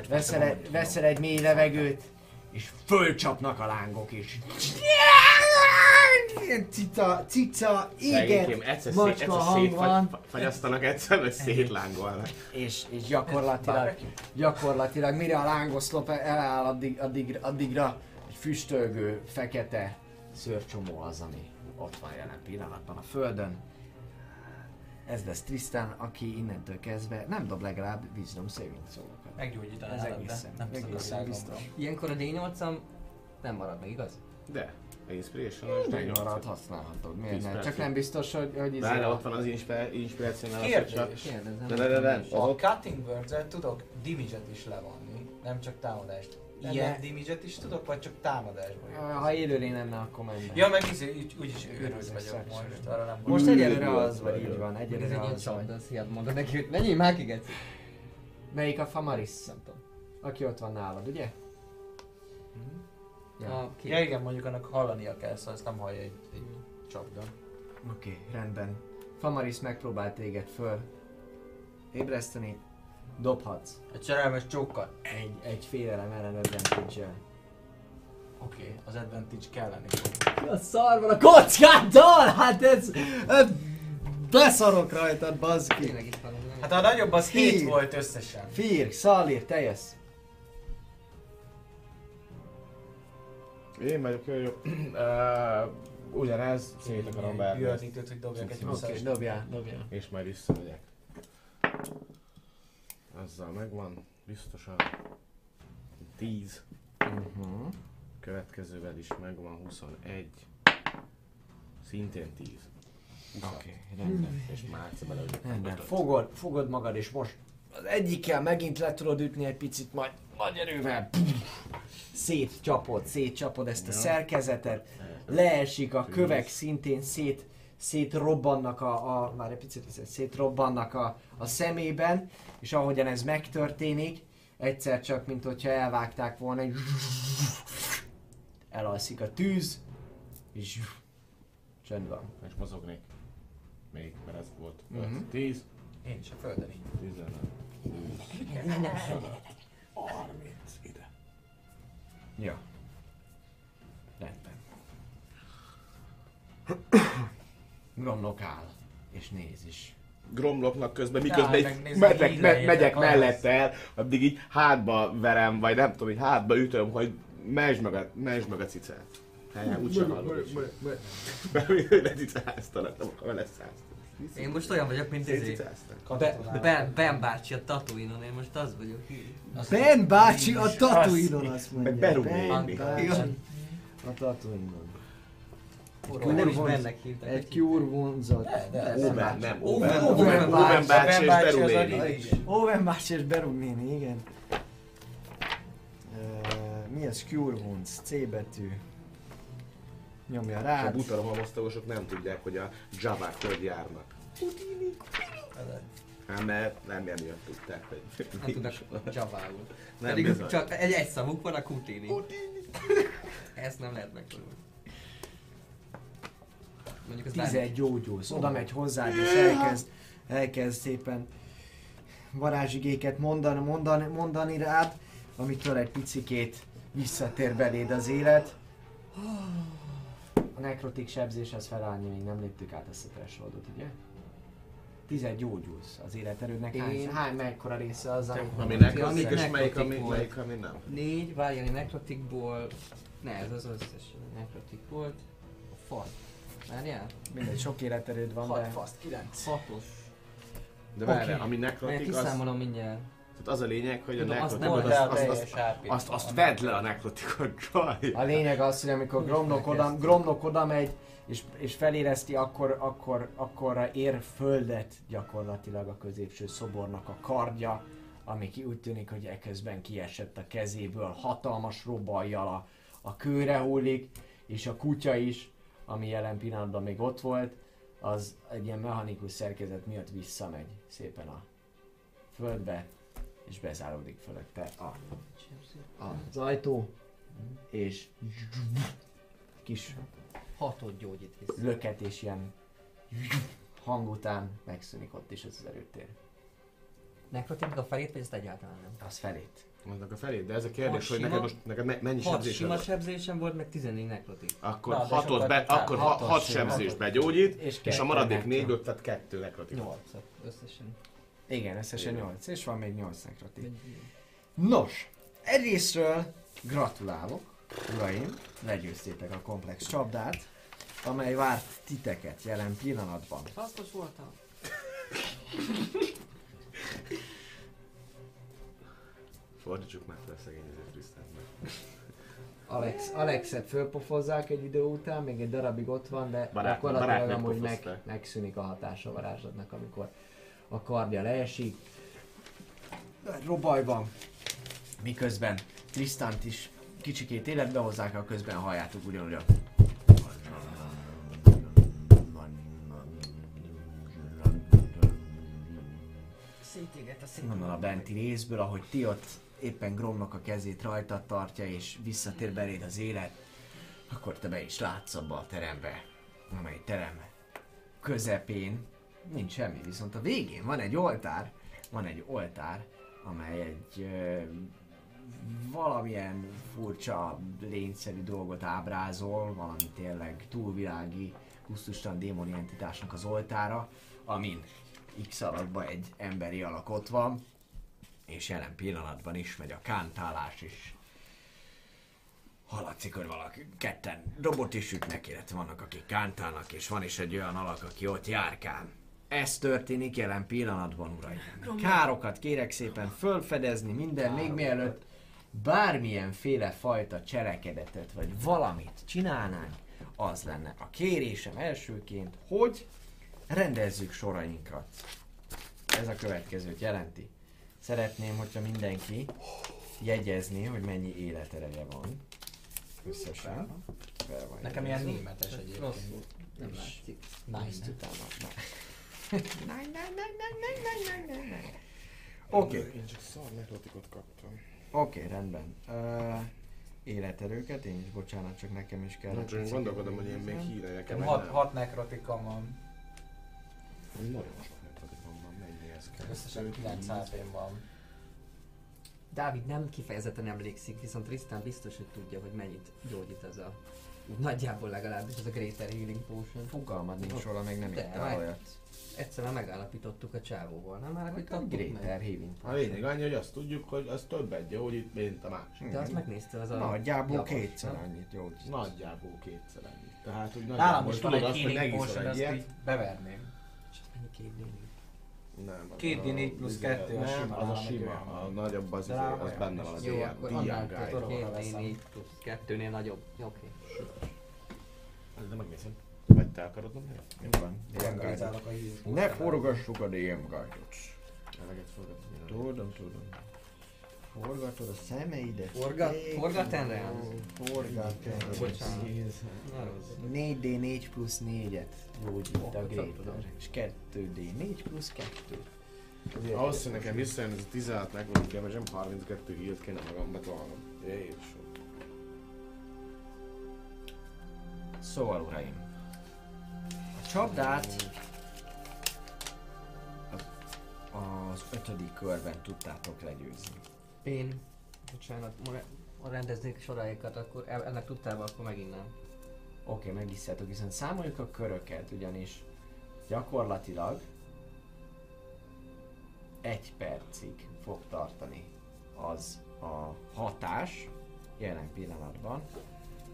veszel, e, veszel egy mély levegőt, és fölcsapnak a lángok is. Cica, cica, éget, macska hang van. Fagyasztanak egyszer, vagy szétlángolnak. És, és gyakorlatilag, gyakorlatilag mire a lángoszlop eláll, addig, addig, addigra egy füstölgő, fekete szőrcsomó az, ami ott van jelen pillanatban a földön. Ez lesz Trisztán, aki innentől kezdve nem dob legalább Wisdom saving throw-okat. Meggyógyítanád, ez egészen, de nem egészen biztos. Ilyenkor a dé nyolcam nem marad meg, igaz? De. Inspiration-os dé nyolcat használhatod. Miért nem? Csak nem biztos, hogy... hogy de, de ott van az inspirációnál. Kérdés. Kérdezem. De, de, de, de. A Cutting Words-el tudok damage-et is levonni, nem csak támadást. Ilyen damage-et is tudok, vagy csak támadásban jön? Ha élőrén lenne, akkor menjen. Ja, meg úgyis őrült vagyok most, arra nem. Most egyelőre az vagy, így van. Egyelőre az vagy. Ez egy mondod neki, hogy menjél már ki, Geci. Melyik a Famaris? Nem tudom. Aki ott van nálad, ugye? Ja. ja igen, mondjuk annak hallania kell, szóval ezt nem hallja egy, egy csapda. Oké, okay, rendben. Famaris megpróbált téged föl ébreszteni, dobhatsz. A cserelmes csókkal. Egy, egy félelem ellen advantage-el. Oké, okay, az advantage kell lenni. A szar van a kockáddal! Hát ez... ez beszarok rajtad, bazki! Hát a nagyobb az hét volt összesen. Fír, Salir, te jössz. Én vagyok jó, jó. Uh, ugyanez, szét akarom verni. Jöhetni tőt, hogy dobjak egy visszaest. Oké, dobjál, dobjál. És majd visszamegyek. Azzal megvan, biztosan. tíz. Uh-huh. Következővel is megvan, huszonegy. Szintén tíz. Oké, rendben. És márcsa bele, hogy rendben. Fogod, fogod magad, és most az egyikkel megint le tudod ütni egy picit, majd nagy erővel. Szétcsapod, szétcsapod ezt a szerkezetet, leesik a kövek, szintén szét, szétrobbannak a, a, már egy picit viszont, szétrobbannak a, a szemében, és ahogyan ez megtörténik, egyszer csak, mint hogyha elvágták volna, egy elalszik a tűz, és csönd van. És mozognék. Még, mert ez volt tíz. Én is a földön így. tizenöt, húsz, harminc, ide. Ja. Rendben. Gromlok áll, és néz is. Gromloknak közben, miközben ja, így megyek, me- megyek mellette el, addig így hátba verem, vagy nem tudom, így hátba ütöm, hogy mezsd meg a, meg a cicát. Helyen, úgysem hallom is. Ne cicáztanak, nem akarom leszáztani. Én most olyan vagyok, mint ezé. Ben, ben, ben bácsi a Tatooine-on, én most az vagyok. Az Ben bácsi a Tatooine-on, azt mondja. Ben bácsi a Tatooine-on. Nem is bennek hívtak. Egy Cure Wounds-ot. Owen, nem. Owen bácsi és Berugnéni. Owen bácsi és Berugnéni, igen. Mi ez? Cure Wounds, C betű. Nyomja rá. A buta rohamasztagosok nem tudják, hogy a javák hogy járnak. Hát mert nem emiatt tudták, hogy... Nem tudnak javául. Pedig csak egy egy szavuk van a kutini. Ezt nem lehet megtanulni. Tizegy gyógyulsz, oda megy hozzád és elkezd, elkezd szépen varázsigéket mondani, mondani, mondani rád, amitől egy picikét visszatér beléd az élet. A nekrotik sebzéshez felállni, még nem léptük át ezt a thresholdot, ugye? Tizegy gyógyulsz az életerődnek. Hány, hány mekkora része az, ami nekrotik és melyik, ami nem? Négy, várjani nekrotikból... Ne, ez az összes nekrotik volt. A faszt. Várjál? Mindegy, sok életerőd van, de... Hat faszt, kilenc. Hatos. De várjál, ami nekrotik az... Kiszámolom mindjárt. Tehát az a lényeg, hogy a nekrotikot, azt azt vedd le a nekrotikodról. A lényeg az, hogy amikor Gromlok oda, Gromlok oda megy és, és felérezti, akkor, akkor, akkor ér földet gyakorlatilag a középső szobornak a kardja, ami úgy tűnik, hogy eközben kiesett a kezéből, hatalmas robajjal a, a kőre hullik, és a kutya is, ami jelen pillanatban még ott volt, az egy ilyen mechanikus szerkezet miatt visszamegy szépen a földbe. és bezáródik fölötte a, az ajtó, és kis hatott gyógyít vissza. Löket és ilyen hang után megszűnik ott is az erőtér. Nekrotik a felét, vagy ezt egyáltalán nem? Az felét. Mondnak a felét, de ez a kérdés, hat hogy sima, neked most neked mennyi sebzésem volt? hat sima sebzésem volt, meg tizennégy nekrotik. Akkor hat sebzés begyógyít, és, és a maradék négyből, tehát kettő nekrotik. nyolc összesen. Igen, összesen nyolc, és van még nyolc nekrotik. Nos, egyrészről gratulálok, uraim, legyőztétek a komplex csapdát, amely várt titeket jelen pillanatban. Hasznos voltam. Fordítsuk már fel a szegény ezért Trisztánnak. Alex, Alexet fölpofozzák egy idő után, még egy darabig ott van, de barát, gyakorlatilag amúgy meg, megszűnik a hatása varázslatnak, amikor a kardja leesik. Robaj van. Miközben Trisztánt is kicsikét életbe hozzák, a közben halljátok ugyanúgy a... Onnan a benti részből, ahogy ti ott éppen Gromnak a kezét rajta tartja, és visszatér beléd az élet, akkor te be is látsz abba a terembe, amely terem közepén nincs semmi, viszont a végén van egy oltár, van egy oltár, amely egy ö, valamilyen furcsa, lényszerű dolgot ábrázol, valami tényleg túlvilági, kusztustalan démoni entitásnak az oltára, amin X alakban egy emberi alak ott van, és jelen pillanatban is megy a kántálás, és hallatszik, hogy valaki ketten dobot is ütnek, illetve vannak, akik kántálnak, és van is egy olyan alak, aki ott járkál. Ez történik jelen pillanatban, uraim. Károkat kérek szépen fölfedezni minden, még mielőtt bármilyenféle fajta cselekedetet, vagy valamit csinálnánk, az lenne a kérésem elsőként, hogy rendezzük sorainkat. Ez a következőt jelenti. Szeretném, hogyha mindenki jegyezni, hogy mennyi életereje van. Összesen. Van nekem ilyen németes egyébként. Rosszul. Nem látszik. Nice utána. Oké. Én csak szar nekrotikot kaptam. Oké, okay, rendben. Uh, életerőket, én is bocsánat, csak nekem is kell. Csak gondolkodom, hogy én még hírejek. hat nekrotikam van. Nagyon sok nekrotikom van, mennyihez kell. Összesen kilenc száz van. Dávid nem kifejezetten emlékszik, viszont Trisztán biztos, hogy tudja, hogy mennyit gyógyít ez a... Nagyjából legalábbis ez a Greater Healing Potion. Fogalmad nincs róla, még nem ittál olyat. Egyszerűen megállapítottuk a csávóval, nem? Megállapítottuk meg. Greater Healing Potion. A lényeg annyi, hogy azt tudjuk, hogy az többet gyógyít, mint a másik. De azt megnézted, az a... Nagyjából kétszer annyit gyógyít. Nagyjából kétszer annyit. Tehát úgy nagyjából tudod azt, hogy megiszol egy ilyet. Beverném. Két D négy plusz kettő a sima. Az a sima, a nagyobb az, az benne van az ilyen diágály. Két D négy plusz kettőnél nagyobb. Oké. De megnézem. Vagy te akarod mondani? Én van. D M-gájtot. Ne forgassuk a D M-gájtot. Eleget forgatni. Tudom, tudom. Forgatod a szemeidet. Forgat enre? Forgat enre. Bocsánat. négy D négy plusz négyet gyógyít a Greater. És kettő D négy plusz kettő. Ahhoz, hogy nekem visszajön ez a tizenhat megvan kell, mert nem harminckettő hírt kéne magamba találnom. Jézus. Szóval uraim, a csapdát az ötödik körben tudtátok legyőzni. Én, bocsánat, ha rendeznék soráikat, akkor ennek tudtál, akkor megint nem. Oké, okay, megiszteltük, viszont számoljuk a köröket, ugyanis gyakorlatilag egy percig fog tartani az a hatás jelen pillanatban,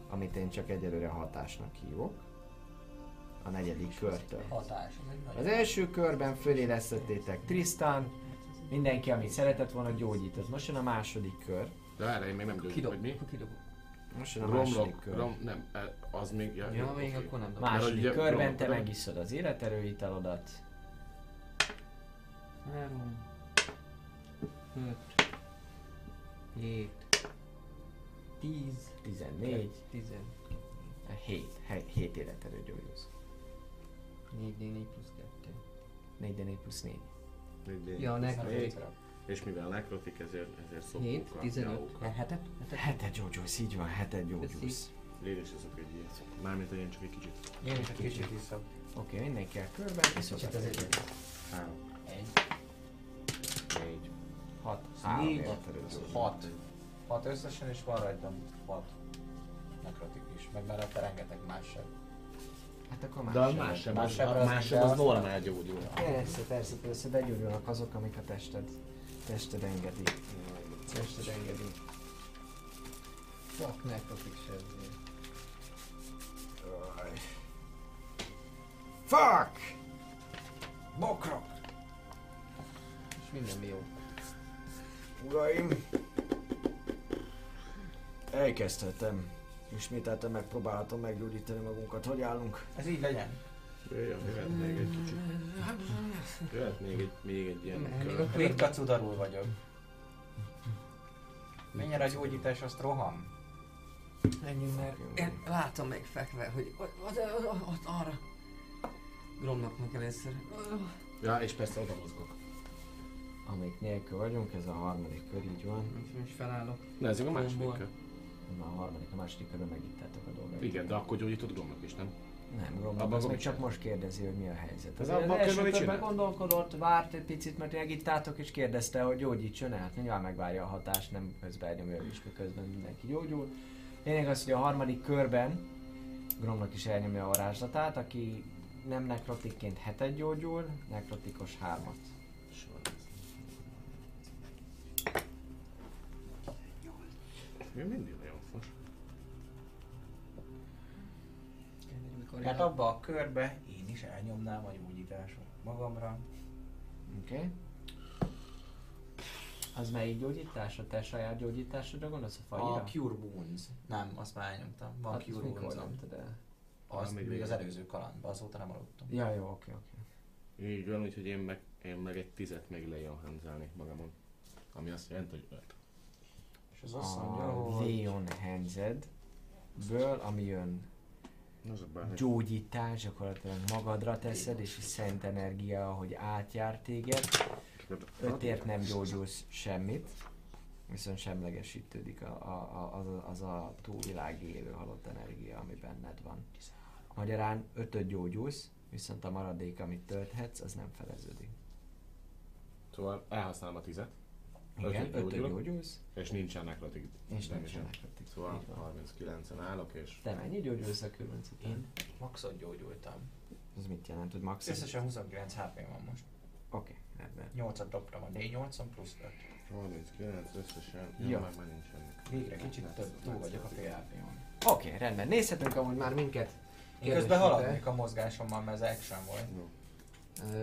amit én csak egyelőre hatásnak hívok, a negyedik körtől. Hatás, az első körben fölélesztettétek Trisztán, mindenki, amit szeretett volna, gyógyít. Az most jön a második kör. De erre én még nem gyógyít, hogy mi? Kidobok. Most jön a Gromlok, második kör. Grom, nem, az még... Ja, ja még okay. Akkor nem. A második ugye, körben Gromlok, te Gromlok. Megiszod az életerőitalodat. három, öt, hét, tíz, tizennégy, tizenhét, hét életerő gyógyulsz. négy D négy plusz kettő. négy D négy plusz négy. Ja, nekrotik. És mivel lekrotik, ezért, ezért szoktunk a tizenöt, hetet? Hetet gyógyulsz, így van, hetet gyógyulsz. Légy is ezek egy ilyet szokott. Mármint legyen csak egy kicsit. Én is egy kicsit hiszok. Oké, okay, mindenki el körben. Viszont ez egy egy. Három. Egy. Négy. Hat. Három. Négy. Hat. Hat. Hat összesen, és van rajtam hat. Nekrotik is, meg mellett rengeteg más sem. Hát akkor más. De a más sem, más sem az, az, az, az normál gyógyul. Persze, persze, persze, begyógyulnak azok, amik a tested, tested engedi. Tested engedi. Fuck, nekrotik sebző. Fuck! Bokrok! És minden jó. Uraim! Elkezdhetem. Ismételten megpróbálhatom meggyógyítani magunkat. Hogy állunk? Ez így legyen. Jöjjön, jöhet még egy kicsit. Jöhet még egy, még egy ilyen kör. Még kacudarul vagyok. Mennyire a gyógyítás, azt roham? Menjünk, mert én látom még fekve, hogy ott, ott, ott arra. Gromloknak először. Ja, és persze oda mozgok. Amik nélkül vagyunk, ez a harmadik kör, így van. És felállok. Na, ezek a második kör. Na, a harmadik, a második körül megitteltek a dolgait. Igen, de akkor gyógyított Gromlok is, nem? Nem, Gromlok az meg csak most kérdezi, hogy mi a helyzet. Az első körben gondolkodott, várt egy picit, mert megitteltek és kérdezte, hogy gyógyítson-e. Hát nyilván megvárja a hatást, nem közbeadja ő is, miközben mindenki gyógyul. Lényeg az, hogy a harmadik körben Gromlok is elnyomja a varázslatát, aki nem nekrotikként hetet gyógyul, nekrotikos hármat. Ő mindig nagyon fos. Hát abba a körbe én is elnyomnám a gyógyításom magamra. Oké. Okay. Az melyik gyógyítás? A te saját gyógyításodra gondolsz a fajra? A Cure Wounds. Nem, azt már elnyomtam. Van hát Cure Wounds. Azt még végül az előző kalandban, azóta nem aludtam. Ja, jó, oké, oké. Így van, úgyhogy én meg, én meg egy tizet még lejonhanzálnék magamon. Ami azt jelenti, hogy öt. És az azt mondja, hogy... Leon Hanzedből, ami jön gyógyítás, gyakorlatilag magadra teszed, és a szent energia, ahogy átjár téged. Ötért nem gyógyulsz semmit, viszont semlegesítődik a, a, a, az, a, az a túlvilági élő halott energia, ami benned van. Magyarán ötöt gyógyulsz, viszont a maradék, amit tölthetsz, az nem feleződik. Szóval elhasználom a tizet. Igen, ötöt gyógyulsz. És nincsen nekrotik. És nincsen nekrotik. Szóval harminckilencen állok és... Te mennyi gyógyulsz a körülbelül? Én maxot gyógyultam. Ez mit jelent, hogy maxot? Összesen huszonkilenc há pé van most. Oké, okay, ebben. nyolcat dobtam a dé nyolcon plusz öt. harminckilenc összesen, jó, ja. Már már nincs ennek. Végre kicsit több, túl vagyok a fél há pé-on. Oké, okay, rendben. Nézhetünk amúgy már minket. Én közben haladnék a mozgásommal, mert ez action volt. No.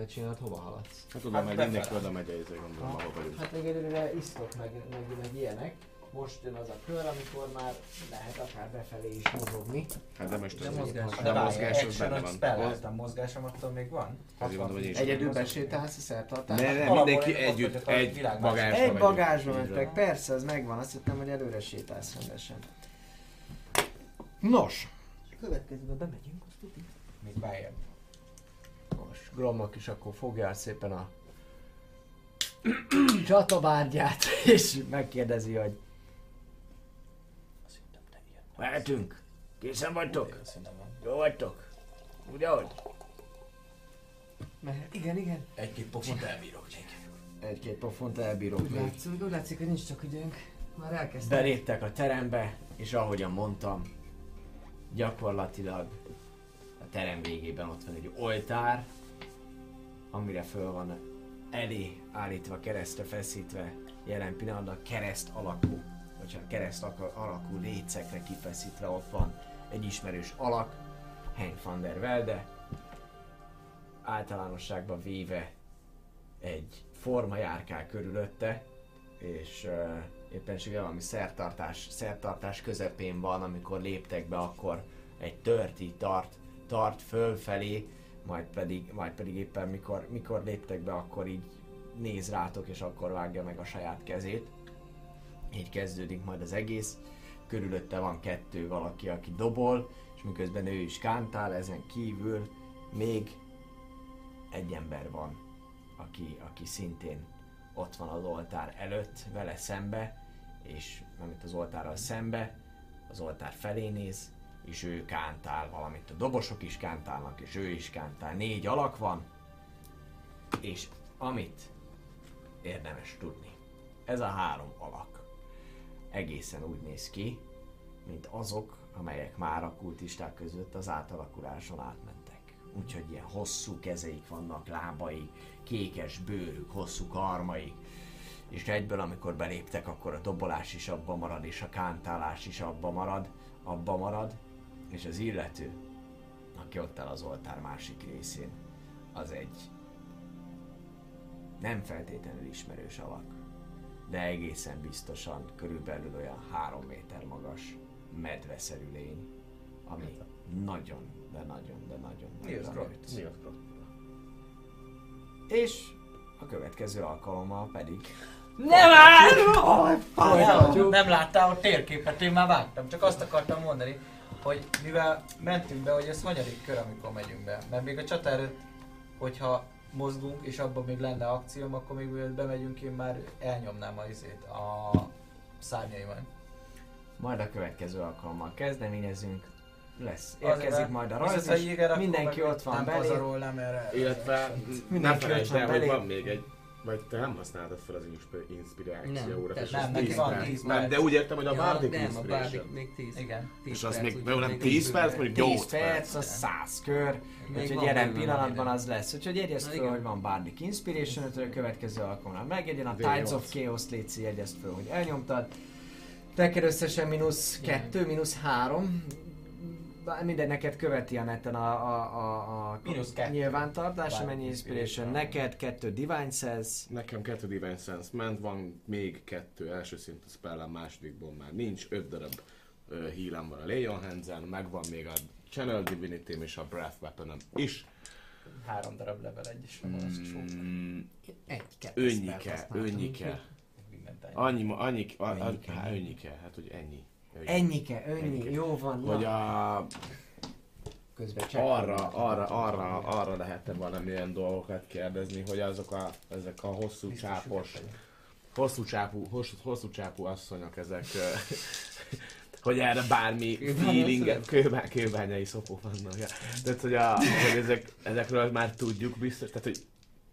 Csinált, hova haladsz? Hát tudom, hogy mindenki oda megy, ezért gondolom, ahol vagyunk. Hát egyelőre isztok meg, meg, meg ilyenek. Most jön az a kör, amikor már lehet akár befelé is mozogni. Hát de most de az mozgás, az a mozgás az benne van. Spelleltem mozgásom, attól még van. Egyedül besétálsz a szertartás? Ne, ne, mindenki együtt, egy bagázsba. Egy bagázsba mentek, persze, ez megvan. Azt hittem, hogy előre sétálsz rendesen. Nos! Következőbe bemegyünk, azt tudjuk. Még bájjebb. Most Gromlok is akkor fogja át szépen a csatabárgyát, és megkérdezi, hogy mehetünk? Készen vagytok? Jó vagytok? Ugye, hogy? Mehet. Igen, igen. Egy-két pofont elbírok még. Egy-két pofont elbírok úgy még. Látszik, úgy látszik, hogy nincs csak ügyünk. Már elkezdtem. Beléptek a terembe, és ahogyan mondtam, gyakorlatilag a terem végében ott van egy oltár, amire föl van elé állítva, keresztre feszítve, jelen pillanatban kereszt alakú, vagy ha kereszt alakú lécekre kifeszítve, ott van egy ismerős alak, Hein van der Velde, általánosságban véve egy forma járkál körülötte, és uh, éppenséggel valami szertartás, szertartás közepén van, amikor léptek be, akkor egy tört így tart, tart fölfelé, majd pedig, majd pedig éppen mikor, mikor léptek be, akkor így néz rátok, és akkor vágja meg a saját kezét. Így kezdődik majd az egész. Körülötte van kettő valaki, aki dobol, és miközben ő is kántál, ezen kívül még egy ember van, aki, aki szintén ott van az oltár előtt, vele szembe, és amit az oltárral szembe, az oltár felé néz, és ő kántál valamit. A dobosok is kántálnak, és ő is kántál. Négy alak van, és amit érdemes tudni, ez a három alak egészen úgy néz ki, mint azok, amelyek már a kultisták között az átalakuláson átmentek. Úgyhogy ilyen hosszú kezeik vannak, lábai, kékes bőrük, hosszú karmai, és egyből, amikor beléptek, akkor a dobolás is abba marad, és a kántálás is abba marad, abba marad, és az illető, aki ott áll az oltár másik részén, az egy nem feltétlenül ismerős alak, de egészen biztosan körülbelül olyan három méter magas medveszerű lény, ami hát. nagyon, de nagyon, de nagyon, de nagyon nőtt. Nőtt. És a következő alkalommal pedig... Nem állj! Oh, nem láttál a térképet, én már vágtam, csak azt akartam mondani, hogy mivel mentünk be, hogy ez hanyadik kör, amikor megyünk be, mert még a csata előtt, hogyha mozgunk, és abban még lenne akcióm, akkor még mielőtt bemegyünk, én már elnyomnám a izét a szárnyaimat. Majd a következő alkalommal kezdeményezünk, lesz. Érkezik majd a rajz, mindenki ott van belé. Illetve nem felejtsd el, hogy van még egy, vagy te nem használtad fel az inspirációra. Nem, neki van tíz perc. De úgy értem, hogy a Bardic Inspiration. Igen. És az még nem tíz perc, vagy nyolc perc, az száz kör. Úgyhogy jelen pillanatban az lesz. Úgyhogy jegyezd föl, hogy van Bardic Inspiration, ötről a következő alkalommal megjegyen. A Tides of Chaos léci jegyezd föl, hogy elnyomtad. Teked összesen mínusz kettő, mínusz három. Mindegy, neked követi a neten a, a, a, a nyilvántartás, amennyi Inspiration, neked kettő Divine Sense. Nekem kettő Divine Sense ment, van még kettő első szintű spellem, másodikból már nincs, öt darab uh, healem van a Leon Hands-en, megvan még a Channel Divinity-m és a Breath Weapon-em is. Három darab level egy is van, az sok. Önnyike, önnyike. Annyi, annyi, önnyike, hát hogy ennyi. Ennyike, önnyi, jó van. Hogy a... Közben csak arra, arra, arra, arra lehet-e valamilyen dolgokat kérdezni, hogy azok a, ezek a hosszú csápos, hosszú csápú, hosszú, hosszú csápú asszonyok ezek, hogy erre bármi feeling, kőbá, kőbányai szopó vannak. Ja. Tehát, hogy, a, hogy ezek, ezekről már tudjuk biztos, tehát, hogy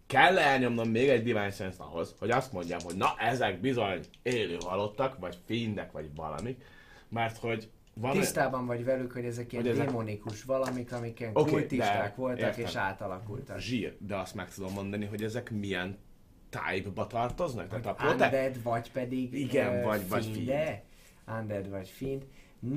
kell elnyomnom még egy Divine Sense ahhoz, hogy azt mondjam, hogy na ezek bizony élő halottak, vagy fiendek, vagy valamik. Mert hogy van tisztában egy... vagy velük, hogy ezek ilyen ezek... démonikus valamik, amiken okay, kultisták voltak, értem, és átalakultak. Zsír, de azt meg tudom mondani, hogy ezek milyen type-ba tartoznak? Tehát a protect... Undead vagy pedig igen, ö, vagy, fiend. Vagy fiend. Undead vagy fiend.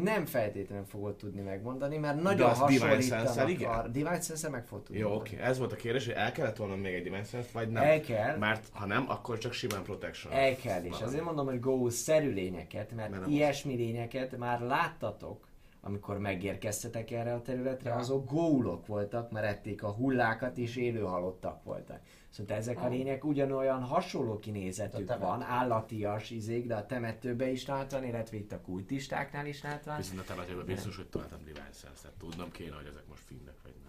Nem feltétlenül fogod tudni megmondani, mert nagyon hasonlítanak a... Divine Sense-el meg fog tudni. Jó, oké. Okay. Ez volt a kérdés, hogy el kellett volna még egy Divine Sense, vagy nem? El kell. Mert ha nem, akkor csak simán protection. El kell, és azért mondom, hogy go-szerű lényeket, mert, mert ilyesmi az. Lényeket már láttatok, amikor megérkeztetek erre a területre, ja. Azok gólok voltak, mert ették a hullákat és élő halottak voltak. Szóval ezek a lények ugyanolyan hasonló kinézetük van, állatias izék, de a temetőbe is látvan, illetve itt a kultistáknál is látvan. Viszont a temetőben biztos, hogy találtam Divine Sense-et. Tudnom kéne, hogy ezek most findek vagy nem.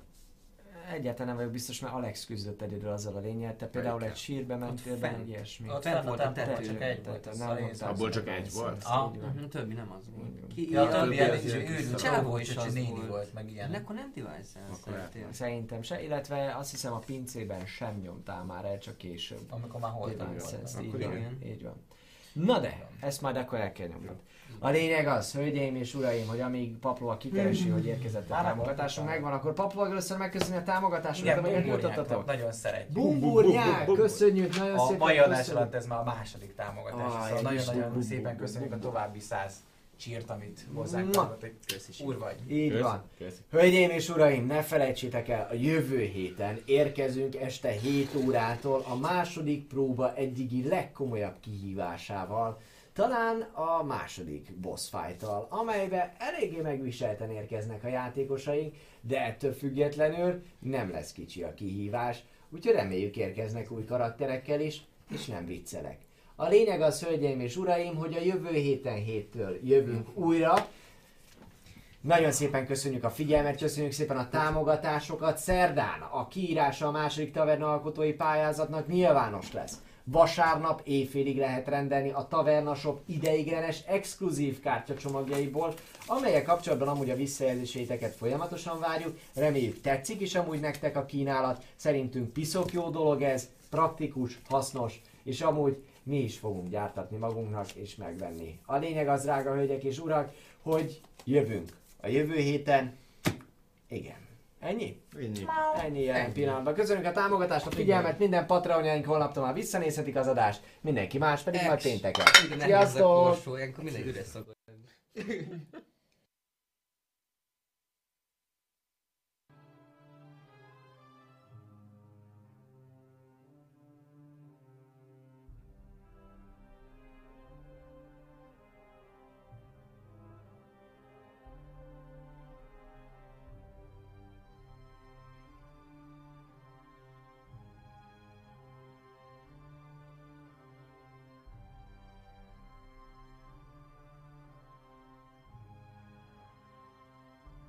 Egyáltalán nem vagyok biztos, mert Alex küzdött egyedül azzal a lényel, te például egy sírbe mentél be, egy ilyesmi. Ott fent volt a tető, csak egy volt az a rész. Abból csak egy volt? Többi nem az volt. A többi az őrült csávó is az volt, meg ilyen. De akkor nem Divine Sense-eltél. Szerintem se, illetve azt hiszem a pincében sem nyomtál már el, csak később. Amikor már holtam jól. Így van. Na de, ezt majd akkor el kell nyomnod. A lényeg az, hölgyeim és uraim, hogy amíg Paplova kikeresi, hogy érkezett a támogatásunk, megvan, akkor Paplova először megköszönni a támogatásunkat, amiket nyújtottatok. Nagyon szeretjük. Bumburnyák, köszönjük, nagyon a szépen. A mai adás alatt ez már a második támogatás, ah, szóval nagyon-nagyon szépen köszönjük a további száz csírt, amit hozzánk tartott. Úr vagy. Így van. Hölgyeim és uraim, ne felejtsétek el, a jövő héten érkezünk este hét órától a második próba eddigi legkomolyabb kihívásával. Talán a második boss fight-tal, amelybe eléggé megviselten érkeznek a játékosaink, de ettől függetlenül nem lesz kicsi a kihívás, úgyhogy reméljük érkeznek új karakterekkel is, és nem viccelek. A lényeg az, hölgyeim és uraim, hogy a jövő héten héttől jövünk újra. Nagyon szépen köszönjük a figyelmet, köszönjük szépen a támogatásokat. Szerdán a kiírása a második taverna alkotói pályázatnak nyilvános lesz. Vasárnap éjfélig lehet rendelni a Taverna Shop ideiglenes exkluzív kártyacsomagjaiból, amelyek kapcsolatban amúgy a visszajelzéseiteket folyamatosan várjuk. Reméljük tetszik is amúgy nektek a kínálat, szerintünk piszok jó dolog ez, praktikus, hasznos, és amúgy mi is fogunk gyártatni magunknak és megvenni. A lényeg az, drága hölgyek és urak, hogy jövünk a jövő héten. Igen. Ennyi? Ennyi. Ennyi jelen pillanatban. Köszönjük a támogatást, a figyelmet, igen. Minden Patreonjaink holnaptól már visszanézhetik az adást, mindenki más pedig Ex. Majd pénteken. Sziasztok!